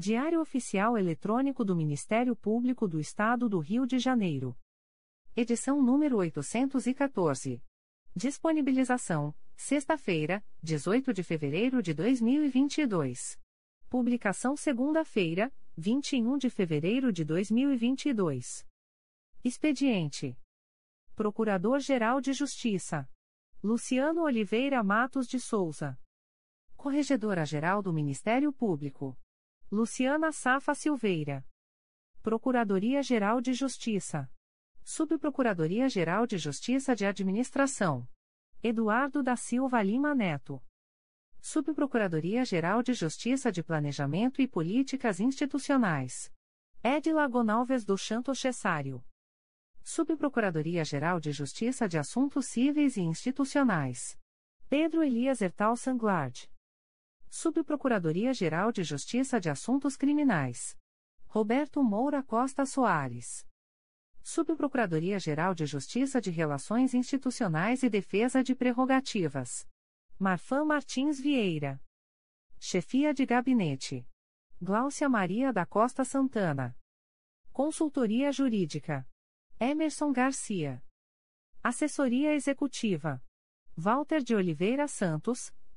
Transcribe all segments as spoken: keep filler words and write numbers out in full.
Diário Oficial Eletrônico do Ministério Público do Estado do Rio de Janeiro. Edição número oitocentos e catorze. Disponibilização: sexta-feira, dezoito de fevereiro de dois mil e vinte e dois. Publicação segunda-feira, vinte e um de fevereiro de dois mil e vinte e dois. Expediente: Procurador-Geral de Justiça Luciano Oliveira Matos de Souza. Corregedora-Geral do Ministério Público Luciana Sapha Silveira. Procuradoria-Geral de Justiça. Subprocuradoria-Geral de Justiça de Administração. Eduardo da Silva Lima Neto. Subprocuradoria-Geral de Justiça de Planejamento e Políticas Institucionais. Ediléa Gonçalves do Santo Cesário. Subprocuradoria-Geral de Justiça de Assuntos Cíveis e Institucionais. Pedro Elias Hertel Sanglard. Subprocuradoria-Geral de Justiça de Assuntos Criminais. Roberto Moura Costa Soares. Subprocuradoria-Geral de Justiça de Relações Institucionais e Defesa de Prerrogativas. Marfan Martins Vieira. Chefia de Gabinete. Glaucia Maria da Costa Santana. Consultoria Jurídica. Emerson Garcia. Assessoria Executiva. Walter de Oliveira Santos,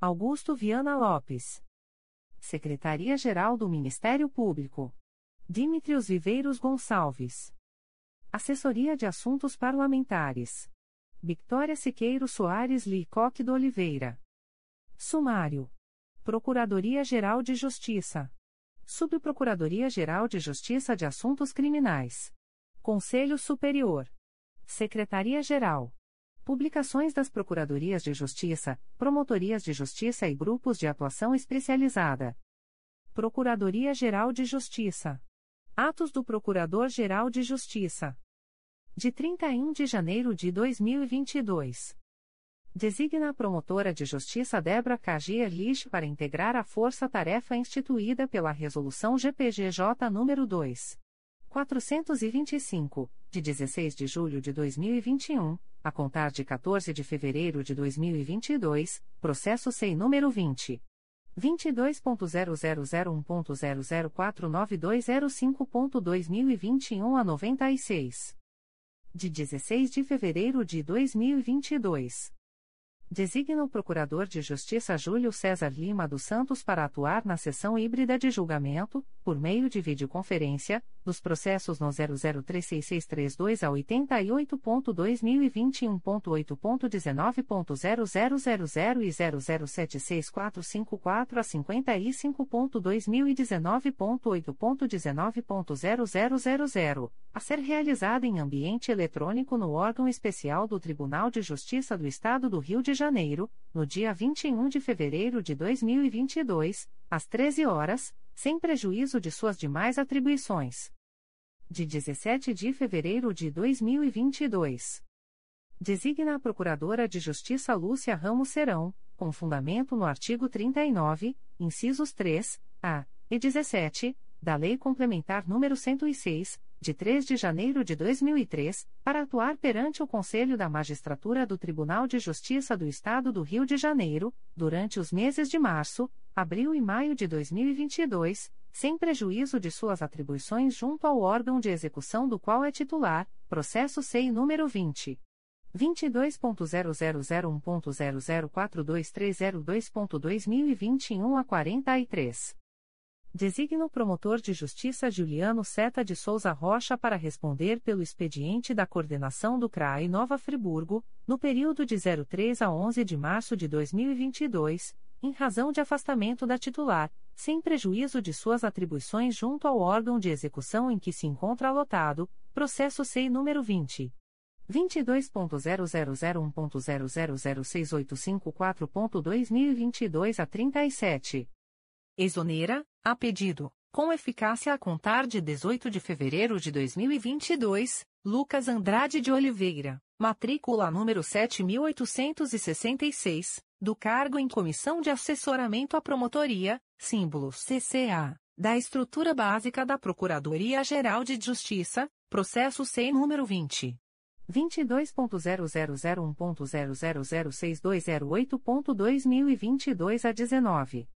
Augusto Viana Lopes. Secretaria-Geral do Ministério Público. Dimitrios Viveiros Gonçalves. Assessoria de Assuntos Parlamentares. Victoria Siqueiro Soares Licoque de Oliveira. Sumário. Procuradoria-Geral de Justiça. Subprocuradoria-Geral de Justiça de Assuntos Criminais. Conselho Superior. Secretaria-Geral. Publicações das Procuradorias de Justiça, Promotorias de Justiça e Grupos de Atuação Especializada. Procuradoria-Geral de Justiça. Atos do Procurador-Geral de Justiça. De trinta e um de janeiro de dois mil e vinte e dois. Designa a promotora de justiça Débora K G Erlich para integrar a força-tarefa instituída pela Resolução G P G J nº dois mil quatrocentos e vinte e cinco, de dezesseis de julho de dois mil e vinte e um, a contar de quatorze de fevereiro de dois mil e vinte e dois, processo S E I número vinte e dois ponto zero zero zero um ponto zero zero quatro nove dois zero cinco ponto dois mil e vinte e um a noventa e seis. De dezesseis de fevereiro de dois mil e vinte e dois. Designa o Procurador de Justiça Júlio César Lima dos Santos para atuar na sessão híbrida de julgamento, por meio de videoconferência, dos processos no zero zero três seis seis três dois a oitenta e oito ponto dois mil e vinte e um ponto oito ponto dezenove ponto zero zero zero zero e zero zero sete seis quatro cinco quatro a cinquenta e cinco ponto dois mil e dezenove ponto oito ponto dezenove ponto zero zero zero zero, a ser realizada em ambiente eletrônico no órgão especial do Tribunal de Justiça do Estado do Rio de Janeiro, no dia vinte e um de fevereiro de dois mil e vinte e dois, às treze horas, sem prejuízo de suas demais atribuições. De dezessete de fevereiro de dois mil e vinte e dois. Designa a Procuradora de Justiça Lúcia Ramos Serão, com fundamento no artigo trinta e nove, incisos três, a e dezessete, da Lei Complementar nº cento e seis, de três de janeiro de dois mil e três, para atuar perante o Conselho da Magistratura do Tribunal de Justiça do Estado do Rio de Janeiro, durante os meses de março, abril e maio de dois mil e vinte e dois, sem prejuízo de suas atribuições junto ao órgão de execução do qual é titular, processo S E I número vinte e dois ponto zero zero zero um ponto zero zero quatro dois três zero dois ponto dois mil e vinte e um a quarenta e três. Designa o promotor de justiça Juliano Seta de Souza Rocha para responder pelo expediente da coordenação do C R A I Nova Friburgo, no período de três a onze de março de dois mil e vinte e dois, em razão de afastamento da titular, sem prejuízo de suas atribuições junto ao órgão de execução em que se encontra lotado, processo S E I número vinte ponto vinte e dois ponto zero zero zero um ponto zero zero zero seis oito cinco quatro ponto dois mil e vinte e dois a trinta e sete. Exonera, a pedido, com eficácia a contar de dezoito de fevereiro de dois mil e vinte e dois, Lucas Andrade de Oliveira, matrícula número sete mil oitocentos e sessenta e seis, do cargo em Comissão de Assessoramento à Promotoria, símbolo C C A, da Estrutura Básica da Procuradoria-Geral de Justiça, processo C I número vinte e dois ponto zero zero zero um ponto zero zero zero seis dois zero oito ponto dois mil e vinte e dois a dezenove.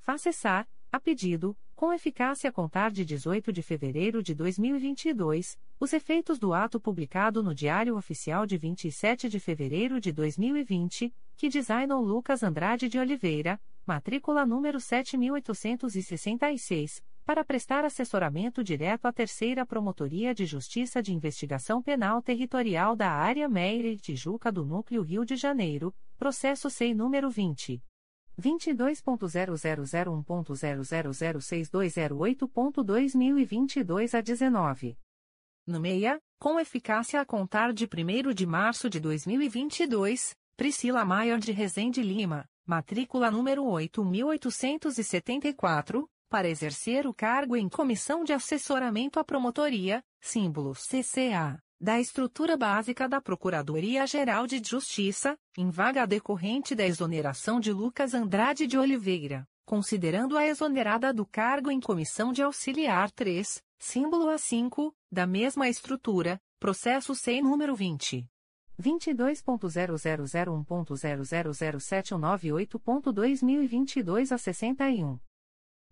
Faça cessar, a pedido, com eficácia a contar de dezoito de fevereiro de dois mil e vinte e dois, os efeitos do ato publicado no Diário Oficial de vinte e sete de fevereiro de dois mil e vinte, que designou Lucas Andrade de Oliveira, matrícula número sete mil oitocentos e sessenta e seis, para prestar assessoramento direto à Terceira Promotoria de Justiça de Investigação Penal Territorial da Área Meira e Tijuca do Núcleo Rio de Janeiro, processo C E I número vinte e dois ponto zero zero zero um ponto zero zero zero seis dois zero oito ponto dois mil e vinte e dois a dezenove. No meia, com eficácia a contar de primeiro de março de dois mil e vinte e dois, Priscila Maier de Resende Lima, matrícula número oito mil oitocentos e setenta e quatro, para exercer o cargo em Comissão de Assessoramento à Promotoria, símbolo C C A, da Estrutura Básica da Procuradoria-Geral de Justiça, em vaga decorrente da exoneração de Lucas Andrade de Oliveira, considerando a exonerada do cargo em Comissão de Auxiliar três, símbolo A cinco, da mesma estrutura, processo C I número vinte e dois ponto zero zero zero um ponto zero zero zero sete nove oito ponto dois mil e vinte e dois a sessenta e um.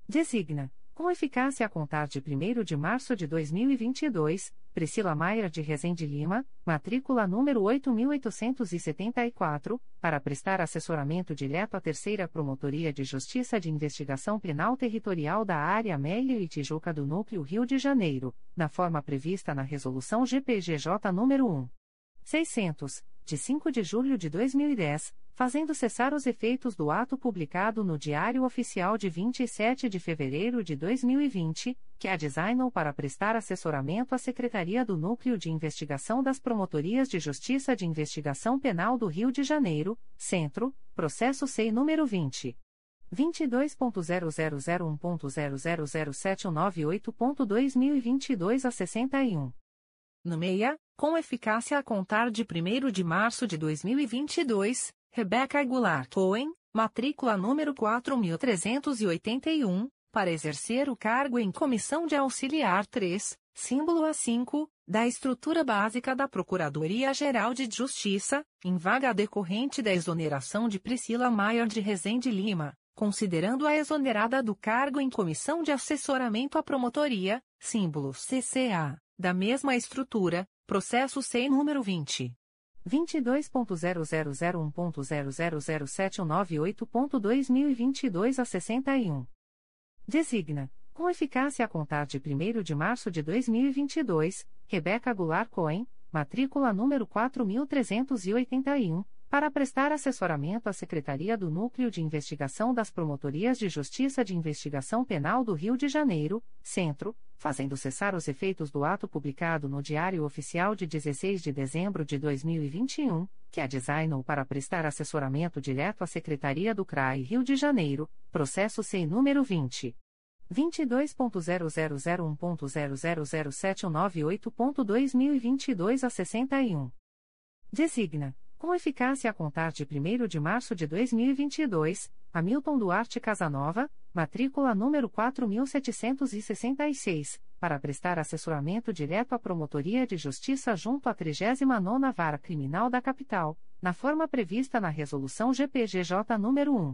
Designa, com eficácia a contar de primeiro de março de dois mil e vinte e dois, Priscila Maier de Resende Lima, matrícula número oito mil oitocentos e setenta e quatro, para prestar assessoramento direto à Terceira Promotoria de Justiça de Investigação Penal Territorial da Área Meia e Tijuca do Núcleo Rio de Janeiro, na forma prevista na Resolução G P G J nº um mil e seiscentos, de cinco de julho de dois mil e dez, fazendo cessar os efeitos do ato publicado no Diário Oficial de vinte e sete de fevereiro de dois mil e vinte, que a designou para prestar assessoramento à Secretaria do Núcleo de Investigação das Promotorias de Justiça de Investigação Penal do Rio de Janeiro, Centro, processo C E I número vinte e dois ponto zero zero zero um ponto zero zero zero sete nove oito ponto dois mil e vinte e dois a sessenta e um. No meia, com eficácia a contar de primeiro de março de dois mil e vinte e dois, Rebeca Goulart Cohen, matrícula número quatro mil trezentos e oitenta e um, para exercer o cargo em Comissão de Auxiliar três, símbolo A cinco, da Estrutura Básica da Procuradoria-Geral de Justiça, em vaga decorrente da exoneração de Priscila Maier de Resende Lima, considerando a exonerada do cargo em Comissão de Assessoramento à Promotoria, símbolo C C A, da mesma estrutura, processo C E I número vinte e dois ponto zero zero zero um ponto zero zero zero sete nove oito ponto dois mil e vinte e dois a sessenta e um. Designa, com eficácia a contar de primeiro de março de dois mil e vinte e dois, Rebeca Goulart Cohen, matrícula número quatro mil trezentos e oitenta e um, para prestar assessoramento à Secretaria do Núcleo de Investigação das Promotorias de Justiça de Investigação Penal do Rio de Janeiro, Centro, fazendo cessar os efeitos do ato publicado no Diário Oficial de dezesseis de dezembro de dois mil e vinte e um, que a designou para prestar assessoramento direto à Secretaria do C R A I Rio de Janeiro, processo C I número vinte e dois ponto zero zero zero um ponto zero zero zero sete nove oito ponto dois mil e vinte e dois a sessenta e um. Designa, com eficácia a contar de primeiro de março de dois mil e vinte e dois, Hamilton Duarte Casanova, matrícula número quatro mil setecentos e sessenta e seis, para prestar assessoramento direto à Promotoria de Justiça junto à trigésima nona Vara Criminal da Capital, na forma prevista na Resolução G P G J nº um mil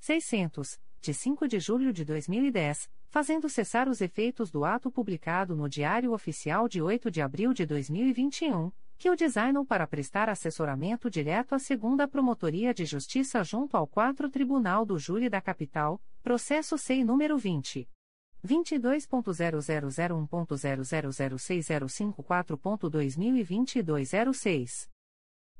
e seiscentos, de cinco de julho de dois mil e dez, fazendo cessar os efeitos do ato publicado no Diário Oficial de oito de abril de dois mil e vinte e um, que o designou para prestar assessoramento direto à segunda Promotoria de Justiça junto ao quarto Tribunal do Júri da Capital, processo C E I número vinte e dois ponto zero zero zero um ponto zero zero zero seis zero cinco quatro ponto dois mil e vinte e dois a zero seis.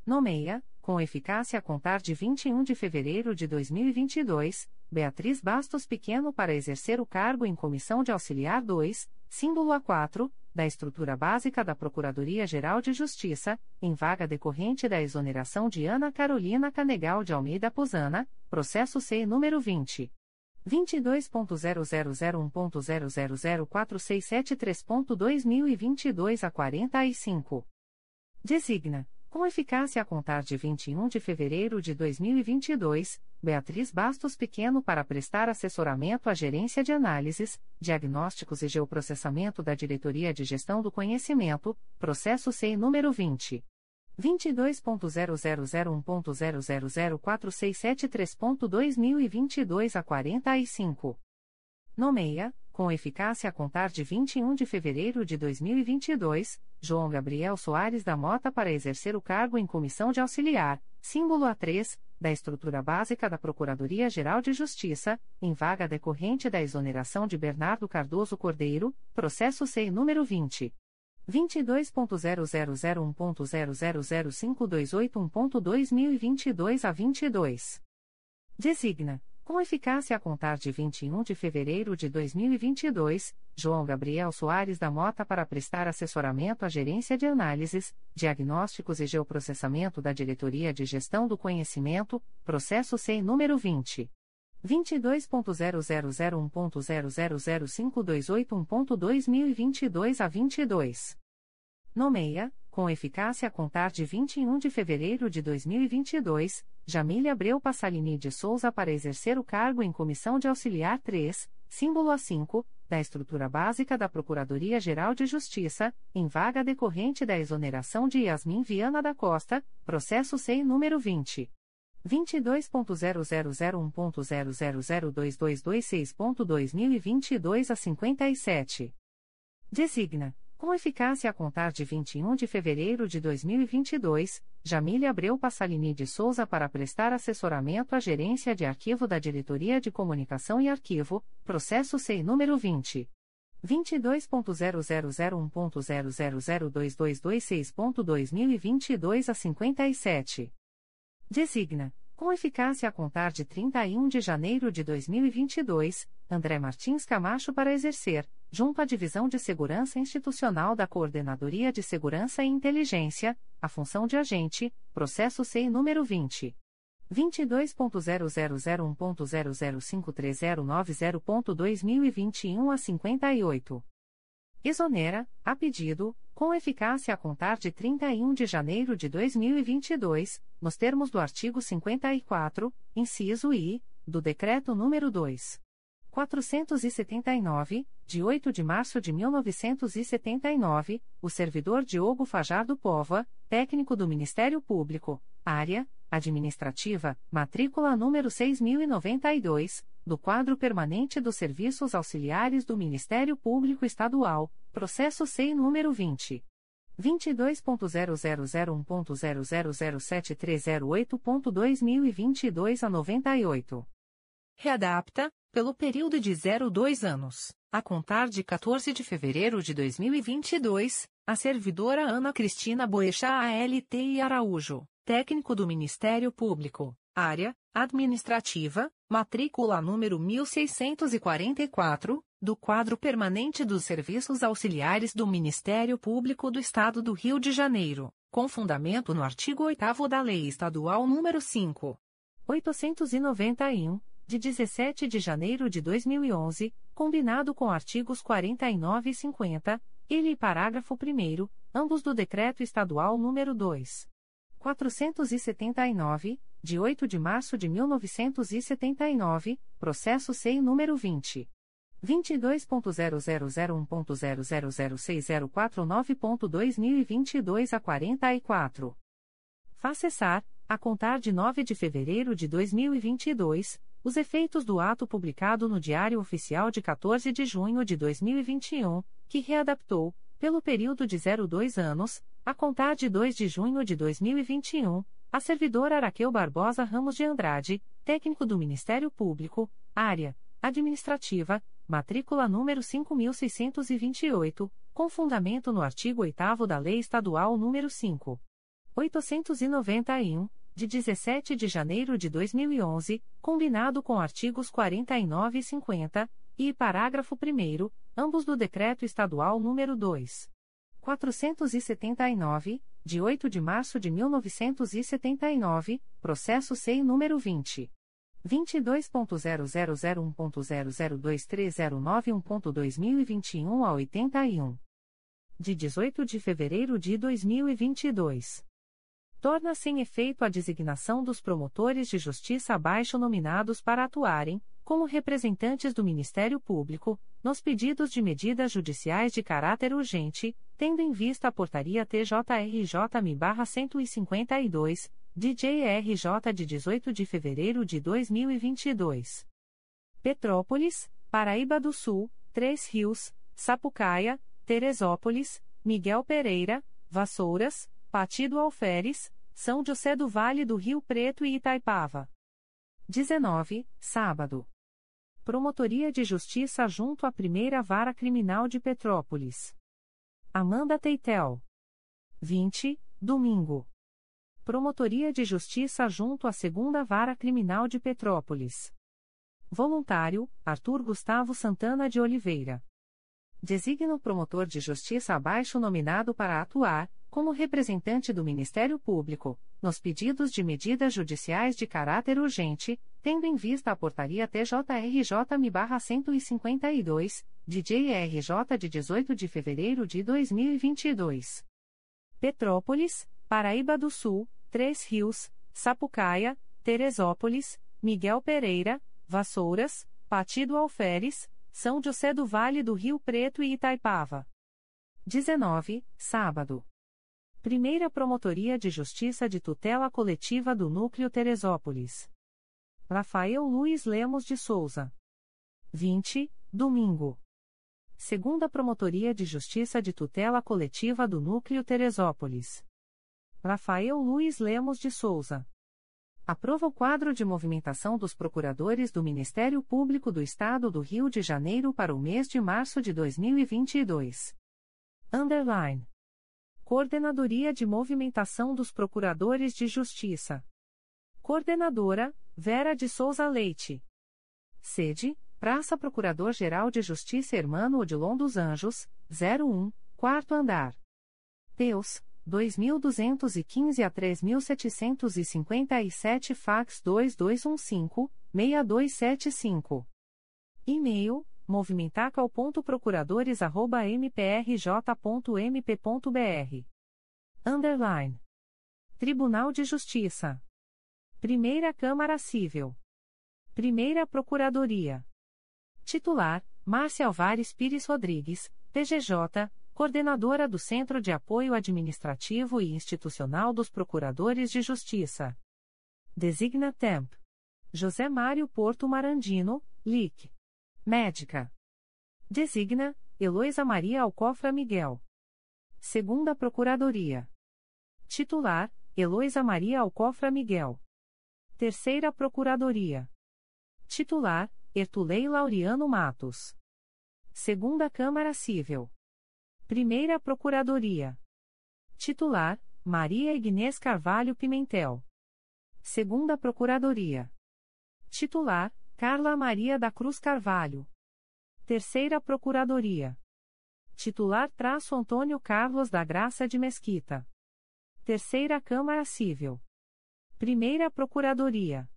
Nomeia, com eficácia a contar de vinte e um de fevereiro de dois mil e vinte e dois, Beatriz Bastos Pequeno para exercer o cargo em Comissão de Auxiliar dois, símbolo A quatro, da Estrutura Básica da Procuradoria-Geral de Justiça, em vaga decorrente da exoneração de Ana Carolina Canegal de Almeida Posana, processo C número 20. vinte e dois ponto zero zero zero um ponto zero zero zero quatro seis sete três ponto dois mil e vinte e dois a quarenta e cinco. Designa, com eficácia a contar de vinte e um de fevereiro de dois mil e vinte e dois, Beatriz Bastos Pequeno para prestar assessoramento à Gerência de Análises, Diagnósticos e Geoprocessamento da Diretoria de Gestão do Conhecimento, processo C E I número vinte. vinte e dois ponto zero zero zero um ponto zero zero zero quatro seis sete três ponto dois mil e vinte e dois a quarenta e cinco. Nomeia, com eficácia a contar de vinte e um de fevereiro de dois mil e vinte e dois, João Gabriel Soares da Mota para exercer o cargo em Comissão de Auxiliar, símbolo A três, da Estrutura Básica da Procuradoria-Geral de Justiça, em vaga decorrente da exoneração de Bernardo Cardoso Cordeiro, processo C E I número vinte. vinte e dois ponto zero zero zero um ponto zero zero zero cinco dois oito um ponto dois mil e vinte e dois a vinte e dois. Designa, com eficácia a contar de vinte e um de fevereiro de dois mil e vinte e dois, João Gabriel Soares da Mota para prestar assessoramento à Gerência de Análises, Diagnósticos e Geoprocessamento da Diretoria de Gestão do Conhecimento, processo C E I número vinte. vinte e dois ponto zero zero zero um ponto zero zero zero cinco dois oito um ponto dois mil e vinte e dois a vinte e dois. Nomeia, com eficácia a contar de vinte e um de fevereiro de dois mil e vinte e dois, Jamilia Abreu Passalini de Souza para exercer o cargo em Comissão de Auxiliar três, símbolo A cinco, da Estrutura Básica da Procuradoria-Geral de Justiça, em vaga decorrente da exoneração de Yasmin Viana da Costa, processo C E I número vinte. vinte e dois ponto zero zero zero um ponto zero zero zero dois dois dois seis ponto dois mil e vinte e dois a cinquenta e sete. Designa, com eficácia a contar de vinte e um de fevereiro de dois mil e vinte e dois, Jamilia Abreu Passalini de Souza para prestar assessoramento à Gerência de Arquivo da Diretoria de Comunicação e Arquivo, processo C E I número vinte. vinte e dois ponto zero zero zero um ponto zero zero zero dois dois dois seis ponto dois mil e vinte e dois a cinquenta e sete. Designa, com eficácia a contar de trinta e um de janeiro de dois mil e vinte e dois, André Martins Camacho para exercer, junto à Divisão de Segurança Institucional da Coordenadoria de Segurança e Inteligência, a função de agente, processo C E I número vinte. vinte e dois ponto zero zero zero um ponto zero zero cinco três zero nove zero ponto dois mil e vinte e um a cinquenta e oito. Exonera, a pedido, com eficácia a contar de trinta e um de janeiro de dois mil e vinte e dois, nos termos do artigo cinquenta e quatro, inciso I, do Decreto número dois mil quatrocentos e setenta e nove, de oito de março de mil novecentos e setenta e nove, o servidor Diogo Fajardo Pova, técnico do Ministério Público, área administrativa, matrícula número seis mil e noventa e dois, do quadro permanente dos serviços auxiliares do Ministério Público Estadual, processo C E I número vinte. vinte e dois ponto zero zero zero um ponto zero zero zero sete três zero oito ponto dois mil e vinte e dois a noventa e oito. Readapta, pelo período de zero a dois anos, a contar de quatorze de fevereiro de dois mil e vinte e dois, a servidora Ana Cristina Boechat A L T I Araújo, técnico do Ministério Público, área administrativa, matrícula número mil seiscentos e quarenta e quatro, do quadro permanente dos serviços auxiliares do Ministério Público do Estado do Rio de Janeiro, com fundamento no artigo oitavo da Lei Estadual número cinco mil oitocentos e noventa e um, de dezessete de janeiro de dois mil e onze, combinado com artigos quarenta e nove e cinquenta, ele e parágrafo primeiro, ambos do Decreto Estadual número dois mil quatrocentos e setenta e nove, de oito de março de mil novecentos e setenta e nove, processo C E I número vinte. vinte e dois ponto zero zero zero um ponto zero zero zero seis zero quatro nove ponto dois mil e vinte e dois a quarenta e quatro. Faz cessar, a contar de nove de fevereiro de dois mil e vinte e dois, os efeitos do ato publicado no Diário Oficial de quatorze de junho de dois mil e vinte e um, que readaptou, pelo período de zero a dois anos, a contar de dois de junho de dois mil e vinte e um, a servidora Araqueu Barbosa Ramos de Andrade, técnico do Ministério Público, área administrativa, matrícula número cinco mil seiscentos e vinte e oito, com fundamento no artigo oitavo da Lei Estadual número cinco mil oitocentos e noventa e um, de dezessete de janeiro de dois mil e onze, combinado com artigos quarenta e nove e cinquenta, e parágrafo primeiro, ambos do Decreto Estadual número dois mil quatrocentos e setenta e nove, de oito de março de mil novecentos e setenta e nove, processo C E I número vinte. vinte e dois ponto zero zero zero um ponto zero zero dois três zero nove um ponto dois mil e vinte e um a oitenta e um. De dezoito de fevereiro de dois mil e vinte e dois. Torna-se em efeito a designação dos promotores de justiça abaixo nominados para atuarem, como representantes do Ministério Público, nos pedidos de medidas judiciais de caráter urgente, tendo em vista a Portaria T J R J M barra cento e cinquenta e dois, de J R J de dezoito de fevereiro de dois mil e vinte e dois. Petrópolis, Paraíba do Sul, Três Rios, Sapucaia, Teresópolis, Miguel Pereira, Vassouras, Pati do Alferes, São José do Vale do Rio Preto e Itaipava. dezenove, sábado. Promotoria de Justiça junto à Primeira Vara Criminal de Petrópolis. Amanda Teitel. vinte, domingo. Promotoria de Justiça junto à Segunda Vara Criminal de Petrópolis. Voluntário, Arthur Gustavo Santana de Oliveira. Designa o promotor de justiça abaixo nominado para atuar, como representante do Ministério Público, nos pedidos de medidas judiciais de caráter urgente, tendo em vista a Portaria T J R J M barra cento e cinquenta e dois, de J R J de dezoito de fevereiro de dois mil e vinte e dois. Petrópolis, Paraíba do Sul, Três Rios, Sapucaia, Teresópolis, Miguel Pereira, Vassouras, Pati do Alferes, São José do Vale do Rio Preto e Itaipava. dezenove, sábado. Primeira Promotoria de Justiça de Tutela Coletiva do Núcleo Teresópolis. Rafael Luiz Lemos de Souza. vinte, domingo. Segunda Promotoria de Justiça de Tutela Coletiva do Núcleo Teresópolis. Rafael Luiz Lemos de Souza. Aprova o quadro de movimentação dos procuradores do Ministério Público do Estado do Rio de Janeiro para o mês de março de dois mil e vinte e dois. Underline. Coordenadoria de Movimentação dos Procuradores de Justiça. Coordenadora, Vera de Souza Leite. Sede, Praça Procurador-Geral de Justiça Hermano Odilon dos Anjos, zero um, quarto andar. Teus, dois mil duzentos e quinze a três mil setecentos e cinquenta e sete, fax dois dois um cinco, seis dois sete cinco. E-mail, movimentacal ponto procuradores arroba m p r j ponto m p ponto b r. Underline. Tribunal de Justiça. Primeira Câmara Cível. Primeira Procuradoria. Titular, Márcia Alvares Pires Rodrigues, P G J, coordenadora do Centro de Apoio Administrativo e Institucional dos Procuradores de Justiça. Designa Temp. José Mário Porto Marandino, L I C. Médica. Designa Eloísa Maria Alcofra Miguel. Segunda Procuradoria. Titular, Eloísa Maria Alcofra Miguel. Terceira Procuradoria. Titular, Ertulei Laureano Matos. Segunda Câmara Cível. Primeira Procuradoria. Titular, Maria Ignês Carvalho Pimentel. Segunda Procuradoria. Titular, Carla Maria da Cruz Carvalho. Terceira Procuradoria. Titular traço Antônio Carlos da Graça de Mesquita. Terceira Câmara Cível. Primeira Procuradoria.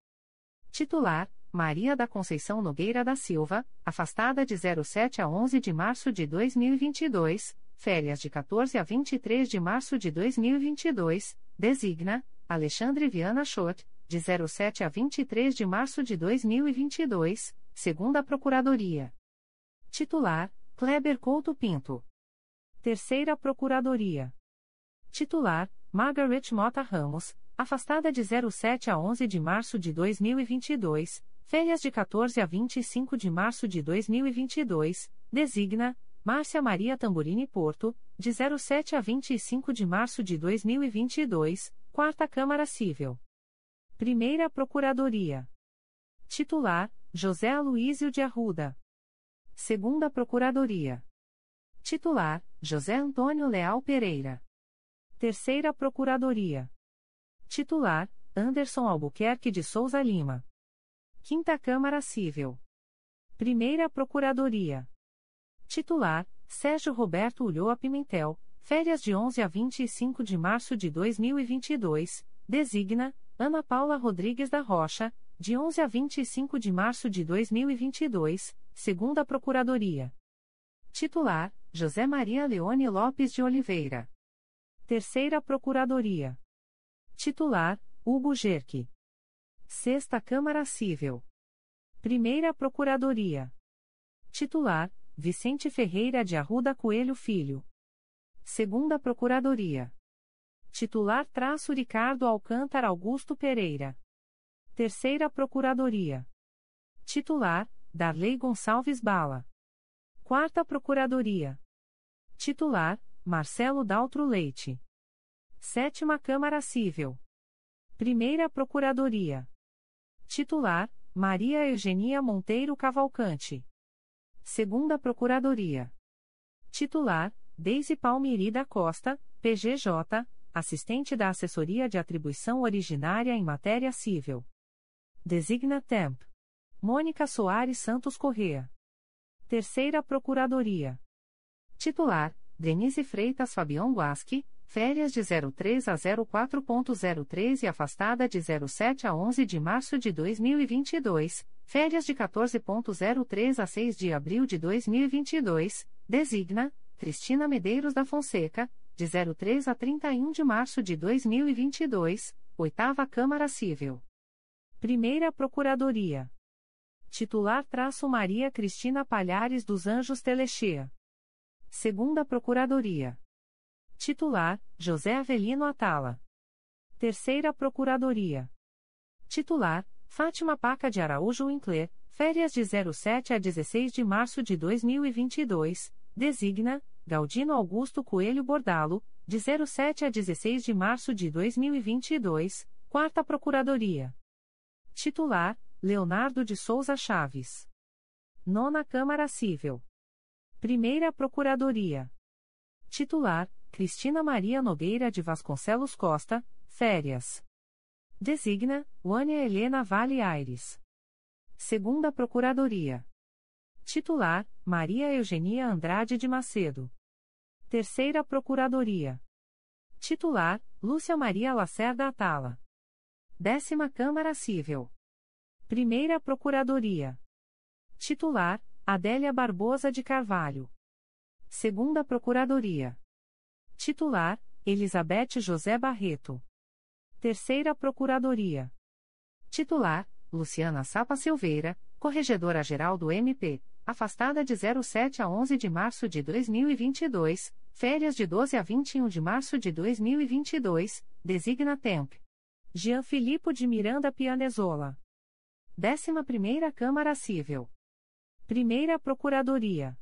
Titular, Maria da Conceição Nogueira da Silva, afastada de zero sete a onze de março de dois mil e vinte e dois, férias de quatorze a vinte e três de março de dois mil e vinte e dois, designa Alexandre Viana Schott, de zero sete a vinte e três de março de dois mil e vinte e dois, Segunda Procuradoria. Titular, Kleber Couto Pinto. Terceira Procuradoria. Titular, Margaret Mota Ramos, afastada de zero sete a onze de março de dois mil e vinte e dois, férias de quatorze a vinte e cinco de março de dois mil e vinte e dois, designa Márcia Maria Tamburini Porto, de zero sete a vinte e cinco de março de dois mil e vinte e dois, Quarta Câmara Cível. Primeira Procuradoria. Titular, José Aloísio de Arruda. Segunda Procuradoria. Titular, José Antônio Leal Pereira. Terceira Procuradoria. Titular, Anderson Albuquerque de Souza Lima. Quinta Câmara Cível. Primeira Procuradoria. Titular, Sérgio Roberto Ulhoa Pimentel, férias de onze a vinte e cinco de março de dois mil e vinte e dois, designa Ana Paula Rodrigues da Rocha, de onze a vinte e cinco de março de dois mil e vinte e dois, segundo a Procuradoria. Titular, José Maria Leone Lopes de Oliveira. Terceira Procuradoria. Titular, Hugo Jerque. Sexta Câmara Cível. Primeira Procuradoria. Titular, Vicente Ferreira de Arruda Coelho Filho. Segunda Procuradoria. Titular traço Ricardo Alcântara Augusto Pereira. Terceira Procuradoria. Titular, Darley Gonçalves Bala. Quarta Procuradoria. Titular, Marcelo Daltro Leite. Sétima Câmara Cível. Primeira Procuradoria. Titular, Maria Eugenia Monteiro Cavalcante. Segunda Procuradoria. Titular, Deise Palmieri da Costa, P G J, assistente da Assessoria de Atribuição Originária em Matéria Cível. Designa Temp. Mônica Soares Santos Corrêa. Terceira Procuradoria. Titular, Denise Freitas Fabião Guasque, férias de zero três a zero quatro ponto zero três e afastada de zero sete a onze de março de dois mil e vinte e dois, férias de quatorze ponto zero três a seis de abril de dois mil e vinte e dois, designa Cristina Medeiros da Fonseca, de zero três a trinta e um de março de dois mil e vinte e dois, oitava Câmara Cível. Primeira Procuradoria. Titular traço Maria Cristina Palhares dos Anjos Telexea. Segunda Procuradoria. Titular, José Avelino Atala. Terceira Procuradoria. Titular, Fátima Paca de Araújo Winkler, férias de zero sete a dezesseis de março de dois mil e vinte e dois, designa Galdino Augusto Coelho Bordalo, de zero sete a dezesseis de março de dois mil e vinte e dois, quarta Procuradoria. Titular, Leonardo de Souza Chaves. Nona Câmara Cível. Primeira Procuradoria. Titular, Cristina Maria Nogueira de Vasconcelos Costa, férias. Designa, Wânia Helena Vale Aires. Segunda Procuradoria. Titular, Maria Eugenia Andrade de Macedo. Terceira Procuradoria. Titular, Lúcia Maria Lacerda Atala. Décima Câmara Cível. Primeira Procuradoria. Titular, Adélia Barbosa de Carvalho. Segunda Procuradoria. Titular, Elizabeth José Barreto. Terceira Procuradoria. Titular, Luciana Sapha Silveira, Corregedora-Geral do M P, afastada de zero sete a onze de março de dois mil e vinte e dois, férias de doze a vinte e um de março de dois mil e vinte e dois, designa Temp. Jean Filipo de Miranda Pianezola. décima primeira Câmara Cível. Primeira Procuradoria.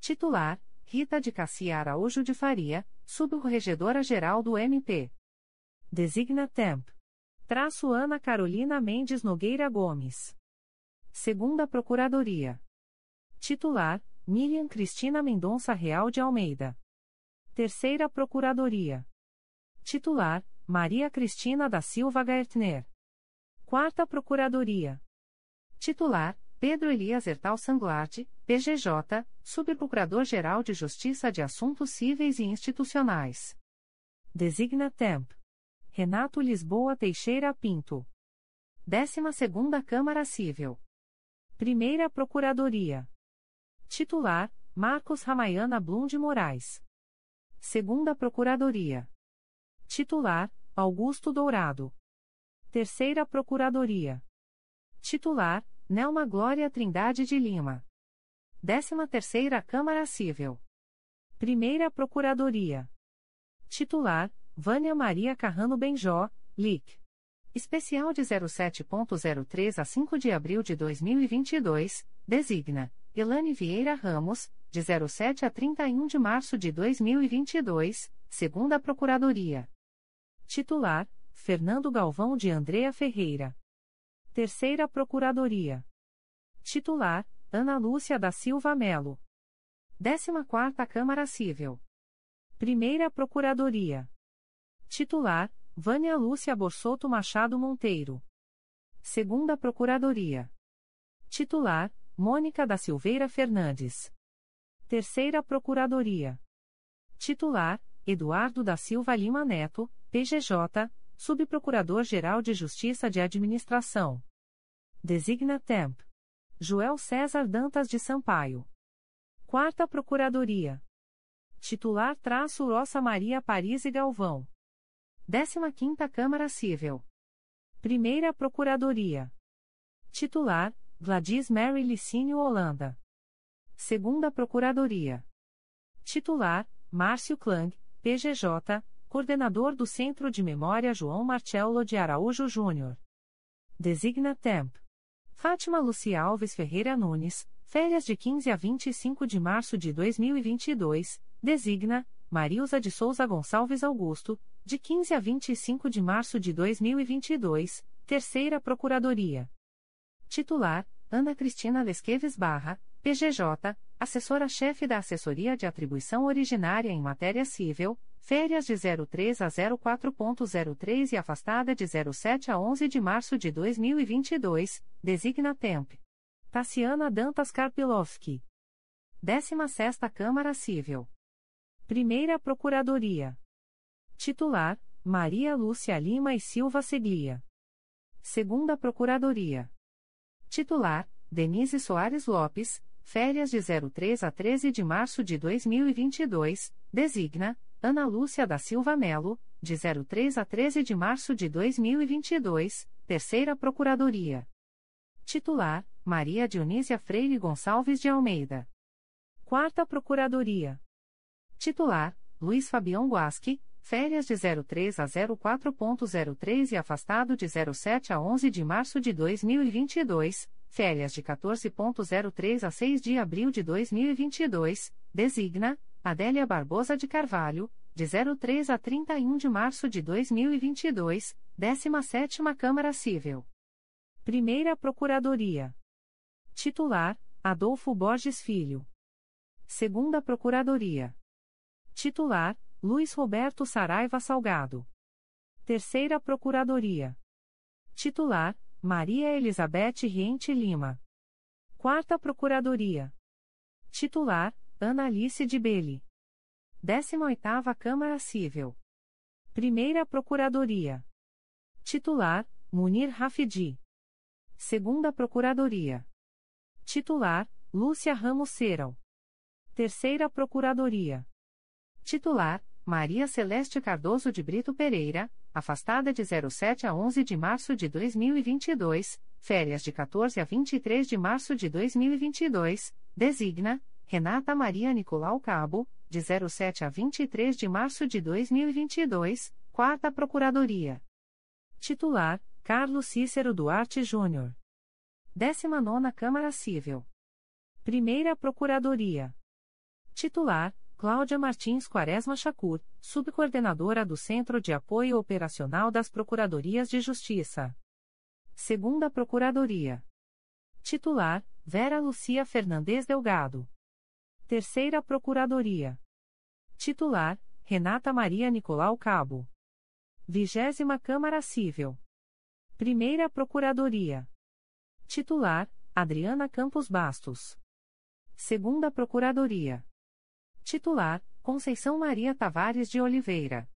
Titular, Rita de Cassia Araújo de Faria, Subcorregedora-Geral do M P. Designa Temp. Traço Ana Carolina Mendes Nogueira Gomes. Segunda Procuradoria. Titular, Miriam Cristina Mendonça Real de Almeida. Terceira Procuradoria. Titular, Maria Cristina da Silva Gaertner. Quarta Procuradoria. Titular, Pedro Elias Hertel Sanglard, P G J, Subprocurador-Geral de Justiça de Assuntos Cíveis e Institucionais. Designa Temp. Renato Lisboa Teixeira Pinto. décima segunda Câmara Cível. Primeira Procuradoria. Titular, Marcos Ramayana Blum de Moraes. Segunda Procuradoria. Titular, Augusto Dourado. Terceira Procuradoria. Titular, Nelma Glória Trindade de Lima. décima terceira Câmara Cível. Primeira Procuradoria. Titular, Vânia Maria Carrano Benjó, L I C. Especial de zero sete ponto zero três a cinco de abril de dois mil e vinte e dois, designa Elane Vieira Ramos, de zero sete a trinta e um de março de dois mil e vinte e dois, segunda Procuradoria. Titular, Fernando Galvão de Andrea Ferreira. Terceira Procuradoria. Titular, Ana Lúcia da Silva Melo. décima quarta Câmara Cível. Primeira Procuradoria. Titular, Vânia Lúcia Borsotto Machado Monteiro. Segunda Procuradoria. Titular, Mônica da Silveira Fernandes. Terceira Procuradoria. Titular, Eduardo da Silva Lima Neto, P G J, Subprocurador-Geral de Justiça de Administração. Designa Temp. Joel César Dantas de Sampaio. Quarta Procuradoria. Titular traço Rosa Maria Paris e Galvão. décima quinta Câmara Cível. Primeira Procuradoria. Titular Gladys Mary Licínio Holanda. Segunda Procuradoria. Titular Márcio Klang, P G J, coordenador do Centro de Memória João Marcelo de Araújo Júnior. Designa Temp. Fátima Lucia Alves Ferreira Nunes, férias de quinze a vinte e cinco de março de dois mil e vinte e dois, designa Marilza de Souza Gonçalves Augusto, de quinze a vinte e cinco de março de dois mil e vinte e dois, Terceira Procuradoria. Titular, Ana Cristina Lesqueves Barra, P G J, assessora-chefe da Assessoria de Atribuição Originária em Matéria Cível, férias de três a quatro ponto zero três e afastada de sete a onze de março de dois mil e vinte e dois, designa Temp. Tassiana Dantas Karpilovski. décima sexta Câmara Cível. Primeira Procuradoria. Titular, Maria Lúcia Lima e Silva Seglia. Segunda Procuradoria. Titular, Denise Soares Lopes, férias de três a treze de março de dois mil e vinte e dois, designa Ana Lúcia da Silva Melo, de três a treze de março de dois mil e vinte e dois, Terceira Procuradoria. Titular, Maria Dionísia Freire Gonçalves de Almeida. Quarta Procuradoria. Titular, Luiz Fabião Guasque, férias de três a quatro ponto zero três e afastado de sete a onze de março de dois mil e vinte e dois, férias de quatorze ponto zero três a seis de abril de dois mil e vinte e dois, designa Adélia Barbosa de Carvalho, de três a trinta e um de março de dois mil e vinte e dois, décima sétima Câmara Cível. Primeira Procuradoria. Titular, Adolfo Borges Filho. Segunda Procuradoria. Titular, Luiz Roberto Saraiva Salgado. Terceira Procuradoria. Titular, Maria Elizabeth Riente Lima. Quarta Procuradoria. Titular, Ana Alice de Belli. décima oitava Câmara Cível. Primeira Procuradoria. Titular, Munir Rafidi. Segunda Procuradoria. Titular, Lúcia Ramos Serão. Terceira Procuradoria. Titular, Maria Celeste Cardoso de Brito Pereira, afastada de sete a onze de março de dois mil e vinte e dois, férias de quatorze a vinte e três de março de dois mil e vinte e dois, designa Renata Maria Nicolau Cabo, de sete a vinte e três de março de dois mil e vinte e dois, Quarta Procuradoria. Titular, Carlos Cícero Duarte Júnior. décima nona Câmara Cível. Primeira Procuradoria. Titular, Cláudia Martins Quaresma Chacur, subcoordenadora do Centro de Apoio Operacional das Procuradorias de Justiça. Segunda Procuradoria. Titular, Vera Lucia Fernandes Delgado. Terceira Procuradoria. Titular, Renata Maria Nicolau Cabo. Vigésima Câmara Cível. Primeira Procuradoria. Titular, Adriana Campos Bastos. Segunda Procuradoria. Titular, Conceição Maria Tavares de Oliveira.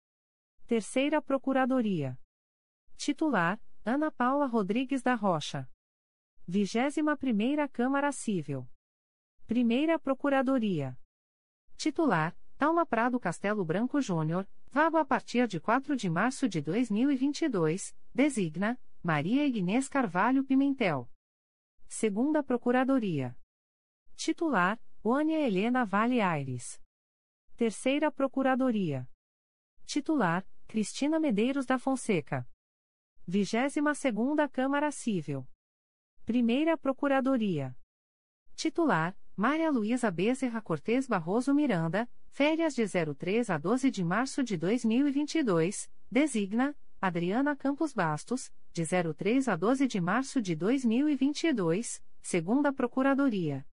Terceira Procuradoria. Titular, Ana Paula Rodrigues da Rocha. vigésima primeira Câmara Cível. Primeira Procuradoria. Titular, Thalma Prado Castelo Branco Júnior, vago a partir de quatro de março de dois mil e vinte e dois, designa Maria Ignês Carvalho Pimentel. Segunda Procuradoria. Titular, Oânia Helena Vale Aires. Terceira Procuradoria. Titular, Cristina Medeiros da Fonseca. vigésima segunda Câmara Cível. Primeira Procuradoria. Titular, Maria Luísa Bezerra Cortes Barroso Miranda, férias de três a doze de março de dois mil e vinte e dois, designa Adriana Campos Bastos, de três a doze de março de dois mil e vinte e dois, Segunda Procuradoria.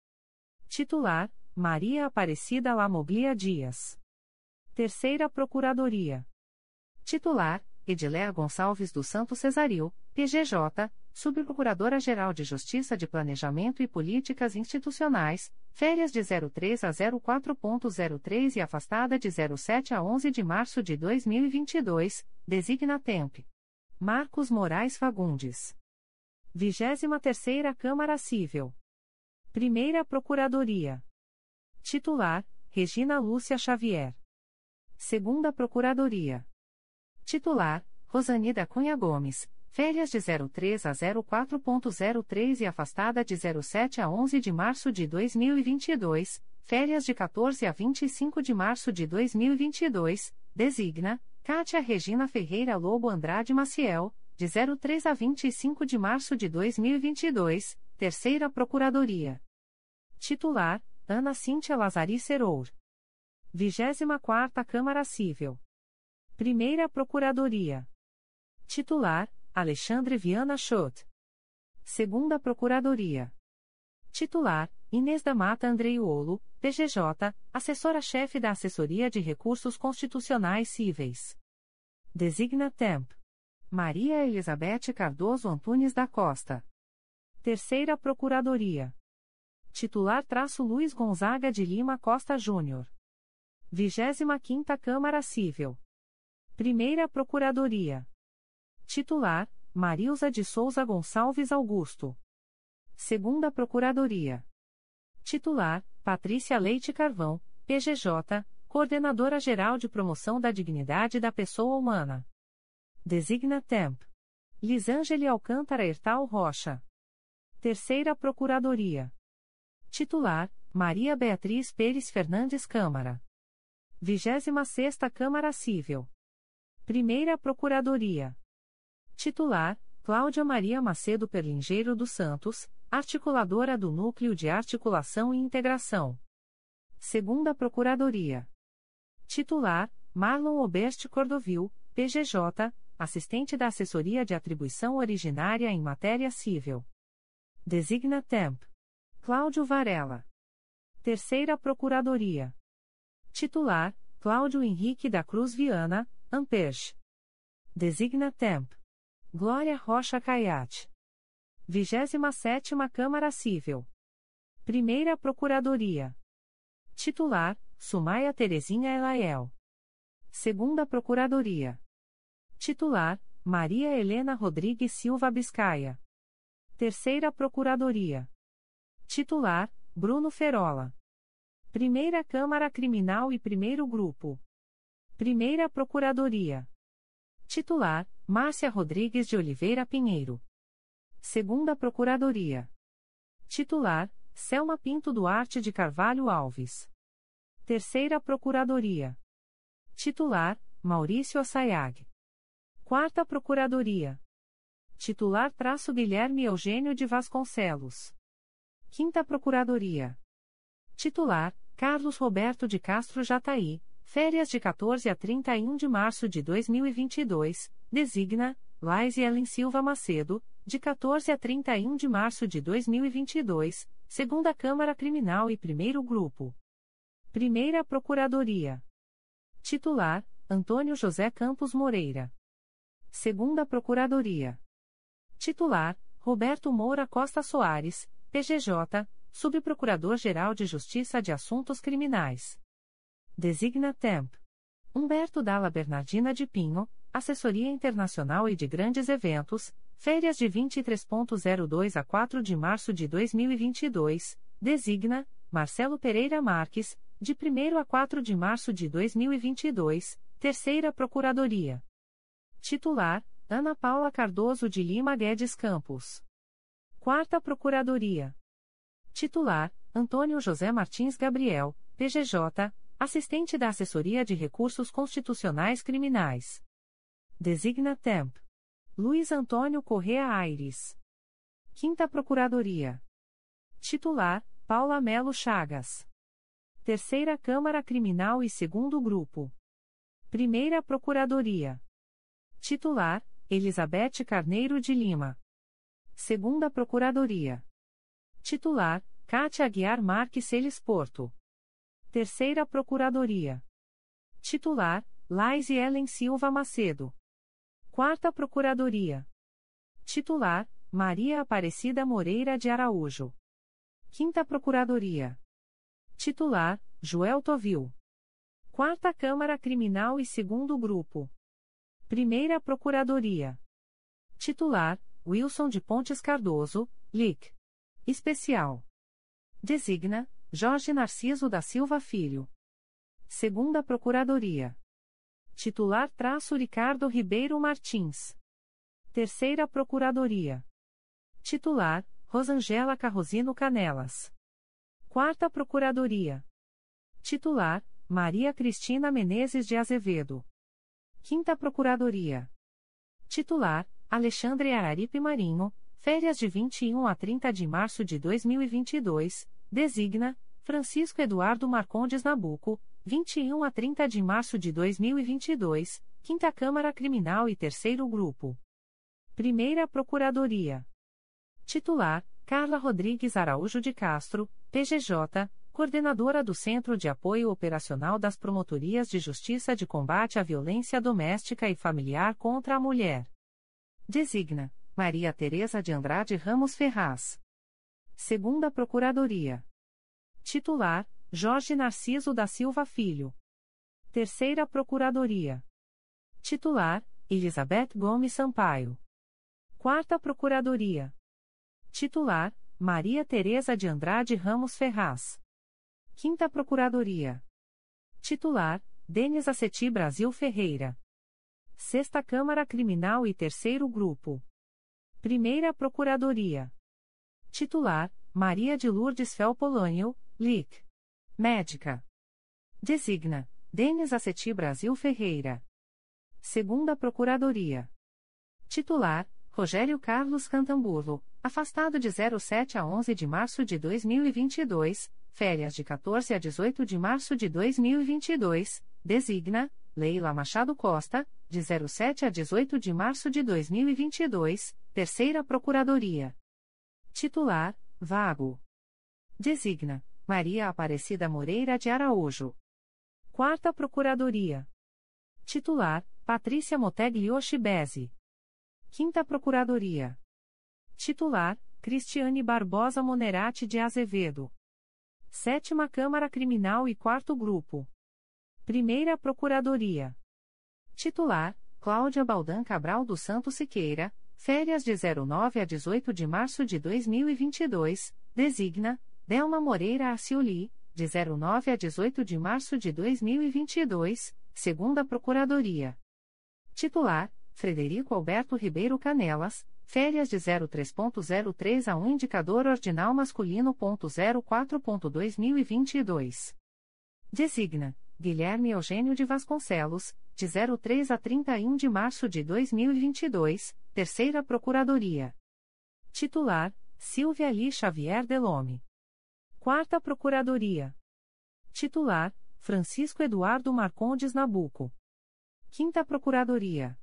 Titular, Maria Aparecida Lamoglia Dias. Terceira Procuradoria. Titular, Ediléa Gonçalves do Santo Cesário, P G J, Subprocuradora-Geral de Justiça de Planejamento e Políticas Institucionais, férias de três a quatro ponto zero três e afastada de sete a onze de março de dois mil e vinte e dois, designa Temp. Marcos Moraes Fagundes. vigésima terceira Câmara Cível. Primeira Procuradoria. Titular, Regina Lúcia Xavier. Segunda Procuradoria. Titular, Rosani da Cunha Gomes, férias de zero três a zero quatro ponto zero três e afastada de zero sete a onze de março de dois mil e vinte e dois, férias de quatorze a vinte e cinco de março de dois mil e vinte e dois, designa, Cátia Regina Ferreira Lobo Andrade Maciel, de zero três a vinte e cinco de março de dois mil e vinte e dois, Terceira Procuradoria. Titular, Ana Cíntia Lazari Serour. vigésima quarta Câmara Cível. Primeira Procuradoria. Titular, Alexandre Viana Schott. Segunda Procuradoria. Titular, Inês da Mata Andreiolo, P G J, assessora-chefe da Assessoria de Recursos Constitucionais Cíveis. Designa Temp. Maria Elizabeth Cardoso Antunes da Costa. Terceira Procuradoria. Titular traço Luiz Gonzaga de Lima Costa Júnior. vigésima quinta Câmara Cível. Primeira Procuradoria. Titular, Marilza de Souza Gonçalves Augusto. Segunda Procuradoria. Titular, Patrícia Leite Carvão, P G J, Coordenadora-Geral de Promoção da Dignidade da Pessoa Humana. Designa Temp. Lisângele Alcântara Hertal Rocha. Terceira Procuradoria. Titular, Maria Beatriz Pérez Fernandes Câmara. vigésima sexta Câmara Cível. Primeira Procuradoria. Titular, Cláudia Maria Macedo Perlingeiro dos Santos, articuladora do Núcleo de Articulação e Integração. Segunda Procuradoria. Titular, Marlon Oberste Cordovil, P G J, assistente da Assessoria de Atribuição Originária em Matéria Cível. Designa Temp. Cláudio Varela. Terceira Procuradoria. Titular, Cláudio Henrique da Cruz Viana, Amperch. Designa Temp. Glória Rocha Caiate. vigésima sétima Câmara Cível. Primeira Procuradoria. Titular, Sumaia Terezinha Elaiel. Segunda Procuradoria. Titular, Maria Helena Rodrigues Silva Biscaia. Terceira Procuradoria. Titular, Bruno Ferola. Primeira Câmara Criminal e Primeiro Grupo. Primeira Procuradoria. Titular, Márcia Rodrigues de Oliveira Pinheiro. Segunda Procuradoria. Titular, Selma Pinto Duarte de Carvalho Alves. Terceira Procuradoria. Titular, Maurício Assayag. Quarta Procuradoria. Titular traço Guilherme Eugênio de Vasconcelos. Quinta Procuradoria. Titular, Carlos Roberto de Castro Jataí, férias de quatorze a trinta e um de março de dois mil e vinte e dois, designa, Laís Ellen Silva Macedo, de quatorze a trinta e um de março de dois mil e vinte e dois, segunda Câmara Criminal e Primeiro Grupo. Primeira Procuradoria. Titular, Antônio José Campos Moreira. Segunda Procuradoria. Titular, Roberto Moura Costa Soares, P G J, Subprocurador-Geral de Justiça de Assuntos Criminais. Designa Temp. Humberto Dalla Bernardina de Pinho, Assessoria Internacional e de Grandes Eventos, férias de vinte e três a dois a quatro de março de dois mil e vinte e dois, designa, Marcelo Pereira Marques, de primeiro a quatro de março de dois mil e vinte e dois, Terceira Procuradoria. Titular, Ana Paula Cardoso de Lima Guedes Campos. Quarta Procuradoria. Titular, Antônio José Martins Gabriel, P G J, assistente da Assessoria de Recursos Constitucionais Criminais. Designa Temp. Luiz Antônio Corrêa Aires. Quinta Procuradoria. Titular, Paula Melo Chagas. Terceira Câmara Criminal e Segundo Grupo. Primeira Procuradoria. Titular, Elizabeth Carneiro de Lima. Segunda Procuradoria. Titular, Cátia Aguiar Marques Celis Porto. Terceira Procuradoria. Titular, Laís Ellen Silva Macedo. Quarta Procuradoria. Titular, Maria Aparecida Moreira de Araújo. Quinta Procuradoria. Titular, Joel Tovil. Quarta Câmara Criminal e Segundo Grupo. Primeira Procuradoria. Titular, Wilson de Pontes Cardoso, L I C. Especial. Designa Jorge Narciso da Silva Filho. Segunda Procuradoria. Titular traço Ricardo Ribeiro Martins. Terceira Procuradoria. Titular Rosangela Carrosino Canelas. Quarta Procuradoria. Titular Maria Cristina Menezes de Azevedo. Quinta Procuradoria. Titular Alexandre Aripe Marinho, férias de vinte e um a trinta de março de dois mil e vinte e dois, designa Francisco Eduardo Marcondes Nabuco, vinte e um a trinta de março de dois mil e vinte e dois, Quinta Câmara Criminal e Terceiro Grupo. Primeira Procuradoria. Titular Carla Rodrigues Araújo de Castro, P G J, coordenadora do Centro de Apoio Operacional das Promotorias de Justiça de Combate à Violência Doméstica e Familiar contra a Mulher. Designa Maria Tereza de Andrade Ramos Ferraz. Segunda Procuradoria. Titular Jorge Narciso da Silva Filho. Terceira Procuradoria. Titular Elizabeth Gomes Sampaio. Quarta Procuradoria. Titular Maria Tereza de Andrade Ramos Ferraz. Quinta Procuradoria. Titular Denis Aceti Brasil Ferreira. Sexta Câmara Criminal e Terceiro Grupo. Primeira Procuradoria. Titular Maria de Lourdes Fel Polônio, L I C. Médica. Designa Denis Aceti Brasil Ferreira. Segunda Procuradoria. Titular Rogério Carlos Cantamburlo, afastado de zero sete a onze de março de dois mil e vinte e dois, férias de quatorze a dezoito de março de dois mil e vinte e dois, designa Leila Machado Costa, de zero sete a dezoito de março de dois mil e vinte e dois, Terceira Procuradoria. Titular, vago. Designa Maria Aparecida Moreira de Araújo. Quarta Procuradoria. Titular, Patrícia Moteg Yoshibese. Quinta Procuradoria. Titular, Cristiane Barbosa Monerati de Azevedo. Sétima Câmara Criminal e Quarto Grupo. Primeira Procuradoria. Titular, Cláudia Baldan Cabral do Santo Siqueira, férias de nove a dezoito de março de dois mil e vinte e dois, designa Delma Moreira Arcioli, de nove a dezoito de março de dois mil e vinte e dois, Segunda Procuradoria. Titular, Frederico Alberto Ribeiro Canelas, férias de três ponto zero três a um indicador ordinal masculino ponto zero quatro ponto dois mil e vinte e dois. Designa Guilherme Eugênio de Vasconcelos, de três a trinta e um de março de dois mil e vinte e dois, Terceira Procuradoria. Titular, Silvia Li Xavier Delome. Quarta Procuradoria. Titular, Francisco Eduardo Marcondes Nabuco. Quinta Procuradoria.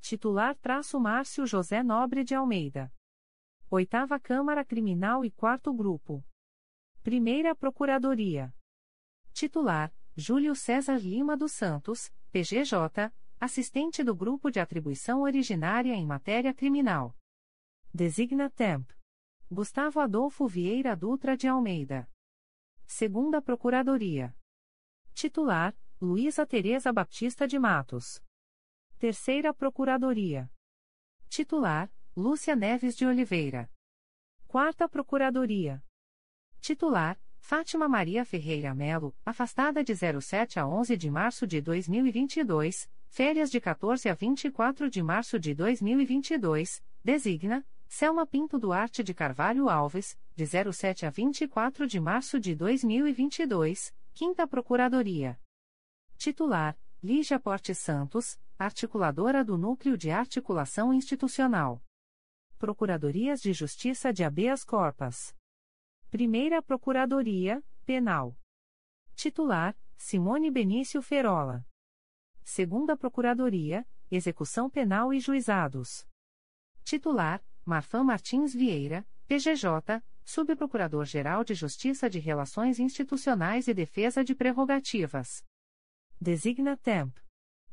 Titular traço Márcio José Nobre de Almeida. Oitava Câmara Criminal e Quarto Grupo. Primeira Procuradoria. Titular, Júlio César Lima dos Santos, P G J, assistente do Grupo de Atribuição Originária em Matéria Criminal. Designa Temp. Gustavo Adolfo Vieira Dutra de Almeida. Segunda Procuradoria. Titular, Luísa Tereza Baptista de Matos. Terceira Procuradoria. Titular, Lúcia Neves de Oliveira. Quarta Procuradoria. Titular, Fátima Maria Ferreira Melo, afastada de sete a onze de março de dois mil e vinte e dois, férias de quatorze a vinte e quatro de março de dois mil e vinte e dois, designa Selma Pinto Duarte de Carvalho Alves, de sete a vinte e quatro de março de dois mil e vinte e dois, Quinta Procuradoria. Titular, Lígia Porte Santos, articuladora do Núcleo de Articulação Institucional. Procuradorias de Justiça de Habeas Corpus. Primeira Procuradoria, Penal. Titular, Simone Benício Ferola. Segunda Procuradoria, Execução Penal e Juizados. Titular, Marfan Martins Vieira, P G J, Subprocurador-Geral de Justiça de Relações Institucionais e Defesa de Prerrogativas. Designa Temp.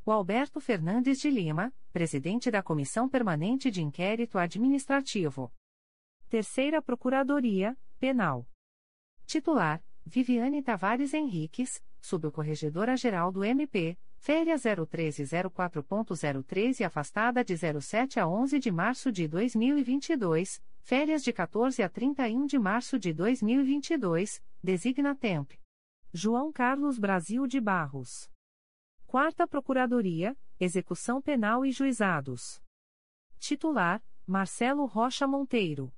O Alberto Fernandes de Lima, Presidente da Comissão Permanente de Inquérito Administrativo. Terceira Procuradoria, Penal. Titular, Viviane Tavares Henriques, Subcorregedora-Geral do M P, Féria zero treze zero quatro ponto zero três e afastada de zero sete a onze de março de dois mil e vinte e dois, férias de quatorze a trinta e um de março de dois mil e vinte e dois, designa T E M P. João Carlos Brasil de Barros. Quarta Procuradoria, Execução Penal e Juizados. Titular, Marcelo Rocha Monteiro.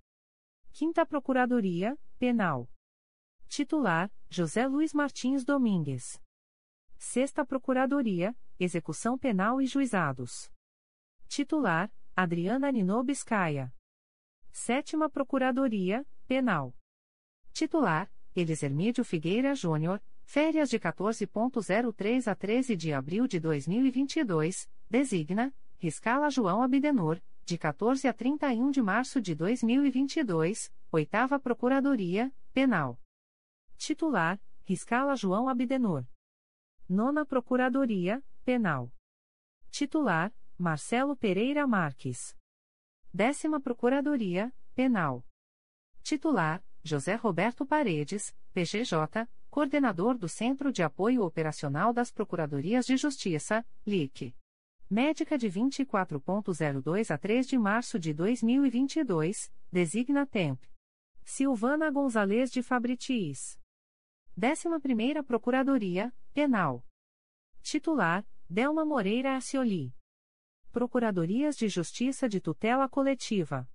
Quinta Procuradoria, Penal. Titular, José Luiz Martins Domingues. Sexta Procuradoria, Execução Penal e Juizados. Titular, Adriana Ninobiscaia. Sétima Procuradoria, Penal. Titular, Elis Hermídio Figueira Júnior, férias de quatorze a três de abril de dois mil e vinte e dois, designa, Riscala João Abdenor, de quatorze a trinta e um de março de dois mil e vinte e dois, oitava Procuradoria, Penal. Titular, Riscala João Abdenor. Nona Procuradoria, Penal. Titular, Marcelo Pereira Marques. Décima Procuradoria, Penal. Titular, José Roberto Paredes, P G J, Coordenador do Centro de Apoio Operacional das Procuradorias de Justiça, L I C. Médica de vinte e quatro a dois a três de março de dois mil e vinte e dois, designa T E M P. Silvana Gonzalez de Fabritiis. décima primeira Procuradoria, Penal. Titular, Delma Moreira Acioli. Procuradorias de Justiça de Tutela Coletiva.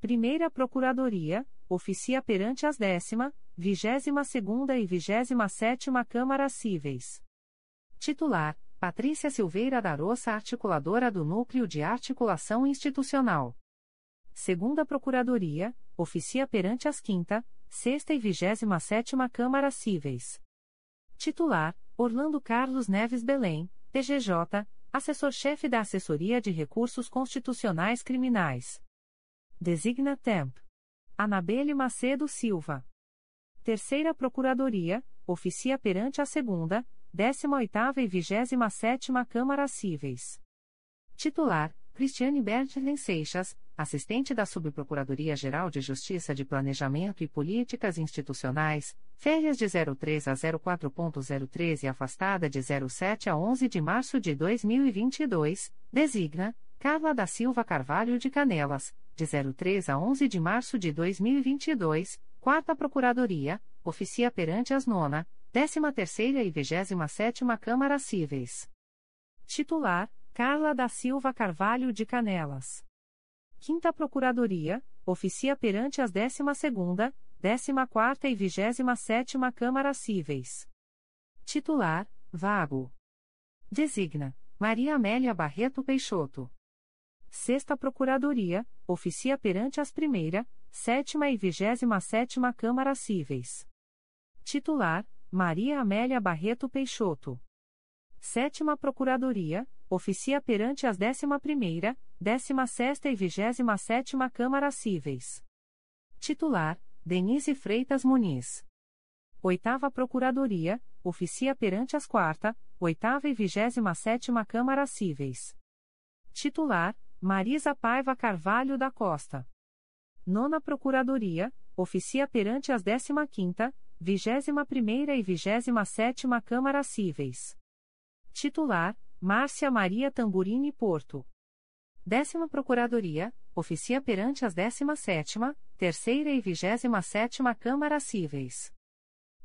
Primeira Procuradoria, oficia perante as décima, vigésima segunda e vigésima sétima Câmaras Cíveis. Titular, Patrícia Silveira da Roça, articuladora do Núcleo de Articulação Institucional. Segunda Procuradoria, oficia perante as quinta, sexta e vigésima sétima Câmaras Cíveis. Titular, Orlando Carlos Neves Belém, P G J, Assessor-Chefe da Assessoria de Recursos Constitucionais Criminais. Designa T E M P. Anabele Macedo Silva. Terceira Procuradoria, oficia perante a segunda, décima oitava e vigésima sétima Câmaras Cíveis. Titular, Cristiane Bertlen Seixas, assistente da Subprocuradoria-Geral de Justiça de Planejamento e Políticas Institucionais, férias de zero três a zero quatro ponto zero três e afastada de zero sete a onze de março de dois mil e vinte e dois, designa, Carla da Silva Carvalho de Canelas, de zero três a onze de março de dois mil e vinte e dois, quarta Procuradoria, oficia perante as nona, décima terceira e vigésima sétima Câmaras Cíveis. Titular, Carla da Silva Carvalho de Canelas. Quinta Procuradoria, oficia perante as décima segunda, décima quarta e vigésima sétima Câmaras Cíveis. Titular, vago. Designa, Maria Amélia Barreto Peixoto. Sexta Procuradoria, oficia perante as primeira, sétima e vigésima sétima Câmaras Cíveis. Titular, Maria Amélia Barreto Peixoto. Sétima Procuradoria, oficia perante as décima primeira, décima sexta e vigésima sétima Câmaras Cíveis. Titular, Denise Freitas Muniz. Oitava Procuradoria, oficia perante as quarta, oitava e vigésima sétima Câmaras Cíveis. Titular, Marisa Paiva Carvalho da Costa. Nona Procuradoria, oficia perante as décima quinta, vigésima primeira e vigésima sétima Câmaras Cíveis. Titular, Márcia Maria Tamburini Porto. Décima Procuradoria, oficia perante as décima sétima, terceira e vigésima sétima Câmaras Cíveis.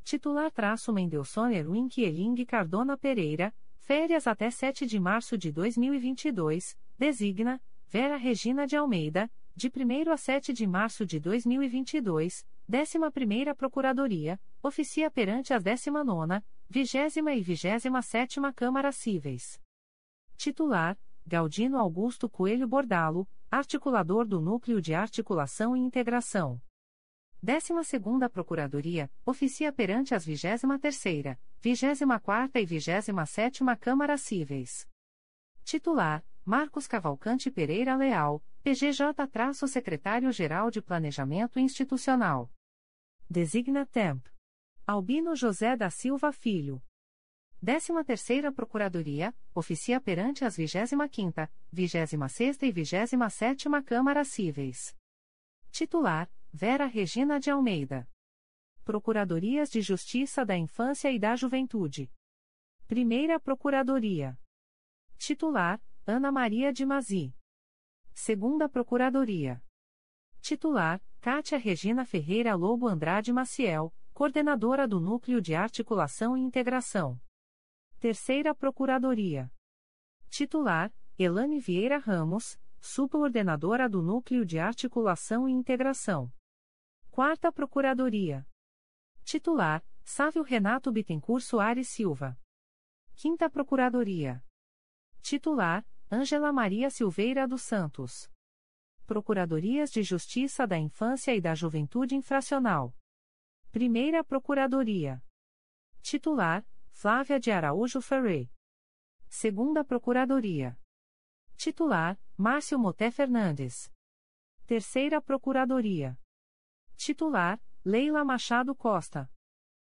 Titular traço Mendelson Erwin Kieling Cardona Pereira, férias até sete de março de dois mil e vinte e dois, designa, Vera Regina de Almeida, de primeiro a sete de março de dois mil e vinte e dois, décima primeira Procuradoria, oficia perante as décima nona, vigésima e vigésima sétima Câmaras Cíveis. Titular, Galdino Augusto Coelho Bordalo, articulador do Núcleo de Articulação e Integração. décima segunda Procuradoria, oficia perante as vigésima terceira, vigésima quarta e vigésima sétima Câmaras Cíveis. Titular, Marcos Cavalcante Pereira Leal, P G J-Secretário-Geral de Planejamento Institucional. Designa T E M P. Albino José da Silva Filho. décima terceira Procuradoria, oficia perante as vigésima quinta, vigésima sexta e vigésima sétima Câmaras Cíveis. Titular, Vera Regina de Almeida. Procuradorias de Justiça da Infância e da Juventude. Primeira Procuradoria. Titular, Ana Maria de Mazy. Segunda Procuradoria. Titular, Cátia Regina Ferreira Lobo Andrade Maciel, coordenadora do Núcleo de Articulação e Integração. Terceira Procuradoria. Titular, Elane Vieira Ramos, subcoordenadora do Núcleo de Articulação e Integração. Quarta Procuradoria. Titular, Sávio Renato Bittencourt Soares Silva. Quinta Procuradoria. Titular, Ângela Maria Silveira dos Santos. Procuradorias de Justiça da Infância e da Juventude Infracional. Primeira Procuradoria. Titular, Flávia de Araújo Ferre. Segunda Procuradoria. Titular, Márcio Moté Fernandes. Terceira Procuradoria. Titular, Leila Machado Costa.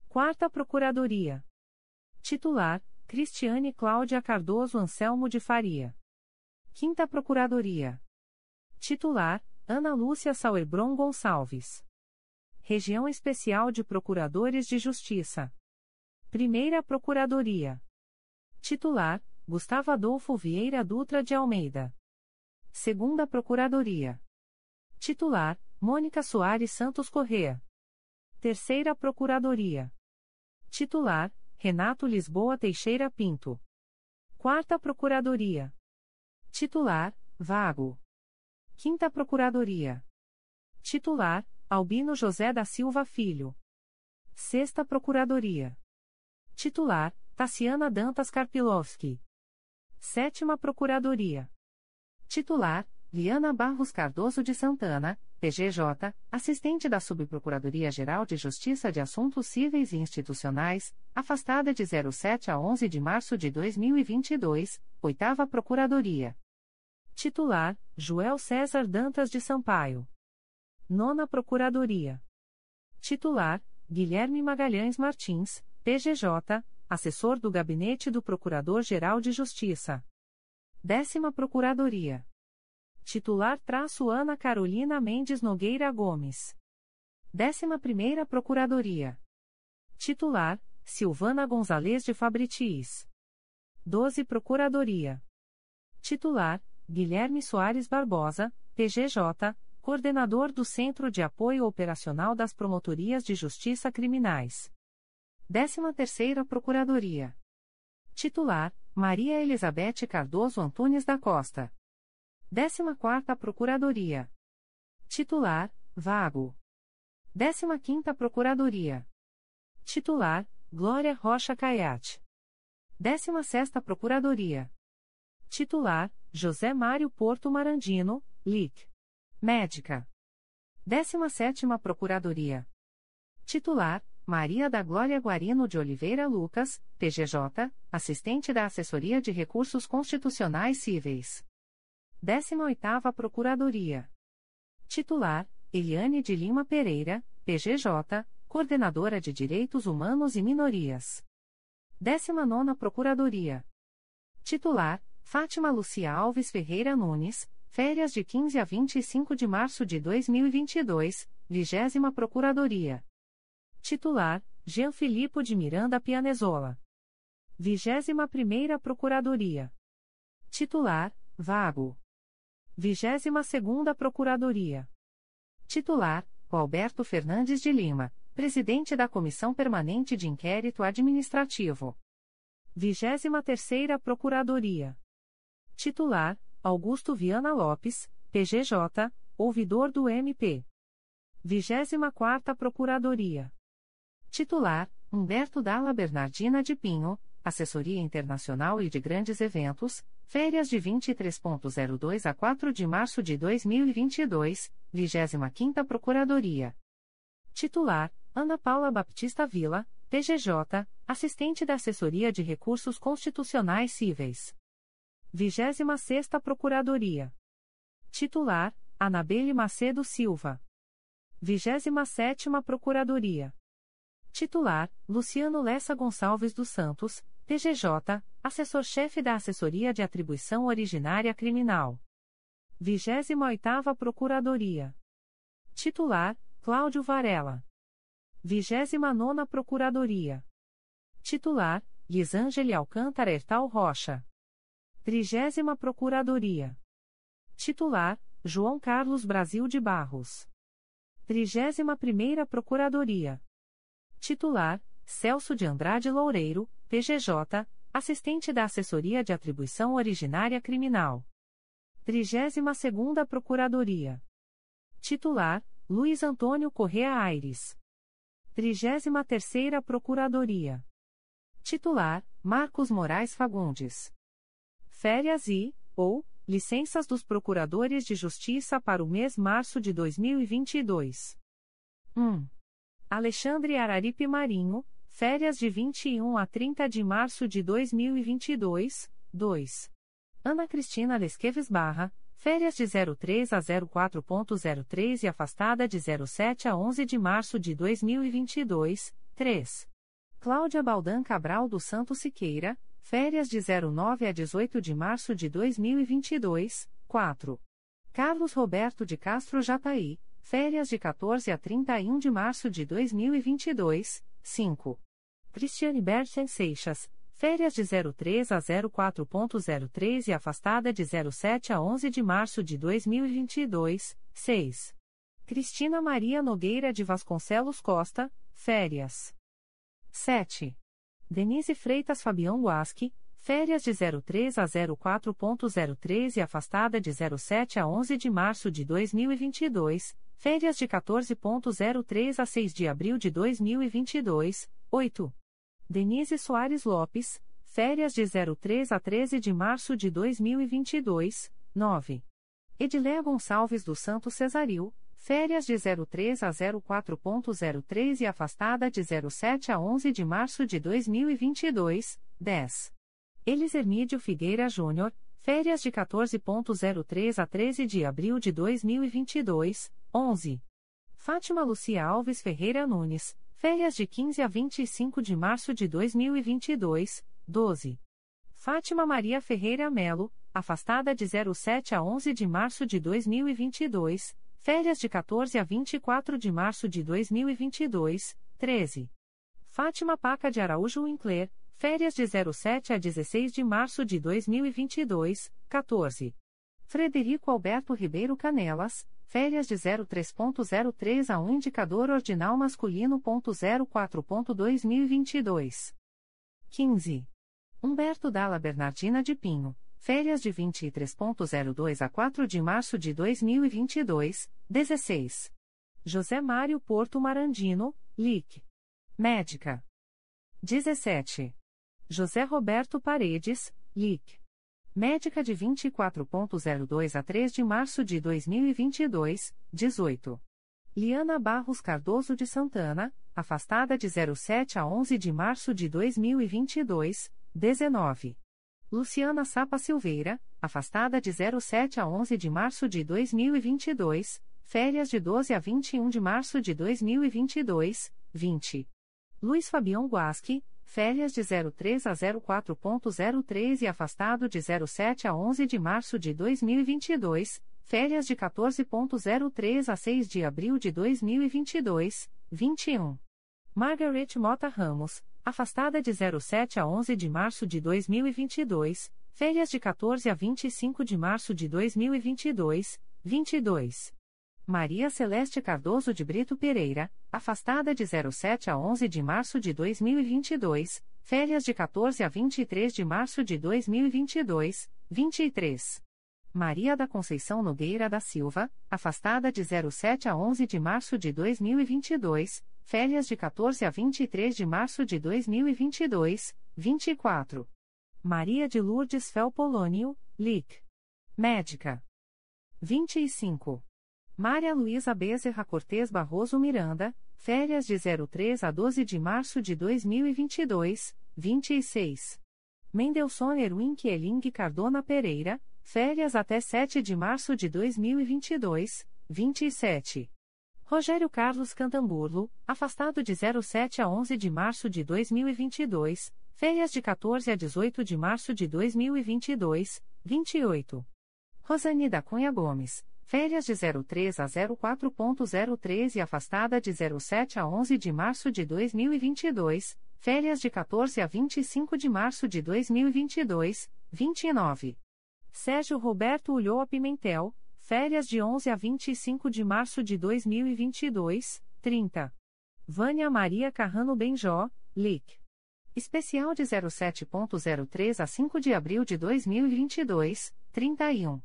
Quarta Procuradoria. Titular, Cristiane Cláudia Cardoso Anselmo de Faria. Quinta Procuradoria. Titular, Ana Lúcia Sauerbron Gonçalves. Região Especial de Procuradores de Justiça. Primeira Procuradoria. Titular, Gustavo Adolfo Vieira Dutra de Almeida. Segunda Procuradoria. Titular, Mônica Soares Santos Corrêa. Terceira Procuradoria. Titular, Renato Lisboa Teixeira Pinto. Quarta Procuradoria. Titular, Vago. Quinta Procuradoria. Titular, Albino José da Silva Filho. Sexta Procuradoria. Titular, Taciana Dantas Karpilowski. Sétima Procuradoria. Titular, Liana Barros Cardoso de Santana, P G J, assistente da Subprocuradoria-Geral de Justiça de Assuntos Cíveis e Institucionais, afastada de zero sete a onze de março de dois mil e vinte e dois, oitava Procuradoria. Titular, Joel César Dantas de Sampaio. Nona Procuradoria. Titular, Guilherme Magalhães Martins, P G J, assessor do Gabinete do Procurador-Geral de Justiça. Décima Procuradoria. Titular traço Ana Carolina Mendes Nogueira Gomes. décima primeira Procuradoria. Titular, Silvana Gonzalez de Fabritis. doze Procuradoria. Titular, Guilherme Soares Barbosa, P G J, coordenador do Centro de Apoio Operacional das Promotorias de Justiça Criminais. décima terceira Procuradoria. Titular, Maria Elizabeth Cardoso Antunes da Costa. décima quarta Procuradoria. Titular, Vago. décima quinta Procuradoria. Titular, Glória Rocha Caiate. décima sexta Procuradoria. Titular, José Mário Porto Marandino, L I C. Médica. décima sétima Procuradoria. Titular, Maria da Glória Guarino de Oliveira Lucas, P G J, assistente da Assessoria de Recursos Constitucionais Cíveis. décima oitava Procuradoria. Titular, Eliane de Lima Pereira, P G J, coordenadora de Direitos Humanos e Minorias. décima nona Procuradoria. Titular, Fátima Lucia Alves Ferreira Nunes, férias de quinze a vinte e cinco de março de dois mil e vinte e dois, vigésima Procuradoria. Titular, Jean Filipe de Miranda Pianezola. vigésima primeira Procuradoria. Titular, Vago. vigésima segunda Procuradoria. Titular, Alberto Fernandes de Lima, presidente da Comissão Permanente de Inquérito Administrativo. vigésima terceira Procuradoria. Titular, Augusto Viana Lopes, P G J, ouvidor do M P. vigésima quarta Procuradoria. Titular, Humberto Dalla Bernardina de Pinho, assessoria internacional e de grandes eventos, férias de vinte e três a quatro de março de dois mil e vinte e dois, vigésima quinta Procuradoria. Titular, Ana Paula Baptista Vila, P G J, assistente da Assessoria de Recursos Constitucionais Cíveis. vigésima sexta Procuradoria. Titular, Anabele Macedo Silva. vigésima sétima Procuradoria. Titular, Luciano Lessa Gonçalves dos Santos, P G J, assessor-chefe da Assessoria de Atribuição Originária Criminal. vigésima oitava Procuradoria. Titular, Cláudio Varela. vigésima nona Procuradoria. Titular, Lisângele Alcântara Hertal Rocha. Trigésima Procuradoria. Titular, João Carlos Brasil de Barros. Trigésima primeira Procuradoria. Titular, Celso de Andrade Loureiro, P G J, assistente da Assessoria de Atribuição Originária Criminal. Trigésima segunda Procuradoria. Titular, Luiz Antônio Corrêa Aires. Trigésima terceira Procuradoria. Titular, Marcos Moraes Fagundes. Férias e, ou, licenças dos Procuradores de Justiça para o mês março de dois mil e vinte e dois. um. Alexandre Araripe Marinho, férias de vinte e um a trinta de março de dois mil e vinte e dois. dois. Ana Cristina Lesqueves Barra, férias de zero três a zero quatro ponto zero três e afastada de zero sete a onze de março de dois mil e vinte e dois. três. Cláudia Baldan Cabral do Santo Siqueira, férias de nove a dezoito de março de dois mil e vinte e dois, quatro. Carlos Roberto de Castro Jataí, férias de quatorze a trinta e um de março de dois mil e vinte e dois, cinco. Cristiane Berten Seixas, férias de zero três a zero quatro ponto zero três e afastada de zero sete a onze de março de dois mil e vinte e dois, seis. Cristina Maria Nogueira de Vasconcelos Costa, férias. sete. Denise Freitas Fabião Guasque, férias de zero três a zero quatro ponto zero três e afastada de zero sete a onze de março de dois mil e vinte e dois, férias de quatorze ponto zero três a seis de abril de dois mil e vinte e dois, oito. Denise Soares Lopes, férias de zero três a treze de março de dois mil e vinte e dois, nove. Ediléa Gonçalves do Santo Cesário, férias de zero três a zero quatro ponto zero três e afastada de zero sete a onze de março de dois mil e vinte e dois, dez. Elisernildo Figueira Júnior, férias de quatorze ponto zero três a treze de abril de dois mil e vinte e dois, onze. Fátima Lucia Alves Ferreira Nunes, férias de quinze a vinte e cinco de março de dois mil e vinte e dois, doze. Fátima Maria Ferreira Melo, afastada de zero sete a onze de março de dois mil e vinte e dois, férias de quatorze a vinte e quatro de março de dois mil e vinte e dois, treze. Fátima Paca de Araújo Winkler, férias de zero sete a dezesseis de março de dois mil e vinte e dois, quatorze. Frederico Alberto Ribeiro Canelas, férias de zero três ponto zero três a um indicador ordinal masculino ponto zero quatro ponto dois mil e vinte e dois. quinze. Humberto Dalla Bernardina de Pinho, férias de vinte e três ponto zero dois a quatro de março de dois mil e vinte e dois, dezesseis. José Mário Porto Marandino, L I C. Médica. dezessete. José Roberto Paredes, L I C. Médica de vinte e quatro ponto zero dois a três de março de dois mil e vinte e dois, dezoito. Liana Barros Cardoso de Santana, afastada de zero sete a onze de março de dois mil e vinte e dois, dezenove. Luciana Sapha Silveira, afastada de zero sete a onze de março de dois mil e vinte e dois, férias de doze a vinte e um de março de dois mil e vinte e dois, vinte. Luiz Fabião Guasque, férias de zero três a zero quatro ponto zero três e afastado de zero sete a onze de março de dois mil e vinte e dois, férias de quatorze ponto zero três a seis de abril de dois mil e vinte e dois, vinte e um. Margaret Mota Ramos, afastada de zero sete a onze de março de dois mil e vinte e dois, férias de quatorze a vinte e cinco de março de dois mil e vinte e dois, vinte e dois. Maria Celeste Cardoso de Brito Pereira, afastada de zero sete a onze de março de dois mil e vinte e dois, férias de quatorze a vinte e três de março de dois mil e vinte e dois, vinte e três. Maria da Conceição Nogueira da Silva, afastada de zero sete a onze de março de dois mil e vinte e dois, férias de quatorze a vinte e três de março de dois mil e vinte e dois, vinte e quatro. Maria de Lourdes Felpolônio, L I C. Médica. vinte e cinco. Maria Luísa Bezerra Cortes Barroso Miranda, férias de zero três a doze de março de dois mil e vinte e dois, vinte e seis. Mendelson Erwin Kieling Cardona Pereira, férias até sete de março de dois mil e vinte e dois, vinte e sete. Rogério Carlos Cantamburlo, afastado de zero sete a onze de março de dois mil e vinte e dois, férias de quatorze a dezoito de março de dois mil e vinte e dois, vinte e oito. Rosane da Cunha Gomes, férias de zero três a zero quatro ponto zero três e afastada de zero sete a onze de março de dois mil e vinte e dois, Férias de quatorze a vinte e cinco de março de dois mil e vinte e dois, vinte e nove. Sérgio Roberto Ulhoa Pimentel, férias de onze a vinte e cinco de março de dois mil e vinte e dois, trinta. Vânia Maria Carrano Benjó, L I C. Especial de zero sete de zero três a cinco de abril de dois mil e vinte e dois, trinta e um.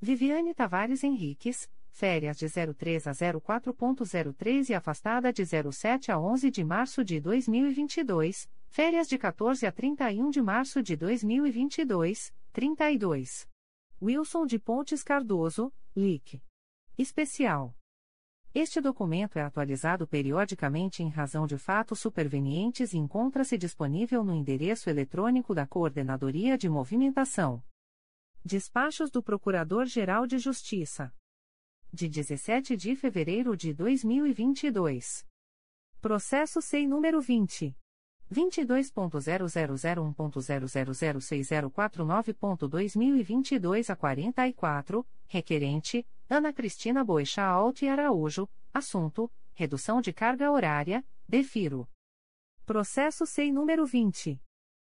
Viviane Tavares Henriques, férias de zero três a zero quatro ponto zero três e afastada de zero sete a onze de março de dois mil e vinte e dois, férias de quatorze a trinta e um de março de dois mil e vinte e dois, trinta e dois. Wilson de Pontes Cardoso, L I C. Especial. Este documento é atualizado periodicamente em razão de fatos supervenientes e encontra-se disponível no endereço eletrônico da Coordenadoria de Movimentação. Despachos do Procurador-Geral de Justiça. De dezessete de fevereiro de dois mil e vinte e dois. Processo S E I número vinte. vinte e dois ponto zero zero zero um ponto zero zero zero seis zero quatro nove ponto dois mil e vinte e dois a quarenta e quatro, requerente, Ana Cristina Boixá Alto e Araújo, assunto, redução de carga horária, defiro. Processo S E I número vinte.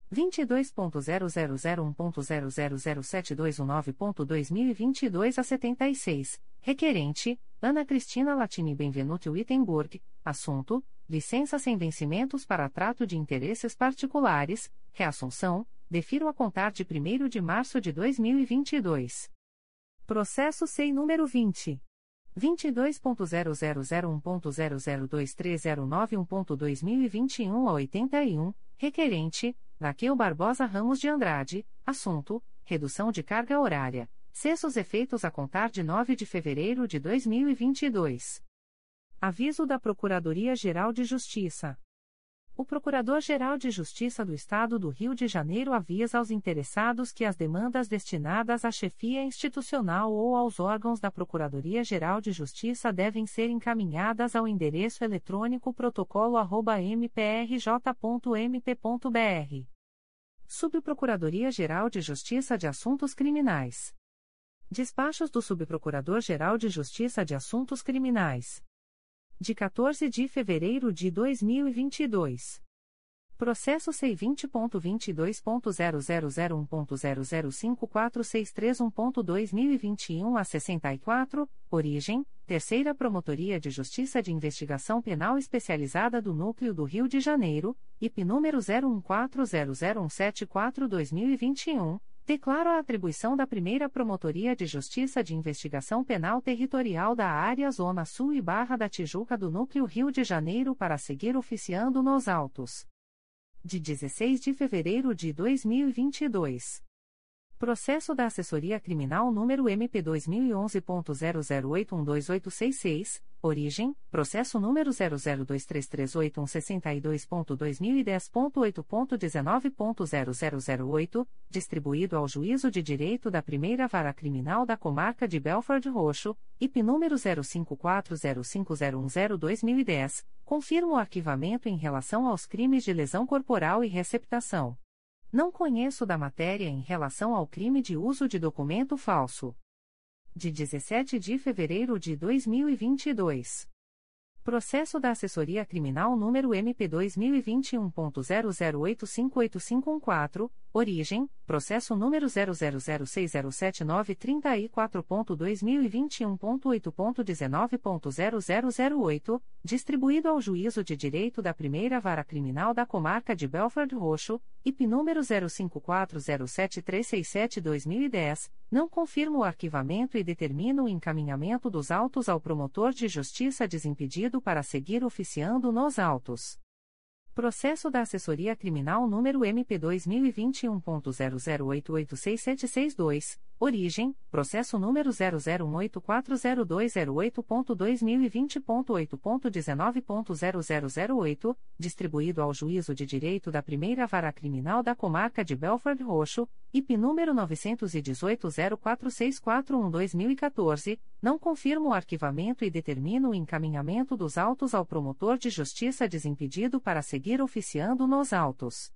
vinte e dois ponto zero zero zero um ponto zero zero zero sete dois um nove ponto dois mil e vinte e dois a setenta e seis, requerente, Ana Cristina Latini Benvenuto Wittenburg, assunto, licença sem vencimentos para trato de interesses particulares, reassunção, defiro a contar de primeiro de março de dois mil e vinte e dois. Processo S E I número vinte. vinte e dois ponto zero zero zero um ponto zero zero dois três zero nove um ponto dois mil e vinte e um a oitenta e um, requerente, Raquel Barbosa Ramos de Andrade, assunto, redução de carga horária, cessos efeitos a contar de nove de fevereiro de dois mil e vinte e dois. Aviso da Procuradoria-Geral de Justiça. O Procurador-Geral de Justiça do Estado do Rio de Janeiro avisa aos interessados que as demandas destinadas à chefia institucional ou aos órgãos da Procuradoria-Geral de Justiça devem ser encaminhadas ao endereço eletrônico protocolo arroba m p r j ponto m p ponto b r. Subprocuradoria-Geral de Justiça de Assuntos Criminais. Despachos do Subprocurador-Geral de Justiça de Assuntos Criminais. De quatorze de fevereiro de dois mil e vinte e dois. Processo S E I vinte ponto vinte e dois ponto zero zero zero um ponto zero zero cinco quatro seis três um ponto dois mil e vinte e um a sessenta e quatro, origem, Terceira Promotoria de Justiça de Investigação Penal Especializada do Núcleo do Rio de Janeiro, I P número zero um quatro zero zero um sete quatro traço dois mil e vinte e um, declaro a atribuição da Primeira Promotoria de Justiça de Investigação Penal Territorial da Área Zona Sul e Barra da Tijuca do Núcleo Rio de Janeiro para seguir oficiando nos autos. De dezesseis de fevereiro de dois mil e vinte e dois. Processo da Assessoria Criminal número M P dois mil e onze ponto zero zero oito um dois oito seis seis, origem, processo número zero zero dois três três oito um seis dois ponto dois mil e dez ponto oito ponto dezenove ponto zero zero zero oito, distribuído ao Juízo de Direito da Primeira Vara Criminal da Comarca de Belford Roxo, I P número zero cinco quatro zero cinco zero um zero dois mil e dez, confirma o arquivamento em relação aos crimes de lesão corporal e receptação. Não conheço da matéria em relação ao crime de uso de documento falso. De dezessete de fevereiro de dois mil e vinte e dois. Processo da Assessoria Criminal número M P dois mil e vinte e um ponto zero zero oito cinco oito cinco um quatro, origem, processo número zero zero zero seis zero sete nove três quatro ponto dois mil e vinte e um ponto oito ponto dezenove ponto zero zero zero oito, distribuído ao Juízo de Direito da Primeira Vara Criminal da Comarca de Belford Roxo, I P número zero cinco quatro zero sete três seis sete traço dois mil e dez, não confirma o arquivamento e determina o encaminhamento dos autos ao promotor de justiça desimpedido para seguir oficiando nos autos. Processo da Assessoria Criminal número M P dois mil e vinte e um ponto zero zero oito oito seis sete seis dois, origem, processo número zero zero um oito quatro zero dois zero oito ponto dois mil e vinte ponto oito ponto dezenove ponto zero zero zero oito, distribuído ao Juízo de Direito da Primeira Vara Criminal da Comarca de Belford Roxo, I P número nove um oito zero quatro seis quatro um traço dois mil e quatorze, não confirma o arquivamento e determina o encaminhamento dos autos ao promotor de justiça desimpedido para seguir oficiando nos autos.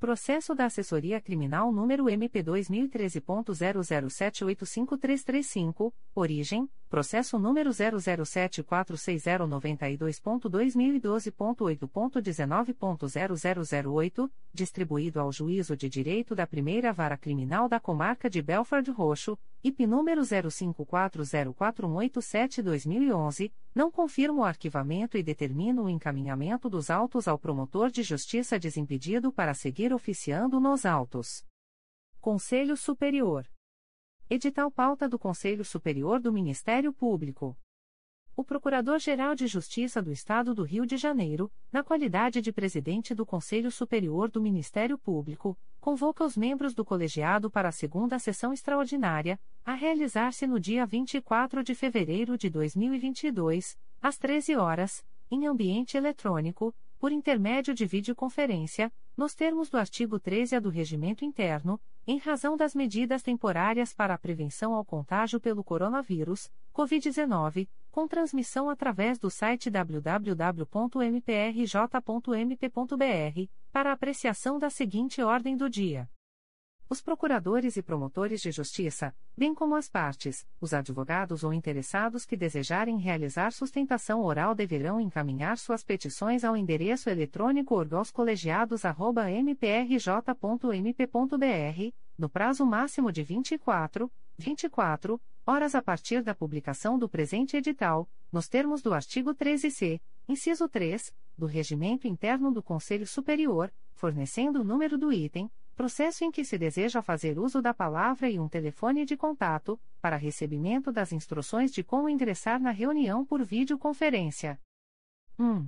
Processo da Assessoria Criminal número M P dois mil e treze ponto zero zero sete oito cinco três três cinco, origem, Processo número zero zero sete quatro seis zero nove dois ponto dois mil e doze ponto oito ponto dezenove ponto zero zero zero oito, distribuído ao Juízo de Direito da Primeira Vara Criminal da Comarca de Belford Roxo, I P número zero cinco quatro zero quatro um oito sete barra dois mil e onze, não confirma o arquivamento e determina o encaminhamento dos autos ao promotor de justiça desimpedido para seguir oficiando nos autos. Conselho Superior. Edital pauta do Conselho Superior do Ministério Público. O Procurador-Geral de Justiça do Estado do Rio de Janeiro, na qualidade de presidente do Conselho Superior do Ministério Público, convoca os membros do colegiado para a segunda sessão extraordinária, a realizar-se no dia vinte e quatro de fevereiro de dois mil e vinte e dois, às treze horas, em ambiente eletrônico, por intermédio de videoconferência, nos termos do artigo treze A do Regimento Interno, em razão das medidas temporárias para a prevenção ao contágio pelo coronavírus, covid dezenove, com transmissão através do site w w w ponto m p r j ponto m p ponto b r, para apreciação da seguinte ordem do dia. Os procuradores e promotores de justiça, bem como as partes, os advogados ou interessados que desejarem realizar sustentação oral deverão encaminhar suas petições ao endereço eletrônico orgãos colegiados arroba m p r j ponto m p ponto b r, no prazo máximo de vinte e quatro, vinte e quatro, horas a partir da publicação do presente edital, nos termos do artigo treze C, inciso três, do Regimento Interno do Conselho Superior, fornecendo o número do item, processo em que se deseja fazer uso da palavra e um telefone de contato, para recebimento das instruções de como ingressar na reunião por videoconferência. um.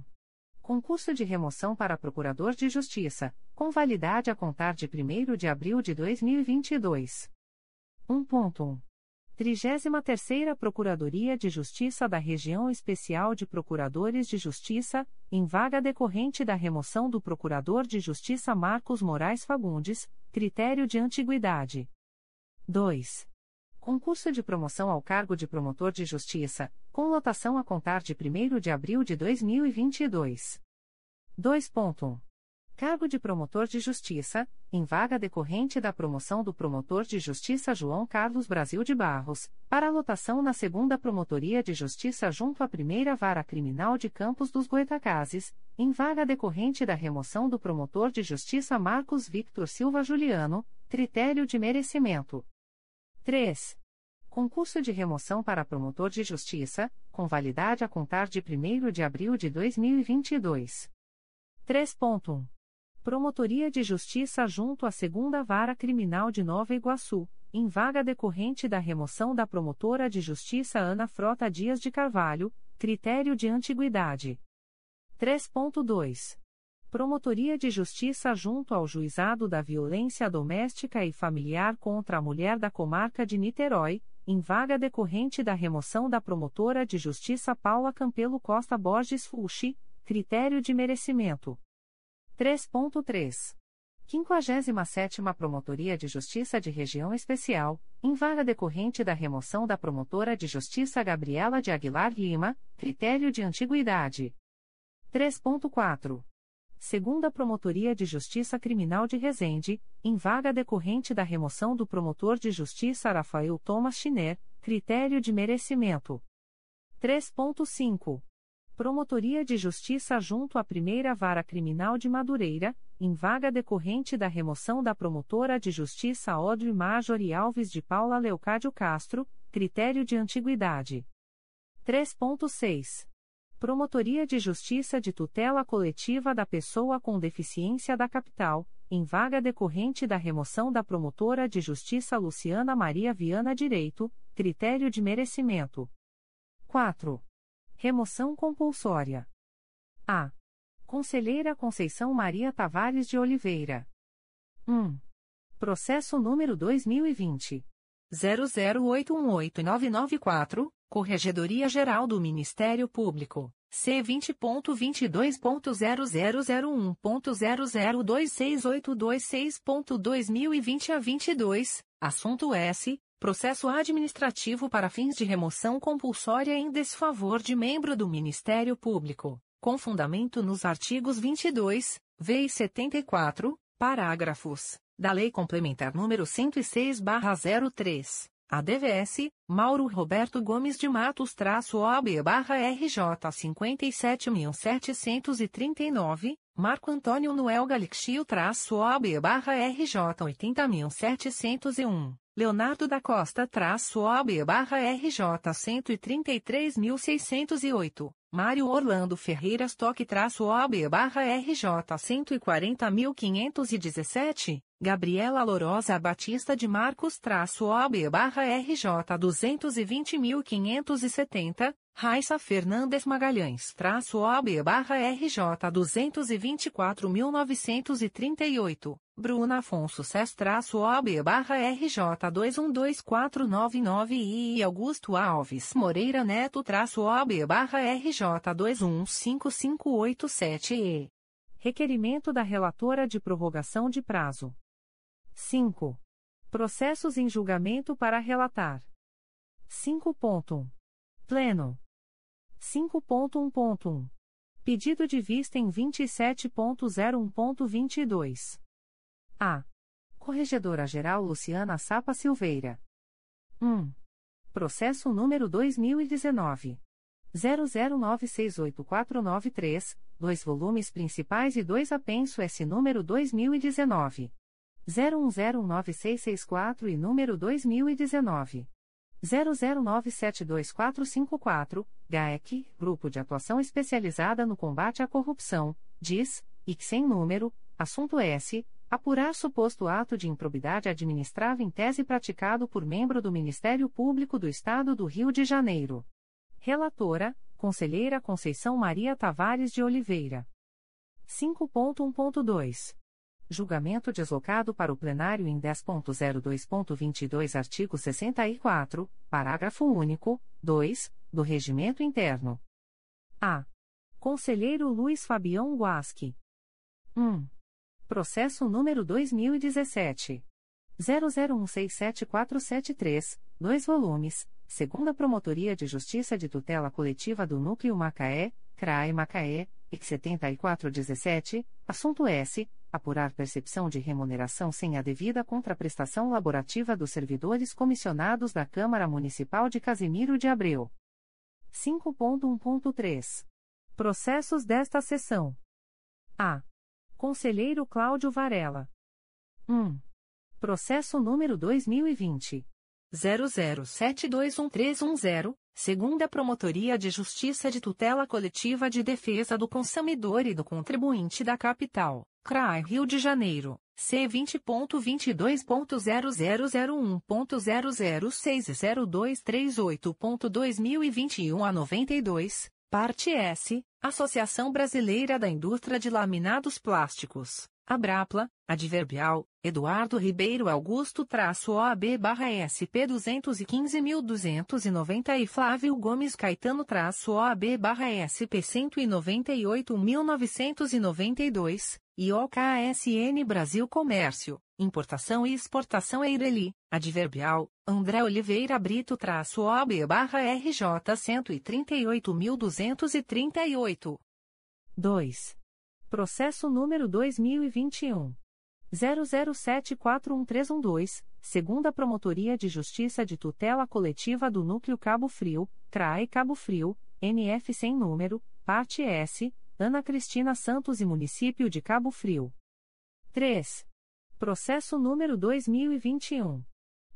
Concurso de remoção para Procurador de Justiça, com validade a contar de primeiro de abril de dois mil e vinte e dois. um ponto um. trigésima terceira Procuradoria de Justiça da Região Especial de Procuradores de Justiça, em vaga decorrente da remoção do Procurador de Justiça Marcos Moraes Fagundes, critério de antiguidade. dois. Concurso de promoção ao cargo de Promotor de Justiça, com lotação a contar de primeiro de abril de dois mil e vinte e dois. dois ponto um. Cargo de Promotor de Justiça, em vaga decorrente da promoção do Promotor de Justiça João Carlos Brasil de Barros, para lotação na segunda Promotoria de Justiça junto à primeira Vara Criminal de Campos dos Goitacazes, em vaga decorrente da remoção do Promotor de Justiça Marcos Victor Silva Juliano, critério de merecimento. três. Concurso de remoção para Promotor de Justiça, com validade a contar de primeiro de abril de dois mil e vinte e dois. três ponto um. Promotoria de Justiça junto à segunda Vara Criminal de Nova Iguaçu, em vaga decorrente da remoção da Promotora de Justiça Ana Frota Dias de Carvalho, critério de antiguidade. três ponto dois. Promotoria de Justiça junto ao Juizado da Violência Doméstica e Familiar contra a Mulher da Comarca de Niterói, em vaga decorrente da remoção da Promotora de Justiça Paula Campelo Costa Borges Fuxi, critério de merecimento. três ponto três. quinquagésima sétima Promotoria de Justiça de Região Especial, em vaga decorrente da remoção da Promotora de Justiça Gabriela de Aguilar Lima, critério de antiguidade. três ponto quatro. Segunda Promotoria de Justiça Criminal de Resende, em vaga decorrente da remoção do Promotor de Justiça Rafael Thomas Chiner, critério de merecimento. três ponto cinco. Promotoria de Justiça junto à Primeira Vara Criminal de Madureira, em vaga decorrente da remoção da Promotora de Justiça Audrey Major e Alves de Paula Leocádio Castro, critério de antiguidade. três ponto seis. Promotoria de Justiça de Tutela Coletiva da Pessoa com Deficiência da Capital, em vaga decorrente da remoção da Promotora de Justiça Luciana Maria Viana Direito, critério de merecimento. quatro. Remoção compulsória. A. Conselheira Conceição Maria Tavares de Oliveira. um. Processo número dois mil e vinte. zero zero oito um oito nove nove quatro, Corregedoria Geral do Ministério Público, C vinte ponto vinte e dois ponto zero zero zero um ponto zero zero dois seis oito dois seis ponto dois mil e vinte a vinte e dois, assunto S. Processo administrativo para fins de remoção compulsória em desfavor de membro do Ministério Público, com fundamento nos artigos vinte e dois, V e setenta e quatro, parágrafos, da Lei Complementar número cento e seis barra zero três, A D V S, Mauro Roberto Gomes de Matos traço O A B barra R J cinquenta e sete mil setecentos e trinta e nove, Marco Antônio Noel Galixio traço O A B barra R J oitenta mil setecentos e um, Leonardo da Costa traço O A B barra R J cento e trinta e três mil seiscentos e oito, Mário Orlando Ferreira Stock traço O A B barra R J cento e quarenta mil quinhentos e dezessete, Gabriela Lorosa Batista de Marcos traço O A B barra R J duzentos e vinte mil quinhentos e setenta, Raissa Fernandes Magalhães traço O A B barra R J duzentos e vinte e quatro mil novecentos e trinta e oito, Bruna Afonso Cés traço O A B barra R J dois um dois quatro nove nove e Augusto Alves Moreira Neto traço O A B barra R J dois um cinco cinco oito sete e. Requerimento da relatora de prorrogação de prazo. cinco. Processos em julgamento para relatar. cinco ponto um. Pleno. cinco ponto um ponto um. Pedido de vista em vinte e sete ponto zero um ponto vinte e dois. A. Corregedora-Geral Luciana Sapha Silveira. um. Processo número dois mil e dezenove. zero zero nove seis oito quatro nove três, dois volumes principais e dois apenso S. número dois mil e dezenove. zero um zero um nove seis seis quatro e número dois mil e dezenove. zero zero nove sete dois quatro cinco quatro, G A E C, Grupo de Atuação Especializada no Combate à Corrupção, D I S, I C sem número, assunto S. Apurar suposto ato de improbidade administrativa em tese praticado por membro do Ministério Público do Estado do Rio de Janeiro. Relatora, Conselheira Conceição Maria Tavares de Oliveira. cinco ponto um ponto dois. Julgamento deslocado para o plenário em dez ponto zero dois ponto vinte e dois artigo sessenta e quatro, parágrafo único, dois, do Regimento Interno. A. Conselheiro Luiz Fabião Guasque. um. Processo número dois mil e dezessete. zero zero um seis sete quatro sete três, dois volumes, Segunda Promotoria de Justiça de Tutela Coletiva do Núcleo Macaé, C R A E Macaé, I C setenta e quatro dezessete, assunto S. Apurar percepção de remuneração sem a devida contraprestação laborativa dos servidores comissionados da Câmara Municipal de Casimiro de Abreu. cinco ponto um ponto três. Processos desta sessão. A. Conselheiro Cláudio Varela. um. Processo número dois mil e vinte. zero zero sete dois um três um zero, Segunda Promotoria de Justiça de Tutela Coletiva de Defesa do Consumidor e do Contribuinte da Capital, C R A I Rio de Janeiro, C vinte ponto vinte e dois ponto zero zero zero um ponto zero zero seis e zero dois três oito ponto dois mil e vinte e um a noventa e dois, parte S, Associação Brasileira da Indústria de Laminados Plásticos. Abrapla, Adverbial, Eduardo Ribeiro Augusto traço O A B barra S P duzentos e quinze mil duzentos e noventa e Flávio Gomes Caetano traço O A B barra S P cento e noventa e oito mil novecentos e noventa e dois, e O K S N Brasil Comércio, Importação e Exportação Eireli, Adverbial, André Oliveira Brito traço O A B barra R J cento e trinta e oito mil duzentos e trinta e oito. dois. Processo número dois mil e vinte e um. zero zero sete quatro um três um dois, Segunda Promotoria de Justiça de Tutela Coletiva do Núcleo Cabo Frio, C R A E Cabo Frio, N F sem número, parte S, Ana Cristina Santos e Município de Cabo Frio. três. Processo número dois mil e vinte e um.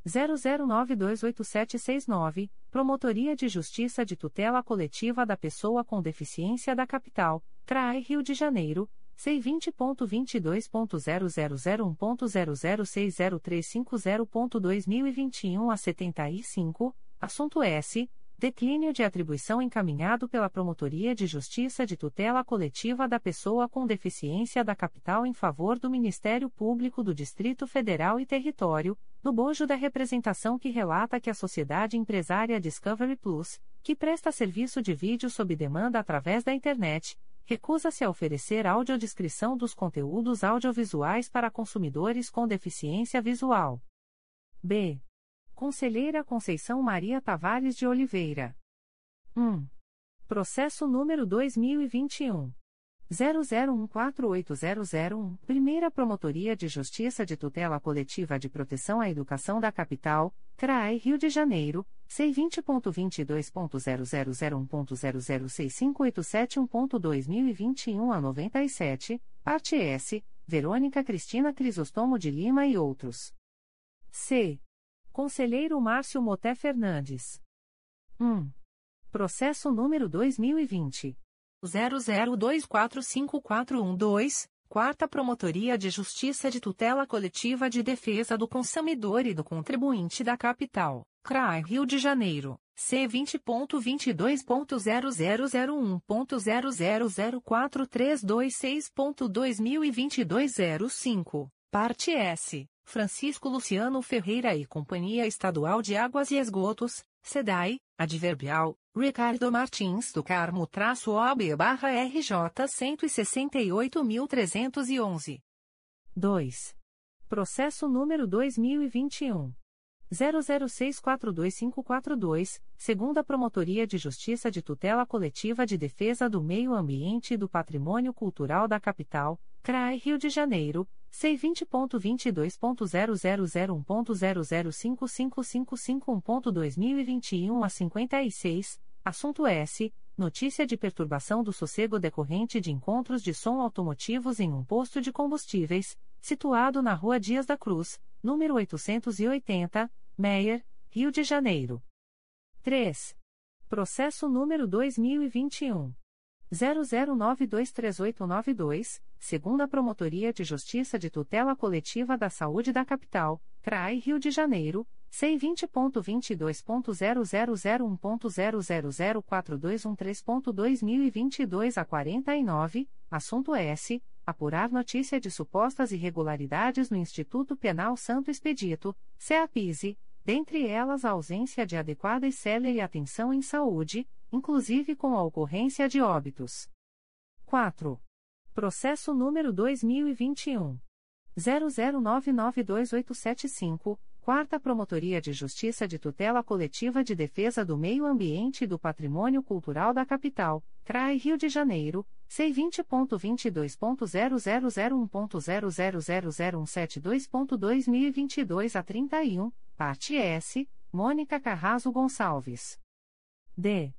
zero zero nove dois oito sete seis nove, Promotoria de Justiça de Tutela Coletiva da Pessoa com Deficiência da Capital, C R A E Rio de Janeiro, C vinte ponto vinte e dois ponto zero zero zero um ponto zero zero seis zero três cinco zero ponto dois mil e vinte e um a setenta e cinco, assunto S. Declínio de atribuição encaminhado pela Promotoria de Justiça de Tutela Coletiva da Pessoa com Deficiência da Capital em favor do Ministério Público do Distrito Federal e Território, no bojo da representação que relata que a sociedade empresária Discovery Plus, que presta serviço de vídeo sob demanda através da internet, recusa-se a oferecer audiodescrição dos conteúdos audiovisuais para consumidores com deficiência visual. B. Conselheira Conceição Maria Tavares de Oliveira. um. Processo número dois mil e vinte e um. zero zero um quatro oito zero zero um, Primeira Promotoria de Justiça de Tutela Coletiva de Proteção à Educação da Capital, C R A E Rio de Janeiro, C vinte ponto vinte e dois ponto zero zero zero um ponto zero zero seis cinco oito sete um ponto dois mil e vinte e um a noventa e sete, parte S, Verônica Cristina Crisostomo de Lima e outros. C. Conselheiro Márcio Moté Fernandes. um. Processo número dois mil e vinte. zero zero dois quatro cinco quatro um dois, Quarta Promotoria de Justiça de Tutela Coletiva de Defesa do Consumidor e do Contribuinte da Capital, C R A I Rio de Janeiro, C vinte ponto vinte e dois ponto zero zero zero um ponto zero zero zero quatro três dois seis ponto dois mil e vinte e dois a zero cinco, parte S, Francisco Luciano Ferreira e Companhia Estadual de Águas e Esgotos, SEDAI, adverbial, Ricardo Martins do Carmo traço O B barra R J cento e sessenta e oito mil trezentos e onze. dois. Processo número dois mil e vinte e um. zero zero seis quatro dois cinco quatro dois, Segunda Promotoria de Justiça de Tutela Coletiva de Defesa do Meio Ambiente e do Patrimônio Cultural da Capital, C R A E Rio de Janeiro, C vinte ponto vinte e dois ponto zero zero zero um ponto zero zero cinco cinco cinco cinco um ponto dois mil e vinte e um a cinquenta e seis, assunto S. Notícia de perturbação do sossego decorrente de encontros de som automotivos em um posto de combustíveis, situado na Rua Dias da Cruz, número oitocentos e oitenta, Meier, Rio de Janeiro. três. Processo número dois mil e vinte e um. zero zero nove dois três oito nove dois, Segunda Promotoria de Justiça de Tutela Coletiva da Saúde da Capital, C R A I Rio de Janeiro, C vinte ponto vinte e dois ponto zero zero zero um ponto zero zero zero quatro dois um três ponto dois mil e vinte e dois a quarenta e nove, assunto S. Apurar notícia de supostas irregularidades no Instituto Penal Santo Expedito, CEAPISE, dentre elas a ausência de adequada e célere atenção em saúde, inclusive com a ocorrência de óbitos. quatro. Processo número dois mil e vinte e um. zero zero nove nove dois oito sete cinco, Quarta Promotoria de Justiça de Tutela Coletiva de Defesa do Meio Ambiente e do Patrimônio Cultural da Capital, C R A E Rio de Janeiro, C vinte ponto vinte e dois ponto zero zero zero um ponto zero zero zero um sete dois ponto dois mil e vinte e dois a trinta e um, parte S, Mônica Carrazo Gonçalves. D.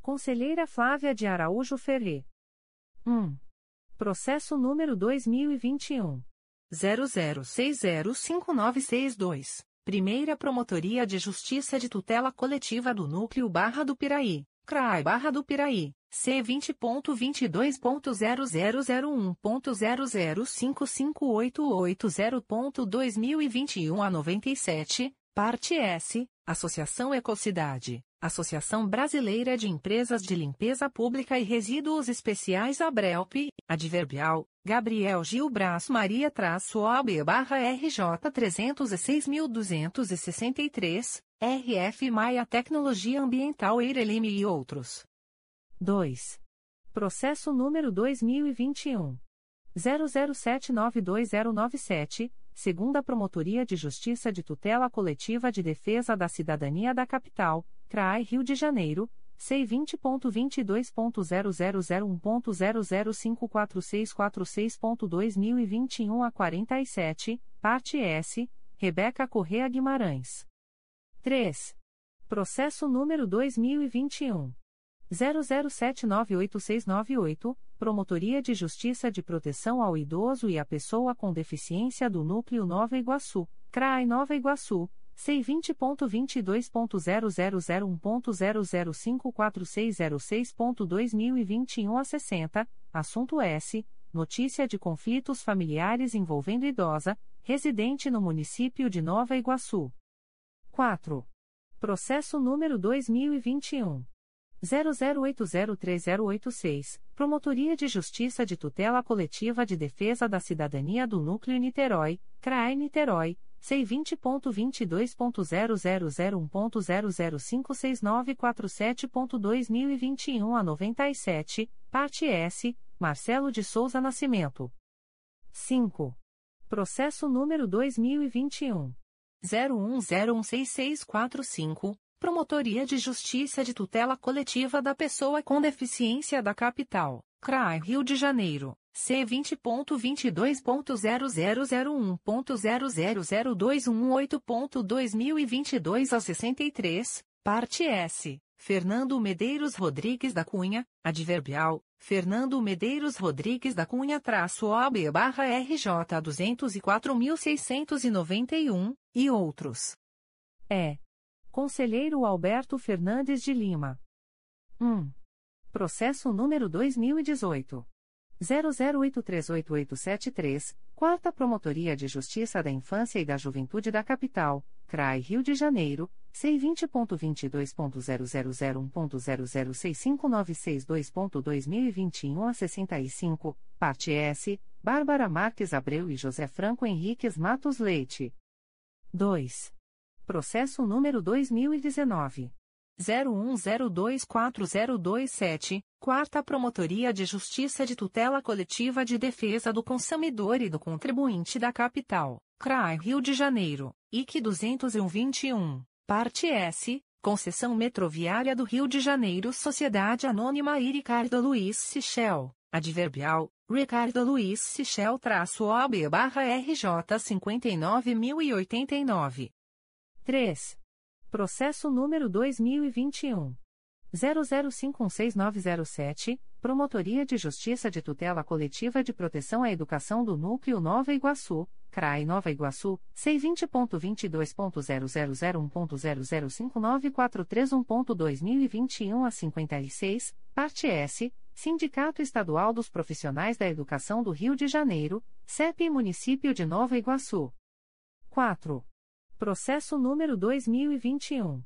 Conselheira Flávia de Araújo Ferré. um. Processo número dois mil e vinte e um. zero zero seis zero cinco nove seis dois, Primeira Promotoria de Justiça de Tutela Coletiva do Núcleo Barra do Piraí, C R A I Barra do Piraí, C vinte ponto vinte e dois ponto zero zero zero um ponto zero zero cinco cinco oito oito zero ponto dois mil e vinte e um a noventa e sete, parte S, Associação Ecocidade. Associação Brasileira de Empresas de Limpeza Pública e Resíduos Especiais Abrelp, adverbial, Gabriel Gil Braz Maria traço O B barra R J trezentos e seis mil duzentos e sessenta e três, R F Maia Tecnologia Ambiental Eirelime e outros. dois. Processo número dois mil e vinte e um. zero zero sete nove dois zero nove sete, Segunda Promotoria de Justiça de Tutela Coletiva de Defesa da Cidadania da Capital, C R A I Rio de Janeiro, C vinte ponto vinte e dois ponto zero zero zero um ponto zero zero cinco quatro seis quatro seis ponto dois mil e vinte e um a quarenta e sete, parte S, Rebeca Correa Guimarães. três. Processo número dois mil e vinte e um. zero zero sete nove oito seis nove oito, Promotoria de Justiça de Proteção ao Idoso e à Pessoa com Deficiência do Núcleo Nova Iguaçu, C R A I Nova Iguaçu, C vinte ponto vinte e dois ponto zero zero zero um ponto zero zero cinco quatro seis zero seis ponto dois mil e vinte e um a sessenta, assunto S. Notícia de conflitos familiares envolvendo idosa, residente no município de Nova Iguaçu. quatro. Processo número dois mil e vinte e um. zero zero oito zero três zero oito seis, Promotoria de Justiça de Tutela Coletiva de Defesa da Cidadania do Núcleo Niterói, C R A E Niterói, C vinte ponto vinte e dois ponto zero zero zero um ponto zero zero cinco seis nove quatro sete ponto dois mil e vinte e um a noventa e sete, parte S, Marcelo de Souza Nascimento. cinco. Processo número dois mil e vinte e um. zero um zero um seis seis quatro cinco, Promotoria de Justiça de Tutela Coletiva da Pessoa com Deficiência da Capital, C R A I Rio de Janeiro, C vinte ponto vinte e dois ponto zero zero zero um ponto zero zero zero dois um oito ponto dois mil e vinte e dois a sessenta e três, parte S, Fernando Medeiros Rodrigues da Cunha, adverbial, Fernando Medeiros Rodrigues da Cunha traço O A B barra R J duzentos e quatro mil seiscentos e noventa e um, e outros. É. Conselheiro Alberto Fernandes de Lima. um. Processo número dois mil e dezoito. zero zero oito três oito oito sete três, quarta Promotoria de Justiça da Infância e da Juventude da Capital, C R A I Rio de Janeiro, C vinte ponto vinte e dois ponto zero zero zero um ponto zero zero seis cinco nove seis dois ponto dois mil e vinte e um a sessenta e cinco, parte S, Bárbara Marques Abreu e José Franco Henriques Matos Leite. dois. Processo número dois mil e dezenove. zero um zero dois quatro zero dois sete, quarta Promotoria de Justiça de Tutela Coletiva de Defesa do Consumidor e do Contribuinte da Capital, C R A I Rio de Janeiro, I C duzentos e um vinte e um, parte S, Concessão Metroviária do Rio de Janeiro Sociedade Anônima e Ricardo Luiz Sichel, adverbial, Ricardo Luiz Sichel traço O B barra R J cinquenta e nove mil e oitenta e nove. três. Processo número dois mil e vinte e um. zero zero cinco um seis nove zero sete, Promotoria de Justiça de Tutela Coletiva de Proteção à Educação do Núcleo Nova Iguaçu, C R A I Nova Iguaçu, C vinte ponto vinte e dois ponto zero zero zero um ponto zero zero cinco nove quatro três um ponto dois mil e vinte e um a cinquenta e seis, parte S, Sindicato Estadual dos Profissionais da Educação do Rio de Janeiro, S E P e Município de Nova Iguaçu. quatro. Processo número dois mil e vinte e um.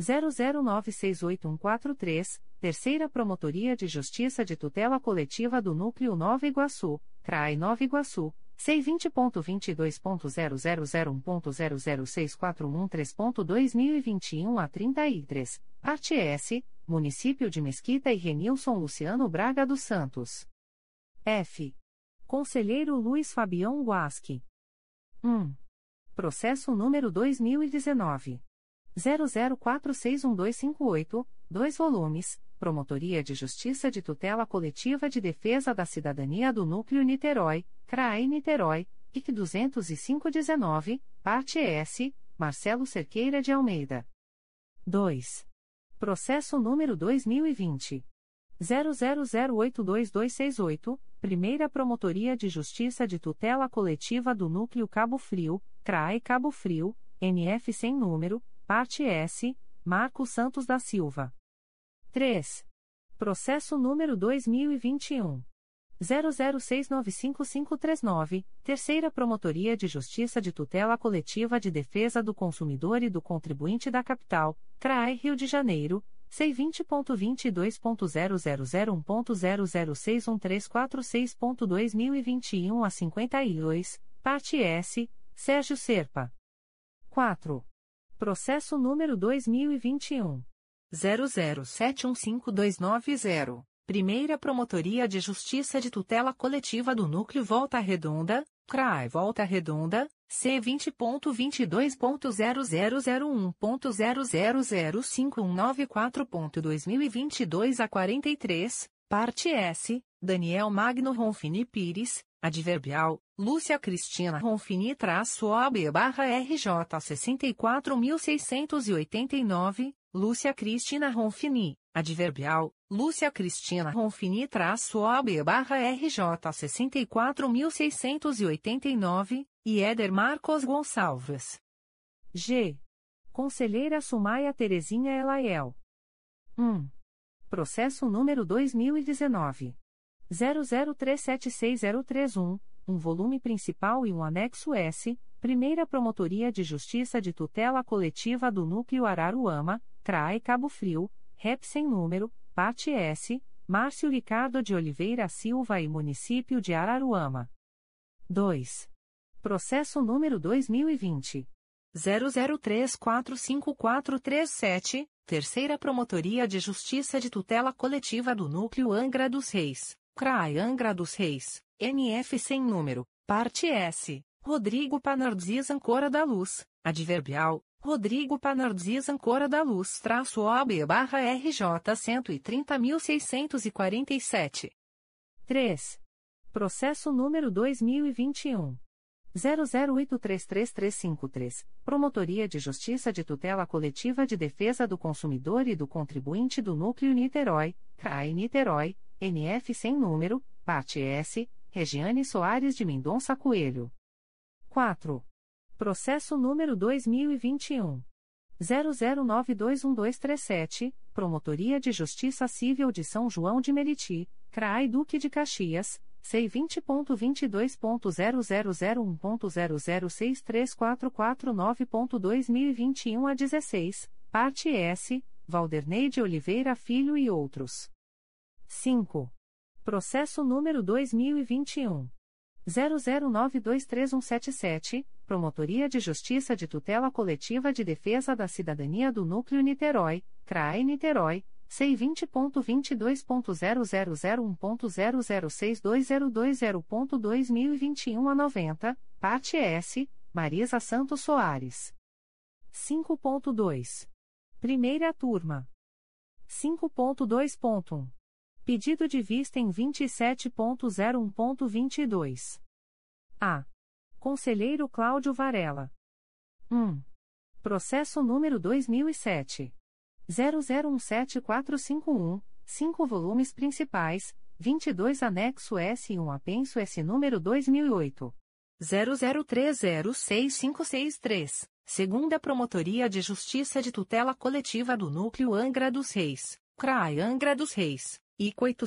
zero zero nove seis oito um quatro três, Terceira Promotoria de Justiça de Tutela Coletiva do Núcleo Nova Iguaçu, C R A I Nova Iguaçu, C vinte ponto vinte e dois ponto zero zero zero um ponto zero zero seis quatro um três ponto dois mil e vinte e um a trinta e três, parte S, Município de Mesquita e Renilson Luciano Braga dos Santos. F. Conselheiro Luiz Fabião Guasque. um. Processo número dois mil e dezenove. zero zero quatro seis um dois cinco oito, dois volumes, Promotoria de Justiça de Tutela Coletiva de Defesa da Cidadania do Núcleo Niterói, C R A I Niterói, I C duzentos e cinco dezenove, parte S, Marcelo Cerqueira de Almeida. dois. Processo número dois mil e vinte. zero zero zero oito dois dois seis oito, Primeira Promotoria de Justiça de Tutela Coletiva do Núcleo Cabo Frio, C R A I Cabo Frio, N F sem número, parte S, Marcos Santos da Silva. três. Processo número dois mil e vinte e um. zero zero seis nove cinco cinco três nove, Terceira Promotoria de Justiça de Tutela Coletiva de Defesa do Consumidor e do Contribuinte da Capital, C R A I Rio de Janeiro, C vinte ponto vinte e dois ponto zero zero zero um ponto zero zero seis um três quatro seis ponto dois mil e vinte e um a cinquenta e dois, parte S, Sérgio Serpa. quatro. Processo número dois mil e vinte e um. zero zero sete um cinco dois nove zero, Primeira Promotoria de Justiça de Tutela Coletiva do Núcleo Volta Redonda, C R A I Volta Redonda, C vinte ponto vinte e dois ponto zero zero zero um ponto zero zero zero cinco um nove quatro ponto dois mil e vinte e dois a quarenta e três, parte S, Daniel Magno Ronfini Pires, adverbial, Lúcia Cristina Ronfini traço O B barra R J sessenta e quatro mil seiscentos e oitenta e nove, Lúcia Cristina Ronfini, adverbial, Lúcia Cristina Ronfini traço O B barra R J sessenta e quatro mil seiscentos e oitenta e nove, e Éder Marcos Gonçalves. G. Conselheira Sumaia Terezinha Elaiel. um. Processo número dois mil e dezenove. zero zero três sete seis zero três um, um volume principal e um anexo S, Primeira Promotoria de Justiça de Tutela Coletiva do Núcleo Araruama, C R A I Cabo Frio, R E P sem número, parte S, Márcio Ricardo de Oliveira Silva e Município de Araruama. dois. Processo número dois mil e vinte. zero zero três quatro cinco quatro três sete, Terceira Promotoria de Justiça de Tutela Coletiva do Núcleo Angra dos Reis, C R A I Angra dos Reis, N F sem número, parte S, Rodrigo Panardzis Ancora da Luz, adverbial, Rodrigo Panardzis Ancora da Luz traço O B barra R J cento e trinta mil seiscentos e quarenta e sete. três. Processo número dois mil e vinte e um. zero zero oito três três três cinco três, Promotoria de Justiça de Tutela Coletiva de Defesa do Consumidor e do Contribuinte do Núcleo Niterói, C R A I Niterói, N F sem número, parte S, Regiane Soares de Mendonça Coelho. quatro. Processo número dois mil e vinte e um. zero zero nove dois um dois três sete, Promotoria de Justiça Civil de São João de Meriti, C R A I Duque de Caxias, C vinte ponto vinte e dois ponto zero zero zero um ponto zero zero seis três quatro quatro nove ponto dois mil e vinte e um a dezesseis, parte S, Valderney de Oliveira Filho e outros. cinco. Processo número dois mil e vinte e um. zero zero nove dois três um sete sete, Promotoria de Justiça de Tutela Coletiva de Defesa da Cidadania do Núcleo Niterói, C R A E Niterói, C vinte ponto vinte e dois ponto zero zero zero um ponto zero zero seis dois zero dois zero ponto dois mil e vinte e um a noventa, parte S, Marisa Santos Soares. cinco ponto dois. Primeira turma. cinco ponto dois ponto um. Pedido de vista em vinte e sete ponto zero um ponto vinte e dois. A. Conselheiro Cláudio Varela. um. Processo número dois mil e sete. zero zero um sete quatro cinco um, cinco volumes principais, vinte e dois anexo S e um apenso S número dois mil e oito. zero zero três zero seis cinco seis três, Segunda Promotoria de Justiça de Tutela Coletiva do Núcleo Angra dos Reis, C R A I Angra dos Reis. I C oito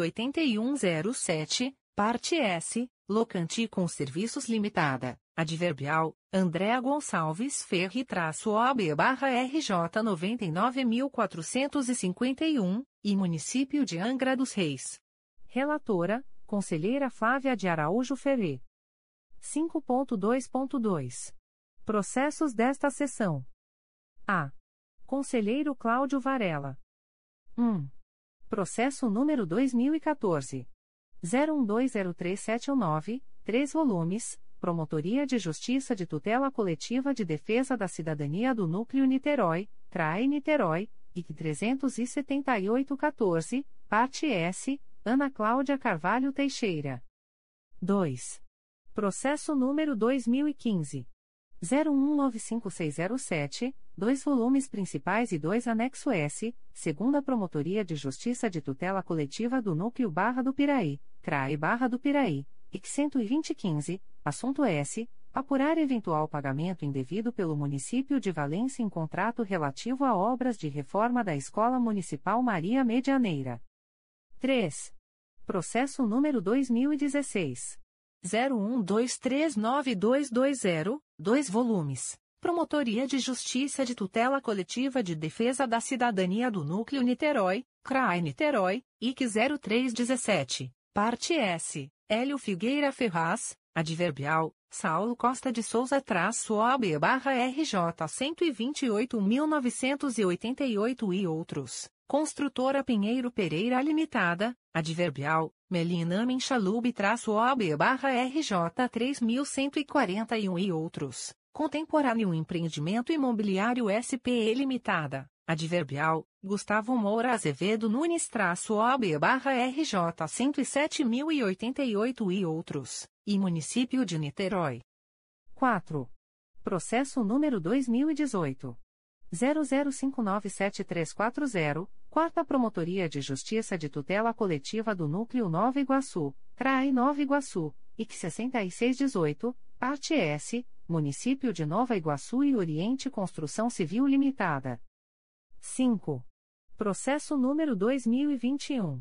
oito um zero sete, parte S, Locanti com Serviços Limitada, adverbial, Andréa Gonçalves Ferri-O A B-R J noventa e nove mil quatrocentos e cinquenta e um, e Município de Angra dos Reis. Relatora, Conselheira Flávia de Araújo Ferri. cinco ponto dois ponto dois. Processos desta sessão. A. Conselheiro Cláudio Varela. um. Processo número dois mil e quatorze. zero um dois zero três sete um nove, três volumes, Promotoria de Justiça de Tutela Coletiva de Defesa da Cidadania do Núcleo Niterói, C R A I Niterói, I C três sete oito um quatro, parte S, Ana Cláudia Carvalho Teixeira. dois. Processo número dois mil e quinze. zero um nove cinco seis zero sete, dois volumes principais e dois anexo S, Segunda Promotoria de Justiça de Tutela Coletiva do Núcleo Barra do Piraí, C R A I Barra do Piraí, I C cento e vinte ponto quinze, assunto S, apurar eventual pagamento indevido pelo município de Valença em contrato relativo a obras de reforma da Escola Municipal Maria Medianeira. três. Processo número dois mil e dezesseis. zero um dois três nove dois dois zero, dois volumes, Promotoria de Justiça de Tutela Coletiva de Defesa da Cidadania do Núcleo Niterói, C R A I Niterói, I C zero três um sete, parte S, Hélio Figueira Ferraz, adverbial, Saulo Costa de Souza traço O A B barra R J cento e vinte e oito mil novecentos e oitenta e oito e outros, Construtora Pinheiro Pereira Limitada, adverbial, Melina Menchalub traço O A B barra R J três mil cento e quarenta e um e outros, Contemporâneo Empreendimento Imobiliário S P E Limitada, adverbial, Gustavo Moura Azevedo Nunes traço O A B barra R J cento e sete mil e oitenta e oito e outros, e Município de Niterói. quatro. Processo número dois mil e dezoito. zero zero cinco nove sete três quatro zero, Quarta Promotoria de Justiça de Tutela Coletiva do Núcleo Nova Iguaçu, C R A I Nova Iguaçu, I C seis seis um oito, parte S, Município de Nova Iguaçu e Oriente Construção Civil Limitada. cinco. Processo número dois mil e vinte e um.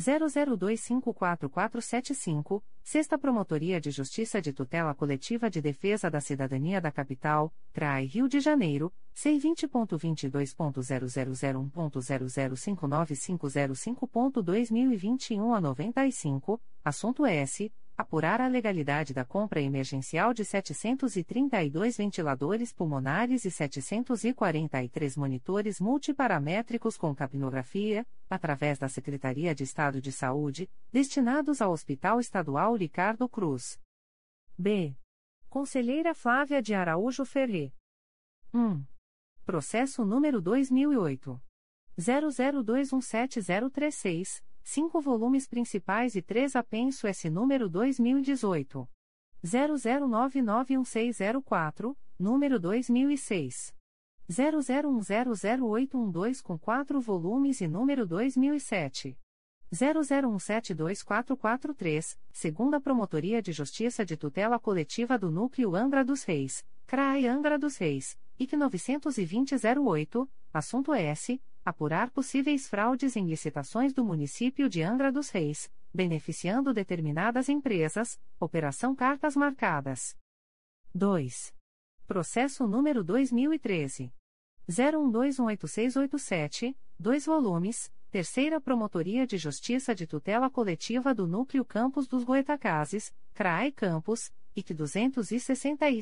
zero zero dois cinco quatro quatro sete cinco, Sexta Promotoria de Justiça de Tutela Coletiva de Defesa da Cidadania da Capital, C R A I Rio de Janeiro, C vinte ponto vinte e dois ponto zero zero zero um ponto zero zero cinco nove cinco zero cinco ponto dois mil e vinte e um a noventa e cinco, assunto S. Apurar a legalidade da compra emergencial de setecentos e trinta e dois ventiladores pulmonares e setecentos e quarenta e três monitores multiparamétricos com capnografia, através da Secretaria de Estado de Saúde, destinados ao Hospital Estadual Ricardo Cruz. B. Conselheira Flávia de Araújo Ferri. um. Processo número dois mil e oito. zero zero dois um sete zero três seis. cinco volumes principais e três apenso S. número dois mil e dezoito. zero zero nove nove um seis zero quatro, número dois mil e seis. zero zero um zero zero oito um dois com quatro volumes e número dois mil e sete. zero zero um sete dois quatro quatro três, Segunda Promotoria de Justiça de Tutela Coletiva do Núcleo Angra dos Reis, C R A E Angra dos Reis, I C nove dois zero zero oito, assunto S. Apurar possíveis fraudes em licitações do município de Angra dos Reis, beneficiando determinadas empresas, Operação Cartas Marcadas. dois. Processo número dois mil e treze. zero um dois um oito seis oito sete, dois volumes, Terceira Promotoria de Justiça de Tutela Coletiva do Núcleo Campos dos Goitacazes, C R A E Campos, I C dois seis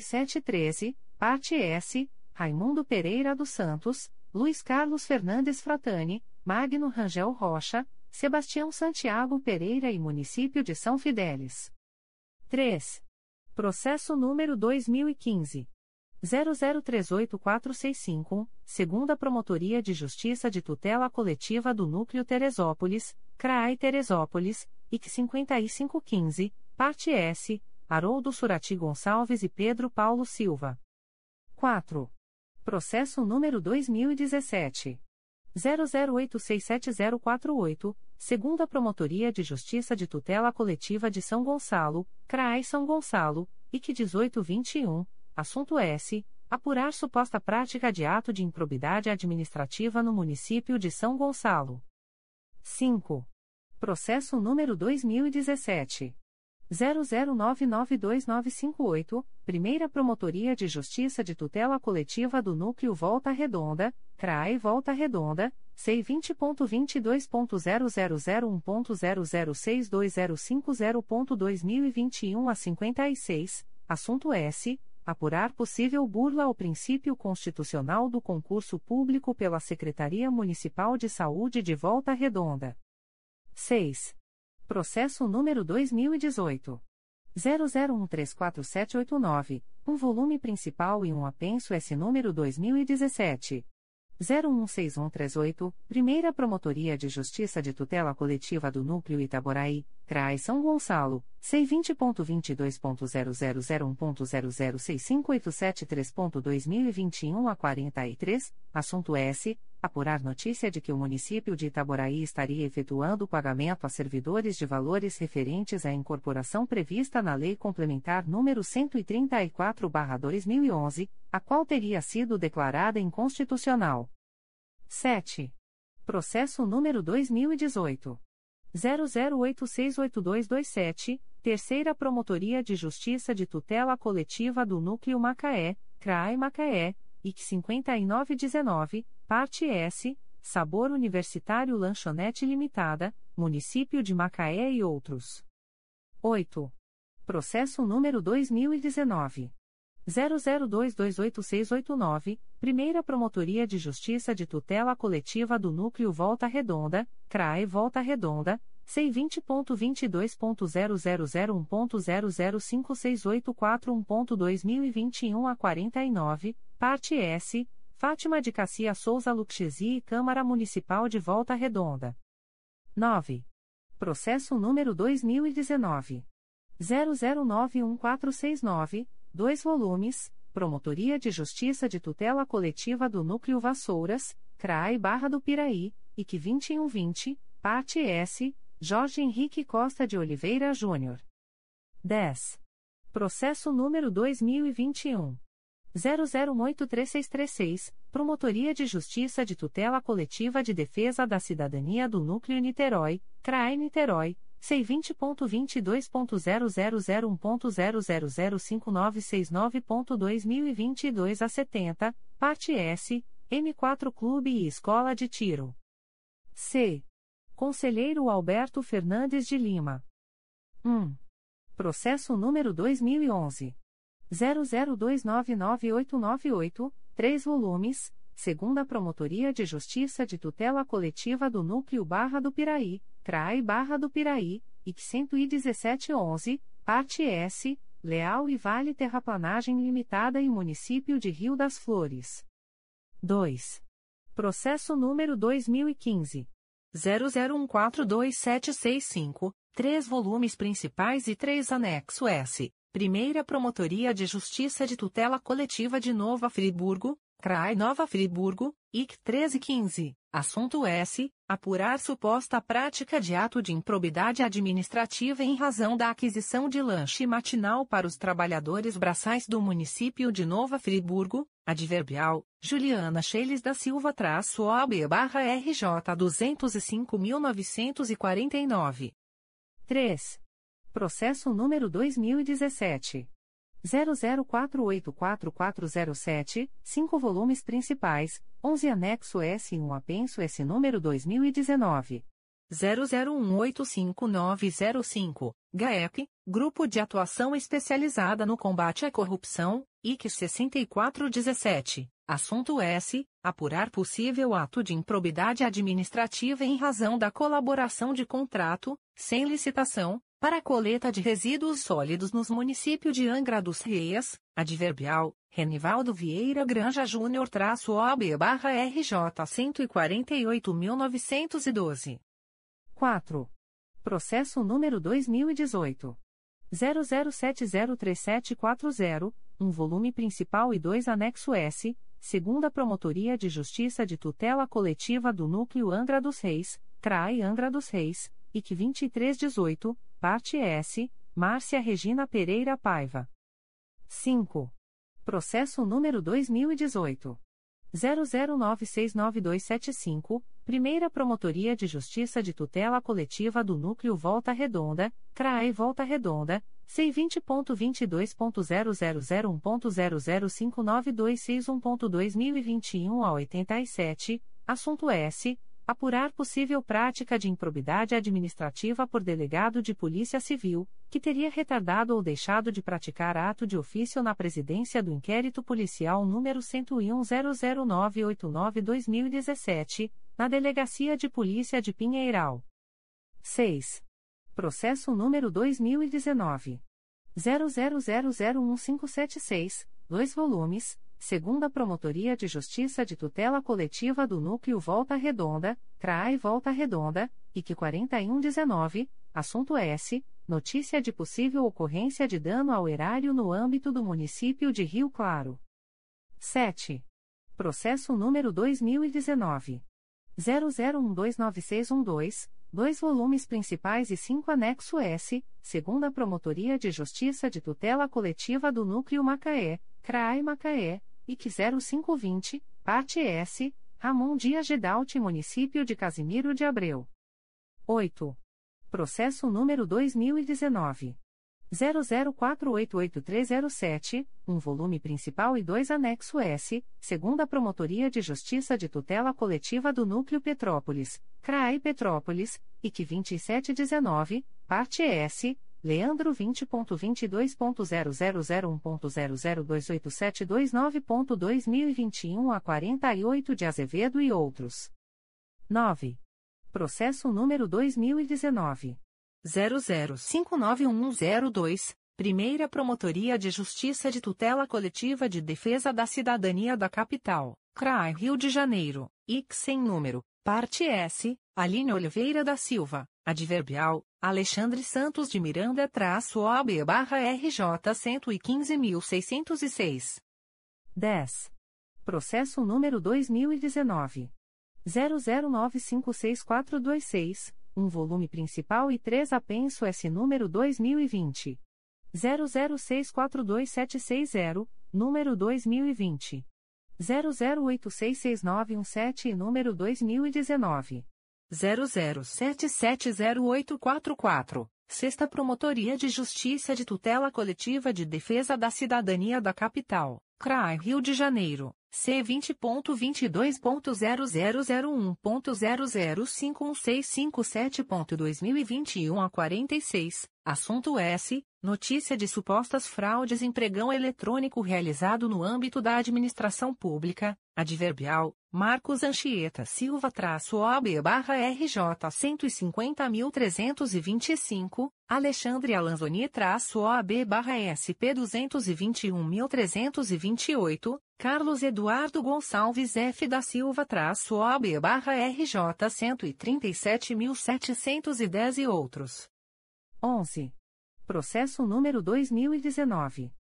sete um três, parte S, Raimundo Pereira dos Santos, Luiz Carlos Fernandes Fratani, Magno Rangel Rocha, Sebastião Santiago Pereira e Município de São Fidélis. três. Processo número dois mil e quinze. zero zero três oito quatro seis cinco, Segunda Promotoria de Justiça de Tutela Coletiva do Núcleo Teresópolis, C R A I Teresópolis, I C cinco mil quinhentos e quinze, parte S, Haroldo Surati Gonçalves e Pedro Paulo Silva. quatro. Processo número dois mil e dezessete. zero zero oito seis sete zero quatro oito, Segunda Promotoria de Justiça de Tutela Coletiva de São Gonçalo, C R A I São Gonçalo, I C dezoito vinte e um, assunto S. Apurar suposta prática de ato de improbidade administrativa no município de São Gonçalo. cinco. Processo número dois mil e dezessete. zero zero nove nove dois nove cinco oito, Primeira Promotoria de Justiça de Tutela Coletiva do Núcleo Volta Redonda, C R A E Volta Redonda, C vinte ponto vinte e dois ponto zero zero zero um ponto zero zero seis dois zero cinco zero ponto dois mil e vinte e um a cinquenta e seis, assunto S. Apurar possível burla ao princípio constitucional do concurso público pela Secretaria Municipal de Saúde de Volta Redonda. seis. Processo número dois mil e dezoito. zero zero um três quatro sete oito nove, um volume principal e um apenso S. número dois mil e dezessete. zero um seis um três oito, Primeira Promotoria de Justiça de Tutela Coletiva do Núcleo Itaboraí, C R A E São Gonçalo, C vinte ponto vinte e dois ponto zero zero zero um ponto zero zero seis cinco oito sete três ponto dois mil e vinte e um a quarenta e três, assunto S. Apurar notícia de que o município de Itaboraí estaria efetuando o pagamento a servidores de valores referentes à incorporação prevista na Lei Complementar número cento e trinta e quatro barra dois mil e onze, a qual teria sido declarada inconstitucional. sete. Processo número dois mil e dezoito. zero zero oito seis oito dois dois sete, Terceira Promotoria de Justiça de Tutela Coletiva do Núcleo Macaé, C R A E Macaé, I C cinco mil novecentos e dezenove, parte S, Sabor Universitário Lanchonete Limitada, Município de Macaé e outros. oito. Processo número dois mil e dezenove. zero zero dois dois oito seis oito nove, Primeira Promotoria de Justiça de Tutela Coletiva do Núcleo Volta Redonda, C R A E Volta Redonda, C vinte ponto vinte e dois ponto zero zero zero um ponto zero zero cinco seis oito quatro um ponto dois mil e vinte e um a quarenta e nove, parte S, Fátima de Cassia Souza Luxesi e Câmara Municipal de Volta Redonda. nove. Processo número dois mil e dezenove. zero zero nove um quatro seis nove, dois volumes, Promotoria de Justiça de Tutela Coletiva do Núcleo Vassouras, C R A E Barra do Piraí, I C vinte e um vinte, parte S, Jorge Henrique Costa de Oliveira Júnior. dez. Processo número dois mil e vinte e um. zero zero um oito três seis três seis, Promotoria de Justiça de Tutela Coletiva de Defesa da Cidadania do Núcleo Niterói, C R A E Niterói, C vinte ponto vinte e dois ponto zero zero zero um ponto zero zero zero cinco nove seis nove ponto dois mil e vinte e dois a setenta, parte S, M quatro Clube e Escola de Tiro. C. Conselheiro Alberto Fernandes de Lima. um. Processo número dois mil e onze. zero zero dois nove nove oito nove oito, três volumes, Segunda Promotoria de Justiça de Tutela Coletiva do Núcleo Barra do Piraí, C R A E Barra do Piraí, I C cento e dezessete onze, parte S, Leal e Vale Terraplanagem Limitada e Município de Rio das Flores. dois. Processo número dois mil e quinze. zero zero um quatro dois sete seis cinco, três volumes principais e três anexo S, Primeira Promotoria de Justiça de Tutela Coletiva de Nova Friburgo, C R A I Nova Friburgo, I C treze quinze, assunto S, apurar suposta prática de ato de improbidade administrativa em razão da aquisição de lanche matinal para os trabalhadores braçais do município de Nova Friburgo, adverbial, Juliana Schelles da Silva traço O A B barra R J duzentos e cinco mil novecentos e quarenta e nove. três. Processo número dois mil e dezessete. zero zero quatro oito quatro quatro zero sete, cinco volumes principais, onze anexo S e um apenso S número dois mil e dezenove. zero zero um oito cinco nove zero cinco, G A E C, Grupo de Atuação Especializada no Combate à Corrupção, I C sessenta e quatro dezessete, assunto S, apurar possível ato de improbidade administrativa em razão da colaboração de contrato, sem licitação, para a coleta de resíduos sólidos nos município de Angra dos Reis, adverbial, Renivaldo Vieira Granja Júnior traço O A B barra R J cento e quarenta e oito mil novecentos e doze. quatro. Processo número dois mil e dezoito. zero zero sete zero três sete quatro zero, um volume principal e dois anexo S, Segunda Promotoria de Justiça de Tutela Coletiva do Núcleo Angra dos Reis, C R A I Angra dos Reis, I C vinte e três dezoito, parte S, Márcia Regina Pereira Paiva. cinco. Processo número dois mil e dezoito. zero zero nove seis nove dois sete cinco, Primeira Promotoria de Justiça de Tutela Coletiva do Núcleo Volta Redonda, C R A E Volta Redonda, C vinte ponto vinte e dois ponto zero zero zero um ponto zero zero cinco nove dois seis um ponto dois mil e vinte e um a oitenta e sete, assunto S. Apurar possível prática de improbidade administrativa por delegado de Polícia Civil, que teria retardado ou deixado de praticar ato de ofício na presidência do inquérito policial número cento e um ponto zero zero nove oito nove barra dois mil e dezessete, na Delegacia de Polícia de Pinheiral. seis. Processo número dois mil e dezenove. zero zero zero zero um cinco sete seis, dois volumes, Segunda Promotoria de Justiça de Tutela Coletiva do Núcleo Volta Redonda, C R A I Volta Redonda, I C quarenta e um dezenove, assunto S, notícia de possível ocorrência de dano ao erário no âmbito do município de Rio Claro. sete. Processo número dois mil e dezenove. zero zero um dois nove seis um dois, dois volumes principais e cinco anexo S, Segunda Promotoria de Justiça de Tutela Coletiva do Núcleo Macaé, C R A I Macaé, I C zero cinco dois zero, parte S, Ramon Dias Gedalt e Município de Casimiro de Abreu. oito. Processo número dois mil e dezenove. zero zero quatro oito oito três zero sete, um volume principal e dois anexo S, Segunda Promotoria de Justiça de Tutela Coletiva do Núcleo Petrópolis, C R A I Petrópolis, I C vinte e sete dezenove, parte S, Leandro vinte ponto vinte e dois ponto zero zero zero um ponto zero zero dois oito sete dois nove ponto dois mil e vinte e um a quarenta e oito de Azevedo e outros. nove. Processo número dois mil e dezenove. zero zero cinco nove um um zero dois, Primeira Promotoria de Justiça de Tutela Coletiva de Defesa da Cidadania da Capital, C R A I Rio de Janeiro, I C sem número, parte S, Aline Oliveira da Silva, adverbial, Alexandre Santos de Miranda traço O A B barra R J cento e quinze mil seiscentos e seis. dez. Processo número dois mil e dezenove. zero zero nove cinco seis quatro dois seis, um volume principal e três apenso S número dois mil e vinte. zero zero seis quatro dois sete seis zero, número dois mil e vinte. zero zero oito seis seis nove um sete e número dois mil e dezenove. zero zero sete sete zero oito quatro quatro, Sexta Promotoria de Justiça de Tutela Coletiva de Defesa da Cidadania da Capital, C R A I Rio de Janeiro, C vinte ponto vinte e dois ponto zero zero zero um ponto zero zero cinco um seis cinco sete ponto dois mil e vinte e um a quarenta e seis, Assunto S. Notícia de supostas fraudes em pregão eletrônico realizado no âmbito da administração pública, adverbial, Marcos Anchieta Silva-O B-R J cento e cinquenta mil trezentos e vinte e cinco, Alexandre Alanzoni-O B-S P duzentos e vinte e um mil trezentos e vinte e oito, Carlos Eduardo Gonçalves F. da Silva-O B-R J cento e trinta e sete mil setecentos e dez e outros. onze. Processo número dois mil e dezenove.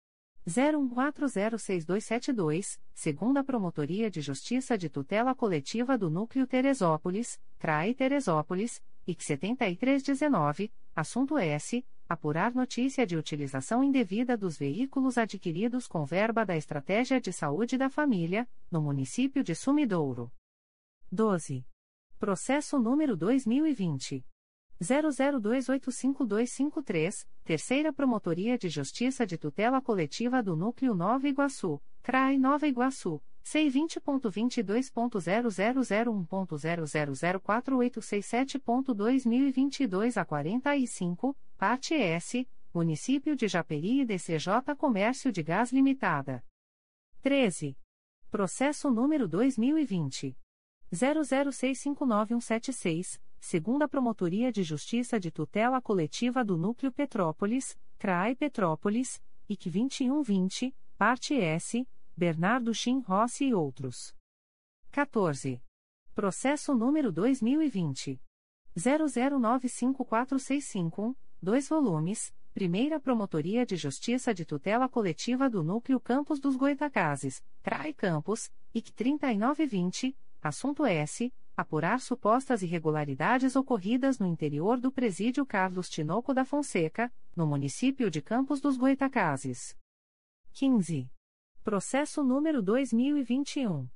zero um quatro zero seis dois sete dois, Segunda Promotoria de Justiça de Tutela Coletiva do Núcleo Teresópolis, C R A I Teresópolis, I C setenta e três dezenove, assunto S. Apurar notícia de utilização indevida dos veículos adquiridos com verba da Estratégia de Saúde da Família, no município de Sumidouro. doze. Processo número dois mil e vinte. zero zero dois oito cinco dois cinco três, Terceira Promotoria de Justiça de Tutela Coletiva do Núcleo Nova Iguaçu, C R A I Nova Iguaçu, C vinte ponto vinte e dois ponto zero zero zero um ponto zero zero zero quatro oito seis sete ponto dois mil e vinte e dois a quarenta e cinco, parte S, Município de Japeri e D C J Comércio de Gás Limitada. treze. Processo número dois mil e vinte. zero zero seis cinco nove um sete seis, Segunda Promotoria de Justiça de Tutela Coletiva do Núcleo Petrópolis, C R A I Petrópolis, I C vinte e um vinte, parte S, Bernardo Chim Rossi e outros. quatorze. Processo número dois mil e vinte. zero zero nove cinco quatro seis cinco um, dois volumes, Primeira Promotoria de Justiça de Tutela Coletiva do Núcleo Campos dos Goitacazes, C R A I Campos, I C trinta e nove vinte, assunto S. Apurar supostas irregularidades ocorridas no interior do Presídio Carlos Tinoco da Fonseca, no município de Campos dos Goitacazes. quinze. Processo número dois mil e vinte e um.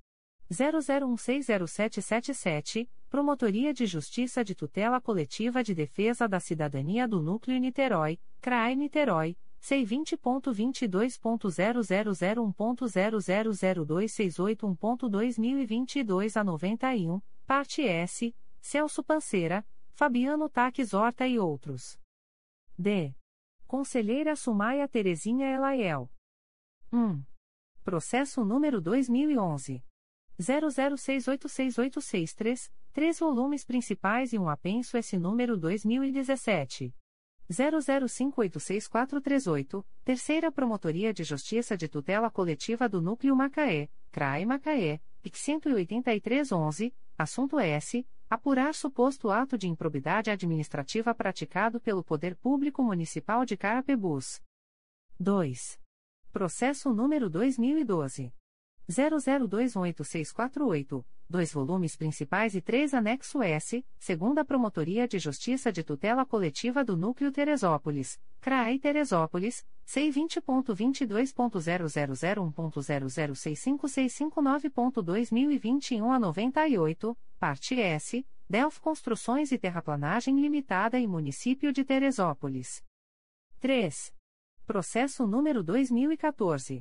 zero zero um seis zero sete sete sete, Promotoria de Justiça de Tutela Coletiva de Defesa da Cidadania do Núcleo Niterói, C R A I Niterói, C vinte ponto vinte e dois ponto zero zero zero um ponto zero zero zero dois seis oito um ponto dois mil e vinte e dois a noventa e um, parte S, Celso Panceira, Fabiano Taques Horta e outros. D. Conselheira Sumaia Terezinha Elaiel. um. Processo número dois mil e onze. zero zero seis oito seis oito seis três, três volumes principais e um apenso S. número dois mil e dezessete. zero zero cinco oito seis quatro três oito, Terceira Promotoria de Justiça de Tutela Coletiva do Núcleo Macaé, C R A I Macaé, I C cento e oitenta e três onze, assunto S. Apurar suposto ato de improbidade administrativa praticado pelo Poder Público Municipal de Carapebus. dois. Processo número dois mil e doze. zero zero dois um oito seis quatro oito, dois volumes principais e três anexo S, Segunda Promotoria de Justiça de Tutela Coletiva do Núcleo Teresópolis, C R A I Teresópolis, C vinte ponto vinte e dois ponto zero zero zero um ponto zero zero seis cinco seis cinco nove ponto dois mil e vinte e um a noventa e oito, parte S, Delf Construções e Terraplanagem Limitada e Município de Teresópolis. três. Processo número dois mil e quatorze.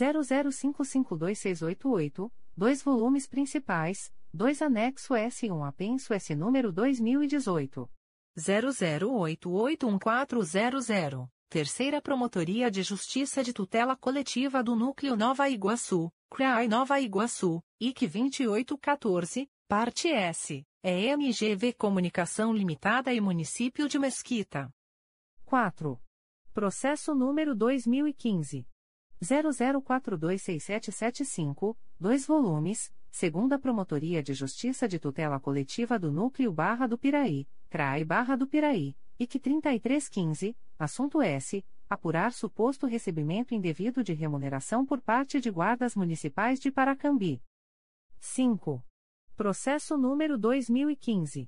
zero zero cinco cinco dois seis oito oito, dois volumes principais, dois anexo S e um apenso S número dois mil e dezoito. zero zero oito oito um quatro zero zero, Terceira Promotoria de Justiça de Tutela Coletiva do Núcleo Nova Iguaçu, C R A I Nova Iguaçu, I C vinte e oito catorze, parte S, E M G V Comunicação Limitada e Município de Mesquita. quatro. Processo número dois mil e quinze. zero zero quatro dois seis sete sete cinco, dois volumes, Segunda Promotoria de Justiça de Tutela Coletiva do Núcleo Barra do Piraí, C R A I Barra do Piraí, I C trinta e três quinze, assunto S. Apurar suposto recebimento indevido de remuneração por parte de guardas municipais de Paracambi. cinco. Processo número dois mil e quinze.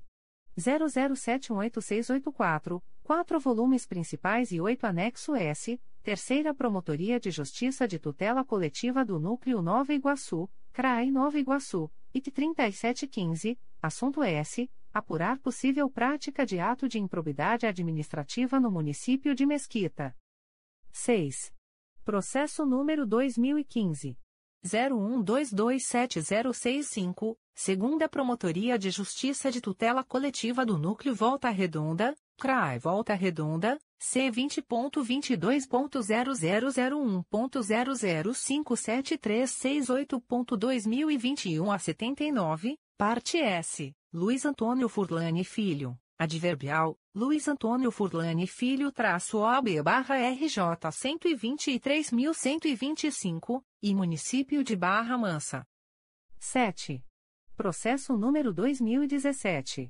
zero zero sete um oito seis oito quatro, quatro volumes principais e oito anexo S, Terceira Promotoria de Justiça de Tutela Coletiva do Núcleo Nova Iguaçu, C R A I Nova Iguaçu, I C trinta e sete quinze, assunto S. Apurar possível prática de ato de improbidade administrativa no município de Mesquita. seis. Processo número dois mil e quinze. zero um dois dois sete zero seis cinco, Segunda Promotoria de Justiça de Tutela Coletiva do Núcleo Volta Redonda, C R A I Volta Redonda, C vinte ponto vinte e dois ponto zero zero zero um ponto zero zero cinco sete três seis oito ponto dois mil e vinte e um a setenta e nove, parte S, Luiz Antônio Furlani Filho, adverbial, Luiz Antônio Furlani Filho traço O A B barra R J cento e vinte e três mil cento e vinte e cinco, e município de Barra Mansa. sete. Processo número dois mil e dezessete.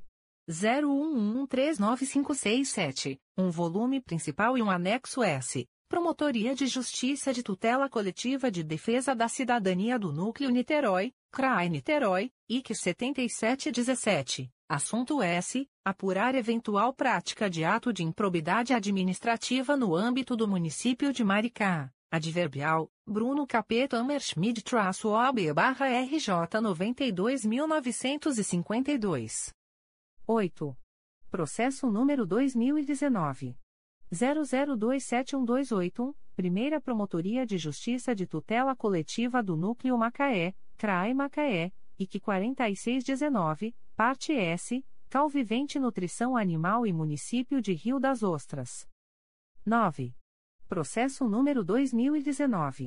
zero um um três nove cinco seis sete, um volume principal e um anexo S, Promotoria de Justiça de Tutela Coletiva de Defesa da Cidadania do Núcleo Niterói, C R A I Niterói, I C setenta e sete dezessete, assunto S, apurar eventual prática de ato de improbidade administrativa no âmbito do município de Maricá, adverbial, Bruno Capeta Hammerschmidt-O A B-R J noventa e dois mil novecentos e cinquenta e dois. oito. Processo número dois mil e dezenove. zero zero dois sete um dois oito, Primeira Promotoria de Justiça de Tutela Coletiva do Núcleo Macaé, C R A I Macaé, I C quarenta e seis dezenove, parte S, Calvivente Nutrição Animal e Município de Rio das Ostras. nove. Processo número dois mil e dezenove.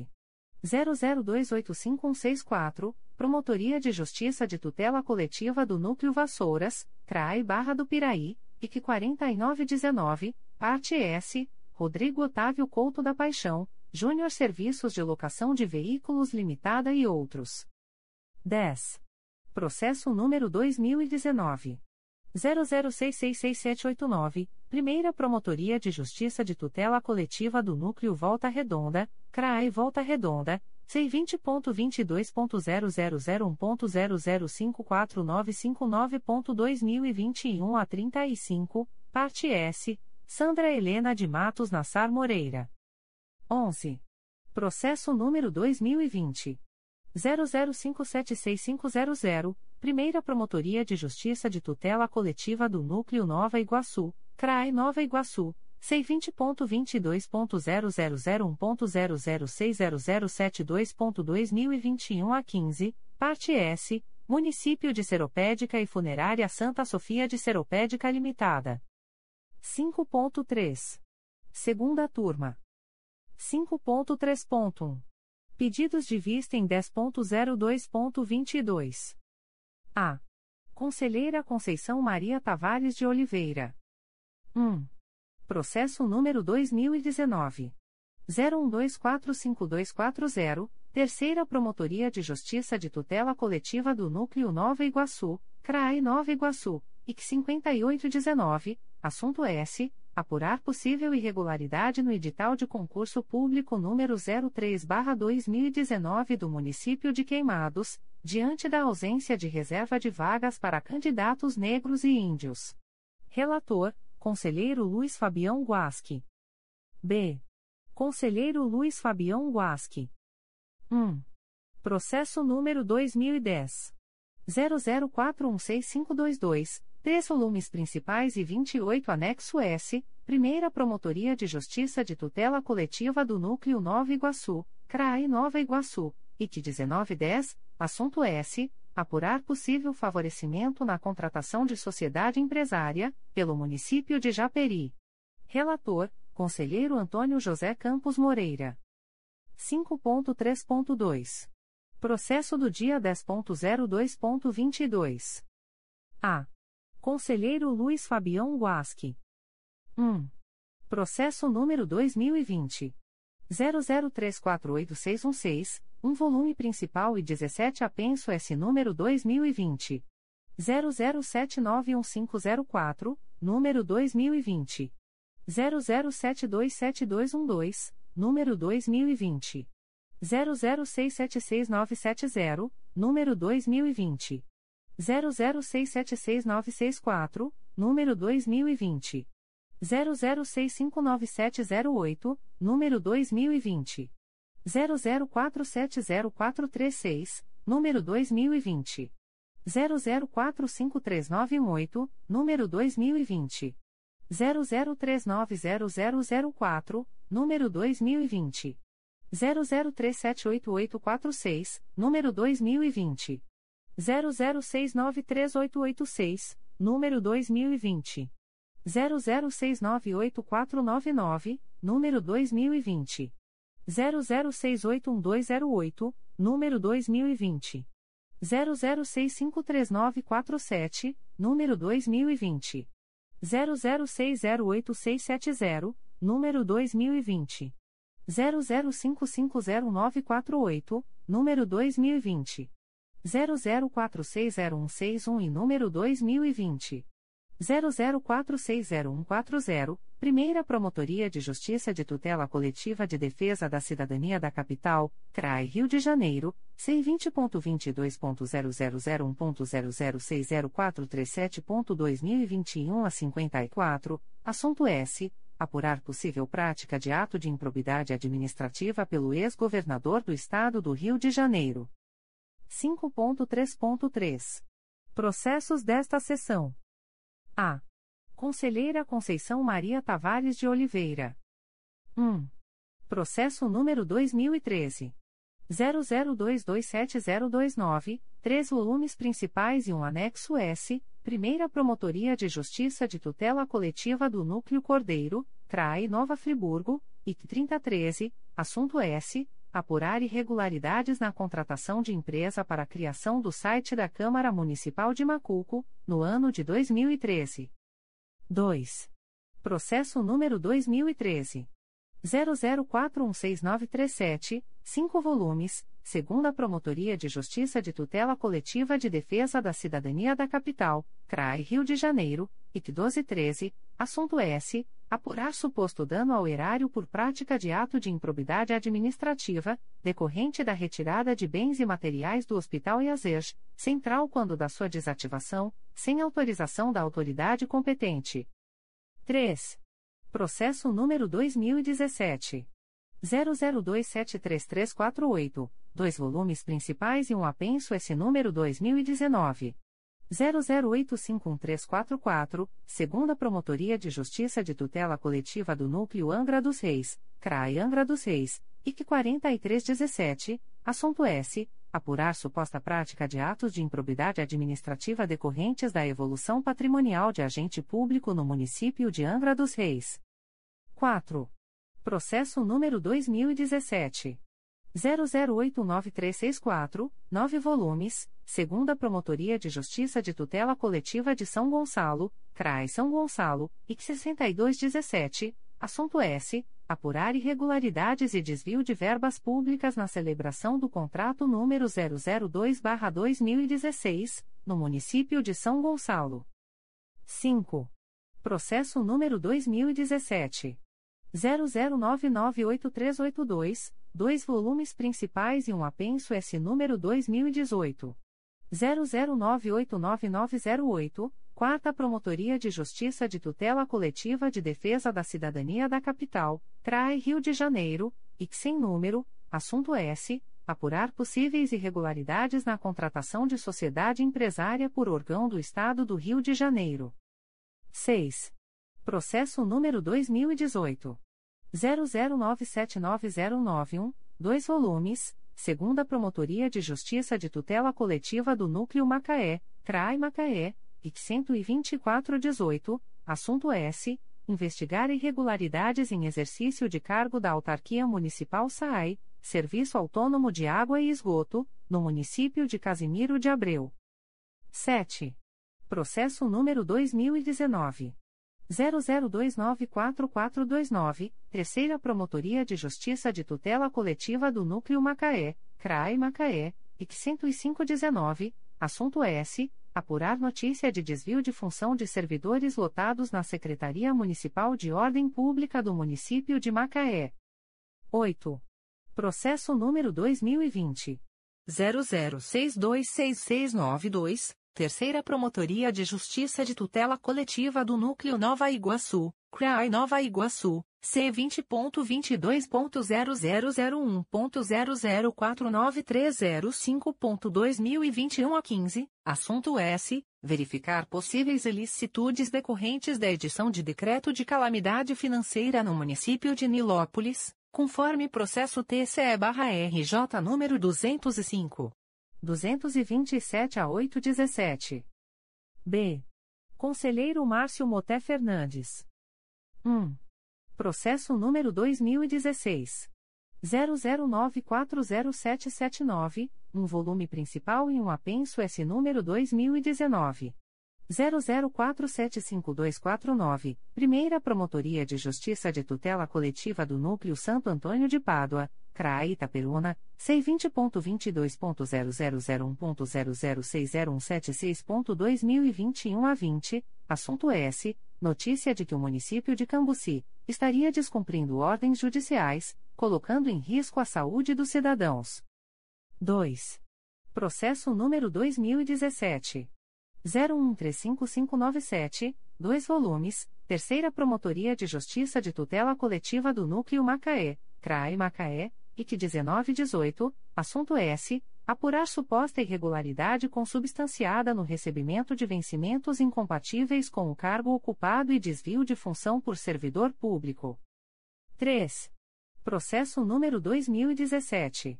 zero zero dois oito cinco um seis quatro, Promotoria de Justiça de Tutela Coletiva do Núcleo Vassouras, C R A I Barra do Piraí, I C quarenta e nove dezenove, parte S, Rodrigo Otávio Couto da Paixão, Júnior Serviços de Locação de Veículos Limitada e outros. dez. Processo número dois mil e dezenove. zero zero seis seis seis sete oito nove, Primeira Promotoria de Justiça de Tutela Coletiva do Núcleo Volta Redonda, C R A E Volta Redonda, C vinte ponto vinte e dois ponto zero zero zero um ponto zero zero cinco quatro nove cinco nove ponto dois mil e vinte e um a trinta e cinco, parte S, Sandra Helena de Matos Nassar Moreira. onze. Processo número dois mil e vinte. zero zero cinco sete seis cinco zero zero, Primeira Promotoria de Justiça de Tutela Coletiva do Núcleo Nova Iguaçu, C R A E Nova Iguaçu, C vinte ponto vinte e dois ponto zero zero zero um ponto zero zero seis zero zero sete dois ponto dois mil e vinte e um a quinze, parte S, Município de Seropédica e Funerária Santa Sofia de Seropédica Limitada. cinco ponto três. Segunda Turma. cinco ponto três ponto um. Pedidos de vista em dez ponto zero dois ponto vinte e dois. A. Conselheira Conceição Maria Tavares de Oliveira. um. Processo número dois mil e dezenove. zero um dois quatro cinco dois quatro zero, Terceira Promotoria de Justiça de Tutela Coletiva do Núcleo Nova Iguaçu, C R A E Nova Iguaçu, I C cinquenta e oito dezenove, assunto S. Apurar possível irregularidade no edital de concurso público número zero três barra dois mil e dezenove do município de Queimados, diante da ausência de reserva de vagas para candidatos negros e índios. Relator, Conselheiro Luiz Fabião Guasque. B. Conselheiro Luiz Fabião Guasque. um. Processo número dois mil e dez. zero zero quatro um seis cinco dois dois, três volumes principais e vinte e oito anexo S, Primeira Promotoria de Justiça de Tutela Coletiva do Núcleo Nova Iguaçu, C R A I Nova Iguaçu, I C dezenove dez, assunto S, apurar possível favorecimento na contratação de sociedade empresária, pelo município de Japeri. Relator, Conselheiro Antônio José Campos Moreira. cinco ponto três ponto dois. Processo do dia dez ponto zero dois ponto vinte e dois. A. Conselheiro Luiz Fabião Guasque. um. Processo número dois mil e vinte. zero zero três quatro oito seis um seis, um volume principal e dezessete apenso S. número dois mil e vinte. zero zero sete nove um cinco zero quatro, número dois mil e vinte. zero zero sete dois sete dois um dois, número dois mil e vinte. zero zero seis sete seis nove sete zero, número dois mil e vinte. zero zero seis sete seis nove seis quatro, número dois mil e vinte. zero zero seis cinco nove sete zero oito, número dois mil e vinte. zero zero quatro sete zero quatro três seis, número dois mil e vinte. zero zero quatro cinco três nove um oito, número dois mil e vinte. zero zero três nove zero zero zero quatro, número dois mil e vinte. zero zero três sete oito oito quatro seis, número dois mil e vinte. zero zero seis nove três oito oito seis, número dois mil e vinte. zero zero seis nove oito quatro nove nove, número dois mil e vinte. zero zero seis oito um dois zero oito, número dois mil e vinte. zero zero seis cinco três nove quatro sete, número dois mil e vinte. zero zero seis zero oito seis sete zero, número dois mil e vinte. zero zero cinco cinco zero nove quatro oito, número dois mil e vinte. zero zero quatro seis zero um seis um e número dois mil e vinte. zero zero quatro seis zero um quatro zero, Primeira Promotoria de Justiça de Tutela Coletiva de Defesa da Cidadania da Capital, C R A I Rio de Janeiro, C vinte ponto vinte e dois ponto zero zero zero um ponto zero zero seis zero quatro três sete ponto dois mil e vinte e um a cinquenta e quatro, assunto S. Apurar possível prática de ato de improbidade administrativa pelo ex-governador do Estado do Rio de Janeiro. cinco ponto três ponto três. Processos desta seção. A. Conselheira Conceição Maria Tavares de Oliveira. um. Processo número dois mil e treze. zero zero dois dois sete zero dois nove, três volumes principais e um anexo S, Primeira Promotoria de Justiça de Tutela Coletiva do Núcleo Cordeiro, C R A I Nova Friburgo, I C trinta e treze, assunto S. Apurar irregularidades na contratação de empresa para a criação do site da Câmara Municipal de Macuco, no ano de dois mil e treze. dois. Processo número dois mil e treze. zero zero quatro um seis nove três sete, cinco volumes, Segunda Promotoria de Justiça de Tutela Coletiva de Defesa da Cidadania da Capital, C R A I Rio de Janeiro, I C doze treze, assunto S. Apurar suposto dano ao erário por prática de ato de improbidade administrativa, decorrente da retirada de bens e materiais do Hospital Iazej, Central quando da sua desativação, sem autorização da autoridade competente. três. Processo número dois mil e dezessete. zero zero dois sete três três quatro oito, dois volumes principais e um apenso S. número dois mil e dezenove. zero zero oito cinco um três quatro quatro, Segunda Promotoria de Justiça de Tutela Coletiva do Núcleo Angra dos Reis, C R A I Angra dos Reis, I C quarenta e três dezessete, assunto S. Apurar suposta prática de atos de improbidade administrativa decorrentes da evolução patrimonial de agente público no município de Angra dos Reis. quatro. Processo número dois mil e dezessete. zero zero oito nove três seis quatro, nove volumes, Segunda Promotoria de Justiça de Tutela Coletiva de São Gonçalo, C R A I São Gonçalo, I C sessenta e dois dezessete, assunto S. Apurar irregularidades e desvio de verbas públicas na celebração do contrato número zero zero dois barra dois mil e dezesseis, no município de São Gonçalo. cinco. Processo número dois mil e dezessete. zero zero nove nove oito três oito dois, dois volumes principais e um apenso S. número dois mil e dezoito. zero zero nove oito nove nove zero oito, Quarta Promotoria de Justiça de Tutela Coletiva de Defesa da Cidadania da Capital, C R A I Rio de Janeiro, I C sem número, assunto S. Apurar possíveis irregularidades na contratação de sociedade empresária por órgão do Estado do Rio de Janeiro. seis. Processo número dois mil e dezoito. zero zero nove sete nove zero nove um, dois volumes, Segunda Promotoria de Justiça de Tutela Coletiva do Núcleo Macaé, C R A I Macaé, I C cento e vinte e quatro dezoito, assunto S. Investigar irregularidades em exercício de cargo da Autarquia Municipal S A I, Serviço Autônomo de Água e Esgoto, no município de Casimiro de Abreu. sete. Processo número dois mil e dezenove. zero zero dois nove quatro quatro dois nove, Terceira Promotoria de Justiça de Tutela Coletiva do Núcleo Macaé, C R A I Macaé, I C cento e cinco dezenove, assunto S. Apurar notícia de desvio de função de servidores lotados na Secretaria Municipal de Ordem Pública do município de Macaé. oito. Processo número dois mil e vinte. zero zero seis dois seis seis nove dois, Terceira Promotoria de Justiça de Tutela Coletiva do Núcleo Nova Iguaçu, C R A I Nova Iguaçu, C vinte ponto vinte e dois ponto zero zero zero um ponto zero zero quatro nove três zero cinco ponto dois mil e vinte e um a quinze, assunto S. Verificar possíveis ilicitudes decorrentes da edição de decreto de calamidade financeira no município de Nilópolis, conforme processo T C E barra R J número duzentos e cinco. duzentos e vinte e sete a oitocentos e dezessete. B. Conselheiro Márcio Moté Fernandes. um. Processo número dois mil e dezesseis. zero zero nove quatro zero sete sete nove, um volume principal e um apenso S. número dois mil e dezenove. zero zero quatro sete cinco dois quatro nove, Primeira Promotoria de Justiça de Tutela Coletiva do Núcleo Santo Antônio de Pádua, C R A Itaperuna, C vinte ponto vinte e dois ponto zero zero zero um ponto zero zero seis zero um sete seis ponto dois mil e vinte e um a vinte, assunto S. Notícia de que o município de Cambuci estaria descumprindo ordens judiciais, colocando em risco a saúde dos cidadãos. dois. Processo número dois mil e dezessete. zero um três cinco cinco nove sete, dois volumes, Terceira Promotoria de Justiça de Tutela Coletiva do Núcleo Macaé, C R A I Macaé, I C dezenove dezoito, assunto S. Apurar suposta irregularidade consubstanciada no recebimento de vencimentos incompatíveis com o cargo ocupado e desvio de função por servidor público. três. Processo número dois mil e dezessete.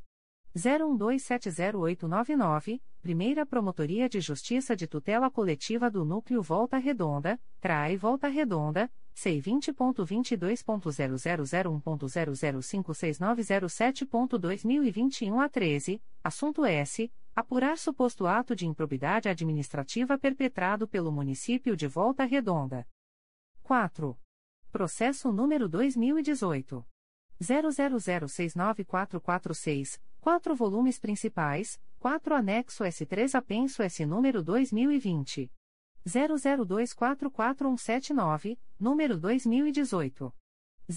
zero um dois sete zero oito nove nove, Primeira Promotoria de Justiça de Tutela Coletiva do Núcleo Volta Redonda, C R A I Volta Redonda, C vinte ponto vinte e dois ponto zero zero zero um ponto zero zero cinco seis nove zero sete ponto dois mil e vinte e um a treze, assunto S. Apurar suposto ato de improbidade administrativa perpetrado pelo município de Volta Redonda. quatro. Processo número dois mil e dezoito. zero zero zero seis nove quatro quatro seis, quatro volumes principais, quatro anexo S três apenso S número dois mil e vinte. zero zero dois quatro quatro um sete nove, número dois mil e dezoito.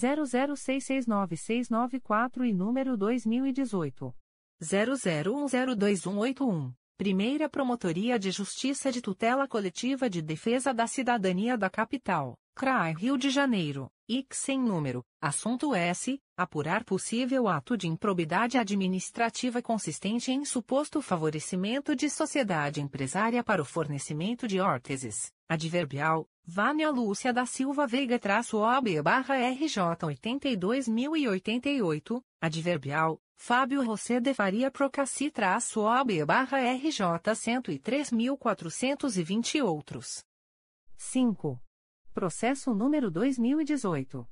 zero zero seis seis nove seis nove quatro e número dois mil e dezoito. zero zero um zero dois um oito um, Primeira Promotoria de Justiça de Tutela Coletiva de Defesa da Cidadania da Capital, C R A I Rio de Janeiro, I C sem número, assunto S. Apurar possível ato de improbidade administrativa consistente em suposto favorecimento de sociedade empresária para o fornecimento de órteses. Adverbial, Vânia Lúcia da Silva Veiga-O A B-R J oitenta e dois mil e oitenta e oito, adverbial, Fábio José de Faria Procassi-O A B-R J cento e três mil quatrocentos e vinte e outros. cinco. Processo número dois mil e dezoito.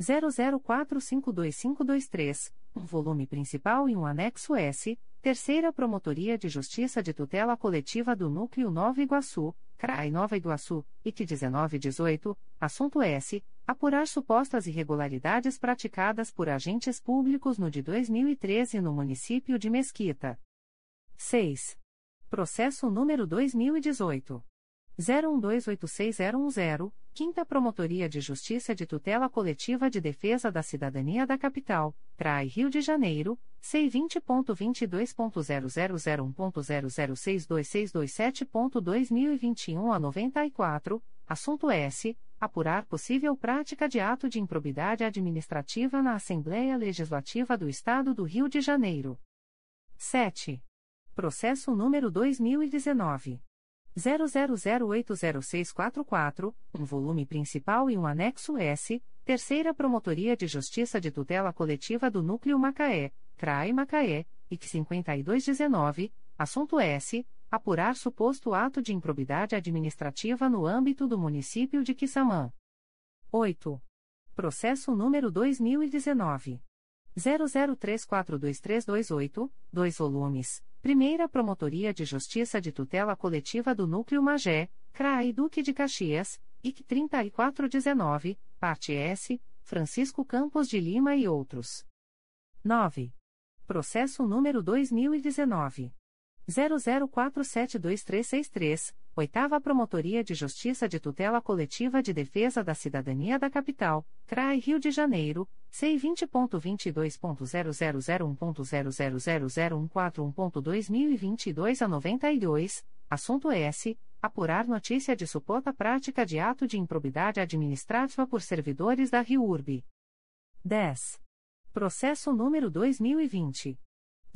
zero zero quatro cinco dois cinco dois três, um volume principal e um anexo S, Terceira Promotoria de Justiça de Tutela Coletiva do Núcleo Nova Iguaçu, C R A I Nova Iguaçu, I C dezenove dezoito, assunto S. Apurar supostas irregularidades praticadas por agentes públicos no de dois mil e treze no município de Mesquita. seis. Processo número dois mil e dezoito. zero um dois oito seis zero um zero, Quinta Promotoria de Justiça de Tutela Coletiva de Defesa da Cidadania da Capital, C R A I Rio de Janeiro, C vinte ponto vinte e dois ponto zero zero zero um ponto zero zero seis dois seis dois sete ponto dois mil e vinte e um a noventa e quatro, assunto S. Apurar possível prática de ato de improbidade administrativa na Assembleia Legislativa do Estado do Rio de Janeiro. sete. Processo número dois mil e dezenove. zero zero zero oito zero seis quatro quatro, um volume principal e um anexo S, Terceira Promotoria de Justiça de Tutela Coletiva do Núcleo Macaé, C R A I Macaé, I C cinquenta e dois dezenove, assunto S. Apurar suposto ato de improbidade administrativa no âmbito do município de Quissamã. oito. Processo número dois mil e dezenove. zero zero três quatro dois três dois oito, dois volumes. Primeira Promotoria de Justiça de Tutela Coletiva do Núcleo Magé, C R A I Duque de Caxias, I C trinta e quatro dezenove, parte S, Francisco Campos de Lima e outros. nove. Processo número dois mil e dezenove. zero zero quatro sete dois três seis três, Oitava Promotoria de Justiça de Tutela Coletiva de Defesa da Cidadania da Capital, C R A I Rio de Janeiro, C vinte ponto vinte e dois ponto zero zero zero um ponto zero zero zero um quatro um ponto dois mil e vinte e dois a noventa e dois, assunto S. Apurar notícia de suposta prática de ato de improbidade administrativa por servidores da RIURB. dez. Processo número dois mil e vinte.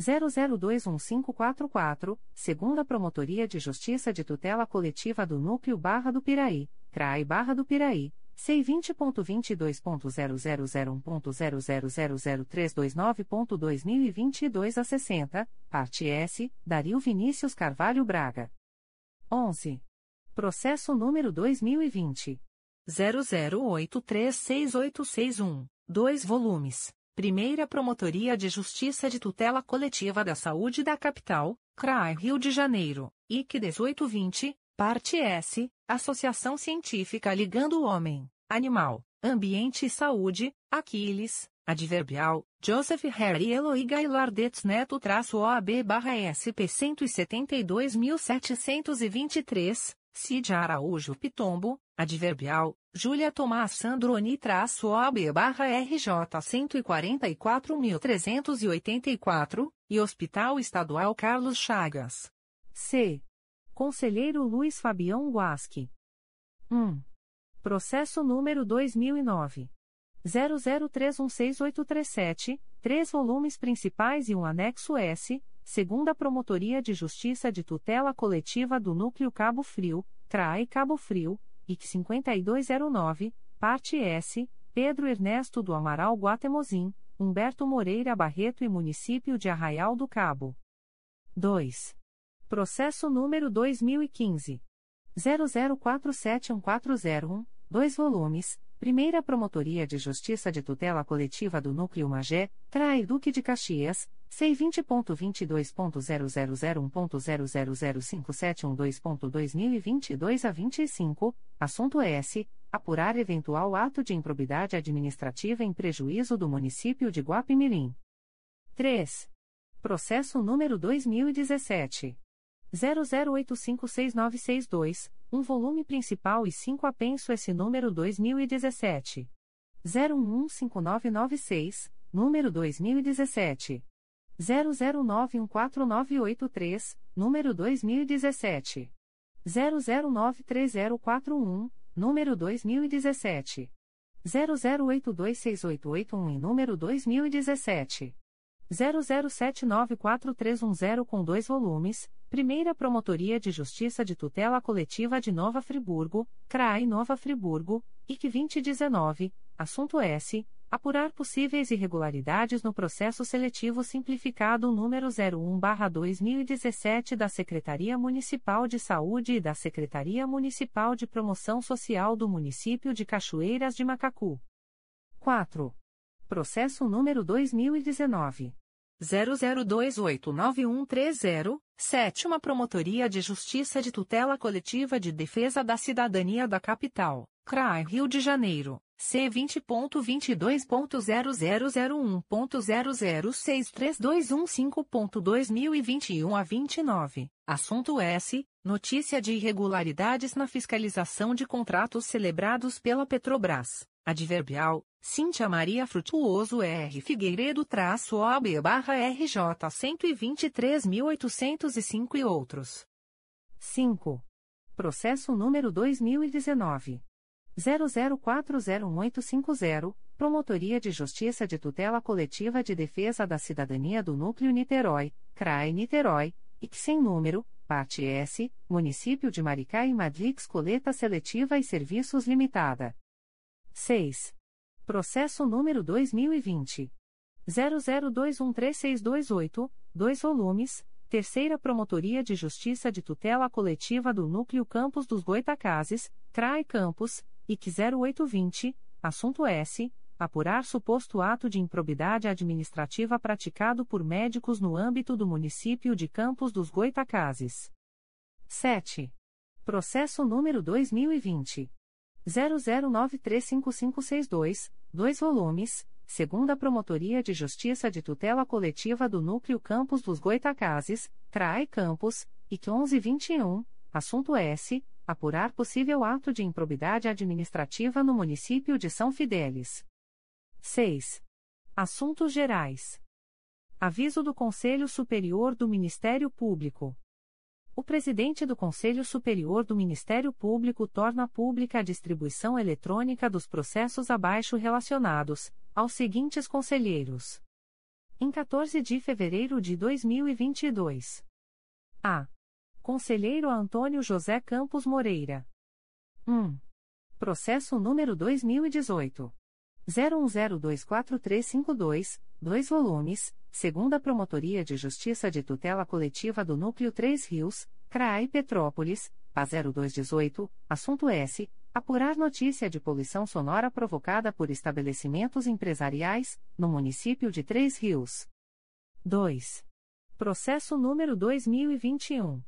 zero zero dois um cinco quatro quatro, Segunda Promotoria de Justiça de Tutela Coletiva do Núcleo Barra do Piraí, C R A I Barra do Piraí, C vinte ponto vinte e dois ponto zero zero zero um ponto zero zero zero três dois nove ponto dois mil e vinte e dois a sessenta, parte S, Dario Vinícius Carvalho Braga. onze. Processo número dois mil e vinte. zero zero oito três seis oito seis um, dois volumes. Primeira Promotoria de Justiça de Tutela Coletiva da Saúde da Capital, C R A I Rio de Janeiro, I C dezoito vinte, parte S, Associação Científica Ligando o Homem, Animal, Ambiente e Saúde, Aquiles, Adverbial, Joseph Harry Eloy Gailardets Neto-O A B-S P cento e setenta e dois mil setecentos e vinte e três, Cid Araújo Pitombo, Adverbial, Júlia Tomás Sandroni-O A B-R J cento e quarenta e quatro mil trezentos e oitenta e quatro, e Hospital Estadual Carlos Chagas. C. Conselheiro Luiz Fabião Guasque. um. Processo número dois mil e nove. zero zero três um seis oito três sete, três volumes principais e um anexo S, segunda Promotoria de Justiça de Tutela Coletiva do Núcleo Cabo Frio, C R A I Cabo Frio, I C cinquenta e dois zero nove, parte S, Pedro Ernesto do Amaral Guatemozim, Humberto Moreira Barreto e Município de Arraial do Cabo. dois. Processo número dois mil e quinze. zero zero quatro sete um quatro zero um, dois volumes, Primeira Promotoria de Justiça de Tutela Coletiva do Núcleo Magé, C R A I Duque de Caxias, C vinte ponto vinte e dois ponto zero zero zero um ponto zero zero zero cinco sete um dois ponto dois mil e vinte e dois a vinte e cinco, assunto S. Apurar eventual ato de improbidade administrativa em prejuízo do município de Guapimirim. três. Processo número dois mil e dezessete. zero zero oito cinco seis nove seis dois, um volume principal e cinco apenso S. número dois mil e dezessete. zero um um cinco nove nove seis, número dois mil e dezessete. zero zero nove um quatro nove oito três, número dois mil e dezessete. zero zero nove três zero quatro um, número dois mil e dezessete. zero zero oito dois seis oito oito um e número dois mil e dezessete. zero zero sete nove quatro três um zero com dois volumes, Primeira Promotoria de Justiça de Tutela Coletiva de Nova Friburgo, C R A I Nova Friburgo, I C dois mil e dezenove, assunto S. Apurar possíveis irregularidades no processo seletivo simplificado número zero um barra dois mil e dezessete da Secretaria Municipal de Saúde e da Secretaria Municipal de Promoção Social do Município de Cachoeiras de Macacu. quatro. Processo número dois mil e dezenove. zero zero dois oito nove um três zero, sétima Promotoria de Justiça de Tutela Coletiva de Defesa da Cidadania da Capital, C R A I Rio de Janeiro, C vinte ponto vinte e dois ponto zero zero zero um ponto zero zero seis três dois um cinco ponto dois mil e vinte e um a vinte e nove, assunto S. Notícia de irregularidades na fiscalização de contratos celebrados pela Petrobras. Adverbial, Cíntia Maria Frutuoso R. Figueiredo-O A B-R J cento e vinte e três mil oitocentos e cinco e outros. cinco. Processo número dois mil e dezenove. zero zero quatro zero um oito cinco zero, Promotoria de Justiça de Tutela Coletiva de Defesa da Cidadania do Núcleo Niterói, C R A I Niterói, I C sem número, parte S, Município de Maricá e Madrix Coleta Seletiva e Serviços Limitada. seis. Processo número dois mil e vinte. zero zero dois um três seis dois oito, dois volumes, Terceira Promotoria de Justiça de Tutela Coletiva do Núcleo Campos dos Goitacazes, C R A I Campos, I C zero oito dois zero, assunto S. Apurar suposto ato de improbidade administrativa praticado por médicos no âmbito do município de Campos dos Goitacazes. sete. Processo número dois mil e vinte. zero zero nove três cinco cinco seis dois, dois volumes, segunda Promotoria de Justiça de Tutela Coletiva do Núcleo Campos dos Goitacazes, C R A I Campos, I C onze vinte e um, assunto S. Apurar possível ato de improbidade administrativa no município de São Fidélis. seis. Assuntos Gerais. Aviso do Conselho Superior do Ministério Público. O presidente do Conselho Superior do Ministério Público torna pública a distribuição eletrônica dos processos abaixo relacionados aos seguintes conselheiros. Em quatorze de fevereiro de dois mil e vinte e dois. A. Conselheiro Antônio José Campos Moreira. um. Processo número dois mil e dezoito. zero um zero dois quatro três cinco dois, dois volumes, segunda Promotoria de Justiça de Tutela Coletiva do Núcleo Três Rios, C R A I Petrópolis, P A zero dois um oito, assunto S. Apurar notícia de poluição sonora provocada por estabelecimentos empresariais, no município de Três Rios. dois. Processo número dois mil e vinte e um.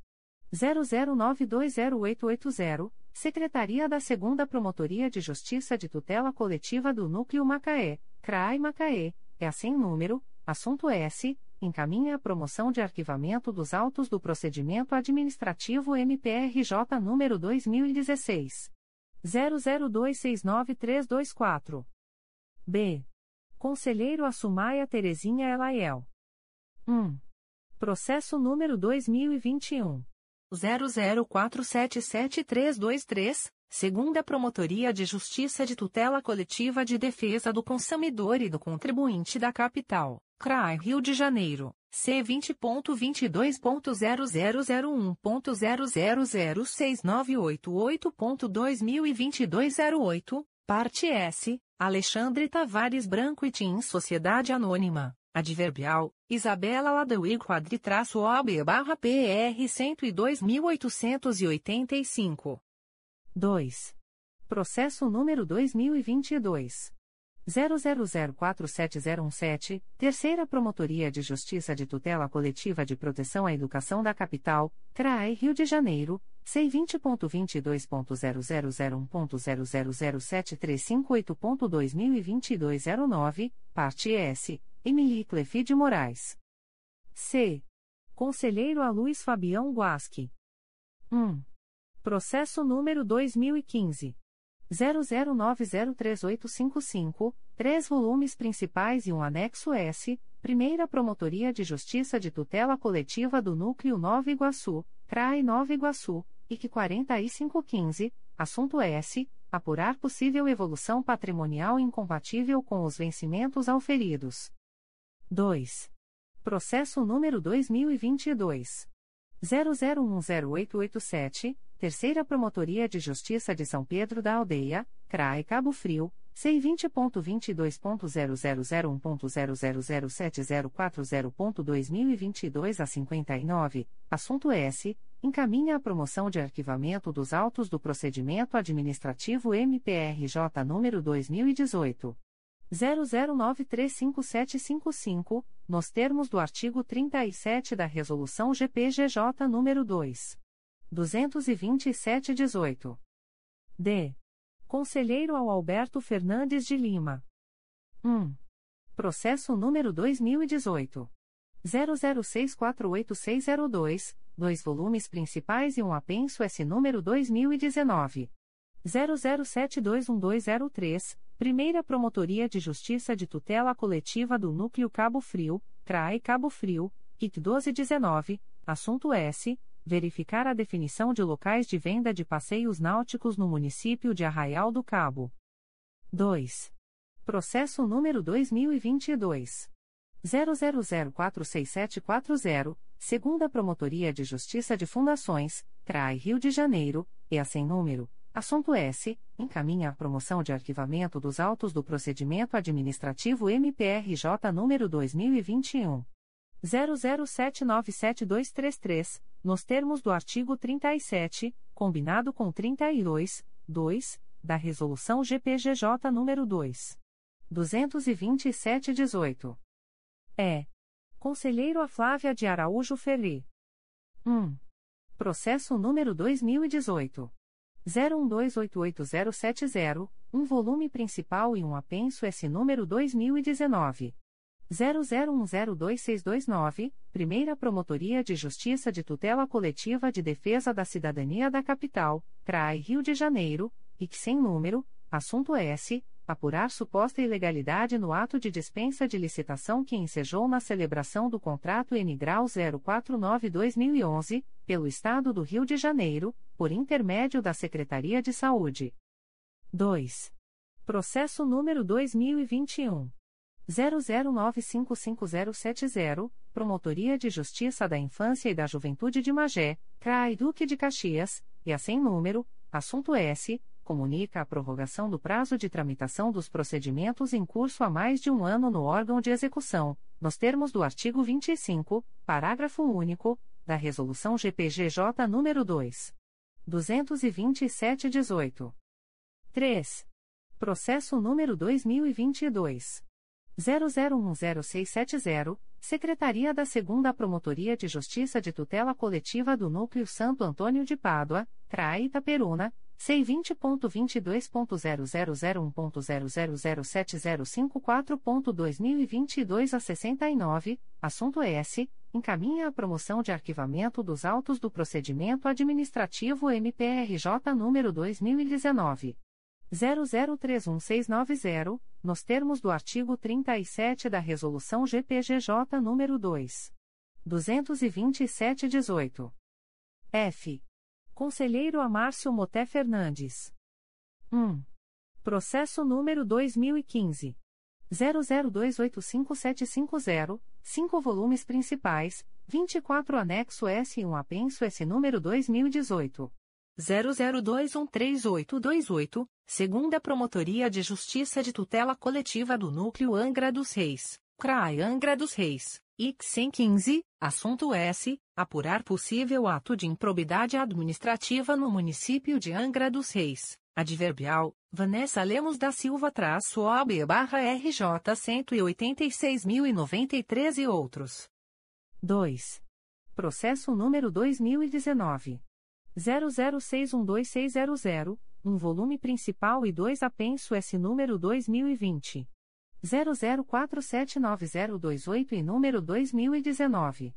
zero zero nove dois zero oito oito zero, Secretaria da segunda Promotoria de Justiça de Tutela Coletiva do Núcleo Macaé, C R A I Macaé, é assim número, assunto S. Encaminha a promoção de arquivamento dos autos do procedimento administrativo M P R J número dois mil e dezesseis. zero zero dois seis nove três dois quatro. B. Conselheiro Assumaia Terezinha Elaiel. um. Processo número dois mil e vinte e um. zero zero quatro sete sete três dois três, Segunda Promotoria de Justiça de Tutela Coletiva de Defesa do Consumidor e do Contribuinte da Capital, C R A I Rio de Janeiro, C vinte ponto vinte e dois ponto zero zero zero um ponto zero zero zero seis nove oito oito ponto dois mil e vinte e dois a zero oito, parte S, Alexandre Tavares Branco e Tim Sociedade Anônima. Adverbial, Isabela Ladaui Quadri-O A B barra P R cento e dois mil oitocentos e oitenta e cinco. dois. Processo número dois mil e vinte e dois. zero zero zero quatro sete zero um sete, Terceira Promotoria de Justiça de Tutela Coletiva de Proteção à Educação da Capital, C R A I Rio de Janeiro, C vinte ponto vinte e dois ponto zero zero zero um ponto zero zero zero sete três cinco oito ponto dois mil e vinte e dois a zero nove, parte S. Emily Clefi de Moraes. C. Conselheiro a Luiz Fabião Guasque. um. Processo número dois mil e quinze. zero zero nove zero três oito cinco cinco, três volumes principais e um anexo S, Primeira Promotoria de Justiça de Tutela Coletiva do Núcleo Nova Iguaçu, C R A I Nova Iguaçu, I C quatro mil quinhentos e quinze, assunto S. Apurar possível evolução patrimonial incompatível com os vencimentos auferidos. dois. Processo número dois mil e vinte e dois. zero zero um zero oito oito sete, Terceira Promotoria de Justiça de São Pedro da Aldeia, C R A I Cabo Frio, C vinte ponto vinte e dois ponto zero zero zero um ponto zero zero zero sete zero quatro zero ponto dois mil e vinte e dois a cinquenta e nove, assunto S. Encaminha a promoção de arquivamento dos autos do procedimento administrativo M P R J número dois mil e dezoito. zero zero nove três cinco sete cinco cinco, nos termos do artigo trinta e sete da Resolução G P G J número dois mil duzentos e vinte e sete traço dezoito. D. Conselheiro ao Alberto Fernandes de Lima. um. Processo número dois mil e dezoito. zero zero seis quatro oito seis zero dois, dois volumes principais e um apenso S. número dois mil e dezenove. zero zero sete dois um dois zero três, Primeira Promotoria de Justiça de Tutela Coletiva do Núcleo Cabo Frio, C R A I Cabo Frio, I C doze dezenove, assunto S. Verificar a definição de locais de venda de passeios náuticos no município de Arraial do Cabo. dois. Processo número dois mil e vinte e dois. zero zero zero quatro seis sete quatro zero, Segunda Promotoria de Justiça de Fundações, C R A I Rio de Janeiro, e a sem número, assunto S. Encaminha a promoção de arquivamento dos autos do procedimento administrativo M P R J número dois mil e vinte e um. zero zero sete nove sete dois três três, nos termos do artigo trinta e sete, combinado com trinta e dois, dois, da Resolução G P G J número dois mil duzentos e vinte e sete traço dezoito. É. Conselheiro a Flávia de Araújo Ferri. um. Processo número dois mil e dezoito. zero um dois oito oito zero sete zero, um volume principal e um apenso S. número dois mil e dezenove. zero zero um zero dois seis dois nove, Primeira Promotoria de Justiça de Tutela Coletiva de Defesa da Cidadania da Capital, C R A I Rio de Janeiro, I C sem número, assunto S. Apurar suposta ilegalidade no ato de dispensa de licitação que ensejou na celebração do contrato N traço zero quatro nove traço dois mil e onze, pelo Estado do Rio de Janeiro, por intermédio da Secretaria de Saúde. dois. Processo número dois mil e vinte e um. zero zero nove cinco cinco zero sete zero, Promotoria de Justiça da Infância e da Juventude de Magé, C R A I Duque de Caxias, e a sem número, assunto S. Comunica a prorrogação do prazo de tramitação dos procedimentos em curso há mais de um ano no órgão de execução, nos termos do artigo vinte e cinco, parágrafo único, da Resolução G P G J nº duzentos e vinte e sete traço dezoito. três. Processo número dois mil e vinte e dois. zero zero um zero seis sete zero, Secretaria da segunda Promotoria de Justiça de Tutela Coletiva do Núcleo Santo Antônio de Pádua, C R A I Itaperuna, C vinte ponto vinte e dois ponto zero zero zero um ponto zero zero zero sete zero cinco quatro ponto dois mil e vinte e dois a sessenta e nove, assunto S, encaminha a promoção de arquivamento dos autos do procedimento administrativo M P R J número dois mil e dezenove. zero zero três um seis nove zero, nos termos do artigo trinta e sete da Resolução G P G J nº dois mil duzentos e vinte e sete traço dezoito. F. Conselheiro Amárcio Moté Fernandes. um. Processo número dois mil e quinze. zero zero dois oito cinco sete cinco zero, cinco volumes principais, vinte e quatro anexo S e um apenso S número dois mil e dezoito. zero zero dois um três oito dois oito, Segunda Promotoria de Justiça de Tutela Coletiva do Núcleo Angra dos Reis, C R A I Angra dos Reis, I C cento e quinze, assunto S, apurar possível ato de improbidade administrativa no município de Angra dos Reis, adverbial, Vanessa Lemos da Silva traço O A B barra R J cento e oitenta e seis mil e noventa e três e outros. dois. Processo número dois mil e dezenove. zero zero seis um dois seis zero zero, um volume principal e dois apenso S número dois mil e vinte. zero zero quatro sete nove zero dois oito e número dois mil e dezenove.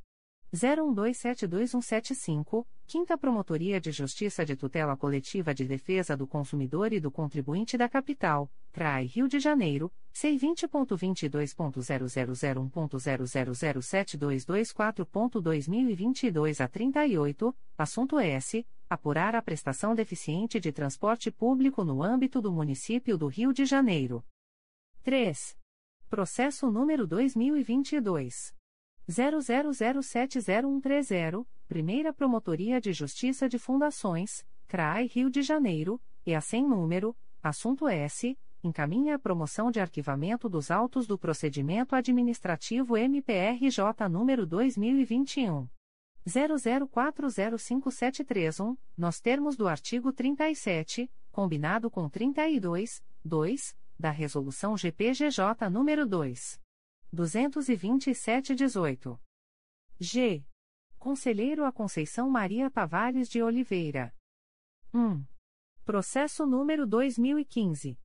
zero um dois sete dois um sete cinco, Quinta Promotoria de Justiça de Tutela Coletiva de Defesa do Consumidor e do Contribuinte da Capital, C R A I Rio de Janeiro, C vinte ponto vinte e dois ponto zero zero zero um ponto zero zero zero sete dois dois quatro ponto dois mil e vinte e dois a trinta e oito, assunto S. Apurar a prestação deficiente de transporte público no âmbito do município do Rio de Janeiro. três. Processo número dois mil e vinte e dois. zero zero zero sete zero um três zero, Primeira Promotoria de Justiça de Fundações, C R A I Rio de Janeiro, E A sem número, assunto S, encaminha a promoção de arquivamento dos autos do procedimento administrativo M P R J número dois mil e vinte e um. zero zero quatro zero cinco sete três um, nos termos do artigo trinta e sete, combinado com trinta e dois, dois, da Resolução G P G J número dois. duzentos e vinte e sete traço dezoito. G. Conselheiro a Conceição Maria Tavares de Oliveira. um. Processo número dois mil e quinze.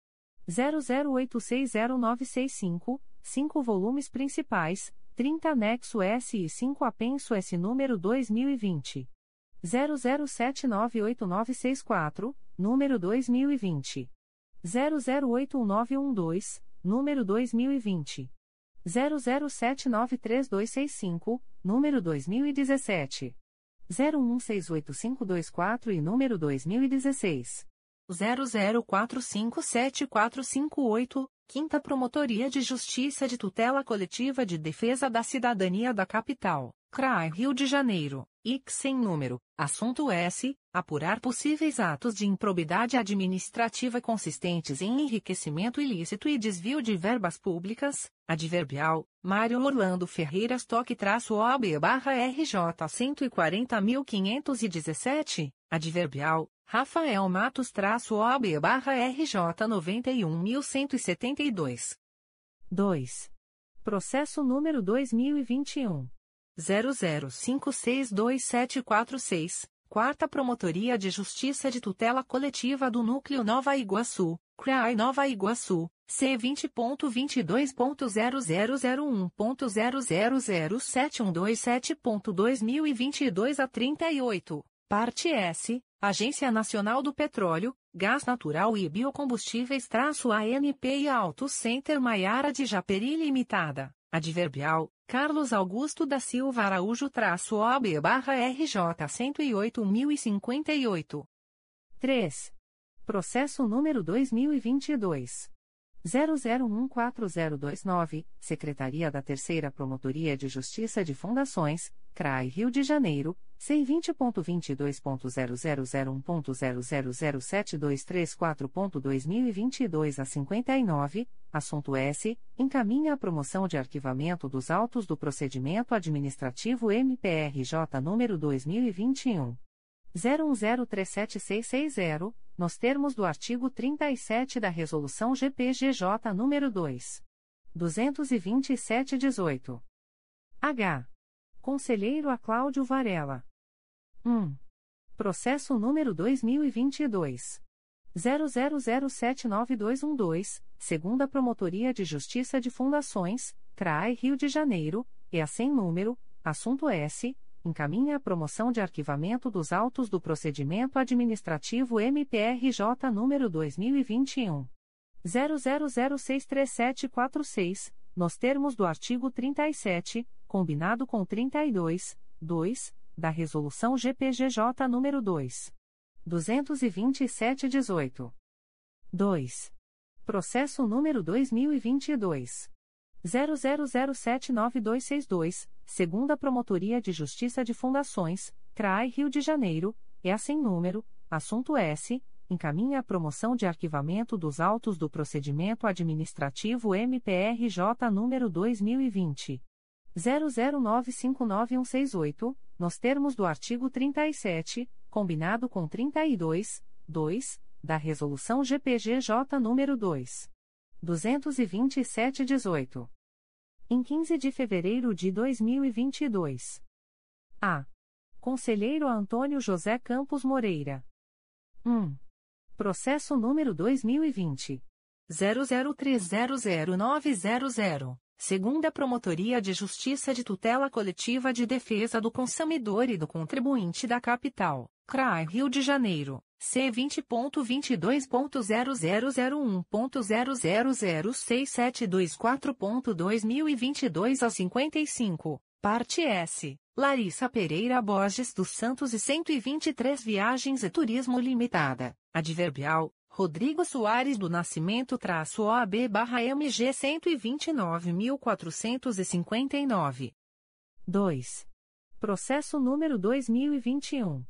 zero zero oito seis zero nove seis cinco, cinco volumes principais, trinta anexo S e cinco apenso S número dois mil e vinte. zero zero sete nove oito nove seis quatro, número dois mil e vinte. zero zero oito um nove um dois, número dois mil e vinte. zero zero sete nove três dois seis cinco, número dois mil e dezessete. zero um seis oito cinco dois quatro e número dois mil e dezesseis. zero zero quatro cinco sete quatro cinco oito, Quinta Promotoria de Justiça de Tutela Coletiva de Defesa da Cidadania da Capital, C R A I Rio de Janeiro, I C sem número, assunto S, apurar possíveis atos de improbidade administrativa consistentes em enriquecimento ilícito e desvio de verbas públicas, adverbial, Mário Orlando Ferreira Stock-O A B-R J cento e quarenta mil quinhentos e dezessete, adverbial, Rafael Matos-O A B-R J noventa e um mil cento e setenta e dois. dois. Processo número dois mil e vinte e um. zero zero cinco seis dois sete quatro seis, Quarta Promotoria de Justiça de Tutela Coletiva do Núcleo Nova Iguaçu, C R A I Nova Iguaçu, C vinte ponto vinte e dois ponto zero zero zero um ponto zero zero zero sete um dois sete ponto dois mil e vinte e dois a trinta e oito, parte S, Agência Nacional do Petróleo, Gás Natural e Biocombustíveis traço A N P e Auto Center Maiara de Japeri Limitada, adverbial, Carlos Augusto da Silva Araújo traço O A B barra R J cento e oito mil e cinquenta e oito. três. Processo número dois mil e vinte e dois. zero zero um quatro zero dois nove, Secretaria da Terceira Promotoria de Justiça de Fundações, C R A I Rio de Janeiro, C vinte ponto vinte e dois ponto zero zero zero um ponto zero zero zero sete dois três quatro ponto dois mil e vinte e dois a cinquenta e nove, assunto S, encaminha a promoção de arquivamento dos autos do procedimento administrativo M P R J número dois mil e vinte e um. zero um zero três sete seis seis zero, nos termos do artigo trinta e sete da Resolução G P G J nº dois mil duzentos e vinte e sete traço dezoito. H. Conselheiro a Cláudio Varela. um. Processo número dois mil e vinte e dois. zero zero zero sete nove dois um dois, Segunda Promotoria de Justiça de Fundações, C R A I Rio de Janeiro, E A sem número, assunto S. Encaminha a promoção de arquivamento dos autos do procedimento administrativo M P R J número dois mil e vinte e um. zero zero zero seis três sete quatro seis, nos termos do artigo trinta e sete, combinado com trinta e dois, dois, da Resolução G P G J número dois mil duzentos e vinte e sete traço dezoito. dois. Processo número dois mil e vinte e dois. zero zero zero sete nove dois seis dois, Segunda Promotoria de Justiça de Fundações, C R A I Rio de Janeiro, E A sem número, assunto S. Encaminha a promoção de arquivamento dos autos do procedimento administrativo M P R J número dois mil e vinte. zero zero nove cinco nove um seis oito, nos termos do artigo trinta e sete, combinado com trinta e dois, dois, da Resolução G P G J número dois mil duzentos e vinte e sete traço dezoito. Em quinze de fevereiro de dois mil e vinte e dois. A. Conselheiro Antônio José Campos Moreira. um. Processo número dois mil e vinte. zero zero três zero zero nove zero zero, Segunda Promotoria de Justiça de Tutela Coletiva de Defesa do Consumidor e do Contribuinte da Capital, C R A I Rio de Janeiro, C vinte ponto vinte e dois ponto zero zero zero um ponto zero zero zero seis sete dois quatro ponto dois mil e vinte e dois a cinquenta e cinco, parte S, Larissa Pereira Borges dos Santos e cento e vinte e três Viagens e Turismo Limitada, adverbial, Rodrigo Soares do Nascimento traço O A B barra M G cento e vinte e nove mil quatrocentos e cinquenta e nove. dois. Processo número dois mil e vinte e um.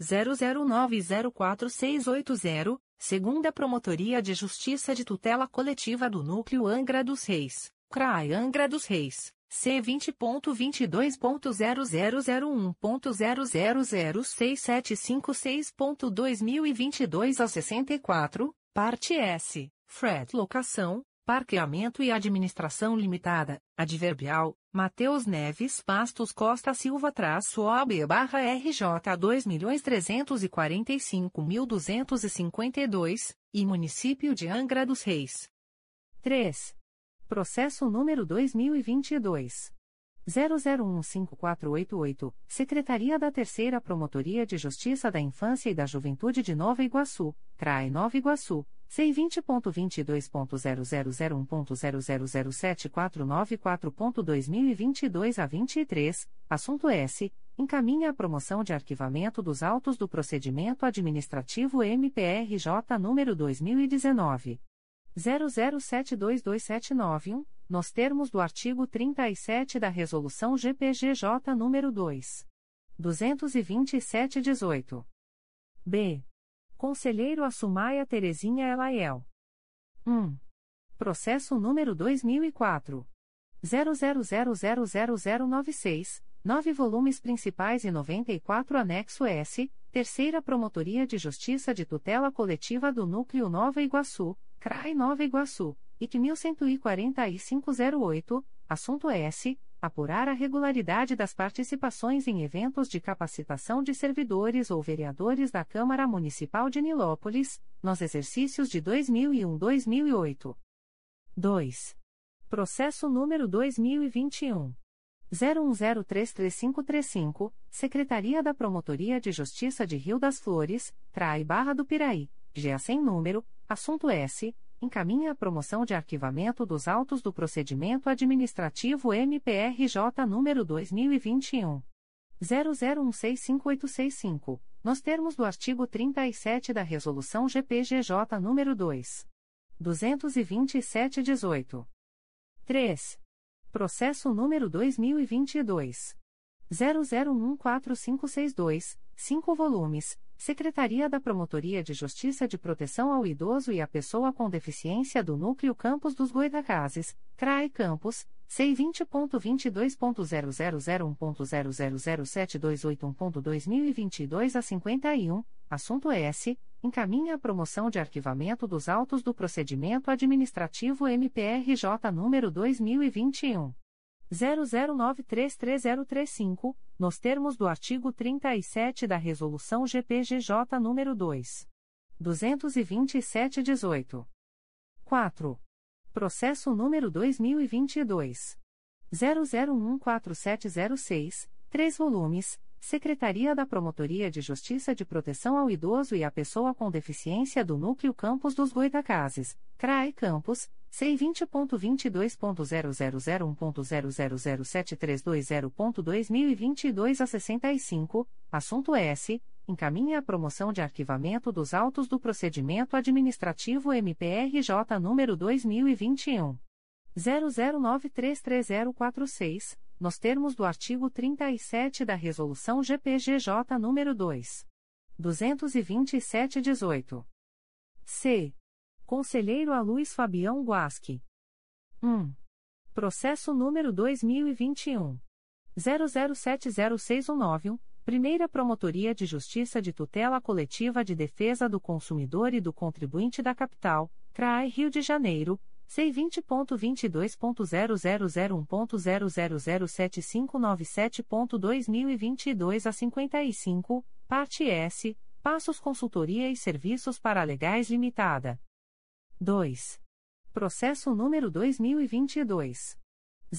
zero zero nove zero quatro seis oito zero, Segunda Promotoria de Justiça de Tutela Coletiva do Núcleo Angra dos Reis, C R A I Angra dos Reis, C vinte ponto vinte e dois ponto zero zero zero um ponto zero zero zero seis sete cinco seis ponto dois mil e vinte e dois a sessenta e quatro, parte S, F R E T Locação, Parqueamento e Administração Limitada, adverbial, Matheus Neves Bastos Costa Silva traço O A B barra R J dois milhões trezentos e quarenta e cinco mil duzentos e cinquenta e dois, e Município de Angra dos Reis. três. Processo número dois mil e vinte e dois. zero zero um cinco quatro oito oito, Secretaria da Terceira Promotoria de Justiça da Infância e da Juventude de Nova Iguaçu, C R A I Nova Iguaçu, C vinte ponto vinte e dois ponto zero zero zero um ponto zero zero zero sete quatro nove quatro ponto dois mil e vinte e dois a vinte e três, assunto S, encaminha a promoção de arquivamento dos autos do procedimento administrativo M P R J número dois mil e dezenove. zero zero sete dois dois sete nove um, nos termos do artigo trinta e sete da Resolução G P G J número dois mil duzentos e vinte e sete traço dezoito. B. Conselheiro Assumaia Terezinha Elaiel. um. Processo número dois mil e quatro. zero zero zero zero zero zero nove seis, nove volumes principais e noventa e quatro anexo S, Terceira Promotoria de Justiça de Tutela Coletiva do Núcleo Nova Iguaçu, C R A I Nova Iguaçu, I C um um quatro cinco zero oito, assunto S. Apurar a regularidade das participações em eventos de capacitação de servidores ou vereadores da Câmara Municipal de Nilópolis, nos exercícios de dois mil e um a dois mil e oito. dois. Processo número dois mil e vinte e um. zero um zero três três cinco três cinco, Secretaria da Promotoria de Justiça de Rio das Flores, C R A I Barra do Piraí, G A sem número, assunto S. Encaminha a promoção de arquivamento dos autos do procedimento administrativo M P R J número dois mil e vinte e um. zero zero um seis cinco oito seis cinco, nos termos do artigo trinta e sete da Resolução G P G J número dois mil duzentos e vinte e sete traço dezoito. três. Processo número dois mil e vinte e dois. zero zero um quatro cinco seis dois, cinco volumes, Secretaria da Promotoria de Justiça de Proteção ao Idoso e à Pessoa com Deficiência do Núcleo Campos dos Goitacazes, C R A I Campos, C vinte ponto vinte e dois ponto zero zero zero um ponto zero zero zero sete dois oito um ponto dois mil e vinte e dois a cinquenta e um, assunto S, encaminha a promoção de arquivamento dos autos do procedimento administrativo M P R J número dois mil e vinte e um. zero zero nove três três zero três cinco, nos termos do artigo trinta e sete da Resolução G P G J número dois mil duzentos e vinte e sete traço dezoito. quatro. Processo número dois mil e vinte e dois. zero zero um quatro sete zero seis, três volumes, Secretaria da Promotoria de Justiça de Proteção ao Idoso e à Pessoa com Deficiência do Núcleo Campos dos Goitacazes, C R A E Campos, C vinte ponto vinte e dois ponto zero zero zero um ponto zero zero zero sete três dois zero ponto dois mil e vinte e dois a sessenta e cinco, assunto S, encaminha a promoção de arquivamento dos autos do procedimento administrativo M P R J número dois mil e vinte e um. zero zero nove três três zero quatro seis, nos termos do artigo trinta e sete da Resolução G P G J número dois mil duzentos e vinte e sete traço dezoito. C. Conselheiro a Luiz Fabião Guasque. um. Processo número dois mil e vinte e um. zero zero sete zero seis um nove um, Primeira Promotoria de Justiça de Tutela Coletiva de Defesa do Consumidor e do Contribuinte da Capital, C R A E Rio de Janeiro, C vinte ponto vinte e dois ponto zero zero zero um ponto zero zero zero sete cinco nove sete ponto dois mil e vinte e dois a cinquenta e cinco, parte S, Passos Consultoria e Serviços Paralegais Limitada. dois. Processo número dois mil e vinte e dois.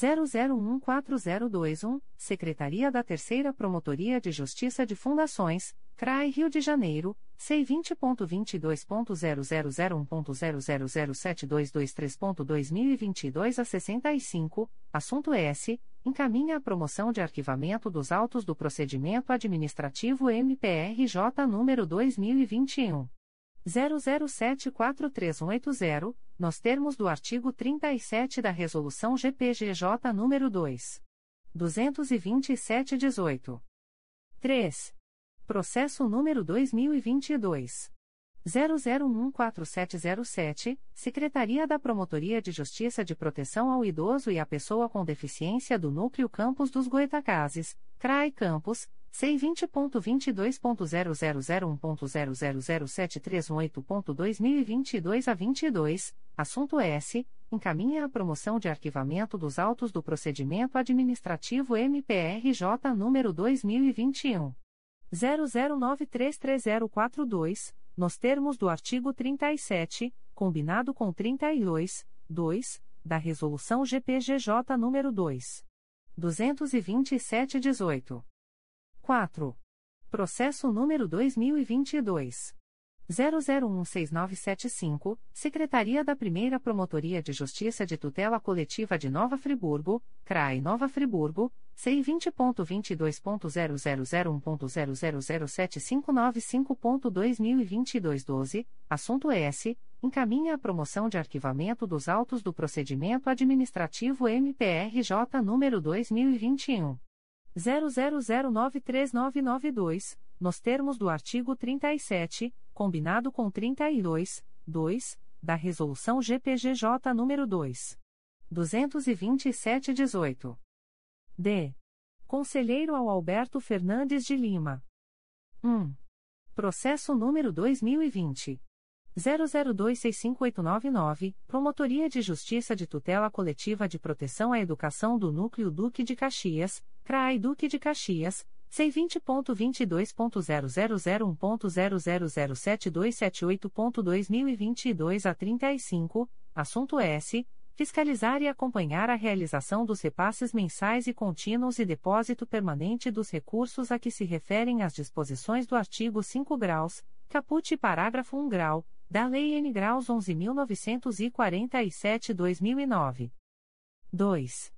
zero zero um quatro zero dois um, Secretaria da Terceira Promotoria de Justiça de Fundações, C R A E Rio de Janeiro, C vinte ponto vinte e dois ponto zero zero zero um ponto zero zero zero sete dois dois três ponto dois mil e vinte e dois a sessenta e cinco, assunto S, encaminha a promoção de arquivamento dos autos do procedimento administrativo M P R J número dois mil e vinte e um. zero zero sete quatro três um oito zero, nos termos do artigo trinta e sete da Resolução G P G J número dois mil duzentos e vinte e sete traço dezoito. três. Processo número dois mil e vinte e dois. zero zero um quatro sete zero sete, Secretaria da Promotoria de Justiça de Proteção ao Idoso e à Pessoa com Deficiência do Núcleo Campos dos Goitacazes, C R A E Campos, C vinte ponto vinte e dois ponto zero zero zero um ponto zero zero zero sete três um oito ponto dois mil e vinte e dois a vinte e dois, assunto S, encaminha a promoção de arquivamento dos autos do procedimento administrativo M P R J número dois mil e vinte e um. zero zero nove três três zero quatro dois, nos termos do artigo trinta e sete, combinado com trinta e dois, dois, da Resolução G P G J número dois mil duzentos e vinte e sete traço dezoito. quatro. Processo número dois mil e vinte e dois. zero zero um seis nove sete cinco, Secretaria da Primeira Promotoria de Justiça de Tutela Coletiva de Nova Friburgo, C R A E Nova Friburgo, C vinte ponto vinte e dois ponto zero zero zero um ponto zero zero zero sete cinco nove cinco ponto dois mil e vinte e dois doze, assunto S, encaminha a promoção de arquivamento dos autos do procedimento administrativo M P R J número dois mil e vinte e um. zero zero zero nove três nove nove dois, nos termos do artigo trinta e sete, combinado com trinta e dois, dois, da Resolução G P G J nº dois mil duzentos e vinte e sete traço dezoito. D. Conselheiro ao Alberto Fernandes de Lima. um. Processo número dois mil e vinte. zero zero dois seis cinco oito nove nove, Promotoria de Justiça de Tutela Coletiva de Proteção à Educação do Núcleo Duque de Caxias, C R A E Duque de Caxias, C vinte ponto vinte e dois ponto zero zero zero um ponto zero zero zero sete dois sete oito ponto dois mil e vinte e dois a trinta e cinco, assunto S, fiscalizar e acompanhar a realização dos repasses mensais e contínuos e depósito permanente dos recursos a que se referem as disposições do artigo cinco graus, caput e parágrafo um grau, da Lei N. Graus onze mil novecentos e quarenta e sete traço dois mil e nove. dois.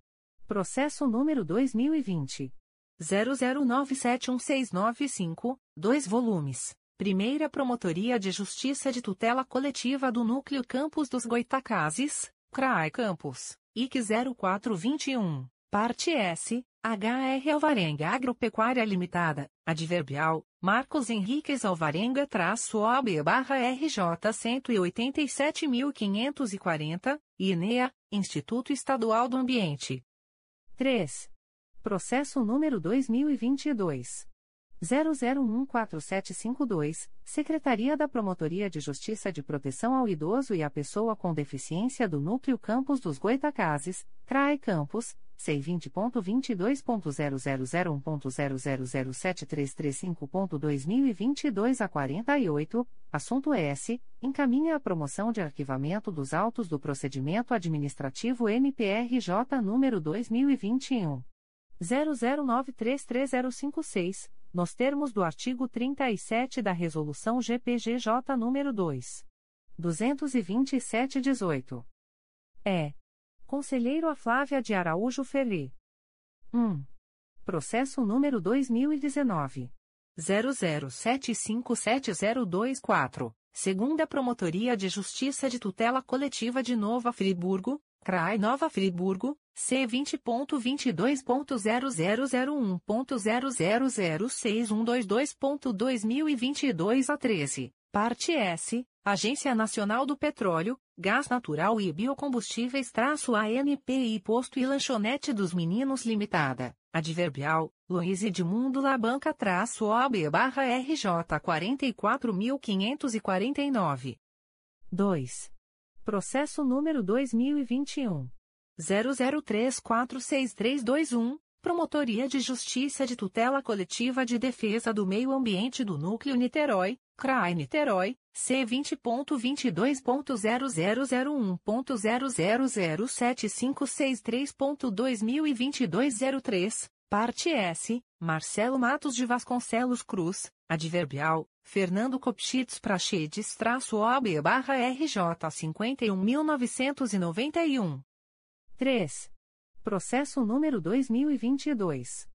Processo número dois mil e vinte. zero zero nove sete um seis nove cinco, dois volumes. Primeira Promotoria de Justiça de Tutela Coletiva do Núcleo Campos dos Goitacazes, C R A E Campos, I C zero quatro dois um, parte S, H R Alvarenga Agropecuária Limitada, adverbial, Marcos Henriques Alvarenga-O A B barra R J cento e oitenta e sete mil quinhentos e quarenta, I N E A, Instituto Estadual do Ambiente. três. Processo número dois mil e vinte e dois. zero zero um quatro sete cinco dois, Secretaria da Promotoria de Justiça de Proteção ao Idoso e à Pessoa com Deficiência do Núcleo Campos dos Goitacazes, C R A E Campos, C vinte ponto vinte e dois ponto zero zero zero um ponto zero zero sete três três cinco ponto dois mil e vinte e dois a quarenta e oito, assunto S, encaminha a promoção de arquivamento dos autos do procedimento administrativo M P R J número dois mil e vinte e um. zero zero nove três três zero cinco seis, nos termos do artigo trinta e sete da Resolução G P G J número dois mil duzentos e vinte e sete traço dezoito. É. Conselheiro a Flávia de Araújo Ferri. um. Processo número dois mil e dezenove. zero zero sete cinco sete zero dois quatro, Segunda Promotoria de Justiça de Tutela Coletiva de Nova Friburgo, C R A I Nova Friburgo, C vinte ponto vinte e dois ponto zero zero zero um ponto zero zero zero seis um dois dois ponto dois mil e vinte e dois a treze, parte S, Agência Nacional do Petróleo, Gás Natural e Biocombustíveis traço A N P I Posto e Lanchonete dos Meninos Limitada, Adverbial, Luiz Edmundo Labanca traço O A B barra R J quarenta e quatro mil quinhentos e quarenta e nove. dois. Processo número dois mil e vinte e um. zero zero três quatro seis três dois um, Promotoria de Justiça de Tutela Coletiva de Defesa do Meio Ambiente do Núcleo Niterói, C R A I Niterói, C vinte ponto vinte e dois ponto zero zero zero um ponto zero zero sete cinco seis três ponto dois mil e vinte e dois a três, parte S, Marcelo Matos de Vasconcelos Cruz, adverbial, Fernando Copchitz Prachedes traço O A B barra R J cinquenta e um mil novecentos e noventa e um. três. Processo número dois mil e vinte e dois.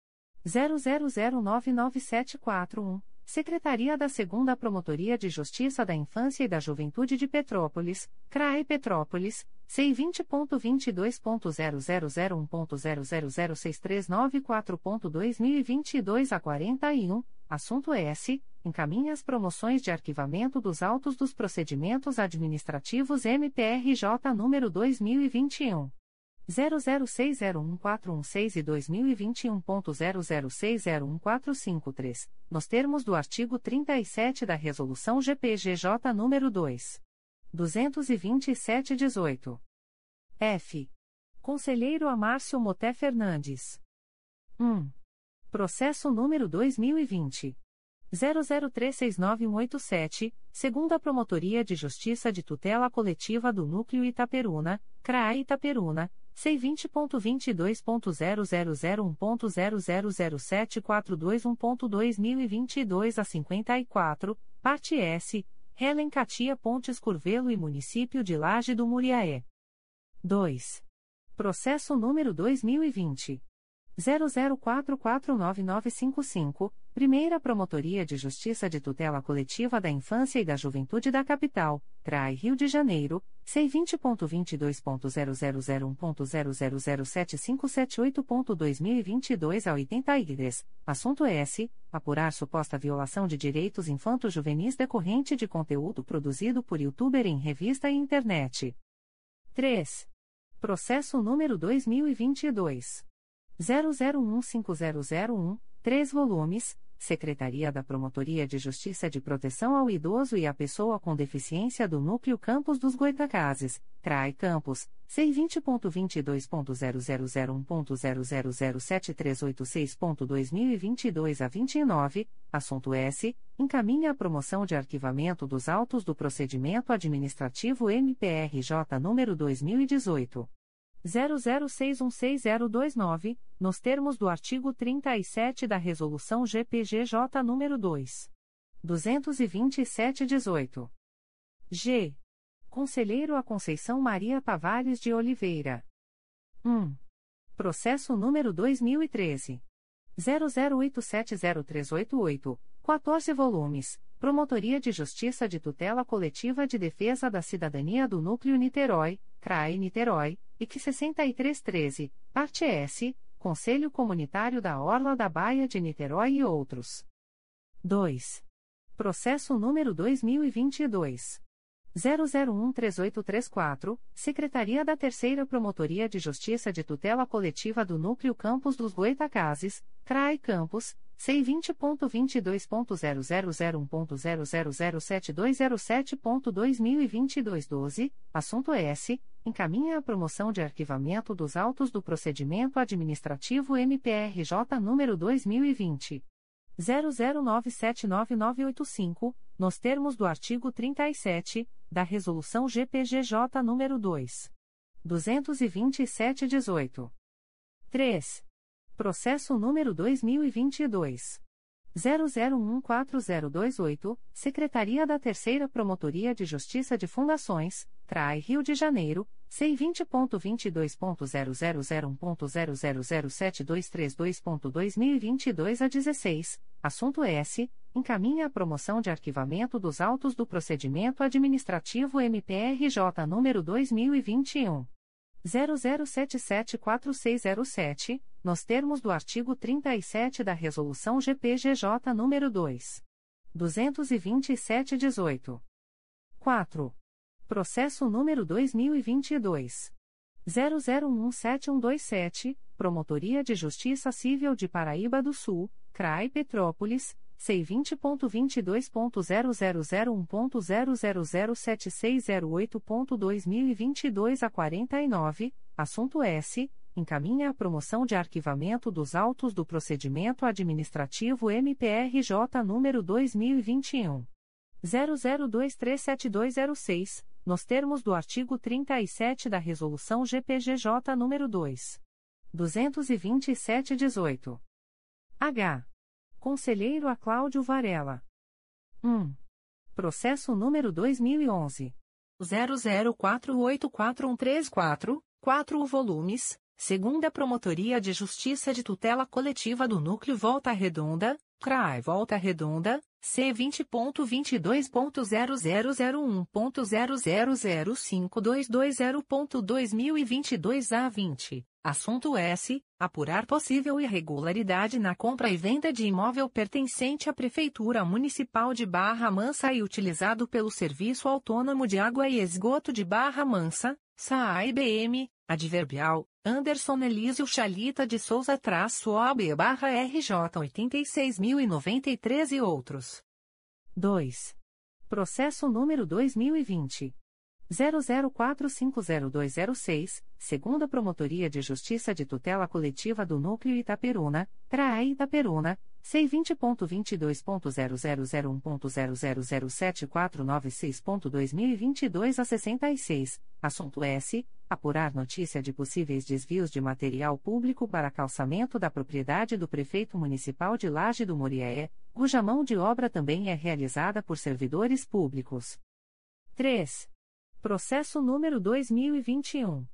zero zero zero nove nove sete quatro um, Secretaria da segunda Promotoria de Justiça da Infância e da Juventude de Petrópolis, C R A E Petrópolis, C vinte ponto vinte e dois ponto zero zero zero um ponto zero zero zero seis três nove quatro ponto dois mil e vinte e dois a quarenta e um, assunto S, encaminha as promoções de arquivamento dos autos dos procedimentos administrativos M P R J número dois mil e vinte e um. zero zero seis zero um quatro um seis e dois mil e vinte e um ponto zero zero seis zero um quatro cinco três, nos termos do artigo trinta e sete da Resolução G P G J nº dois mil duzentos e vinte e sete traço dezoito. F. Conselheiro Amárcio Moté Fernandes. um. Processo número dois mil e vinte. zero zero três seis nove um oito sete, Segunda Promotoria de Justiça de Tutela Coletiva do Núcleo Itaperuna, C R A I Itaperuna, C vinte ponto vinte e dois ponto zero zero zero um ponto zero zero zero sete quatro dois um ponto dois mil e vinte e dois a cinquenta e quatro, parte S, Helen Catia Pontes Curvelo e Município de Laje do Muriaé. dois. Processo número dois mil e vinte. zero zero quatro quatro nove nove cinco cinco, Primeira Promotoria de Justiça de Tutela Coletiva da Infância e da Juventude da Capital, C R A I Rio de Janeiro, C vinte ponto vinte e dois ponto zero zero zero um ponto zero zero zero sete cinco sete oito ponto dois mil e vinte e dois a oitenta e três, assunto S, apurar suposta violação de direitos infanto-juvenis decorrente de conteúdo produzido por youtuber em revista e internet. três. Processo número dois mil e vinte e dois. zero zero um cinco zero zero um, três volumes, Secretaria da Promotoria de Justiça de Proteção ao Idoso e à Pessoa com Deficiência do Núcleo Campos dos Goitacazes, C R A I Campos, C vinte ponto vinte e dois ponto zero zero zero um ponto zero zero zero sete três oito seis ponto dois mil e vinte e dois a vinte e nove, assunto S, encaminha a promoção de arquivamento dos autos do procedimento administrativo M P R J número dois mil e dezoito. zero zero seis um seis zero dois nove, nos termos do artigo trinta e sete da Resolução G P G J nº dois mil duzentos e vinte e sete traço dezoito. G. Conselheiro a Conceição Maria Tavares de Oliveira. um. Processo número dois mil e treze. zero zero oito sete zero três oito oito, quatorze volumes, Promotoria de Justiça de Tutela Coletiva de Defesa da Cidadania do Núcleo Niterói, C R A I Niterói, I C sessenta e três traço treze, parte S, Conselho Comunitário da Orla da Baía de Niterói e outros. dois. Processo número dois mil e vinte e dois. zero zero um três oito três quatro, Secretaria da Terceira Promotoria de Justiça de Tutela Coletiva do Núcleo Campos dos Goitacazes, C R A I Campos, C vinte ponto vinte e dois ponto zero zero zero um ponto zero zero zero sete dois zero sete ponto dois mil e vinte e dois a doze, assunto S, encaminha a promoção de arquivamento dos autos do procedimento administrativo M P R J número dois mil e vinte. zero zero nove sete nove nove oito cinco, nos termos do artigo trinta e sete, da Resolução G P G J nº dois mil duzentos e vinte e sete traço dezoito. três. Processo número dois mil e vinte e dois. zero zero um quatro zero dois oito, Secretaria da Terceira Promotoria de Justiça de Fundações, C R A I Rio de Janeiro, C vinte ponto vinte e dois ponto zero zero zero um ponto zero zero zero sete dois três dois ponto dois mil e vinte e dois a dezesseis, assunto S, encaminha a promoção de arquivamento dos autos do procedimento administrativo M P R J número dois mil e vinte e um. zero zero sete sete quatro seis zero sete, nos termos do artigo trinta e sete da Resolução G P G J nº dois mil duzentos e vinte e sete traço dezoito. quatro. Processo número dois mil e vinte e dois. zero zero um sete um dois sete, Promotoria de Justiça Civil de Paraíba do Sul, C R A I Petrópolis, C vinte ponto vinte e dois ponto zero zero zero um ponto zero zero zero sete seis zero oito ponto dois mil e vinte e dois a quarenta e nove, assunto S, encaminha a promoção de arquivamento dos autos do procedimento administrativo M P R J número dois mil e vinte e um. zero zero dois três sete dois zero seis, nos termos do artigo trinta e sete da Resolução G P G J número dois mil duzentos e vinte e sete traço dezoito. H. Conselheiro a Cláudio Varela. um. Processo número dois mil e onze. zero zero quatro oito quatro um três quatro, quatro volumes, segunda Promotoria de Justiça de Tutela Coletiva do Núcleo Volta Redonda, C R A I Volta Redonda, C vinte ponto vinte e dois ponto zero zero zero um ponto zero zero zero cinco dois dois zero ponto dois mil e vinte e dois a vinte, assunto S, apurar possível irregularidade na compra e venda de imóvel pertencente à Prefeitura Municipal de Barra Mansa e utilizado pelo Serviço Autônomo de Água e Esgoto de Barra Mansa, S A I B M, adverbial, Anderson Elísio Chalita de Souza traço O A B barra R J oitenta e seis mil e noventa e três e outros. dois. Processo número dois mil e vinte. zero zero quatro cinco zero dois zero seis, segunda Promotoria de Justiça de Tutela Coletiva do Núcleo Itaperuna, C R A I Itaperuna, C vinte ponto vinte e dois ponto zero zero zero um ponto zero zero zero sete quatro nove seis ponto dois mil e vinte e dois a sessenta e seis, assunto S, apurar notícia de possíveis desvios de material público para calçamento da propriedade do Prefeito Municipal de Laje do Muriaé, cuja mão de obra também é realizada por servidores públicos. três. Processo número dois mil e vinte e um.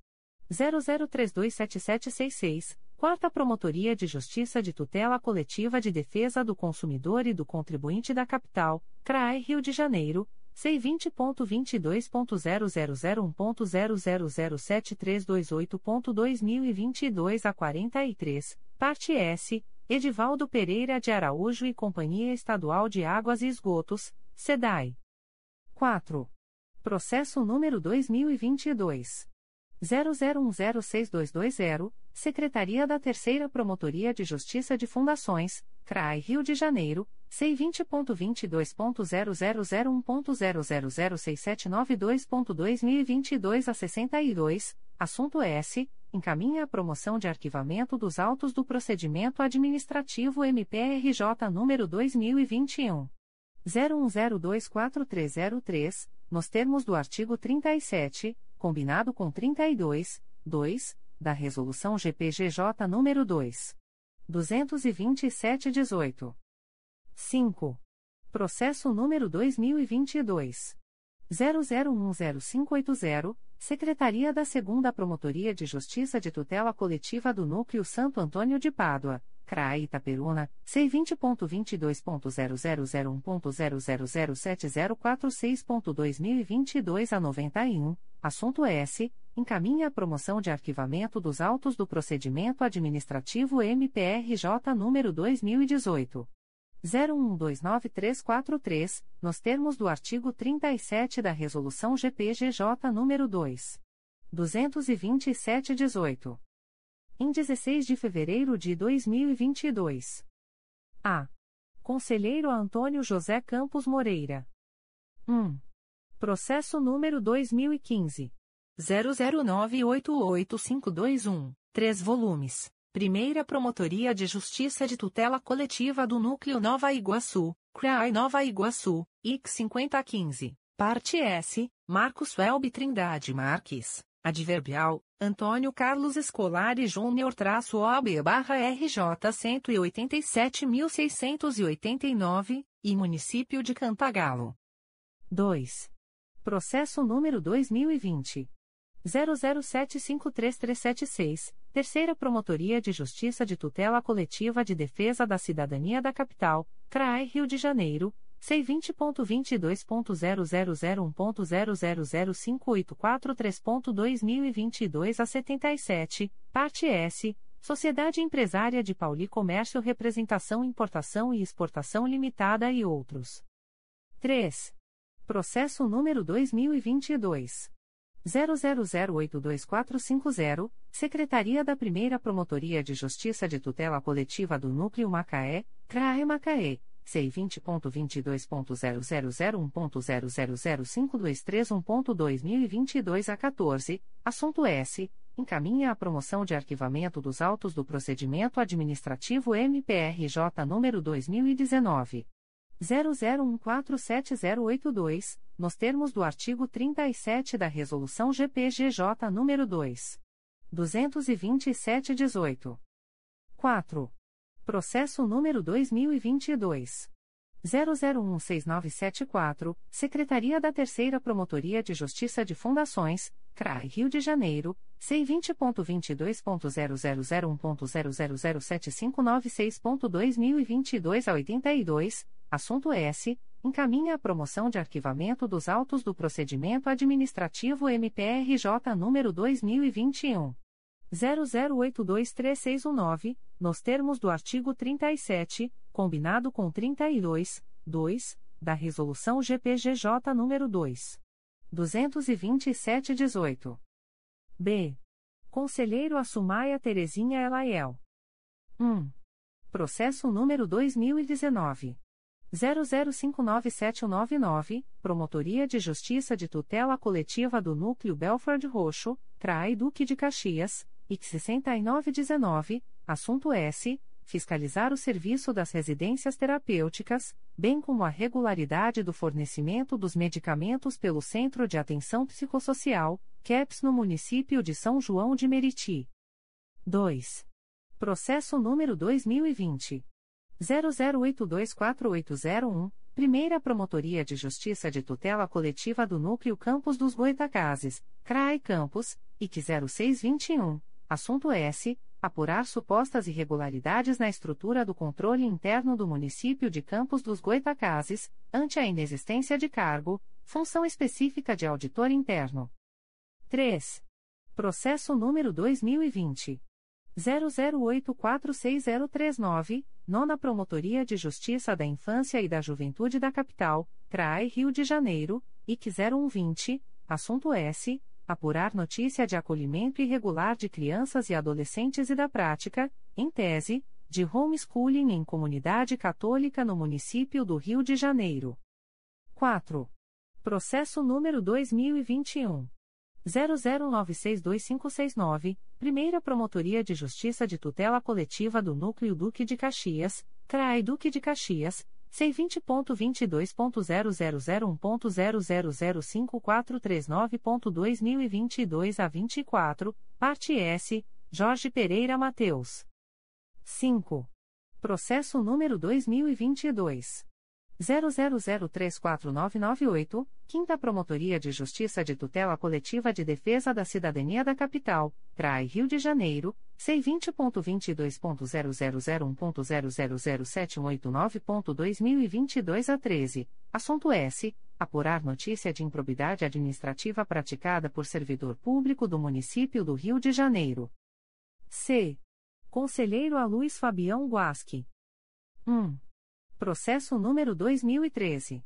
zero zero três dois sete sete seis seis, Quarta Promotoria de Justiça de Tutela Coletiva de Defesa do Consumidor e do Contribuinte da Capital, C R A I Rio de Janeiro, C vinte ponto vinte e dois ponto zero zero zero um ponto zero zero zero sete três dois oito ponto dois mil e vinte e dois a quarenta e três, parte S, Edivaldo Pereira de Araújo e Companhia Estadual de Águas e Esgotos, SEDAI. quatro. Processo número dois mil e vinte e dois. zero zero um zero seis dois dois zero, Secretaria da Terceira Promotoria de Justiça de Fundações, C R A I Rio de Janeiro, C vinte ponto vinte e dois ponto zero zero zero um ponto zero zero zero seis sete nove dois ponto dois mil e vinte e dois a sessenta e dois, assunto S, encaminha a promoção de arquivamento dos autos do procedimento administrativo M P R J número dois mil e vinte e um. zero um zero dois quatro três zero três, nos termos do artigo trinta e sete, combinado com trinta e dois, dois, da Resolução G P G J nº dois mil duzentos e vinte e sete traço dezoito. cinco. Processo número dois mil e vinte e dois. zero zero um zero cinco oito zero, Secretaria da segunda Promotoria de Justiça de Tutela Coletiva do Núcleo Santo Antônio de Pádua, C R A I Itaperuna, C vinte ponto vinte e dois ponto zero zero zero um ponto zero zero zero sete zero quatro seis ponto dois mil e vinte e dois a noventa e um, assunto S, encaminha a promoção de arquivamento dos autos do procedimento administrativo M P R J número dois mil e dezoito. zero um dois nove três quatro três, nos termos do artigo trinta e sete da Resolução G P G J nº dois mil duzentos e vinte e sete traço dezoito. Em dezesseis de fevereiro de dois mil e vinte e dois. A. Conselheiro Antônio José Campos Moreira. um. Processo número dois mil e quinze. zero zero nove oito oito cinco dois um, três volumes. Primeira Promotoria de Justiça de Tutela Coletiva do Núcleo Nova Iguaçu, C R A I Nova Iguaçu, I C cinquenta quinze, parte S, Marcos Welby Trindade Marques, adverbial, Antônio Carlos Escolari Júnior traço O A B barra R J cento e oitenta e sete mil seiscentos e oitenta e nove, e Município de Cantagalo. dois. Processo número dois mil e vinte. zero zero sete cinco três três sete seis, Terceira Promotoria de Justiça de Tutela Coletiva de Defesa da Cidadania da Capital, C R A I Rio de Janeiro, C vinte ponto vinte e dois ponto zero zero zero um ponto zero zero zero cinco oito quatro três ponto dois mil e vinte e dois a setenta e sete, parte S, Sociedade Empresária de Pauli Comércio Representação Importação e Exportação Limitada e outros. três. Processo número dois mil e vinte e dois. zero zero zero oito dois quatro cinco zero, Secretaria da Primeira Promotoria de Justiça de Tutela Coletiva do Núcleo Macaé, C R A E Macaé, C vinte ponto vinte e dois ponto zero zero zero um ponto zero zero zero cinco dois três um ponto dois mil e vinte e dois a quatorze, assunto S, encaminha a promoção de arquivamento dos autos do procedimento administrativo M P R J número dois mil e dezenove. zero zero um quatro sete zero oito dois, nos termos do artigo trinta e sete da Resolução G P G J nº dois mil duzentos e vinte e sete traço dezoito. quatro. Processo número dois mil e vinte e dois. zero zero um seis nove sete quatro, Secretaria da Terceira Promotoria de Justiça de Fundações, C R A I Rio de Janeiro, C vinte ponto vinte e dois ponto zero zero zero um ponto zero zero zero sete cinco nove seis ponto dois mil e vinte e dois a oitenta e dois, assunto S, encaminha a promoção de arquivamento dos autos do procedimento administrativo M P R J número dois mil e vinte e um. zero zero oito dois três seis um nove, nos termos do artigo trinta e sete, combinado com trinta e dois, dois, da Resolução G P G J nº dois mil duzentos e vinte e sete traço dezoito. B. Conselheiro Assumaia Terezinha Elaiel. um. Processo número dois mil e dezenove. zero zero cinco nove sete um nove nove, Promotoria de Justiça de Tutela Coletiva do Núcleo Belford Roxo, C R A I Duque de Caxias, I C sessenta e nove dezenove, assunto S. Fiscalizar o serviço das residências terapêuticas, bem como a regularidade do fornecimento dos medicamentos pelo Centro de Atenção Psicossocial, C A P S no município de São João de Meriti. dois. Processo número dois mil e vinte. zero zero oito dois quatro oito zero um, Primeira Promotoria de Justiça de Tutela Coletiva do Núcleo Campos dos Goitacazes, C R A I Campos, I C zero seis dois um, assunto S. Apurar supostas irregularidades na estrutura do controle interno do município de Campos dos Goitacazes, ante a inexistência de cargo, função específica de auditor interno. três. Processo número dois mil e vinte. zero zero oito quatro seis zero três nove, Nona Promotoria de Justiça da Infância e da Juventude da Capital, C R A I Rio de Janeiro, I C zero um dois zero, assunto S. Apurar notícia de acolhimento irregular de crianças e adolescentes e da prática, em tese, de homeschooling em comunidade católica no município do Rio de Janeiro. quatro. Processo número dois mil e vinte e um. zero zero nove seis dois cinco seis nove, Primeira Promotoria de Justiça de Tutela Coletiva do Núcleo Duque de Caxias, C R A I Duque de Caxias, C vinte ponto vinte e dois ponto zero zero zero um ponto zero zero zero cinco quatro três nove ponto dois mil e vinte e dois a vinte e quatro, parte S, Jorge Pereira Mateus. cinco. Processo número dois mil e vinte e dois. zero zero zero três quatro nove nove oito, Quinta Promotoria de Justiça de Tutela Coletiva de Defesa da Cidadania da Capital, C R A I Rio de Janeiro, C vinte ponto vinte e dois ponto zero zero zero um ponto zero zero zero sete um oito nove ponto dois mil e vinte e dois a treze, assunto S. Apurar notícia de improbidade administrativa praticada por servidor público do município do Rio de Janeiro. C. Conselheiro a Luiz Fabião Guasque. um. Processo número dois mil e treze.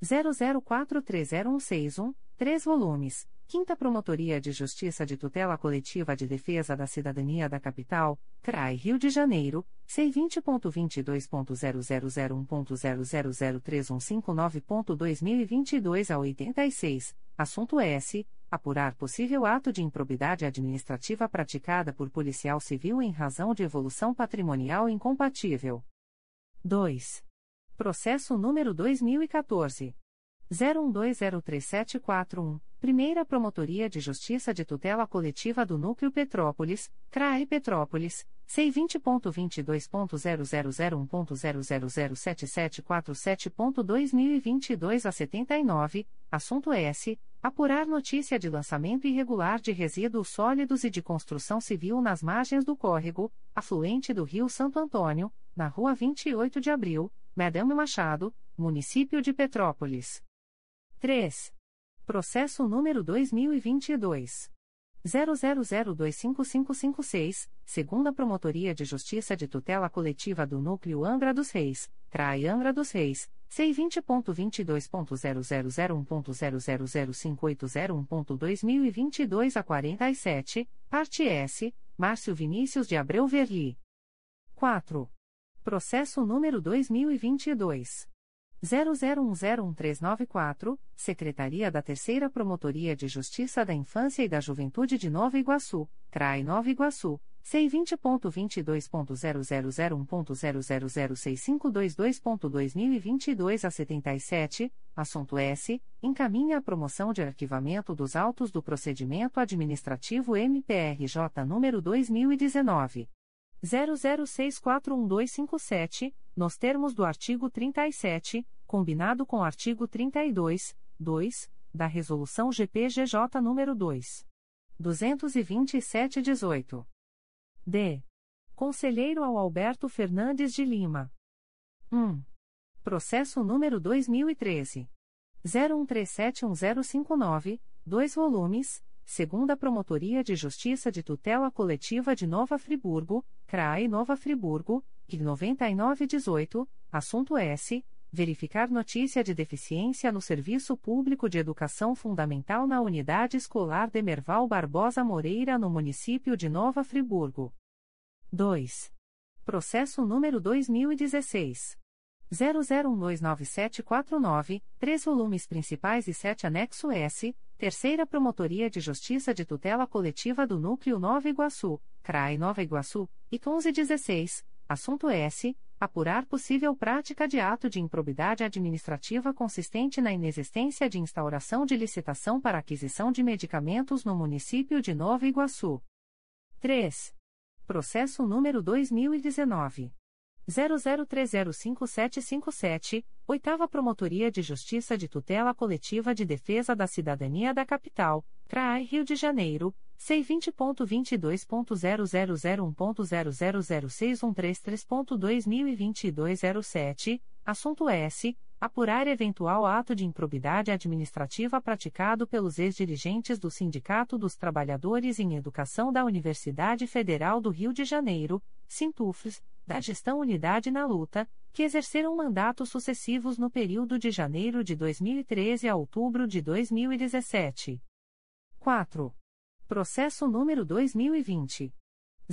zero zero quatro três zero um seis um, três volumes, quinta Promotoria de Justiça de Tutela Coletiva de Defesa da Cidadania da Capital, C R A I Rio de Janeiro, C vinte ponto vinte e dois ponto zero zero zero um ponto zero zero zero três um cinco nove ponto dois mil e vinte e dois a oitenta e seis, assunto S. Apurar possível ato de improbidade administrativa praticada por policial civil em razão de evolução patrimonial incompatível. dois. Processo número dois mil e quatorze. zero um dois zero três sete quatro um, Primeira Promotoria de Justiça de Tutela Coletiva do Núcleo Petrópolis, C R A E Petrópolis, C vinte ponto vinte e dois ponto zero zero zero um ponto zero zero zero sete sete quatro sete ponto dois mil e vinte e dois a setenta e nove, assunto S. Apurar notícia de lançamento irregular de resíduos sólidos e de construção civil nas margens do córrego, afluente do Rio Santo Antônio, na Rua vinte e oito de Abril, Madame Machado, Município de Petrópolis. três. Processo número dois mil e vinte e dois. zero zero zero dois cinco cinco cinco seis, Segunda Promotoria de Justiça de Tutela Coletiva do Núcleo Angra dos Reis, C R A I Angra dos Reis, C vinte ponto vinte e dois ponto zero zero zero um ponto zero zero zero cinco oito zero um ponto dois mil e vinte e dois a quarenta e sete, parte S, Márcio Vinícius de Abreu Verli. quatro. Processo número dois mil e vinte e dois. zero zero um zero um três nove quatro, Secretaria da Terceira Promotoria de Justiça da Infância e da Juventude de Nova Iguaçu, C R A I Nova Iguaçu, C vinte ponto vinte e dois ponto zero zero zero um ponto zero zero zero seis cinco dois dois ponto dois mil e vinte e dois a setenta e sete, assunto S, encaminha a promoção de arquivamento dos autos do procedimento administrativo M P R J número dois mil e dezenove. zero zero seis quatro um dois cinco sete, nos termos do artigo trinta e sete, combinado com o artigo trinta e dois, dois, da Resolução G P G J nº dois mil duzentos e vinte e sete traço dezoito. D. Conselheiro ao Alberto Fernandes de Lima. um. Processo número dois mil e treze. zero um três sete um zero cinco nove, dois volumes, Segunda Promotoria de Justiça de Tutela Coletiva de Nova Friburgo, C R A E Nova Friburgo, I C noventa e nove traço dezoito, assunto S. Verificar notícia de deficiência no Serviço Público de Educação Fundamental na Unidade Escolar Demerval Barbosa Moreira no município de Nova Friburgo. dois. Processo número dois mil e dezesseis. zero zero um dois nove sete quatro nove, três volumes principais e sete anexo S, Terceira Promotoria de Justiça de Tutela Coletiva do Núcleo Nova Iguaçu, C R A I Nova Iguaçu, I C onze traço dezesseis, assunto S. Apurar possível prática de ato de improbidade administrativa consistente na inexistência de instauração de licitação para aquisição de medicamentos no município de Nova Iguaçu. três. Processo número dois mil e dezenove. zero zero três zero cinco sete cinco sete, oitava Promotoria de Justiça de Tutela Coletiva de Defesa da Cidadania da Capital, C R A I Rio de Janeiro, C vinte ponto vinte e dois ponto zero zero zero um ponto zero zero zero seis um três três ponto dois mil e vinte e dois zero sete, assunto S. Apurar eventual ato de improbidade administrativa praticado pelos ex-dirigentes do Sindicato dos Trabalhadores em Educação da Universidade Federal do Rio de Janeiro, SINTUFRES, da Gestão Unidade na Luta, que exerceram mandatos sucessivos no período de janeiro de dois mil e treze a outubro de dois mil e dezessete. quatro. Processo número dois mil e vinte.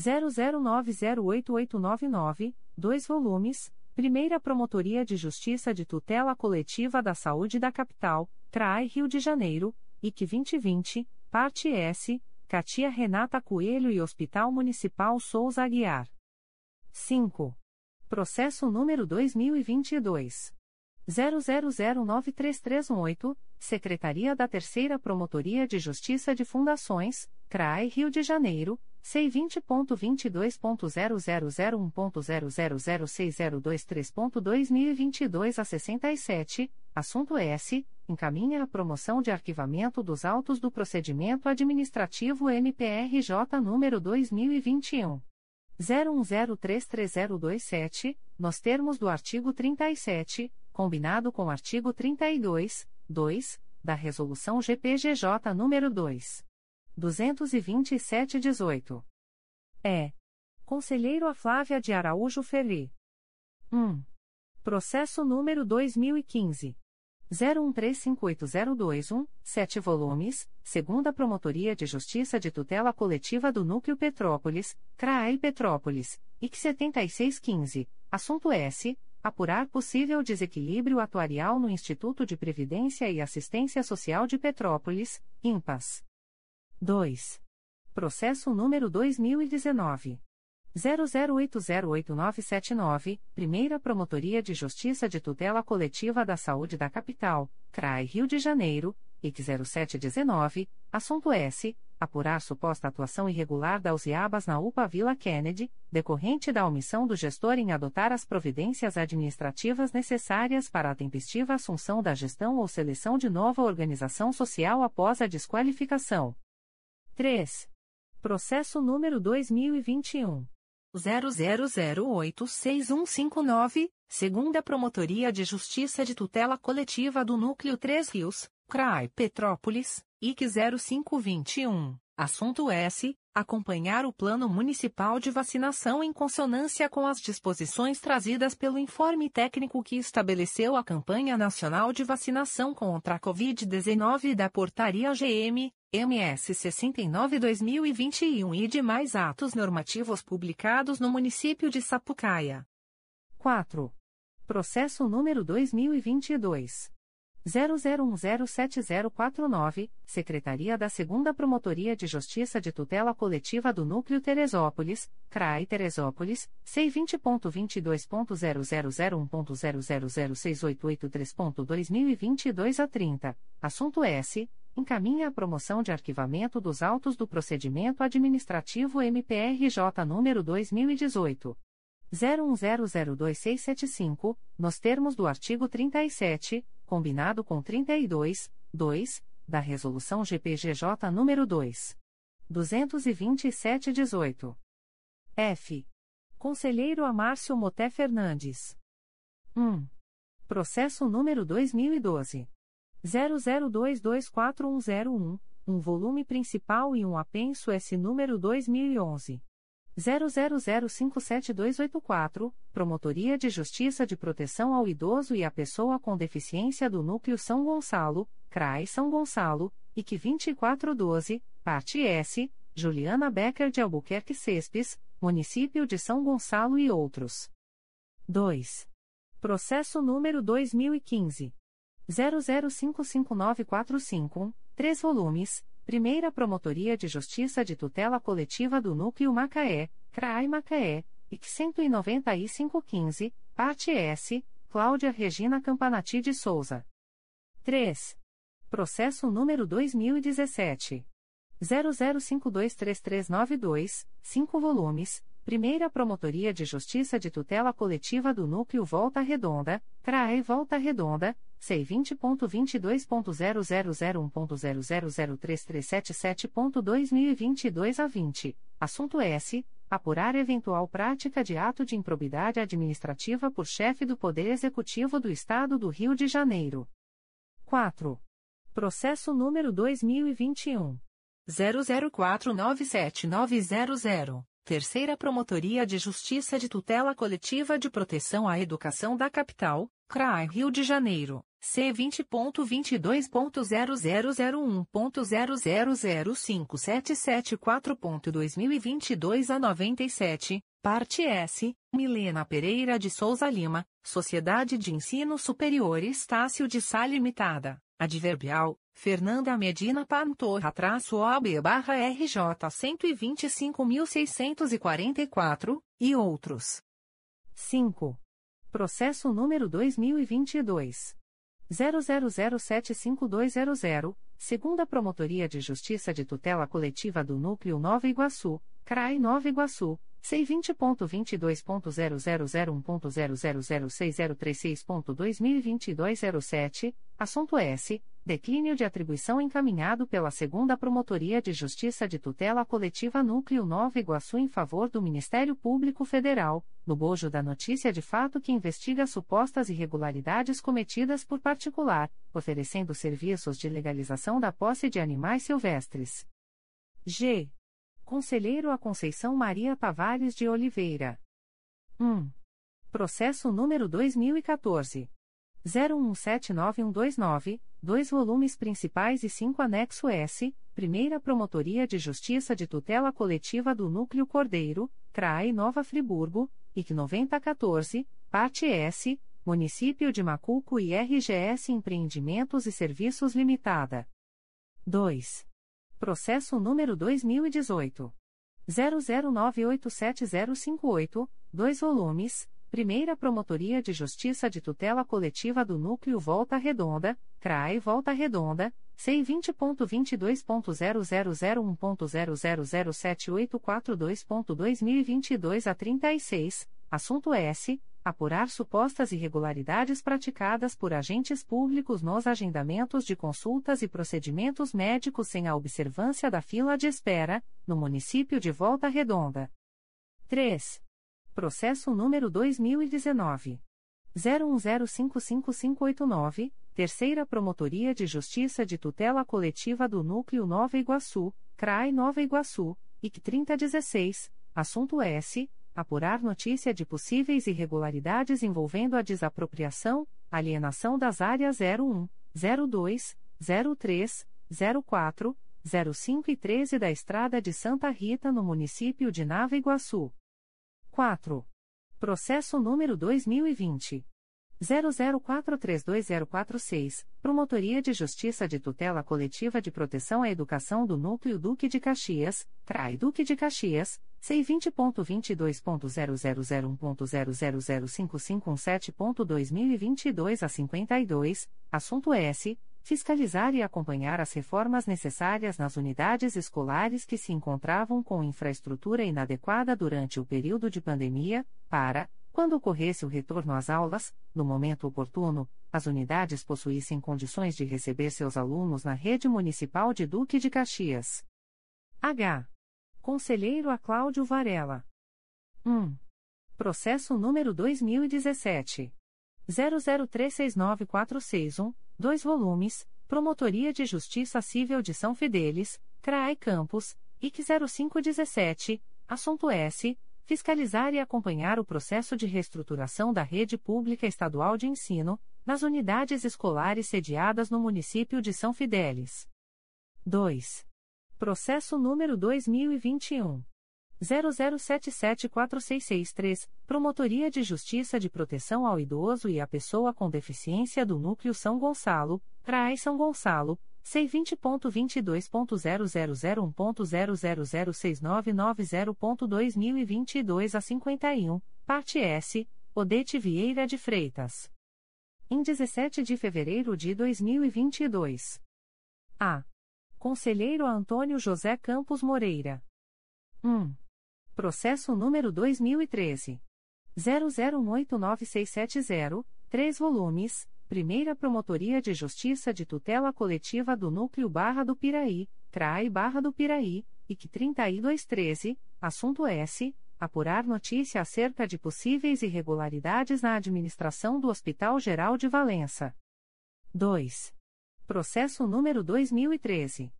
zero zero nove zero oito oito nove nove, dois volumes, Primeira Promotoria de Justiça de Tutela Coletiva da Saúde da Capital, C R A I Rio de Janeiro, I C vinte e vinte, parte S, Catia Renata Coelho e Hospital Municipal Souza Aguiar. cinco. Processo número dois mil e vinte e dois. zero zero zero nove três três um oito, Secretaria da Terceira Promotoria de Justiça de Fundações, C R A I Rio de Janeiro, C vinte ponto vinte e dois ponto zero zero zero um ponto zero zero zero seis zero dois três ponto dois mil e vinte e dois a sessenta e sete, assunto S. Encaminha a promoção de arquivamento dos autos do procedimento administrativo M P R J número dois mil e vinte e um. zero um zero três três zero dois sete, nos termos do artigo trinta e sete, combinado com o artigo trinta e dois, dois, da Resolução G P G J nº dois mil duzentos e vinte e sete traço dezoito. É. Conselheiro a Flávia de Araújo Ferri. um. Processo número dois mil e quinze. zero um três cinco oito zero dois um, sete volumes, segunda Promotoria de Justiça de Tutela Coletiva do Núcleo Petrópolis, C R A E Petrópolis, I C setenta e seis quinze, assunto S. Apurar possível desequilíbrio atuarial no Instituto de Previdência e Assistência Social de Petrópolis, INPAS. dois. Processo número dois mil e dezenove. zero zero oito zero oito nove sete nove, Primeira Promotoria de Justiça de Tutela Coletiva da Saúde da Capital, C R A I Rio de Janeiro, I C zero sete dezenove, assunto S. Apurar suposta atuação irregular da USIABAS na UPA Vila Kennedy, decorrente da omissão do gestor em adotar as providências administrativas necessárias para a tempestiva assunção da gestão ou seleção de nova organização social após a desqualificação. três. Processo número dois mil e vinte e um. zero zero zero oito seis um cinco nove, Segunda Promotoria de Justiça de Tutela Coletiva do Núcleo Três Rios, C R A I Petrópolis, I C zero cinco dois um, assunto S. Acompanhar o Plano Municipal de Vacinação em consonância com as disposições trazidas pelo informe técnico que estabeleceu a campanha nacional de vacinação contra a covid dezenove da Portaria G M, M S sessenta e nove barra dois mil e vinte e um e demais atos normativos publicados no município de Sapucaia. quatro. Processo número dois mil e vinte e dois. zero zero um zero sete zero quatro nove, Secretaria da segunda Promotoria de Justiça de Tutela Coletiva do Núcleo Teresópolis, C R A I Teresópolis, C vinte ponto vinte e dois ponto zero zero zero um ponto zero zero zero seis oito oito três ponto dois mil e vinte e dois a trinta, assunto S. Encaminha a promoção de arquivamento dos autos do procedimento administrativo M P R J número dois mil e dezoito. zero um zero zero dois seis sete cinco, nos termos do artigo trinta e sete, combinado com trinta e dois, dois, da Resolução G P G J nº dois mil duzentos e vinte e sete traço dezoito. F. Conselheiro Amárcio Moté Fernandes. um. Processo número dois mil e doze. zero zero dois dois quatro um zero um, um volume principal e um apenso S. número dois mil e onze. zero zero zero cinco sete dois oito quatro, Promotoria de Justiça de Proteção ao Idoso e à Pessoa com Deficiência do Núcleo São Gonçalo, C R A I São Gonçalo, I C vinte e quatro doze, parte S, Juliana Becker de Albuquerque Cespes, Município de São Gonçalo e outros. dois. Processo número dois mil e quinze. zero zero cinco cinco nove quatro cinco um, três volumes, Primeira Promotoria de Justiça de Tutela Coletiva do Núcleo Macaé, C R A I Macaé, I C cento e noventa e cinco quinze, parte S, Cláudia Regina Campanati de Souza. três. Processo número dois mil e dezessete. zero zero cinco dois três três nove dois, cinco volumes, Primeira Promotoria de Justiça de Tutela Coletiva do Núcleo Volta Redonda, C R A E Volta Redonda, C vinte ponto vinte e dois ponto zero zero zero um ponto zero zero zero três três sete sete ponto dois mil e vinte e dois a vinte, assunto S. Apurar eventual prática de ato de improbidade administrativa por chefe do Poder Executivo do Estado do Rio de Janeiro. quatro. Processo número dois mil e vinte e um. zero zero quatro nove sete nove zero zero, Terceira Promotoria de Justiça de Tutela Coletiva de Proteção à Educação da Capital, C R A I Rio de Janeiro. C vinte ponto vinte e dois ponto zero zero zero um ponto zero zero zero cinco sete sete quatro ponto dois mil e vinte e dois a noventa e sete, parte S, Milena Pereira de Souza Lima, Sociedade de Ensino Superior Estácio de Sá Limitada, Adverbial, Fernanda Medina Pantorra-O A B-R J cento e vinte e cinco mil seiscentos e quarenta e quatro, e outros. cinco. Processo número dois mil e vinte e dois. zero zero zero sete cinco dois zero zero, Segunda Promotoria de Justiça de Tutela Coletiva do Núcleo Nova Iguaçu, C R A I Nova Iguaçu, C vinte ponto vinte e dois ponto zero zero zero um ponto zero zero zero seis zero três seis ponto dois mil e vinte e dois a sete, assunto S. Declínio de atribuição encaminhado pela segunda Promotoria de Justiça de Tutela Coletiva Núcleo Nova Iguaçu em favor do Ministério Público Federal, no bojo da notícia de fato que investiga supostas irregularidades cometidas por particular, oferecendo serviços de legalização da posse de animais silvestres. G. Conselheiro a Conceição Maria Tavares de Oliveira. um. Processo número dois mil e quatorze. zero um sete nove um dois nove, dois volumes principais e cinco anexo S, Primeira Promotoria de Justiça de Tutela Coletiva do Núcleo Cordeiro, C R A E Nova Friburgo, I C noventa e um quatorze, parte S, Município de Macuco e R G S Empreendimentos e Serviços Limitada. dois. Processo número dois mil e dezoito. zero zero nove oito sete zero cinco oito, dois volumes, Primeira Promotoria de Justiça de Tutela Coletiva do Núcleo Volta Redonda, C R A E Volta Redonda, C vinte ponto vinte e dois ponto zero zero zero um ponto zero zero zero sete oito quatro dois ponto dois mil e vinte e dois a trinta e seis, assunto S. Apurar supostas irregularidades praticadas por agentes públicos nos agendamentos de consultas e procedimentos médicos sem a observância da fila de espera, no município de Volta Redonda. três. Processo número dois mil e dezenove. zero um zero cinco cinco cinco oito nove, Terceira Promotoria de Justiça de Tutela Coletiva do Núcleo Nova Iguaçu, C R A I Nova Iguaçu, I C trinta dezesseis, assunto S. Apurar notícia de possíveis irregularidades envolvendo a desapropriação, alienação das áreas zero um, zero dois, zero três, zero quatro, zero cinco e treze da Estrada de Santa Rita no município de Nova Iguaçu. quatro. Processo número dois mil e vinte. zero zero quatro três dois zero quatro seis, Promotoria de Justiça de Tutela Coletiva de Proteção à Educação do Núcleo Duque de Caxias, C R A I Duque de Caxias, C vinte ponto vinte e dois ponto zero zero zero um ponto zero zero zero cinco cinco um sete ponto dois mil e vinte e dois a cinquenta e dois, assunto S. Fiscalizar e acompanhar as reformas necessárias nas unidades escolares que se encontravam com infraestrutura inadequada durante o período de pandemia, para, quando ocorresse o retorno às aulas, no momento oportuno, as unidades possuíssem condições de receber seus alunos na rede municipal de Duque de Caxias. H. Conselheiro a Cláudio Varela. um. Processo número dois mil e dezessete. zero zero três seis nove quatro seis um, dois volumes, Promotoria de Justiça Civil de São Fidélis, C R A E Campos, I C zero cinco um sete, assunto S. Fiscalizar e acompanhar o processo de reestruturação da rede pública estadual de ensino, nas unidades escolares sediadas no município de São Fidélis. dois. Processo número dois mil e vinte e um. zero zero sete sete quatro seis seis três, Promotoria de Justiça de Proteção ao Idoso e à Pessoa com Deficiência do Núcleo São Gonçalo, C R A E São Gonçalo, C vinte ponto vinte e dois ponto zero zero zero um ponto zero zero zero seis nove nove zero ponto dois mil e vinte e dois a cinquenta e um, parte S, Odete Vieira de Freitas. Em dezessete de fevereiro de dois mil e vinte e dois. A. Conselheiro Antônio José Campos Moreira. um. Processo número dois mil e treze. zero zero um oito nove seis sete zero, três volumes. Primeira Promotoria de Justiça de Tutela Coletiva do Núcleo Barra do Piraí, C R A I Barra do Piraí, I C trinta e dois treze, assunto S. Apurar notícia acerca de possíveis irregularidades na administração do Hospital Geral de Valença. dois. Processo número dois mil e treze.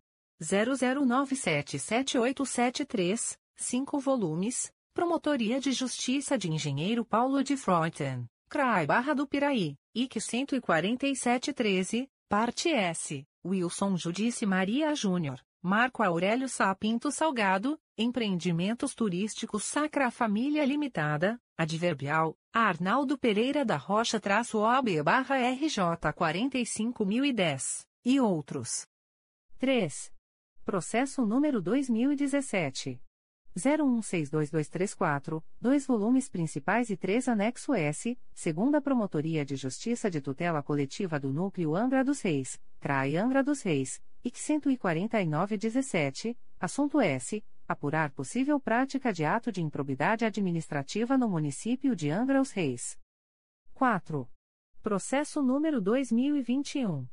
zero zero nove sete sete oito sete três, cinco volumes, Promotoria de Justiça de Engenheiro Paulo de Fronten, C R A I Barra do Piraí, I C cento e quarenta e sete treze, parte S, Wilson Judice Maria Júnior, Marco Aurélio Sapinto Salgado, Empreendimentos Turísticos Sacra Família Limitada, Adverbial, Arnaldo Pereira da Rocha traço O A B barra R J quarenta e cinco mil e dez, e outros. três. Processo número dois mil e dezessete. zero um seis dois dois três quatro, dois volumes principais e três anexo S, Segunda Promotoria de Justiça de Tutela Coletiva do Núcleo Angra dos Reis, C R A I Angra dos Reis, I C cento e quarenta e nove dezessete, assunto S. Apurar possível prática de ato de improbidade administrativa no município de Angra dos Reis. quatro. Processo número dois mil e vinte e um.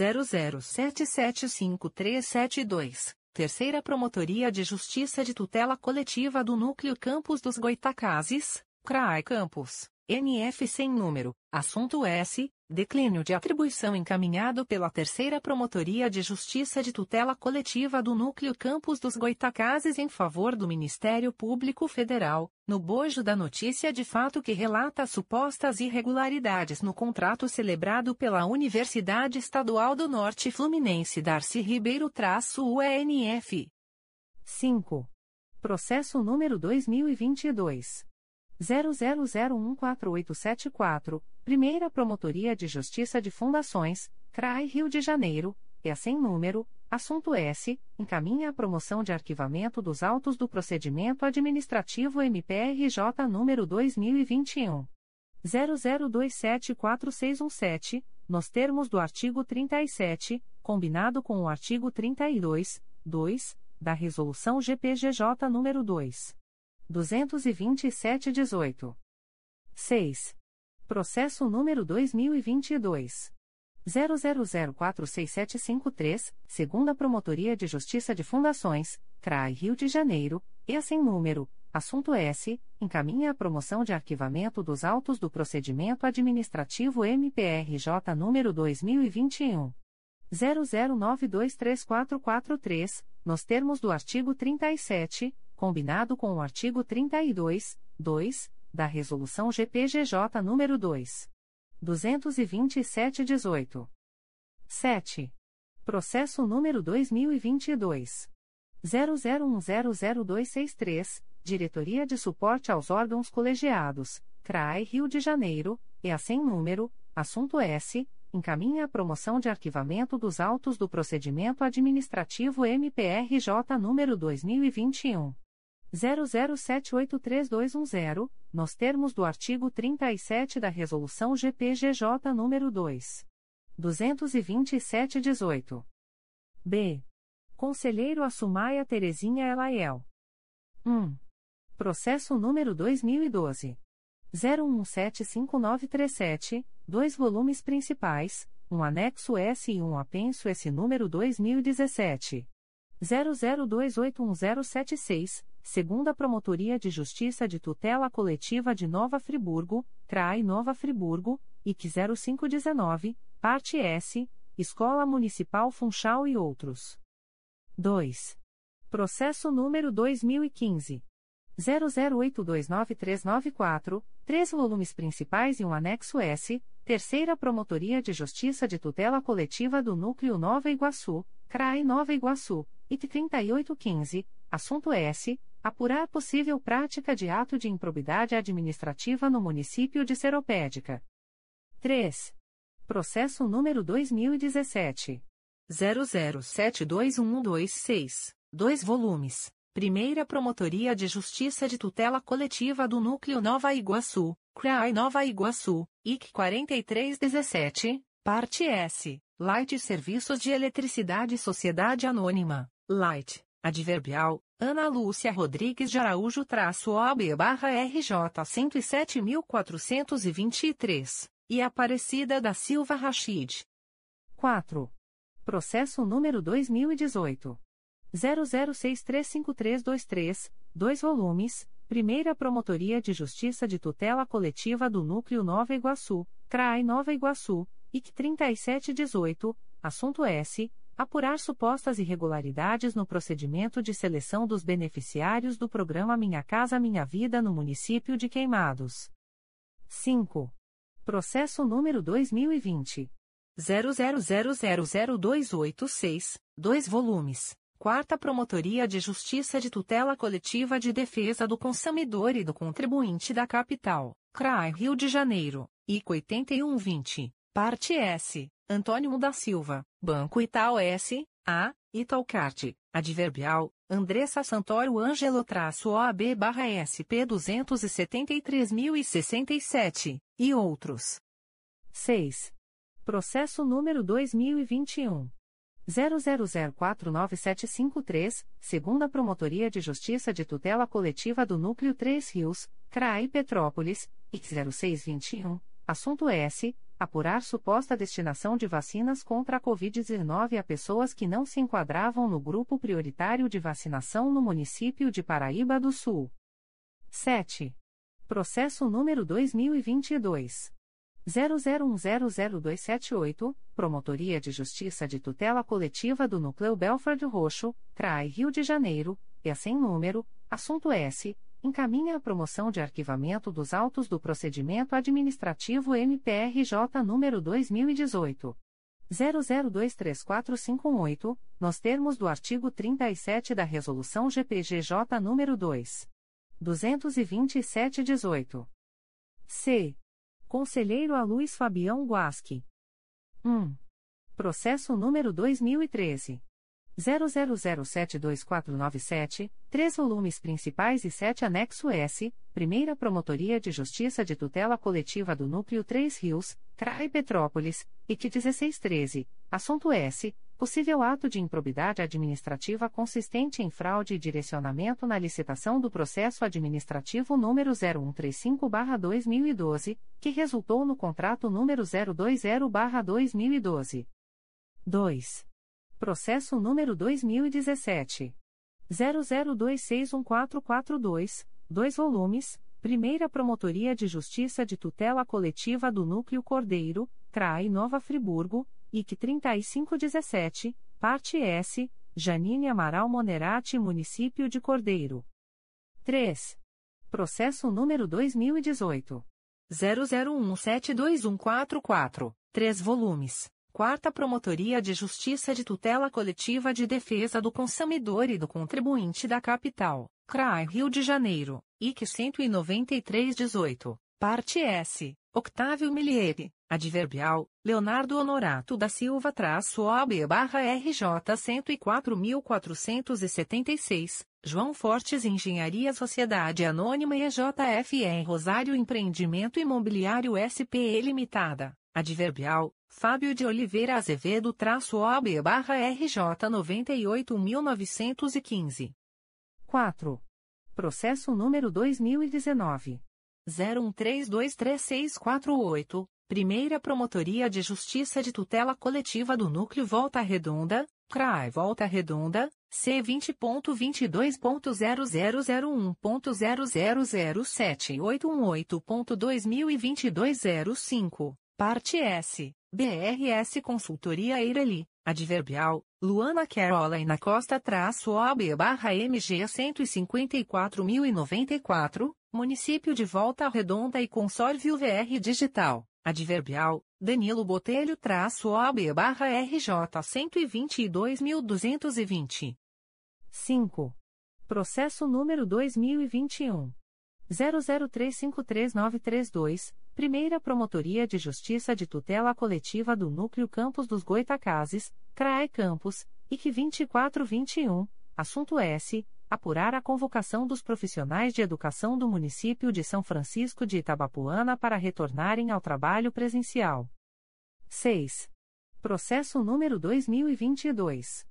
zero zero sete sete cinco três sete dois. Terceira Promotoria de Justiça de Tutela Coletiva do Núcleo Campos dos Goitacazes, C R A I Campos, N F sem número, assunto S, Declínio de atribuição encaminhado pela Terceira Promotoria de Justiça de Tutela Coletiva do Núcleo Campos dos Goitacazes em favor do Ministério Público Federal, no bojo da notícia de fato que relata supostas irregularidades no contrato celebrado pela Universidade Estadual do Norte Fluminense Darcy Ribeiro-U N F. cinco. Processo número dois mil e vinte e dois. zero zero zero um quatro oito sete quatro, Primeira Promotoria de Justiça de Fundações, C R A I Rio de Janeiro, é sem número, assunto S, encaminha a promoção de arquivamento dos autos do procedimento administrativo M P R J número dois mil e vinte e um. zero zero dois sete quatro seis um sete, nos termos do artigo trinta e sete, combinado com o artigo trinta e dois, dois, da Resolução G P G J número dois mil duzentos e vinte e sete traço dezoito. seis. Processo número dois mil e vinte e dois. zero zero zero quatro seis sete cinco três, Segunda Promotoria de Justiça de Fundações, C R A I Rio de Janeiro, e sem número, assunto S, encaminha a promoção de arquivamento dos autos do procedimento administrativo M P R J número dois mil e vinte e um. zero zero nove dois três quatro quatro três, nos termos do artigo trinta e sete, combinado com o artigo trinta e dois, dois, da Resolução G P G J nº dois mil duzentos e vinte e sete traço dezoito. sete. Processo número dois mil e vinte e dois. zero zero um zero zero dois seis três, Diretoria de Suporte aos Órgãos Colegiados, C R A I Rio de Janeiro, E A sem número, assunto S, encaminha a promoção de arquivamento dos autos do procedimento administrativo M P R J nº dois mil e vinte e um. zero zero sete oito três dois um zero, nos termos do artigo trinta e sete da Resolução G P G J nº dois mil duzentos e vinte e sete traço dezoito. B. Conselheiro Assumaia Terezinha Elaiel. um. Processo número dois mil e doze. zero um sete cinco nove três sete, dois volumes principais, um anexo S e um apenso S número dois mil e dezessete. zero zero dois oito um zero sete seis, Segunda Promotoria de Justiça de Tutela Coletiva de Nova Friburgo, C R A I Nova Friburgo, I C zero cinco um nove, parte S, Escola Municipal Funchal e outros. dois. Processo número dois mil e quinze. zero zero oito dois nove três nove quatro, três volumes principais e um anexo S, Terceira Promotoria de Justiça de Tutela Coletiva do Núcleo Nova Iguaçu, C R A I Nova Iguaçu, I C trinta e oito quinze, assunto S, apurar possível prática de ato de improbidade administrativa no município de Seropédica. três. Processo número dois mil e dezessete. zero zero sete dois um um dois seis, dois volumes. Primeira Promotoria de Justiça de Tutela Coletiva do Núcleo Nova Iguaçu, C R A I Nova Iguaçu, I C quarenta e três dezessete, parte S, Light Serviços de Eletricidade Sociedade Anônima, Light, adverbial, Ana Lúcia Rodrigues de Araújo-O A B-R J cento e sete mil quatrocentos e vinte e três, e Aparecida da Silva Rachid. quatro. Processo número dois mil e dezoito. zero zero seis três cinco três dois três, dois volumes, Primeira Promotoria de Justiça de Tutela Coletiva do Núcleo Nova Iguaçu, C R A I Nova Iguaçu, I C trinta e sete dezoito, assunto S, apurar supostas irregularidades no procedimento de seleção dos beneficiários do programa Minha Casa Minha Vida no município de Queimados. cinco. Processo número dois mil e vinte. zero zero zero zero zero dois oito seis, dois volumes. Quarta Promotoria de Justiça de Tutela Coletiva de Defesa do Consumidor e do Contribuinte da Capital, C R A I Rio de Janeiro, I C oito um dois zero, parte S, Antônio da Silva, Banco Itaú S, A, Italcard, adverbial, Andressa Santoro Ângelo-O A B-S P dois sete três zero seis sete, e outros. seis. Processo número dois mil e vinte e um. zero zero zero quatro nove sete cinco três, Segunda Promotoria de Justiça de Tutela Coletiva do Núcleo Três Rios, C R A I Petrópolis, I C zero seis dois um, assunto S, apurar suposta destinação de vacinas contra a covid dezenove a pessoas que não se enquadravam no grupo prioritário de vacinação no município de Paraíba do Sul. sete. Processo número dois mil e vinte e dois. zero zero um zero zero dois sete oito, Promotoria de Justiça de Tutela Coletiva do Núcleo Belford Roxo, C R A I Rio de Janeiro, e assim número, assunto S, encaminha a promoção de arquivamento dos autos do procedimento administrativo M P R J número dois mil e dezoito. zero zero dois três quatro cinco um oito, nos termos do artigo trinta e sete da Resolução G P G J número dois mil duzentos e vinte e sete traço dezoito. C. Conselheiro a Luiz Fabião Guasque. um. Processo número dois mil e treze. zero zero zero sete dois quatro nove sete, três volumes principais e sete anexo S, Primeira Promotoria de Justiça de Tutela Coletiva do Núcleo Três Rios, C R A I Petrópolis, I C dezesseis treze, assunto S, possível ato de improbidade administrativa consistente em fraude e direcionamento na licitação do processo administrativo número zero um três cinco barra dois mil e doze, que resultou no contrato número zero dois zero barra dois mil e doze. dois. Processo número dois mil e dezessete. zero zero dois seis um quatro quatro dois, dois volumes, Primeira Promotoria de Justiça de Tutela Coletiva do Núcleo Cordeiro, C R A I Nova Friburgo, I C trinta e cinco dezessete, parte S, Janine Amaral Monerati, Município de Cordeiro. três. Processo número dois mil e dezoito. zero zero um sete dois um quatro quatro, três volumes. Quarta Promotoria de Justiça de Tutela Coletiva de Defesa do Consumidor e do Contribuinte da Capital, C R A I Rio de Janeiro, I C cento e noventa e três traço dezoito, parte S, Octávio Milieri, adverbial, Leonardo Honorato da Silva-O A B-R J cento e quatro mil quatrocentos e setenta e seis, João Fortes Engenharia Sociedade Anônima e J F R Rosário Empreendimento Imobiliário S P E Limitada, adverbial, Fábio de Oliveira Azevedo traço O A B barra R J noventa e oito mil novecentos e quinze. quatro. Processo número dois mil e dezenove. zero um três dois três seis quatro oito, Primeira Promotoria de Justiça de Tutela Coletiva do Núcleo Volta Redonda, C R A I Volta Redonda, C vinte ponto vinte e dois ponto zero zero zero um ponto zero zero zero sete oito um oito ponto dois mil e vinte e dois traço zero cinco, parte S. B R S Consultoria Eireli, adverbial, Luana Carolina Costa-O A B-M G cento e cinquenta e quatro mil e noventa e quatro, Município de Volta Redonda e Consórcio V R Digital, adverbial, Danilo Botelho-O A B-R J cento e vinte e dois mil duzentos e vinte. cinco. Processo número dois mil e vinte e um. zero zero três cinco três nove três dois, Primeira Promotoria de Justiça de Tutela Coletiva do Núcleo Campos dos Goitacazes, C R A E Campos, I C vinte e quatro vinte e um, assunto S, apurar a convocação dos profissionais de educação do município de São Francisco de Itabapoana para retornarem ao trabalho presencial. seis. Processo número dois mil e vinte e dois.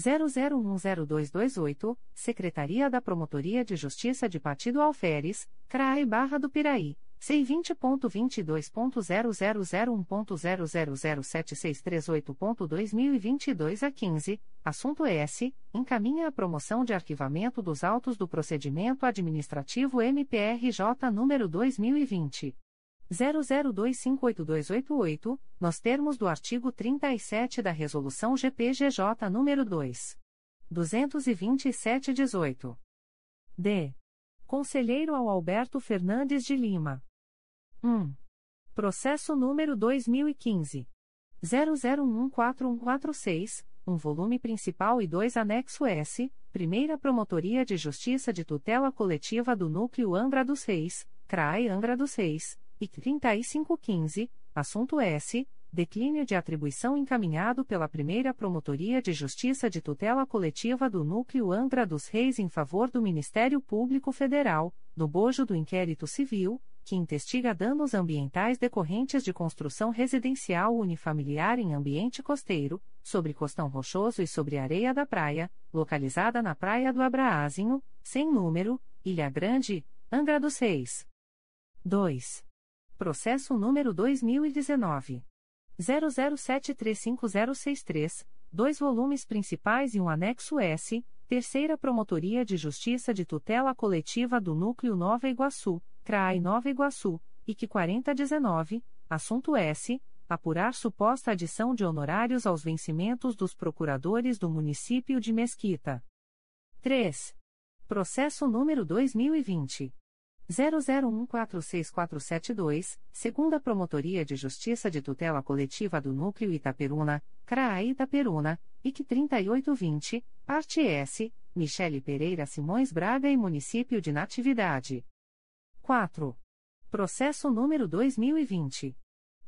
zero zero um zero dois dois oito, Secretaria da Promotoria de Justiça de Partido Alferes, C R A I Barra do Piraí, C vinte ponto vinte e dois ponto zero zero zero um ponto zero zero zero sete seis três oito ponto dois mil e vinte e dois a quinze, assunto S, encaminha a promoção de arquivamento dos autos do procedimento administrativo M P R J número dois mil e vinte. zero zero dois cinco oito dois oito oito, nos termos do artigo trinta e sete da Resolução G P G J nº dois mil duzentos e vinte e sete traço dezoito. D. Conselheiro ao Alberto Fernandes de Lima. um. Processo número dois mil e quinze. zero zero um quatro um quatro seis, um volume principal e dois anexo S, Primeira Promotoria de Justiça de Tutela Coletiva do Núcleo Angra dos Reis, C R A I Angra dos Reis, I C trinta e cinco quinze, assunto S, declínio de atribuição encaminhado pela Primeira Promotoria de Justiça de Tutela Coletiva do Núcleo Angra dos Reis em favor do Ministério Público Federal, no bojo do inquérito civil, que investiga danos ambientais decorrentes de construção residencial unifamiliar em ambiente costeiro, sobre costão rochoso e sobre areia da praia, localizada na Praia do Abraazinho, sem número, Ilha Grande, Angra dos Reis. dois. Processo número dois mil e dezenove. zero zero sete três cinco zero seis três, dois volumes principais e um anexo S, Terceira Promotoria de Justiça de Tutela Coletiva do Núcleo Nova Iguaçu, C R A I Nova Iguaçu, I C quarenta dezenove, Assunto S. Apurar suposta adição de honorários aos vencimentos dos procuradores do município de Mesquita. três. Processo número dois mil e vinte. zero zero um quatro seis quatro sete dois, segunda Promotoria de Justiça de Tutela Coletiva do Núcleo Itaperuna, C R A I Itaperuna, I C trinta e oito vinte, parte S, Michele Pereira Simões Braga e Município de Natividade. quatro. Processo número dois mil e vinte.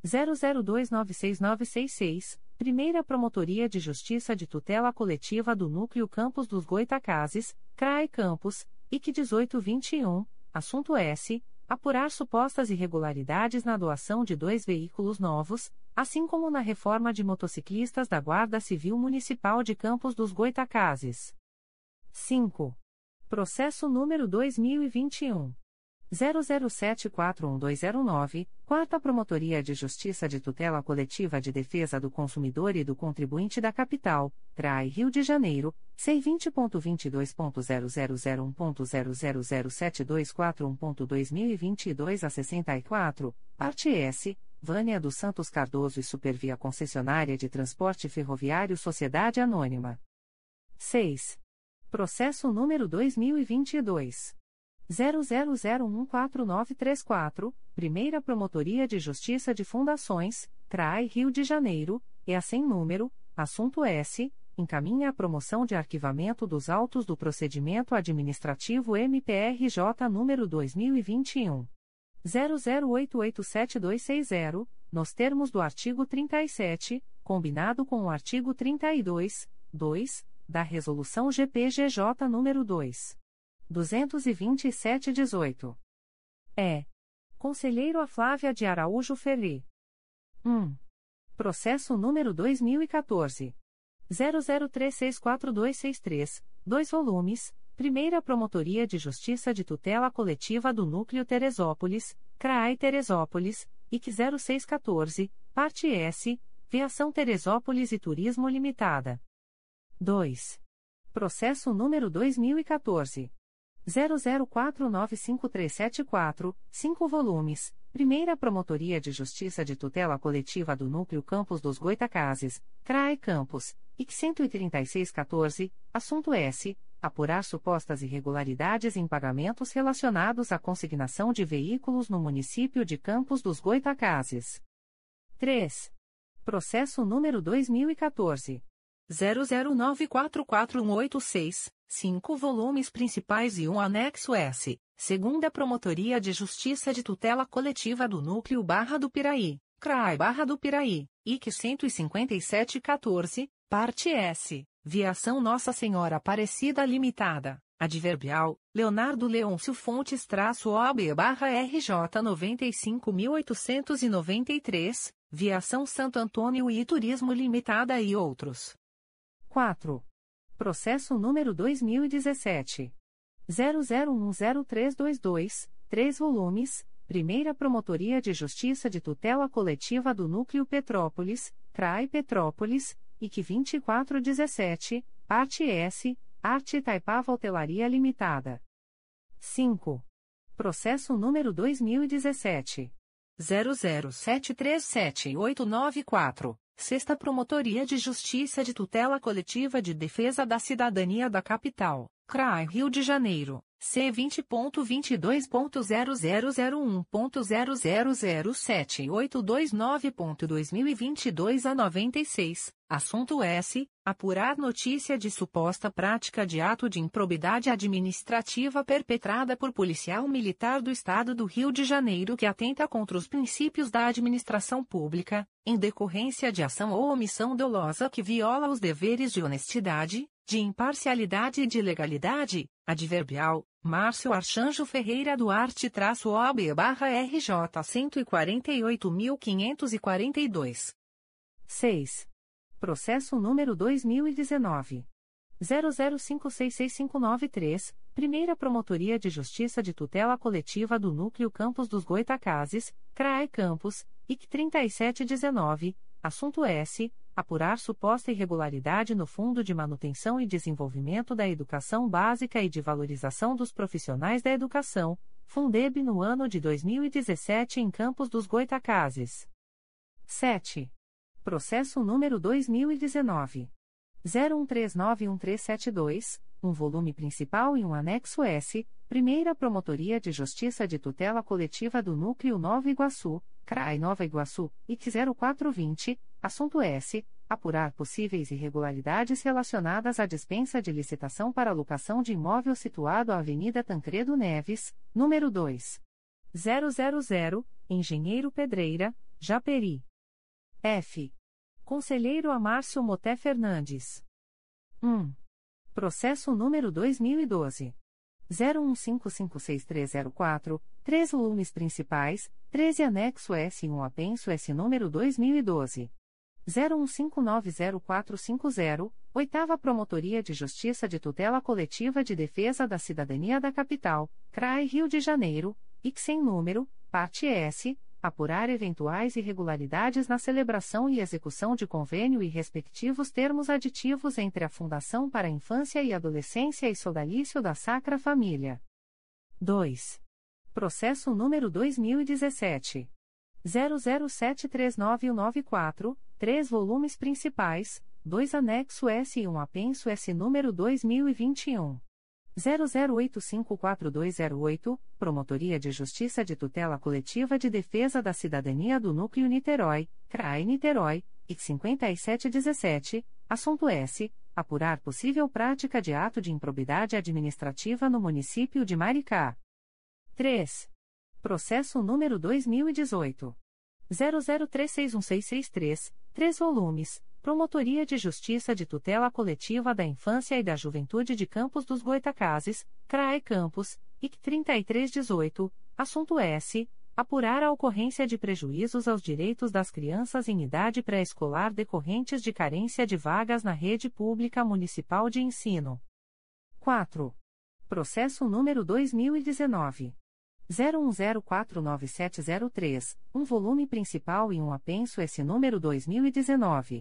zero zero dois nove seis nove seis seis, Primeira Promotoria de Justiça de Tutela Coletiva do Núcleo Campos dos Goitacazes, C R A I Campos, I C dezoito vinte e um, assunto S. Apurar supostas irregularidades na doação de dois veículos novos, assim como na reforma de motociclistas da Guarda Civil Municipal de Campos dos Goitacazes. cinco. Processo número dois mil e vinte e um. zero zero sete quatro um dois zero nove, quarta Promotoria de Justiça de Tutela Coletiva de Defesa do Consumidor e do Contribuinte da Capital, C R A I Rio de Janeiro, C vinte ponto vinte e dois ponto zero zero zero um ponto zero zero zero sete dois quatro um ponto dois mil e vinte e dois a sessenta e quatro, parte S, Vânia dos Santos Cardoso e Supervia Concessionária de Transporte Ferroviário Sociedade Anônima. seis. Processo número dois mil e vinte e dois. zero zero zero um quatro nove três quatro, Primeira Promotoria de Justiça de Fundações, C R A I Rio de Janeiro, E A sem número, assunto S, encaminha a promoção de arquivamento dos autos do procedimento administrativo M P R J número dois mil e vinte e um. zero zero oito oito sete dois seis zero, nos termos do artigo trinta e sete, combinado com o artigo trinta e dois, dois, da Resolução G P G J número dois mil duzentos e vinte e sete traço dezoito. É. Conselheiro a Flávia de Araújo Ferri. um. Processo número dois mil e quatorze. zero zero três seis quatro dois seis três, dois volumes, Primeira Promotoria de Justiça de Tutela Coletiva do Núcleo Teresópolis, C R A I Teresópolis, I C zero seis um quatro, parte S, Viação Teresópolis e Turismo Limitada. dois. Processo número dois mil e quatorze. zero zero quatro nove cinco três sete quatro, cinco volumes, Primeira Promotoria de Justiça de Tutela Coletiva do Núcleo Campos dos Goitacazes, C R A E Campos, I C cento e trinta e seis traço quatorze, assunto S. Apurar supostas irregularidades em pagamentos relacionados à consignação de veículos no município de Campos dos Goitacazes. três. Processo número dois mil e quatorze. zero zero nove quatro quatro um oito seis, cinco volumes principais e um anexo S, segunda Promotoria de Justiça de Tutela Coletiva do Núcleo Barra do Piraí, C R A I Barra do Piraí, I C cento e cinquenta e sete traço quatorze, parte S, Viação Nossa Senhora Aparecida Limitada, Adverbial, Leonardo Leôncio Fontes-O A B-R J noventa e cinco mil oitocentos e noventa e três, Viação Santo Antônio e Turismo Limitada e outros. quatro. Processo número dois mil e dezessete. zero zero um zero três dois dois, três volumes, Primeira Promotoria de Justiça de Tutela Coletiva do Núcleo Petrópolis, C R A I Petrópolis, I C vinte e quatro dezessete, parte S, Arte Itaipava Hotelaria Limitada. cinco. Processo número dois mil e dezessete. zero zero sete três sete oito nove quatro, Sexta Promotoria de Justiça de Tutela Coletiva de Defesa da Cidadania da Capital, C R A I Rio de Janeiro, C vinte ponto vinte e dois ponto zero zero zero um ponto zero zero zero sete oito dois nove ponto dois mil e vinte e dois a noventa e seis, assunto S. Apurar notícia de suposta prática de ato de improbidade administrativa perpetrada por policial militar do Estado do Rio de Janeiro que atenta contra os princípios da administração pública, em decorrência de ação ou omissão dolosa que viola os deveres de honestidade, de imparcialidade e de legalidade, adverbial, Márcio Archanjo Ferreira Duarte-O A B-R J cento e quarenta e oito mil quinhentos e quarenta e dois. seis. Processo número dois mil e dezenove. zero zero cinco seis seis cinco nove três, Primeira Promotoria de Justiça de Tutela Coletiva do Núcleo Campos dos Goitacazes, C R A E Campos, I C trinta e sete dezenove, assunto S. Apurar suposta irregularidade no Fundo de Manutenção e Desenvolvimento da Educação Básica e de Valorização dos Profissionais da Educação, Fundeb no ano de dois mil e dezessete em Campos dos Goitacazes. sete. Processo número dois mil e dezenove. zero um três nove um três sete dois, um volume principal e um anexo S, Primeira Promotoria de Justiça de Tutela Coletiva do Núcleo Nova Iguaçu, C R A I Nova Iguaçu, I C zero quatro dois zero, assunto S. Apurar possíveis irregularidades relacionadas à dispensa de licitação para locação de imóvel situado à Avenida Tancredo Neves, número dois. zero zero zero, Engenheiro Pedreira, Japeri. F. Conselheiro Amárcio Moté Fernandes. um. Processo número dois mil e doze. zero um cinco cinco seis três zero quatro, três volumes principais, treze anexo S e um apenso S número dois mil e doze. zero um cinco nove zero quatro cinco zero, oitava Promotoria de Justiça de Tutela Coletiva de Defesa da Cidadania da Capital, C R A I Rio de Janeiro, I C sem número, parte S, apurar eventuais irregularidades na celebração e execução de convênio e respectivos termos aditivos entre a Fundação para a Infância e Adolescência e Sodalício da Sacra Família. dois. Processo número dois mil e dezessete. zero zero sete três nove um nove quatro, três volumes principais, dois anexo S e um apenso S número dois mil e vinte e um. zero zero oito cinco quatro dois zero oito, Promotoria de Justiça de Tutela Coletiva de Defesa da Cidadania do Núcleo Niterói, C R A I Niterói, I C cinco sete um sete, assunto S. Apurar possível prática de ato de improbidade administrativa no município de Maricá. três. Processo número dois mil e dezoito. zero zero três seis um seis seis três, três volumes, Promotoria de Justiça de Tutela Coletiva da Infância e da Juventude de Campos dos Goitacazes, C R A E Campos, I C três três um oito, assunto S. Apurar a ocorrência de prejuízos aos direitos das crianças em idade pré-escolar decorrentes de carência de vagas na rede pública municipal de ensino. quatro. Processo número dois mil e dezenove. zero um zero quatro nove sete zero três, um volume principal e um apenso S. número dois mil e dezenove.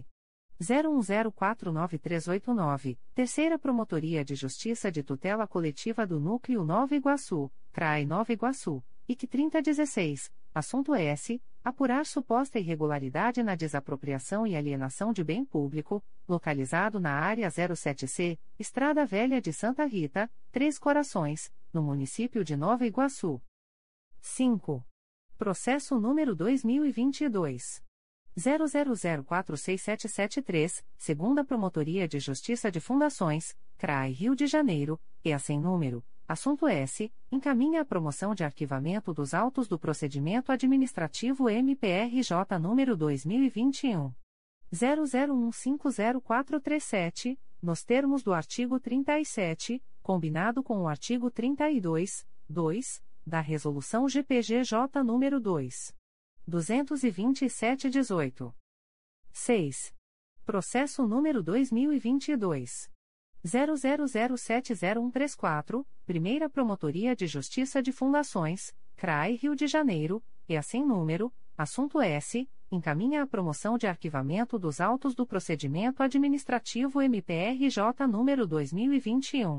zero um zero quatro nove três oito nove, Terceira Promotoria de Justiça de Tutela Coletiva do Núcleo Nova Iguaçu, C R A I Nova Iguaçu, I C três zero um seis, assunto S. Apurar suposta irregularidade na desapropriação e alienação de bem público, localizado na área zero sete C, Estrada Velha de Santa Rita, Três Corações, no município de Nova Iguaçu. cinco. Processo número dois mil e vinte e dois. zero zero zero quatro seis sete sete três, Segunda Promotoria de Justiça de Fundações, C R A I Rio de Janeiro, e a sem número, assunto S, encaminha a promoção de arquivamento dos autos do procedimento administrativo M P R J número dois mil e vinte e um. zero zero um cinco zero quatro três sete, nos termos do artigo trinta e sete, combinado com o artigo trinta e dois, dois, da Resolução G P G J número dois mil duzentos e vinte e sete traço dezoito. seis. Processo número dois mil e vinte e dois. zero zero zero sete zero um três quatro, Primeira Promotoria de Justiça de Fundações, C R A I Rio de Janeiro, e a sem número, assunto S, encaminha a promoção de arquivamento dos autos do procedimento administrativo M P R J número dois mil e vinte e um.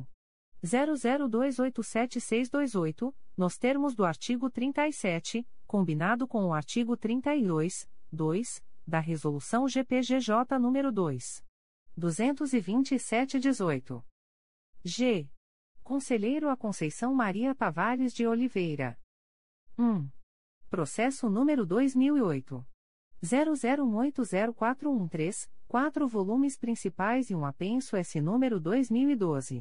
zero zero dois oito sete seis dois oito, nos termos do artigo trinta e sete, combinado com o artigo trinta e dois, dois, da Resolução G P G J nº dois mil duzentos e vinte e sete traço dezoito. G. Conselheiro a Conceição Maria Tavares de Oliveira. um. Processo número dois mil e oito. zero zero um oito zero quatro um três, quatro volumes principais e um apenso S. número dois mil e doze.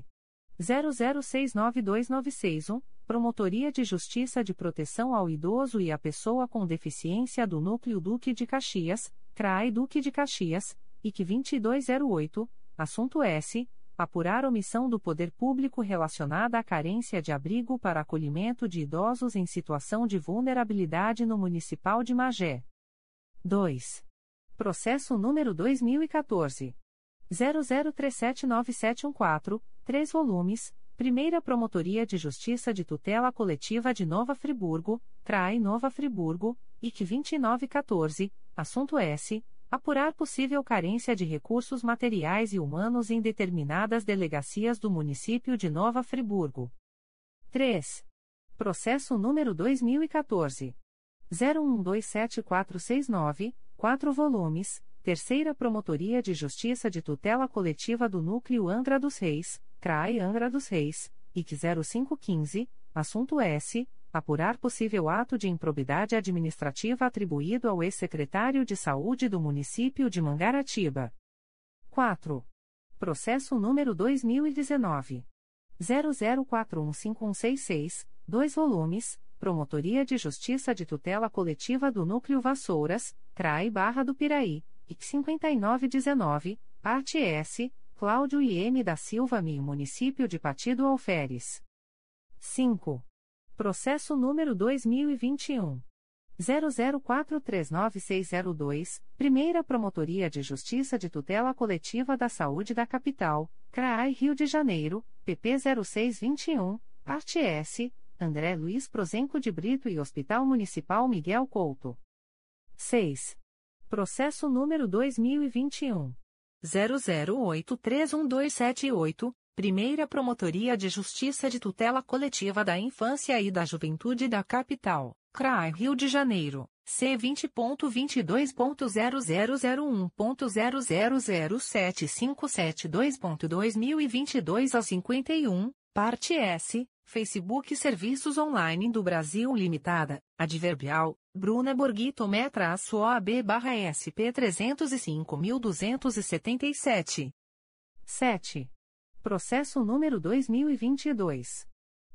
zero zero seis nove dois nove seis um, Promotoria de Justiça de Proteção ao Idoso e à Pessoa com Deficiência do Núcleo Duque de Caxias, C R A I Duque de Caxias, I C dois mil duzentos e oito, assunto S. Apurar omissão do poder público relacionada à carência de abrigo para acolhimento de idosos em situação de vulnerabilidade no Municipal de Magé. dois. Processo número dois mil e quatorze. zero zero três sete nove sete um quatro, três volumes, Primeira Promotoria de Justiça de Tutela Coletiva de Nova Friburgo, C R A I Nova Friburgo, I C dois mil novecentos e catorze, assunto S. Apurar possível carência de recursos materiais e humanos em determinadas delegacias do município de Nova Friburgo. três. Processo número dois mil e quatorze. zero um dois sete quatro seis nove, quatro volumes, Terceira Promotoria de Justiça de Tutela Coletiva do Núcleo Angra dos Reis, C R A E Angra dos Reis, I C zero cinco um cinco, assunto S. Apurar possível ato de improbidade administrativa atribuído ao ex-secretário de Saúde do município de Mangaratiba. quatro. Processo número dois mil e dezenove. zero zero quatro um cinco um seis seis, dois volumes, Promotoria de Justiça de Tutela Coletiva do Núcleo Vassouras, C R A I Barra do Piraí, I C cinco nove um nove, parte S, Cláudio I M da Silva M I, Município de Patido Alferes. cinco. Processo número dois mil e vinte e um. zero zero quatro três nove seis zero dois, Primeira Promotoria de Justiça de Tutela Coletiva da Saúde da Capital, C R A I Rio de Janeiro, P P zero seis dois um, parte S, André Luiz Prozenco de Brito e Hospital Municipal Miguel Couto. seis. Processo número dois mil e vinte e um. zero zero oito três um dois sete oito, Primeira Promotoria de Justiça de Tutela Coletiva da Infância e da Juventude da Capital, C R A I Rio de Janeiro, C vinte ponto vinte e dois ponto zero zero zero um ponto zero zero zero sete cinco sete dois ponto dois mil e vinte e dois a cinquenta e um, parte S, Facebook Serviços Online do Brasil Limitada, Adverbial, Bruna Borghito Metraço O A B barra S P três zero cinco dois sete sete. sete. Processo número dois mil e vinte e dois.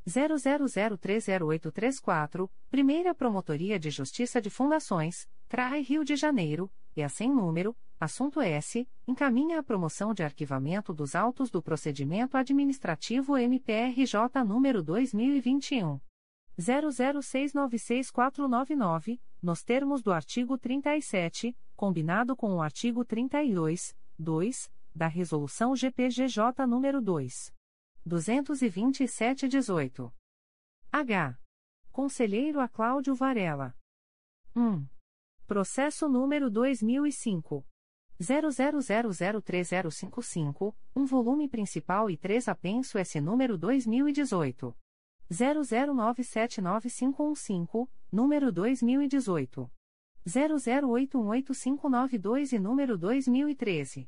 zero zero zero três zero oito três quatro, Primeira Promotoria de Justiça de Fundações, C R A I Rio de Janeiro, e a sem número, assunto S, encaminha a promoção de arquivamento dos autos do procedimento administrativo M P R J número dois mil e vinte e um. zero zero seis nove seis quatro nove nove, nos termos do artigo trinta e sete, combinado com o artigo trinta e dois, dois, da Resolução G P G J nº dois mil duzentos e vinte e sete traço dezoito. H. Conselheiro a Cláudio Varela. um. Processo número dois mil e cinco. zero zero zero zero três zero cinco cinco, um volume principal e três apenso S. número dois mil e dezoito. zero zero nove sete nove cinco um cinco, número dois mil e dezoito. zero zero oito um oito cinco nove dois e número dois mil e treze.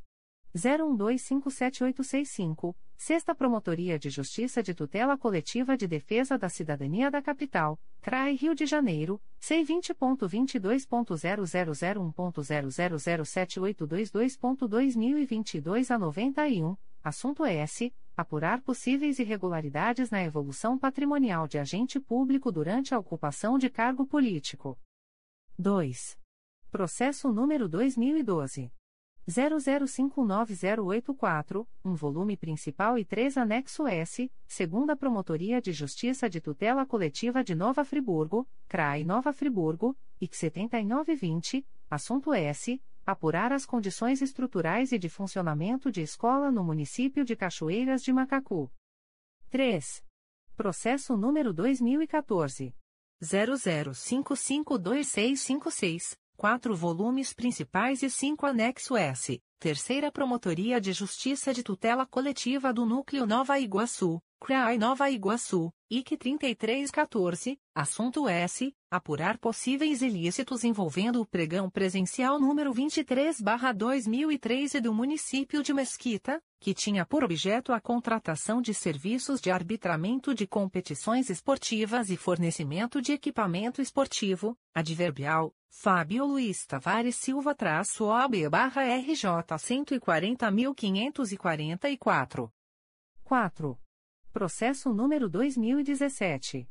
zero um dois cinco sete oito seis cinco, Sexta Promotoria de Justiça de Tutela Coletiva de Defesa da Cidadania da Capital, C R A I Rio de Janeiro, C vinte ponto vinte e dois ponto zero zero zero um ponto zero zero zero sete oito dois dois ponto dois mil e vinte e dois a noventa e um, assunto S. Apurar possíveis irregularidades na evolução patrimonial de agente público durante a ocupação de cargo político. dois. Processo número dois mil e doze. zero zero cinco nove zero oito quatro, um volume principal e três anexo S, Segunda Promotoria de Justiça de Tutela Coletiva de Nova Friburgo, C R A I Nova Friburgo, I C setenta e nove vinte, assunto S, apurar as condições estruturais e de funcionamento de escola no município de Cachoeiras de Macacu. três. Processo número dois mil e quatorze. zero zero cinco cinco dois seis cinco seis, quatro volumes principais e cinco anexo S, Terceira Promotoria de Justiça de Tutela Coletiva do Núcleo Nova Iguaçu, C R A I Nova Iguaçu, I C trinta e três catorze, assunto S, apurar possíveis ilícitos envolvendo o pregão presencial número vinte e três barra dois mil e treze do município de Mesquita, que tinha por objeto a contratação de serviços de arbitramento de competições esportivas e fornecimento de equipamento esportivo, adverbial, Fábio Luiz Tavares Silva traço O A B barra R J cento e quarenta mil quinhentos e quarenta e quatro. quatro. Processo número dois mil e dezessete.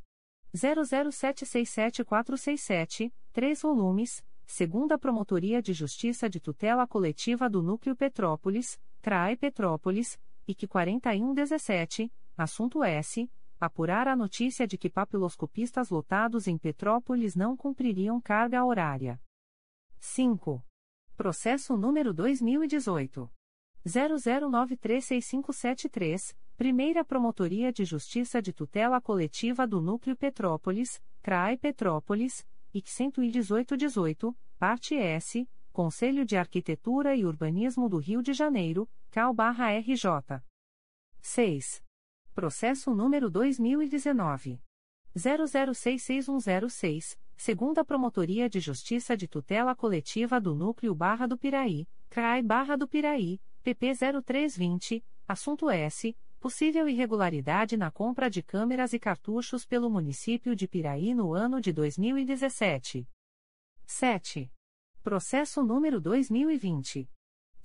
zero zero sete seis sete quatro seis sete, três volumes, Segunda Promotoria de Justiça de Tutela Coletiva do Núcleo Petrópolis, C R A I Petrópolis, I C quarenta e um dezessete, assunto S. Apurar a notícia de que papiloscopistas lotados em Petrópolis não cumpririam carga horária. cinco. Processo número dois mil e dezoito. zero zero nove três seis cinco sete três, Primeira Promotoria de Justiça de Tutela Coletiva do Núcleo Petrópolis, C R A I Petrópolis, I C cento e dezoito traço dezoito, parte S, Conselho de Arquitetura e Urbanismo do Rio de Janeiro, C A U barra R J. seis. Processo número dois mil e dezenove. zero zero seis seis um zero seis, Segunda Promotoria de Justiça de Tutela Coletiva do Núcleo Barra do Piraí, C R A I Barra do Piraí, P P zero três dois zero, assunto S. Possível irregularidade na compra de câmeras e cartuchos pelo município de Piraí no ano de dois mil e dezessete. sete. Processo número dois mil e vinte.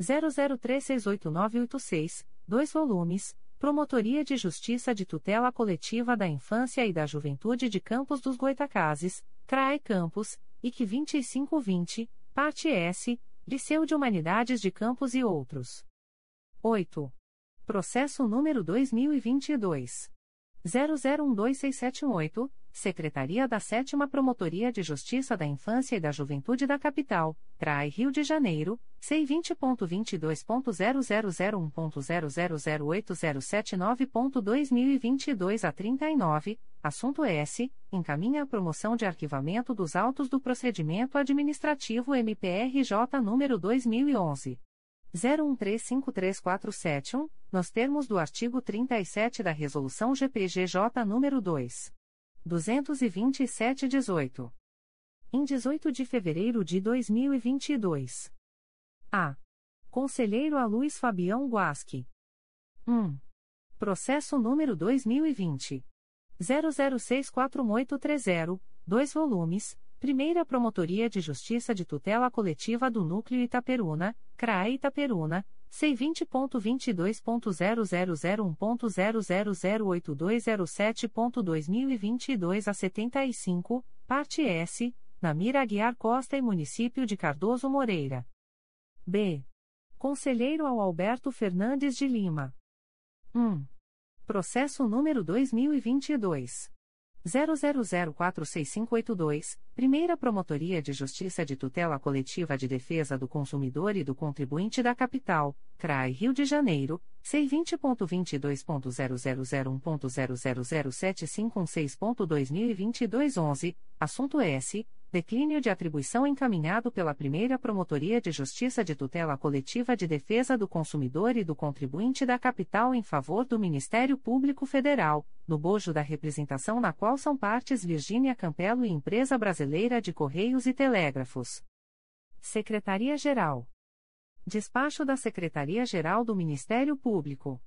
zero zero três seis oito nove oito seis, dois volumes, Promotoria de Justiça de Tutela Coletiva da Infância e da Juventude de Campos dos Goitacazes, C R A E Campos, I C vinte e cinco vinte, parte S, Liceu de Humanidades de Campos e outros. oito. Processo número dois mil e vinte e dois. zero zero um dois seis sete um oito, Secretaria da sétima Promotoria de Justiça da Infância e da Juventude da Capital, C R A I Rio de Janeiro, C vinte ponto vinte e dois ponto zero zero zero um ponto zero zero zero oito zero sete nove ponto dois mil e vinte e dois a trinta e nove, assunto S, encaminha a promoção de arquivamento dos autos do procedimento administrativo M P R J número dois mil e onze. zero um três cinco três quatro sete um, nos termos do artigo trinta e sete da Resolução G P G J nº dois mil duzentos e vinte e sete traço dezoito. Em dezoito de fevereiro de dois mil e vinte e dois. A. Conselheiro a Luiz Fabião Guasque. um. Processo número dois mil e vinte. zero zero seis quatro um oito três zero, dois volumes, Primeira Promotoria de Justiça de Tutela Coletiva do Núcleo Itaperuna, C R A E Itaperuna, C vinte ponto vinte e dois ponto zero zero zero um ponto zero zero zero oito dois zero sete ponto dois mil e vinte e dois a setenta e cinco, parte S, Namira Aguiar Costa e Município de Cardoso Moreira. B. Conselheiro ao Alberto Fernandes de Lima. um. Processo número dois mil e vinte e dois. zero zero zero quatro seis cinco oito dois, Primeira Promotoria de Justiça de Tutela Coletiva de Defesa do Consumidor e do Contribuinte da Capital, C R A I Rio de Janeiro, C vinte ponto vinte e dois ponto zero zero zero um ponto zero zero sete cinco um seis ponto dois mil e vinte e dois a onze, assunto S. Declínio de atribuição encaminhado pela Primeira Promotoria de Justiça de Tutela Coletiva de Defesa do Consumidor e do Contribuinte da Capital em favor do Ministério Público Federal, no bojo da representação na qual são partes Virgínia Campelo e Empresa Brasileira de Correios e Telégrafos. Secretaria-Geral. Despacho da Secretaria-Geral do Ministério Público.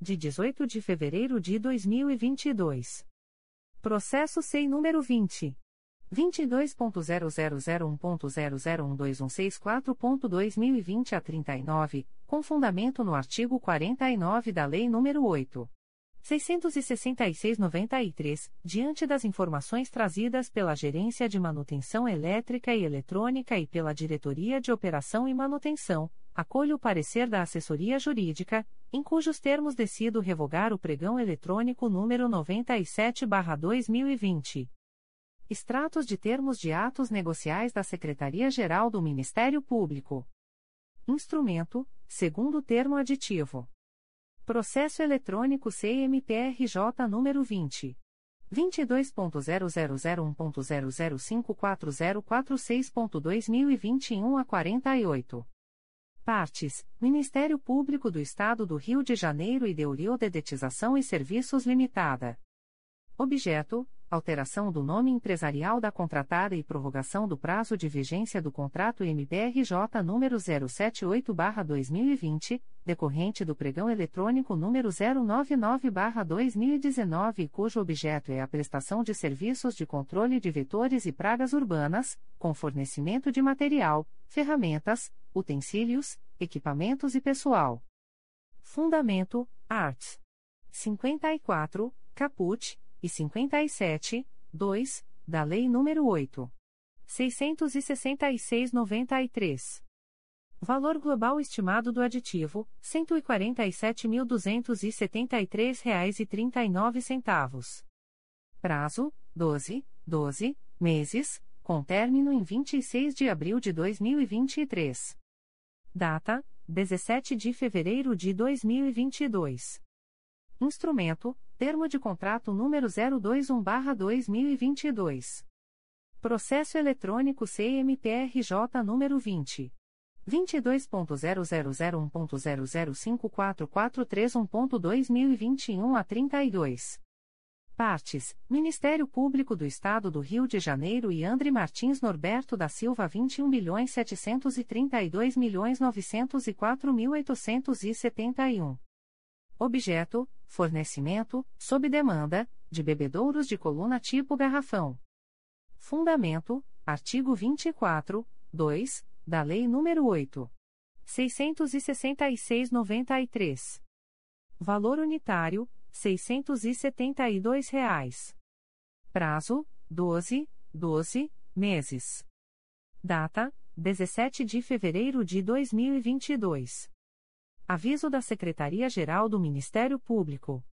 De dezoito de fevereiro de dois mil e vinte e dois. Processo S E I número vinte. vinte e dois ponto zero zero zero um ponto zero zero um dois um seis quatro ponto dois mil e vinte a trinta e nove, com fundamento no artigo quarenta e nove da Lei nº oito mil seiscentos e sessenta e seis traço noventa e três, diante das informações trazidas pela Gerência de Manutenção Elétrica e Eletrônica e pela Diretoria de Operação e Manutenção, acolho o parecer da Assessoria Jurídica, em cujos termos decido revogar o pregão eletrônico número noventa e sete barra dois mil e vinte. Extratos de termos de atos negociais da Secretaria-Geral do Ministério Público. Instrumento, segundo termo aditivo. Processo eletrônico C M P R J número vinte. vinte e dois ponto zero zero zero um ponto zero zero cinco quatro zero quatro seis ponto dois mil e vinte e um a quarenta e oito. Partes, Ministério Público do Estado do Rio de Janeiro e Deurio Dedetização e Serviços Limitada. Objeto, alteração do nome empresarial da contratada e prorrogação do prazo de vigência do contrato M B R J número zero sete oito barra dois mil e vinte, decorrente do pregão eletrônico número zero nove nove barra dois mil e dezenove, cujo objeto é a prestação de serviços de controle de vetores e pragas urbanas, com fornecimento de material, ferramentas, utensílios, equipamentos e pessoal. Fundamento, art. cinquenta e quatro, caput, e cinquenta e sete, dois, da Lei nº oito mil seiscentos e sessenta e seis traço noventa e três. Valor global estimado do aditivo, cento e quarenta e sete mil duzentos e setenta e três reais e trinta e nove centavos. Prazo, doze, doze, meses, com término em vinte e seis de abril de dois mil e vinte e três. Data, dezessete de fevereiro de dois mil e vinte e dois. Instrumento, termo de contrato número zero dois um barra dois mil e vinte e dois. Processo eletrônico C M P R J número vinte. vinte e dois ponto zero zero zero um ponto zero zero cinco quatro quatro três um ponto dois mil e vinte e um a trinta e dois. Partes, Ministério Público do Estado do Rio de Janeiro e André Martins Norberto da Silva vinte e um milhões setecentos e trinta e dois milhões novecentos e quatro mil oitocentos e setenta e um. Objeto, fornecimento, sob demanda, de bebedouros de coluna tipo garrafão. Fundamento, artigo vinte e quatro, dois, da Lei nº oito mil seiscentos e sessenta e seis barra noventa e três. Valor unitário, seiscentos e setenta e dois reais. Prazo, doze, doze, meses. Data, dezessete de fevereiro de dois mil e vinte e dois. Aviso da Secretaria-Geral do Ministério Público.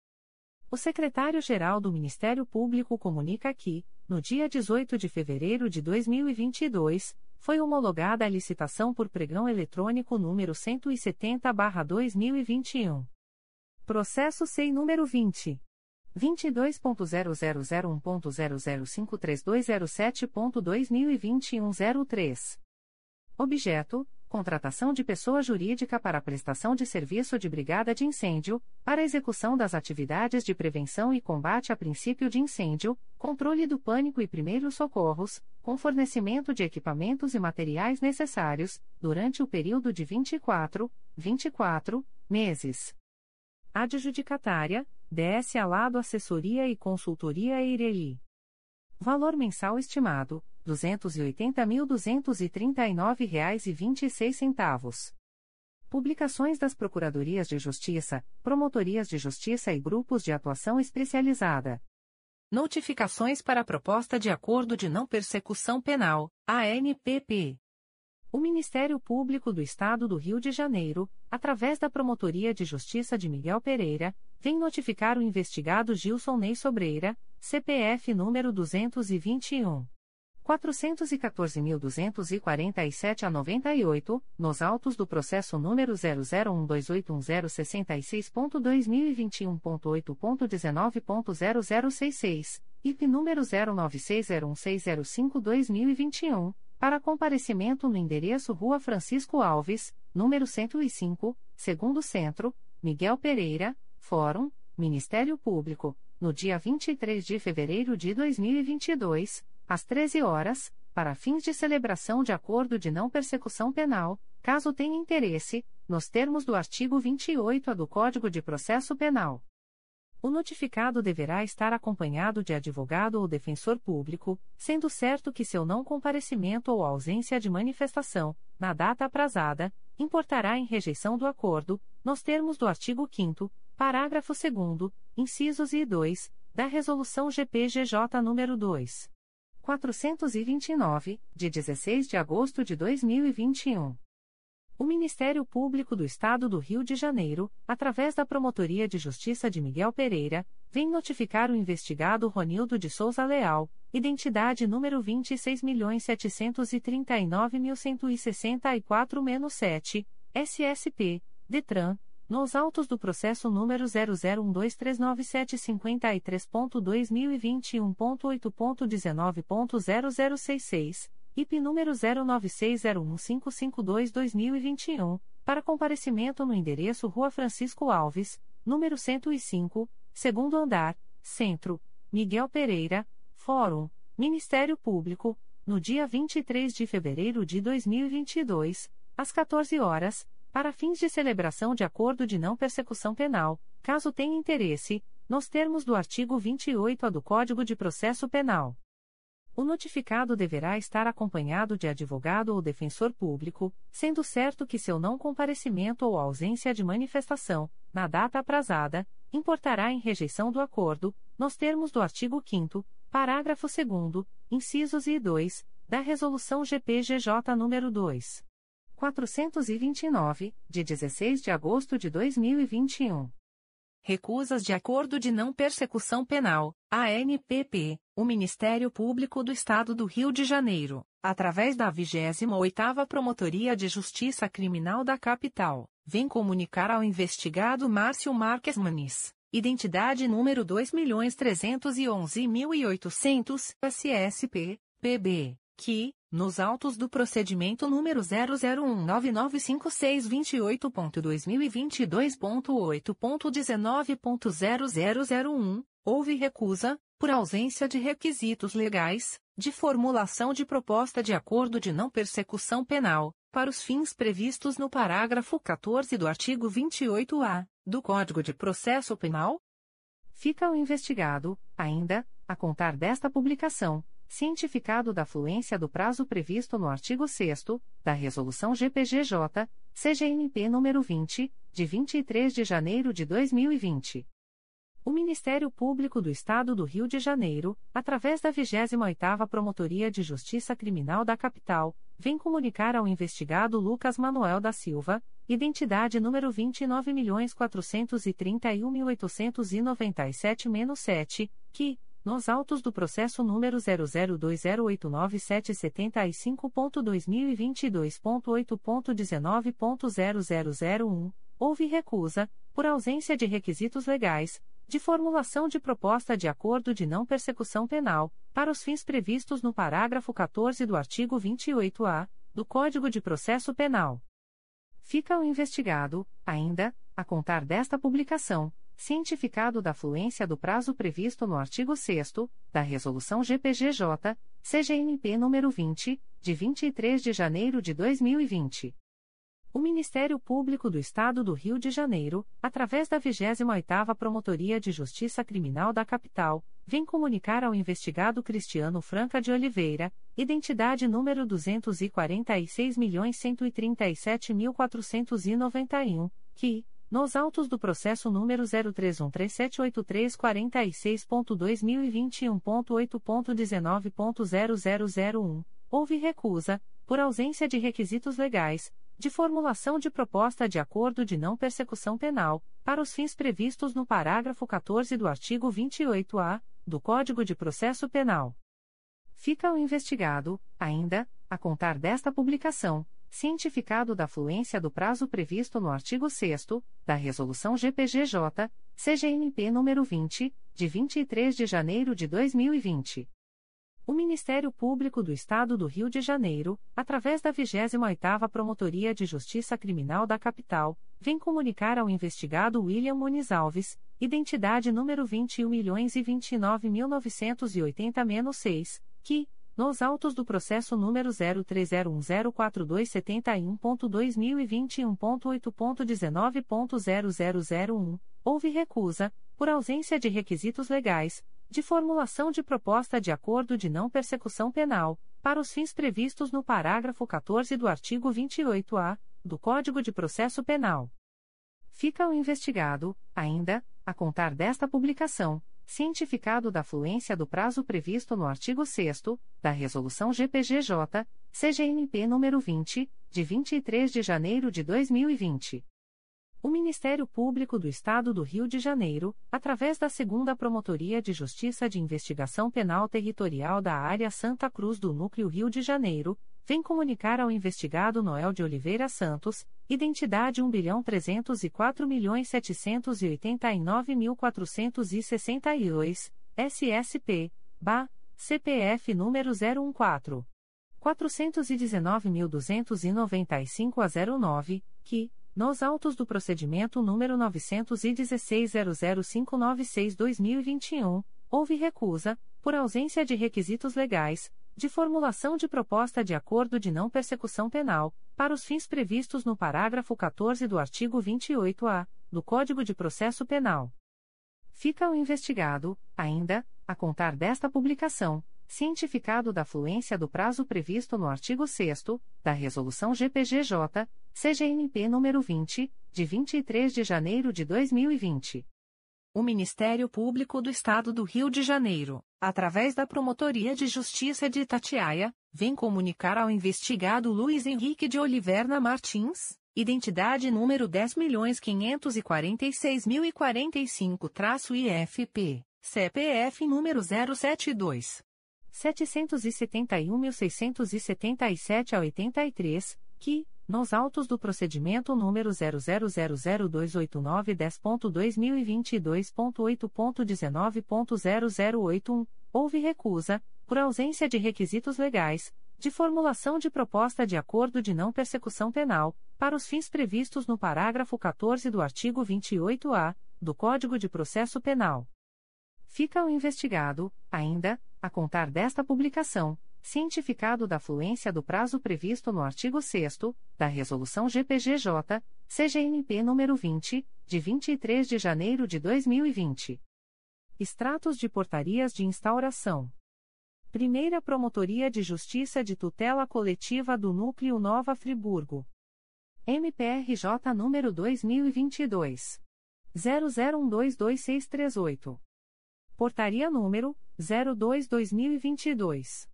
O Secretário-Geral do Ministério Público comunica que, no dia dezoito de fevereiro de dois mil e vinte e dois, foi homologada a licitação por pregão eletrônico número cento e setenta barra dois mil e vinte e um. Processo S E I número vinte ponto vinte e dois ponto zero zero zero um ponto zero zero cinco três dois zero sete ponto dois mil e vinte e um traço zero três. Objeto, contratação de pessoa jurídica para prestação de serviço de brigada de incêndio, para execução das atividades de prevenção e combate a princípio de incêndio, controle do pânico e primeiros socorros, com fornecimento de equipamentos e materiais necessários, durante o período de vinte e quatro, vinte e quatro, meses. Adjudicatária, D S Alado Assessoria e Consultoria Eireli. Valor mensal estimado, duzentos e oitenta mil duzentos e trinta e nove reais e vinte e seis centavos. Publicações das Procuradorias de Justiça, Promotorias de Justiça e Grupos de Atuação Especializada. Notificações para a Proposta de Acordo de Não Persecução Penal, A N P P. O Ministério Público do Estado do Rio de Janeiro, através da Promotoria de Justiça de Miguel Pereira, vem notificar o investigado Gilson Ney Sobreira, C P F número duzentos e vinte e um, quatrocentos e quatorze mil duzentos e quarenta e sete a noventa e oito, nos autos do processo número zero zero um dois oito um zero seis seis ponto dois mil e vinte e um ponto oito ponto dezenove ponto zero zero seis seis, I P número zero nove seis zero um seis zero cinco barra dois mil e vinte e um, para comparecimento no endereço Rua Francisco Alves, número cento e cinco, Segundo Centro, Miguel Pereira, Fórum, Ministério Público, no dia vinte e três de fevereiro de dois mil e vinte e dois, às treze horas, para fins de celebração de acordo de não persecução penal, caso tenha interesse, nos termos do artigo vinte e oito A do Código de Processo Penal. O notificado deverá estar acompanhado de advogado ou defensor público, sendo certo que seu não comparecimento ou ausência de manifestação, na data aprazada, importará em rejeição do acordo, nos termos do artigo quinto, parágrafo segundo, incisos I e dois, da Resolução G P G J nº dois mil quatrocentos e vinte e nove, de dezesseis de agosto de dois mil e vinte e um. O Ministério Público do Estado do Rio de Janeiro, através da Promotoria de Justiça de Miguel Pereira, vem notificar o investigado Ronildo de Souza Leal, identidade número vinte e seis milhões setecentos e trinta e nove mil cento e sessenta e quatro traço sete, S S P, DETRAN, nos autos do processo número zero zero um dois três nove sete cinco três ponto dois mil e vinte e um ponto oito ponto dezenove ponto zero zero seis seis, I P número zero nove seis zero um cinco cinco dois barra dois mil e vinte e um, para comparecimento no endereço Rua Francisco Alves, número cento e cinco, segundo andar, Centro, Miguel Pereira, Fórum, Ministério Público, no dia vinte e três de fevereiro de dois mil e vinte e dois, às quatorze horas, para fins de celebração de acordo de não persecução penal, caso tenha interesse, nos termos do artigo vinte e oito A do Código de Processo Penal. O notificado deverá estar acompanhado de advogado ou defensor público, sendo certo que seu não comparecimento ou ausência de manifestação, na data aprazada, importará em rejeição do acordo, nos termos do artigo quinto, parágrafo segundo, incisos I e dois, da Resolução G P G J nº dois mil quatrocentos e vinte e nove, de dezesseis de agosto de dois mil e vinte e um. Recusas de Acordo de Não Persecução Penal, A N P P, o Ministério Público do Estado do Rio de Janeiro, através da vigésima oitava Promotoria de Justiça Criminal da Capital, vem comunicar ao investigado Márcio Marques Muniz, identidade número dois milhões trezentos e onze mil e oitocentos, S S P, P B, que, nos autos do procedimento número zero zero um nove nove cinco seis dois oito ponto dois mil e vinte e dois ponto oito ponto dezenove ponto zero zero zero um, houve recusa, por ausência de requisitos legais, de formulação de proposta de acordo de não persecução penal, para os fins previstos no parágrafo quatorze do artigo vinte e oito A, do Código de Processo Penal. Fica o investigado, ainda, a contar desta publicação, cientificado da fluência do prazo previsto no artigo sexto, da Resolução G P G J, C G N P nº vinte, de vinte e três de janeiro de dois mil e vinte. O Ministério Público do Estado do Rio de Janeiro, através da vigésima oitava Promotoria de Justiça Criminal da Capital, vem comunicar ao investigado Lucas Manuel da Silva, identidade número vinte e nove milhões quatrocentos e trinta e um mil oitocentos e noventa e sete sete, que, nos autos do processo número zero zero dois zero oito nove sete sete cinco ponto dois mil e vinte e dois ponto oito ponto dezenove ponto zero zero zero um, houve recusa, por ausência de requisitos legais, de formulação de proposta de acordo de não persecução penal, para os fins previstos no parágrafo quatorze do artigo vinte e oito A, do Código de Processo Penal. Fica o investigado, ainda, a contar desta publicação, cientificado da fluência do prazo previsto no artigo sexto, da Resolução G P G J, C G N P nº vinte, de vinte e três de janeiro de dois mil e vinte. O Ministério Público do Estado do Rio de Janeiro, através da vigésima oitava Promotoria de Justiça Criminal da Capital, vem comunicar ao investigado Cristiano Franca de Oliveira, identidade número duzentos e quarenta e seis milhões cento e trinta e sete mil quatrocentos e noventa e um, que, nos autos do processo número zero três um três sete oito três quatro seis ponto dois mil e vinte e um ponto oito ponto dezenove ponto zero zero zero um, houve recusa, por ausência de requisitos legais, de formulação de proposta de acordo de não persecução penal, para os fins previstos no parágrafo quatorze do artigo vinte e oito A, do Código de Processo Penal. Fica o investigado, ainda, a contar desta publicação, cientificado da fluência do prazo previsto no artigo sexto, da Resolução G P G J, C G N P nº vinte, de vinte e três de janeiro de dois mil e vinte. O Ministério Público do Estado do Rio de Janeiro, através da vigésima oitava Promotoria de Justiça Criminal da Capital, vem comunicar ao investigado William Muniz Alves, identidade número vinte e um milhões vinte e nove mil novecentos e oitenta seis, que, nos autos do processo número zero três zero um zero quatro dois sete um ponto dois mil e vinte e um ponto oito ponto dezenove ponto zero zero zero um, houve recusa, por ausência de requisitos legais, de formulação de proposta de acordo de não persecução penal, para os fins previstos no parágrafo quatorze do artigo vinte e oito A, do Código de Processo Penal. Fica o investigado, ainda, a contar desta publicação, cientificado da fluência do prazo previsto no artigo sexto, da Resolução G P G J, C G N P nº vinte, de vinte e três de janeiro de dois mil e vinte. O Ministério Público do Estado do Rio de Janeiro, através da segunda Promotoria de Justiça de Investigação Penal Territorial da Área Santa Cruz do Núcleo Rio de Janeiro, vem comunicar ao investigado Noel de Oliveira Santos, identidade um bilhão trezentos e quatro milhões setecentos e oitenta e nove mil quatrocentos e sessenta e dois, S S P, B A, C P F número zero um quatro, quatrocentos e dezenove mil duzentos e noventa e cinco a zero nove, que, nos autos do procedimento número nove um seis zero zero cinco nove seis barra dois mil e vinte e um, houve recusa, por ausência de requisitos legais, de formulação de proposta de acordo de não persecução penal, para os fins previstos no parágrafo quatorze do artigo vinte e oito A, do Código de Processo Penal. Fica o investigado, ainda, a contar desta publicação, cientificado da fluência do prazo previsto no artigo sexto, da Resolução G P G J, C G N P nº vinte, de vinte e três de janeiro de dois mil e vinte. O Ministério Público do Estado do Rio de Janeiro, através da Promotoria de Justiça de Itatiaia, vem comunicar ao investigado Luiz Henrique de Oliveira Martins, identidade número dez milhões quinhentos e quarenta e seis mil e quarenta e cinco traço I F P, C P F número zero sete dois, setecentos e setenta e um mil seiscentos e setenta e sete a oitenta e três, que, nos autos do procedimento número zero zero zero zero dois oito nove dez ponto dois mil e vinte e dois ponto oito ponto dezenove ponto zero zero oito um, houve recusa, por ausência de requisitos legais, de formulação de proposta de acordo de não persecução penal, para os fins previstos no parágrafo quatorze do artigo vinte e oito A, do Código de Processo Penal. Fica o investigado, ainda, a contar desta publicação, cientificado da fluência do prazo previsto no artigo sexto, da Resolução G P G J, C G N P nº vinte, de vinte e três de janeiro de dois mil e vinte. Extratos de portarias de instauração. Primeira Promotoria de Justiça de Tutela Coletiva do Núcleo Nova Friburgo. M P R J número dois mil e vinte e dois. zero zero um dois dois seis três oito. Portaria número zero dois barra dois mil e vinte e dois.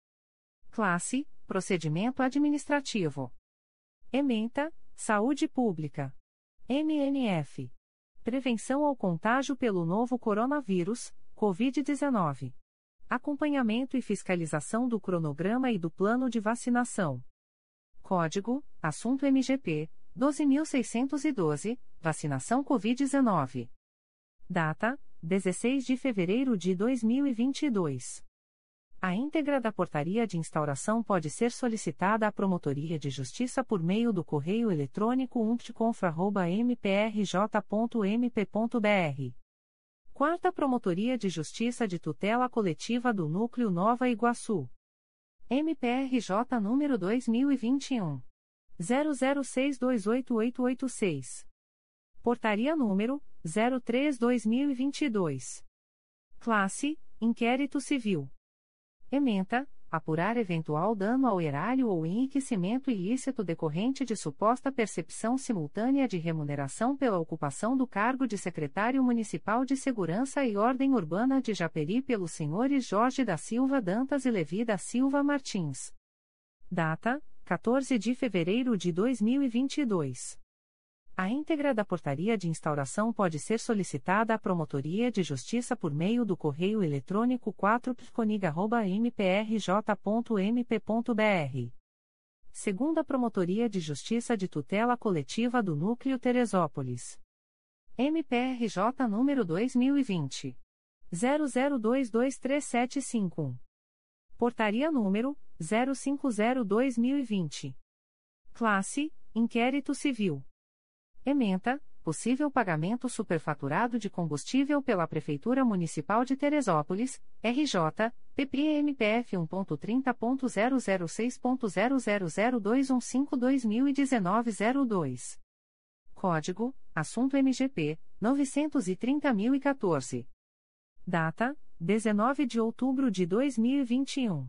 Classe: Procedimento Administrativo. Ementa: Saúde Pública. M N F: Prevenção ao Contágio pelo Novo Coronavírus, covid dezenove. Acompanhamento e fiscalização do cronograma e do plano de vacinação. Código: Assunto M G P, doze mil seiscentos e doze, vacinação covid dezenove. Data: dezesseis de fevereiro de dois mil e vinte e dois. A íntegra da portaria de instauração pode ser solicitada à Promotoria de Justiça por meio do correio eletrônico umptconf arroba m p r j ponto m p ponto b r. Quarta Promotoria de Justiça de Tutela Coletiva do Núcleo Nova Iguaçu. M P R J número dois mil e vinte e um. zero zero seis dois oito oito oito seis. Portaria número zero três barra dois mil e vinte e dois. Classe: Inquérito Civil. Ementa: Apurar eventual dano ao erário ou enriquecimento ilícito decorrente de suposta percepção simultânea de remuneração pela ocupação do cargo de Secretário Municipal de Segurança e Ordem Urbana de Japeri pelos senhores Jorge da Silva Dantas e Levi da Silva Martins. Data: quatorze de fevereiro de dois mil e vinte e dois. A íntegra da portaria de instauração pode ser solicitada à Promotoria de Justiça por meio do correio eletrônico quatro p c o n i g arroba m p r j ponto m p ponto b r. Segunda Promotoria de Justiça de Tutela Coletiva do Núcleo Teresópolis. M P R J número dois mil e vinte. zero zero dois dois três sete cinco um. Portaria número zero cinco zero barra dois mil e vinte. Classe: Inquérito Civil. Ementa: Possível pagamento superfaturado de combustível pela Prefeitura Municipal de Teresópolis, R J, P P M P F um ponto trinta ponto zero zero seis ponto zero zero zero dois um cinco barra dois mil e dezenove barra zero dois. Código: Assunto M G P, novecentos e trinta mil e quatorze. Data: dezenove de outubro de dois mil e vinte e um.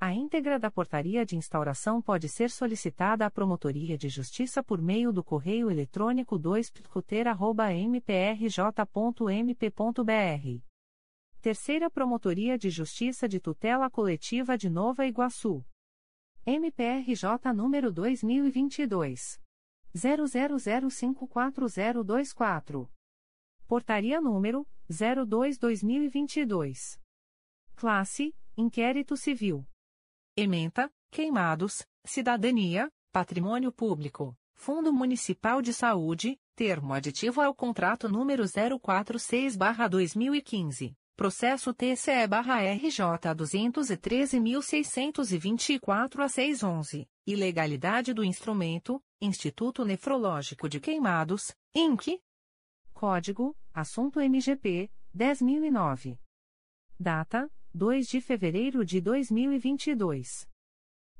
A íntegra da portaria de instauração pode ser solicitada à Promotoria de Justiça por meio do correio eletrônico dois p c o t e r arroba m p r j ponto m p ponto b r. Terceira Promotoria de Justiça de Tutela Coletiva de Nova Iguaçu. M P R J número dois mil e vinte e dois. zero zero zero cinco quatro zero dois quatro. Portaria número zero dois barra dois mil e vinte e dois. Classe: Inquérito Civil. Ementa: Queimados, Cidadania, Patrimônio Público, Fundo Municipal de Saúde, termo aditivo ao contrato número zero quatro seis barra dois mil e quinze, processo T C E barra R J dois um três seis dois quatro a seiscentos e onze, ilegalidade do instrumento, Instituto Nefrológico de Queimados, incorporação. Código: Assunto M G P, dez mil e nove. Data: dois de fevereiro de dois mil e vinte e dois.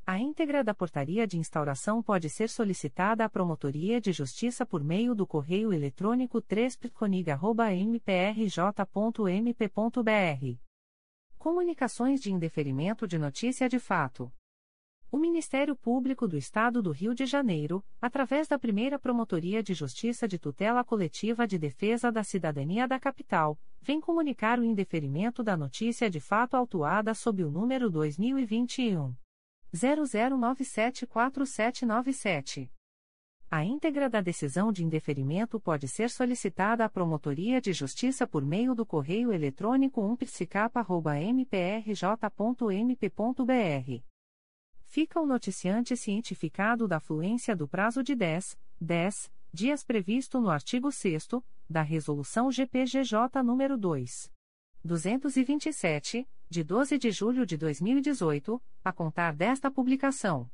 A íntegra da portaria de instauração pode ser solicitada à Promotoria de Justiça por meio do correio eletrônico três p c o n i g arroba m p r j ponto m p ponto b r. Comunicações de indeferimento de notícia de fato. O Ministério Público do Estado do Rio de Janeiro, através da Primeira Promotoria de Justiça de Tutela Coletiva de Defesa da Cidadania da Capital, vem comunicar o indeferimento da notícia de fato autuada sob o número dois mil e vinte e um zero zero nove sete quatro sete nove sete. A íntegra da decisão de indeferimento pode ser solicitada à Promotoria de Justiça por meio do correio eletrônico um p s i c a p arroba m p r j ponto m p ponto b r. Fica o noticiante cientificado da fluência do prazo de dez, dez dias previsto no artigo sexto, da Resolução G P G J nº dois mil duzentos e vinte e sete, de doze de julho de dois mil e dezoito, a contar desta publicação.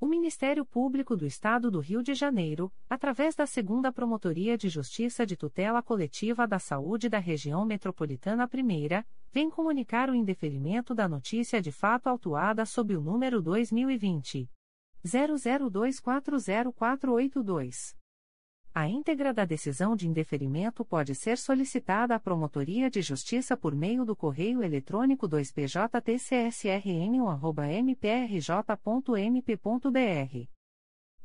O Ministério Público do Estado do Rio de Janeiro, através da segunda Promotoria de Justiça de Tutela Coletiva da Saúde da Região Metropolitana primeira, vem comunicar o indeferimento da notícia de fato autuada sob o número dois mil e vinte ponto zero zero dois quatro zero quatro oito dois. A íntegra da decisão de indeferimento pode ser solicitada à Promotoria de Justiça por meio do correio eletrônico dois p j t c s r m um arroba m p r j ponto m p ponto b r.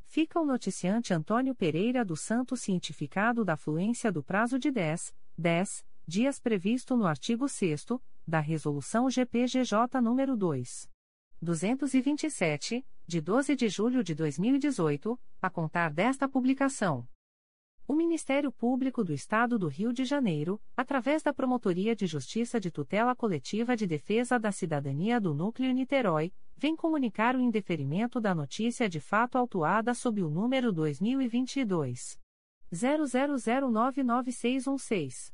Fica o noticiante Antônio Pereira dos Santos cientificado da fluência do prazo de dez, dez dias previsto no artigo sexto da Resolução G P G J nº dois mil duzentos e vinte e sete, de doze de julho de dois mil e dezoito, a contar desta publicação. O Ministério Público do Estado do Rio de Janeiro, através da Promotoria de Justiça de Tutela Coletiva de Defesa da Cidadania do Núcleo Niterói, vem comunicar o indeferimento da notícia de fato autuada sob o número dois mil e vinte e dois ponto zero zero zero nove nove seis um seis.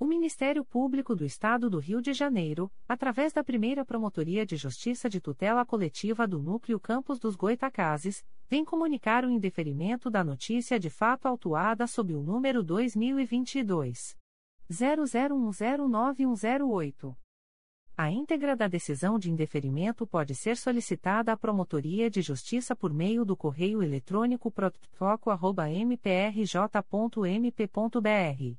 O Ministério Público do Estado do Rio de Janeiro, através da Primeira Promotoria de Justiça de Tutela Coletiva do Núcleo Campos dos Goitacazes, vem comunicar o indeferimento da notícia de fato autuada sob o número dois mil e vinte e dois ponto zero zero um zero nove um zero oito. A íntegra da decisão de indeferimento pode ser solicitada à Promotoria de Justiça por meio do correio eletrônico protfoco arroba m p r j ponto m p ponto b r.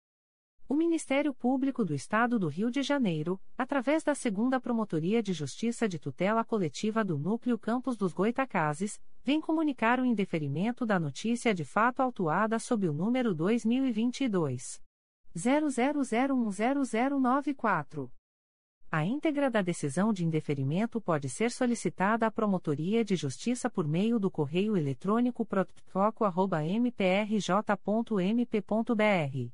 O Ministério Público do Estado do Rio de Janeiro, através da segunda Promotoria de Justiça de Tutela Coletiva do Núcleo Campos dos Goitacazes, vem comunicar o indeferimento da notícia de fato autuada sob o número dois mil e vinte e dois ponto zero zero zero um zero zero nove quatro. A íntegra da decisão de indeferimento pode ser solicitada à Promotoria de Justiça por meio do correio eletrônico protfoco arroba m p r j ponto m p ponto b r.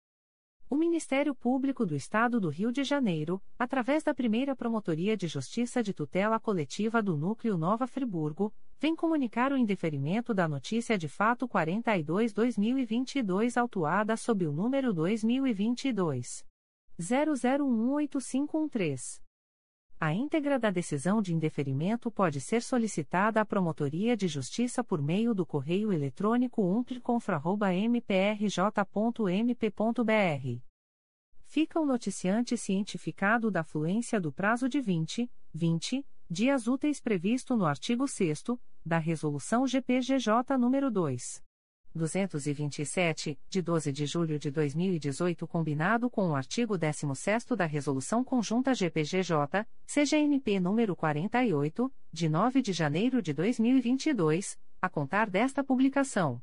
O Ministério Público do Estado do Rio de Janeiro, através da Primeira Promotoria de Justiça de Tutela Coletiva do Núcleo Nova Friburgo, vem comunicar o indeferimento da notícia de fato quarenta e dois barra dois mil e vinte e dois autuada sob o número dois mil e vinte e dois ponto zero zero um oito cinco um três. A íntegra da decisão de indeferimento pode ser solicitada à Promotoria de Justiça por meio do correio eletrônico u m p r i c o n f r a arroba m p r j ponto m p ponto b r. Fica o noticiante cientificado da fluência do prazo de vinte, vinte dias úteis previsto no artigo sexto da Resolução G P G J nº dois mil duzentos e vinte e sete, de doze de julho de dois mil e dezoito, combinado com o artigo décimo sexto da Resolução Conjunta G P G J, C G N P nº quarenta e oito, de nove de janeiro de dois mil e vinte e dois, a contar desta publicação.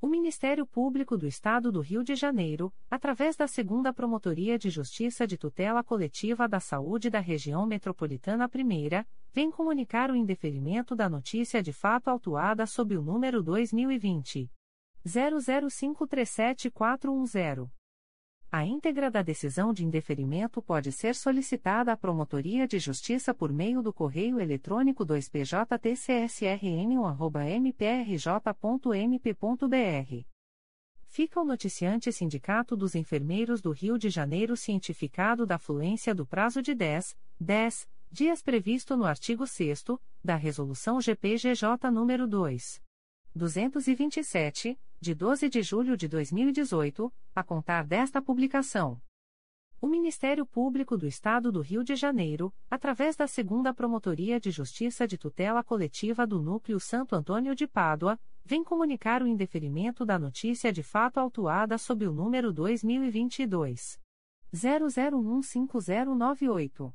O Ministério Público do Estado do Rio de Janeiro, através da segunda Promotoria de Justiça de Tutela Coletiva da Saúde da Região Metropolitana primeira, vem comunicar o indeferimento da notícia de fato autuada sob o número dois mil e vinte ponto zero zero cinco três sete quatro um zero. A íntegra da decisão de indeferimento pode ser solicitada à Promotoria de Justiça por meio do correio eletrônico dois p j t c s r m um arroba m p r j ponto m p ponto b r. Fica o noticiante Sindicato dos Enfermeiros do Rio de Janeiro cientificado da fluência do prazo de dez, dez dias previsto no artigo sexto da Resolução G P G J nº dois mil duzentos e vinte e sete, de doze de julho de dois mil e dezoito, a contar desta publicação. O Ministério Público do Estado do Rio de Janeiro, através da segunda Promotoria de Justiça de Tutela Coletiva do Núcleo Santo Antônio de Pádua, vem comunicar o indeferimento da notícia de fato autuada sob o número dois mil e vinte e dois, zero zero um cinco zero nove oito.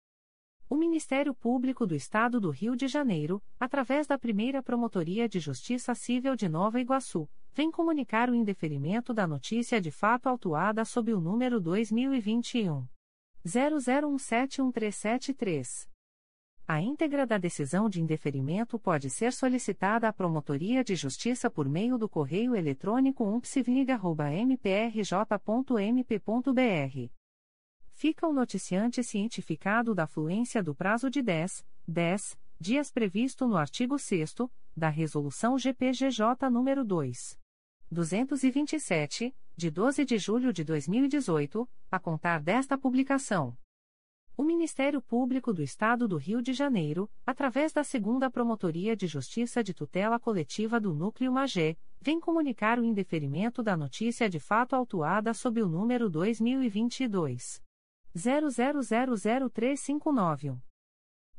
O Ministério Público do Estado do Rio de Janeiro, através da Primeira Promotoria de Justiça Civil de Nova Iguaçu, vem comunicar o indeferimento da notícia de fato autuada sob o número dois mil e vinte e um. zero zero um sete um três sete três. A íntegra da decisão de indeferimento pode ser solicitada à Promotoria de Justiça por meio do correio eletrônico u m p s v i n i g arroba m p r j ponto m p ponto b r. Fica o noticiante cientificado da fluência do prazo de dez, dez dias previsto no artigo sexto da Resolução G P G J nº dois mil duzentos e vinte e sete, de doze de julho de dois mil e dezoito, a contar desta publicação. O Ministério Público do Estado do Rio de Janeiro, através da segunda Promotoria de Justiça de Tutela Coletiva do Núcleo Magé, vem comunicar o indeferimento da notícia de fato autuada sob o número dois mil e vinte e dois, zero zero zero zero três cinco nove.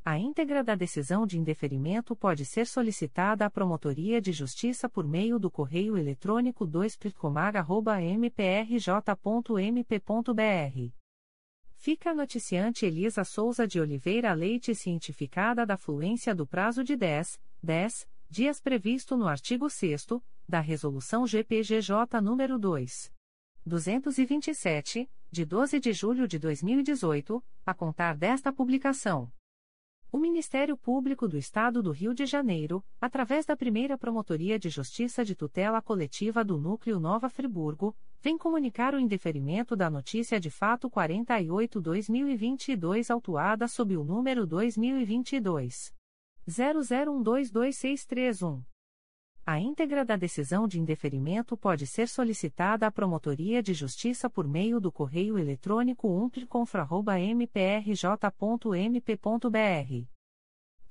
A íntegra da decisão de indeferimento pode ser solicitada à Promotoria de Justiça por meio do correio eletrônico dois picosap arroba m p r j ponto m p ponto b r. Fica a noticiante Elisa Souza de Oliveira Leite cientificada da fluência do prazo de dez, dez dias previsto no artigo sexto da Resolução G P G J nº dois mil duzentos e vinte e sete, de doze de julho de dois mil e dezoito, a contar desta publicação. O Ministério Público do Estado do Rio de Janeiro, através da Primeira Promotoria de Justiça de Tutela Coletiva do Núcleo Nova Friburgo, vem comunicar o indeferimento da notícia de fato quarenta e oito barra dois mil e vinte e dois autuada sob o número dois mil e vinte e dois, zero zero um dois dois seis três um. A íntegra da decisão de indeferimento pode ser solicitada à Promotoria de Justiça por meio do correio eletrônico u m p r i c o n f r a arroba m p r j ponto m p ponto b r.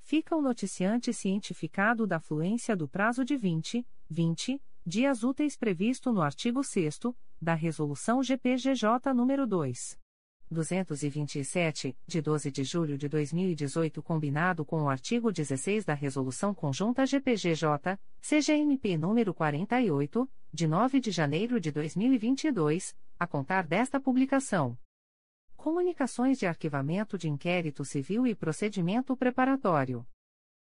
Fica o noticiante cientificado da fluência do prazo de vinte, vinte dias úteis previsto no artigo sexto da Resolução G P G J nº dois mil duzentos e vinte e sete, de doze de julho de dois mil e dezoito, combinado com o artigo dezesseis da Resolução Conjunta G P G J, C G M P nº quarenta e oito, de nove de janeiro de dois mil e vinte e dois, a contar desta publicação. Comunicações de arquivamento de inquérito civil e procedimento preparatório.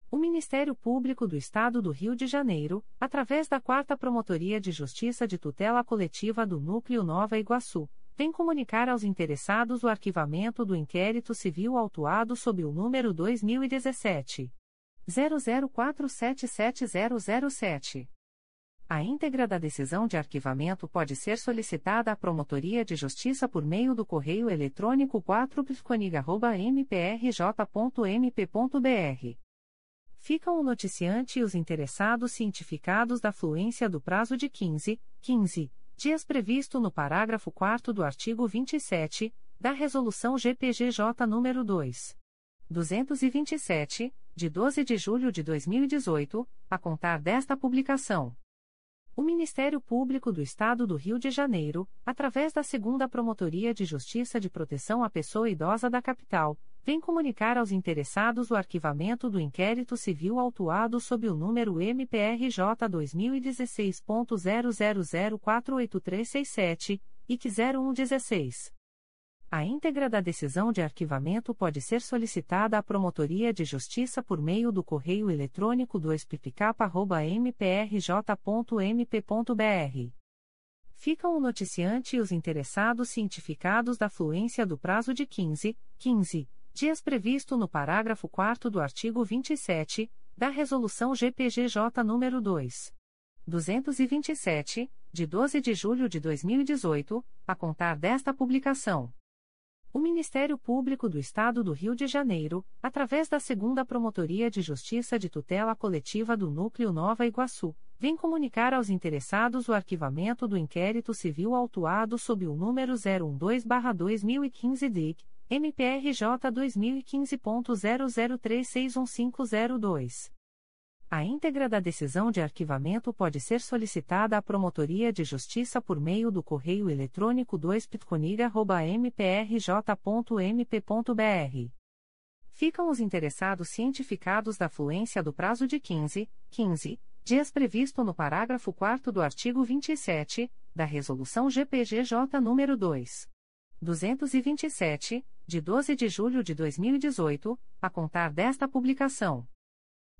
O Ministério Público do Estado do Rio de Janeiro, através da quarta Promotoria de Justiça de Tutela Coletiva do Núcleo Nova Iguaçu, vem comunicar aos interessados o arquivamento do inquérito civil autuado sob o número dois mil e dezessete, zero zero quatro sete sete zero zero sete. A íntegra da decisão de arquivamento pode ser solicitada à Promotoria de Justiça por meio do correio eletrônico quatro p i c o n i g arroba m p r j ponto m p ponto b r. Ficam o noticiante e os interessados cientificados da fluência do prazo de quinze, quinze dias previsto no parágrafo quarto do artigo vinte e sete, da Resolução G P G J nº dois mil duzentos e vinte e sete, de doze de julho de dois mil e dezoito, a contar desta publicação. O Ministério Público do Estado do Rio de Janeiro, através da segunda Promotoria de Justiça de Proteção à Pessoa Idosa da Capital, vem comunicar aos interessados o arquivamento do inquérito civil autuado sob o número M P R J dois mil e dezesseis ponto zero zero zero quatro oito três seis sete, I C zero um um seis. A íntegra da decisão de arquivamento pode ser solicitada à Promotoria de Justiça por meio do correio eletrônico dois p p c a p arroba m p r j ponto m p ponto b r. Ficam o noticiante e os interessados cientificados da fluência do prazo de quinze, quinze dias previsto no parágrafo quarto do artigo vinte e sete, da Resolução G P G J nº dois mil duzentos e vinte e sete, de doze de julho de dois mil e dezoito, a contar desta publicação. O Ministério Público do Estado do Rio de Janeiro, através da Segunda Promotoria de Justiça de Tutela Coletiva do Núcleo Nova Iguaçu, vem comunicar aos interessados o arquivamento do inquérito civil autuado sob o número zero um dois barra dois mil e quinze D I C, M P R J dois mil e quinze ponto zero zero três seis um cinco zero dois. A íntegra da decisão de arquivamento pode ser solicitada à Promotoria de Justiça por meio do correio eletrônico dois pitconiga arroba m p r j ponto m p ponto b r. Ficam os interessados cientificados da fluência do prazo de quinze, quinze dias previsto no parágrafo quarto do artigo vinte e sete, da Resolução G P G J nº dois mil duzentos e vinte e sete, de doze de julho de dois mil e dezoito, a contar desta publicação.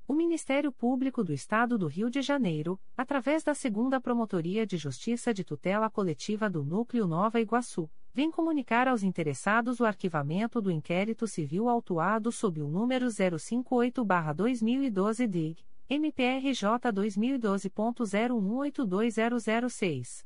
O Ministério Público do Estado do Rio de Janeiro, através da Segunda Promotoria de Justiça de Tutela Coletiva do Núcleo Nova Iguaçu, vem comunicar aos interessados o arquivamento do inquérito civil autuado sob o número zero cinco oito barra dois mil e doze D I G, M P R J dois mil e doze ponto zero um oito dois zero zero seis.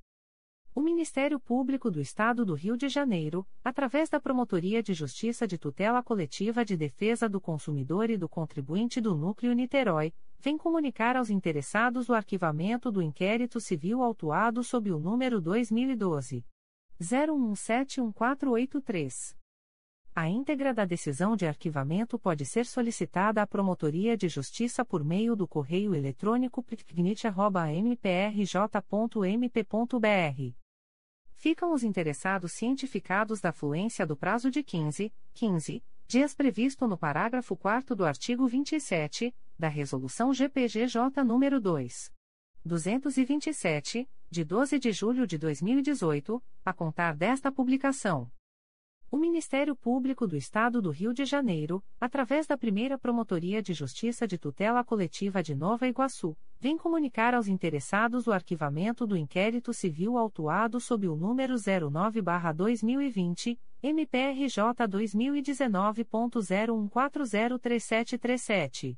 O Ministério Público do Estado do Rio de Janeiro, através da Promotoria de Justiça de Tutela Coletiva de Defesa do Consumidor e do Contribuinte do Núcleo Niterói, vem comunicar aos interessados o arquivamento do inquérito civil autuado sob o número dois mil e doze ponto zero um sete um quatro oito três. A íntegra da decisão de arquivamento pode ser solicitada à Promotoria de Justiça por meio do correio eletrônico p t c n i t arroba m p r j ponto m p ponto b r. Ficam os interessados cientificados da fluência do prazo de quinze, quinze dias previsto no parágrafo quarto do artigo vinte e sete, da Resolução G P G J nº dois mil duzentos e vinte e sete, de doze de julho de dois mil e dezoito, a contar desta publicação. O Ministério Público do Estado do Rio de Janeiro, através da Primeira Promotoria de Justiça de Tutela Coletiva de Nova Iguaçu, vem comunicar aos interessados o arquivamento do inquérito civil autuado sob o número zero nove barra dois mil e vinte, M P R J dois mil e dezenove ponto zero um quatro zero três sete três sete.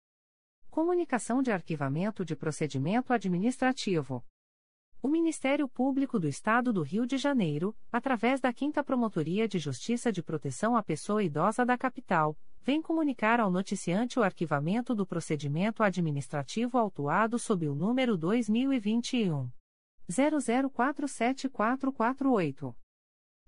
Comunicação de arquivamento de procedimento administrativo. O Ministério Público do Estado do Rio de Janeiro, através da quinta Promotoria de Justiça de Proteção à Pessoa Idosa da Capital, vem comunicar ao noticiante o arquivamento do procedimento administrativo autuado sob o número dois mil e vinte e um ponto zero zero quatro sete quatro quatro oito.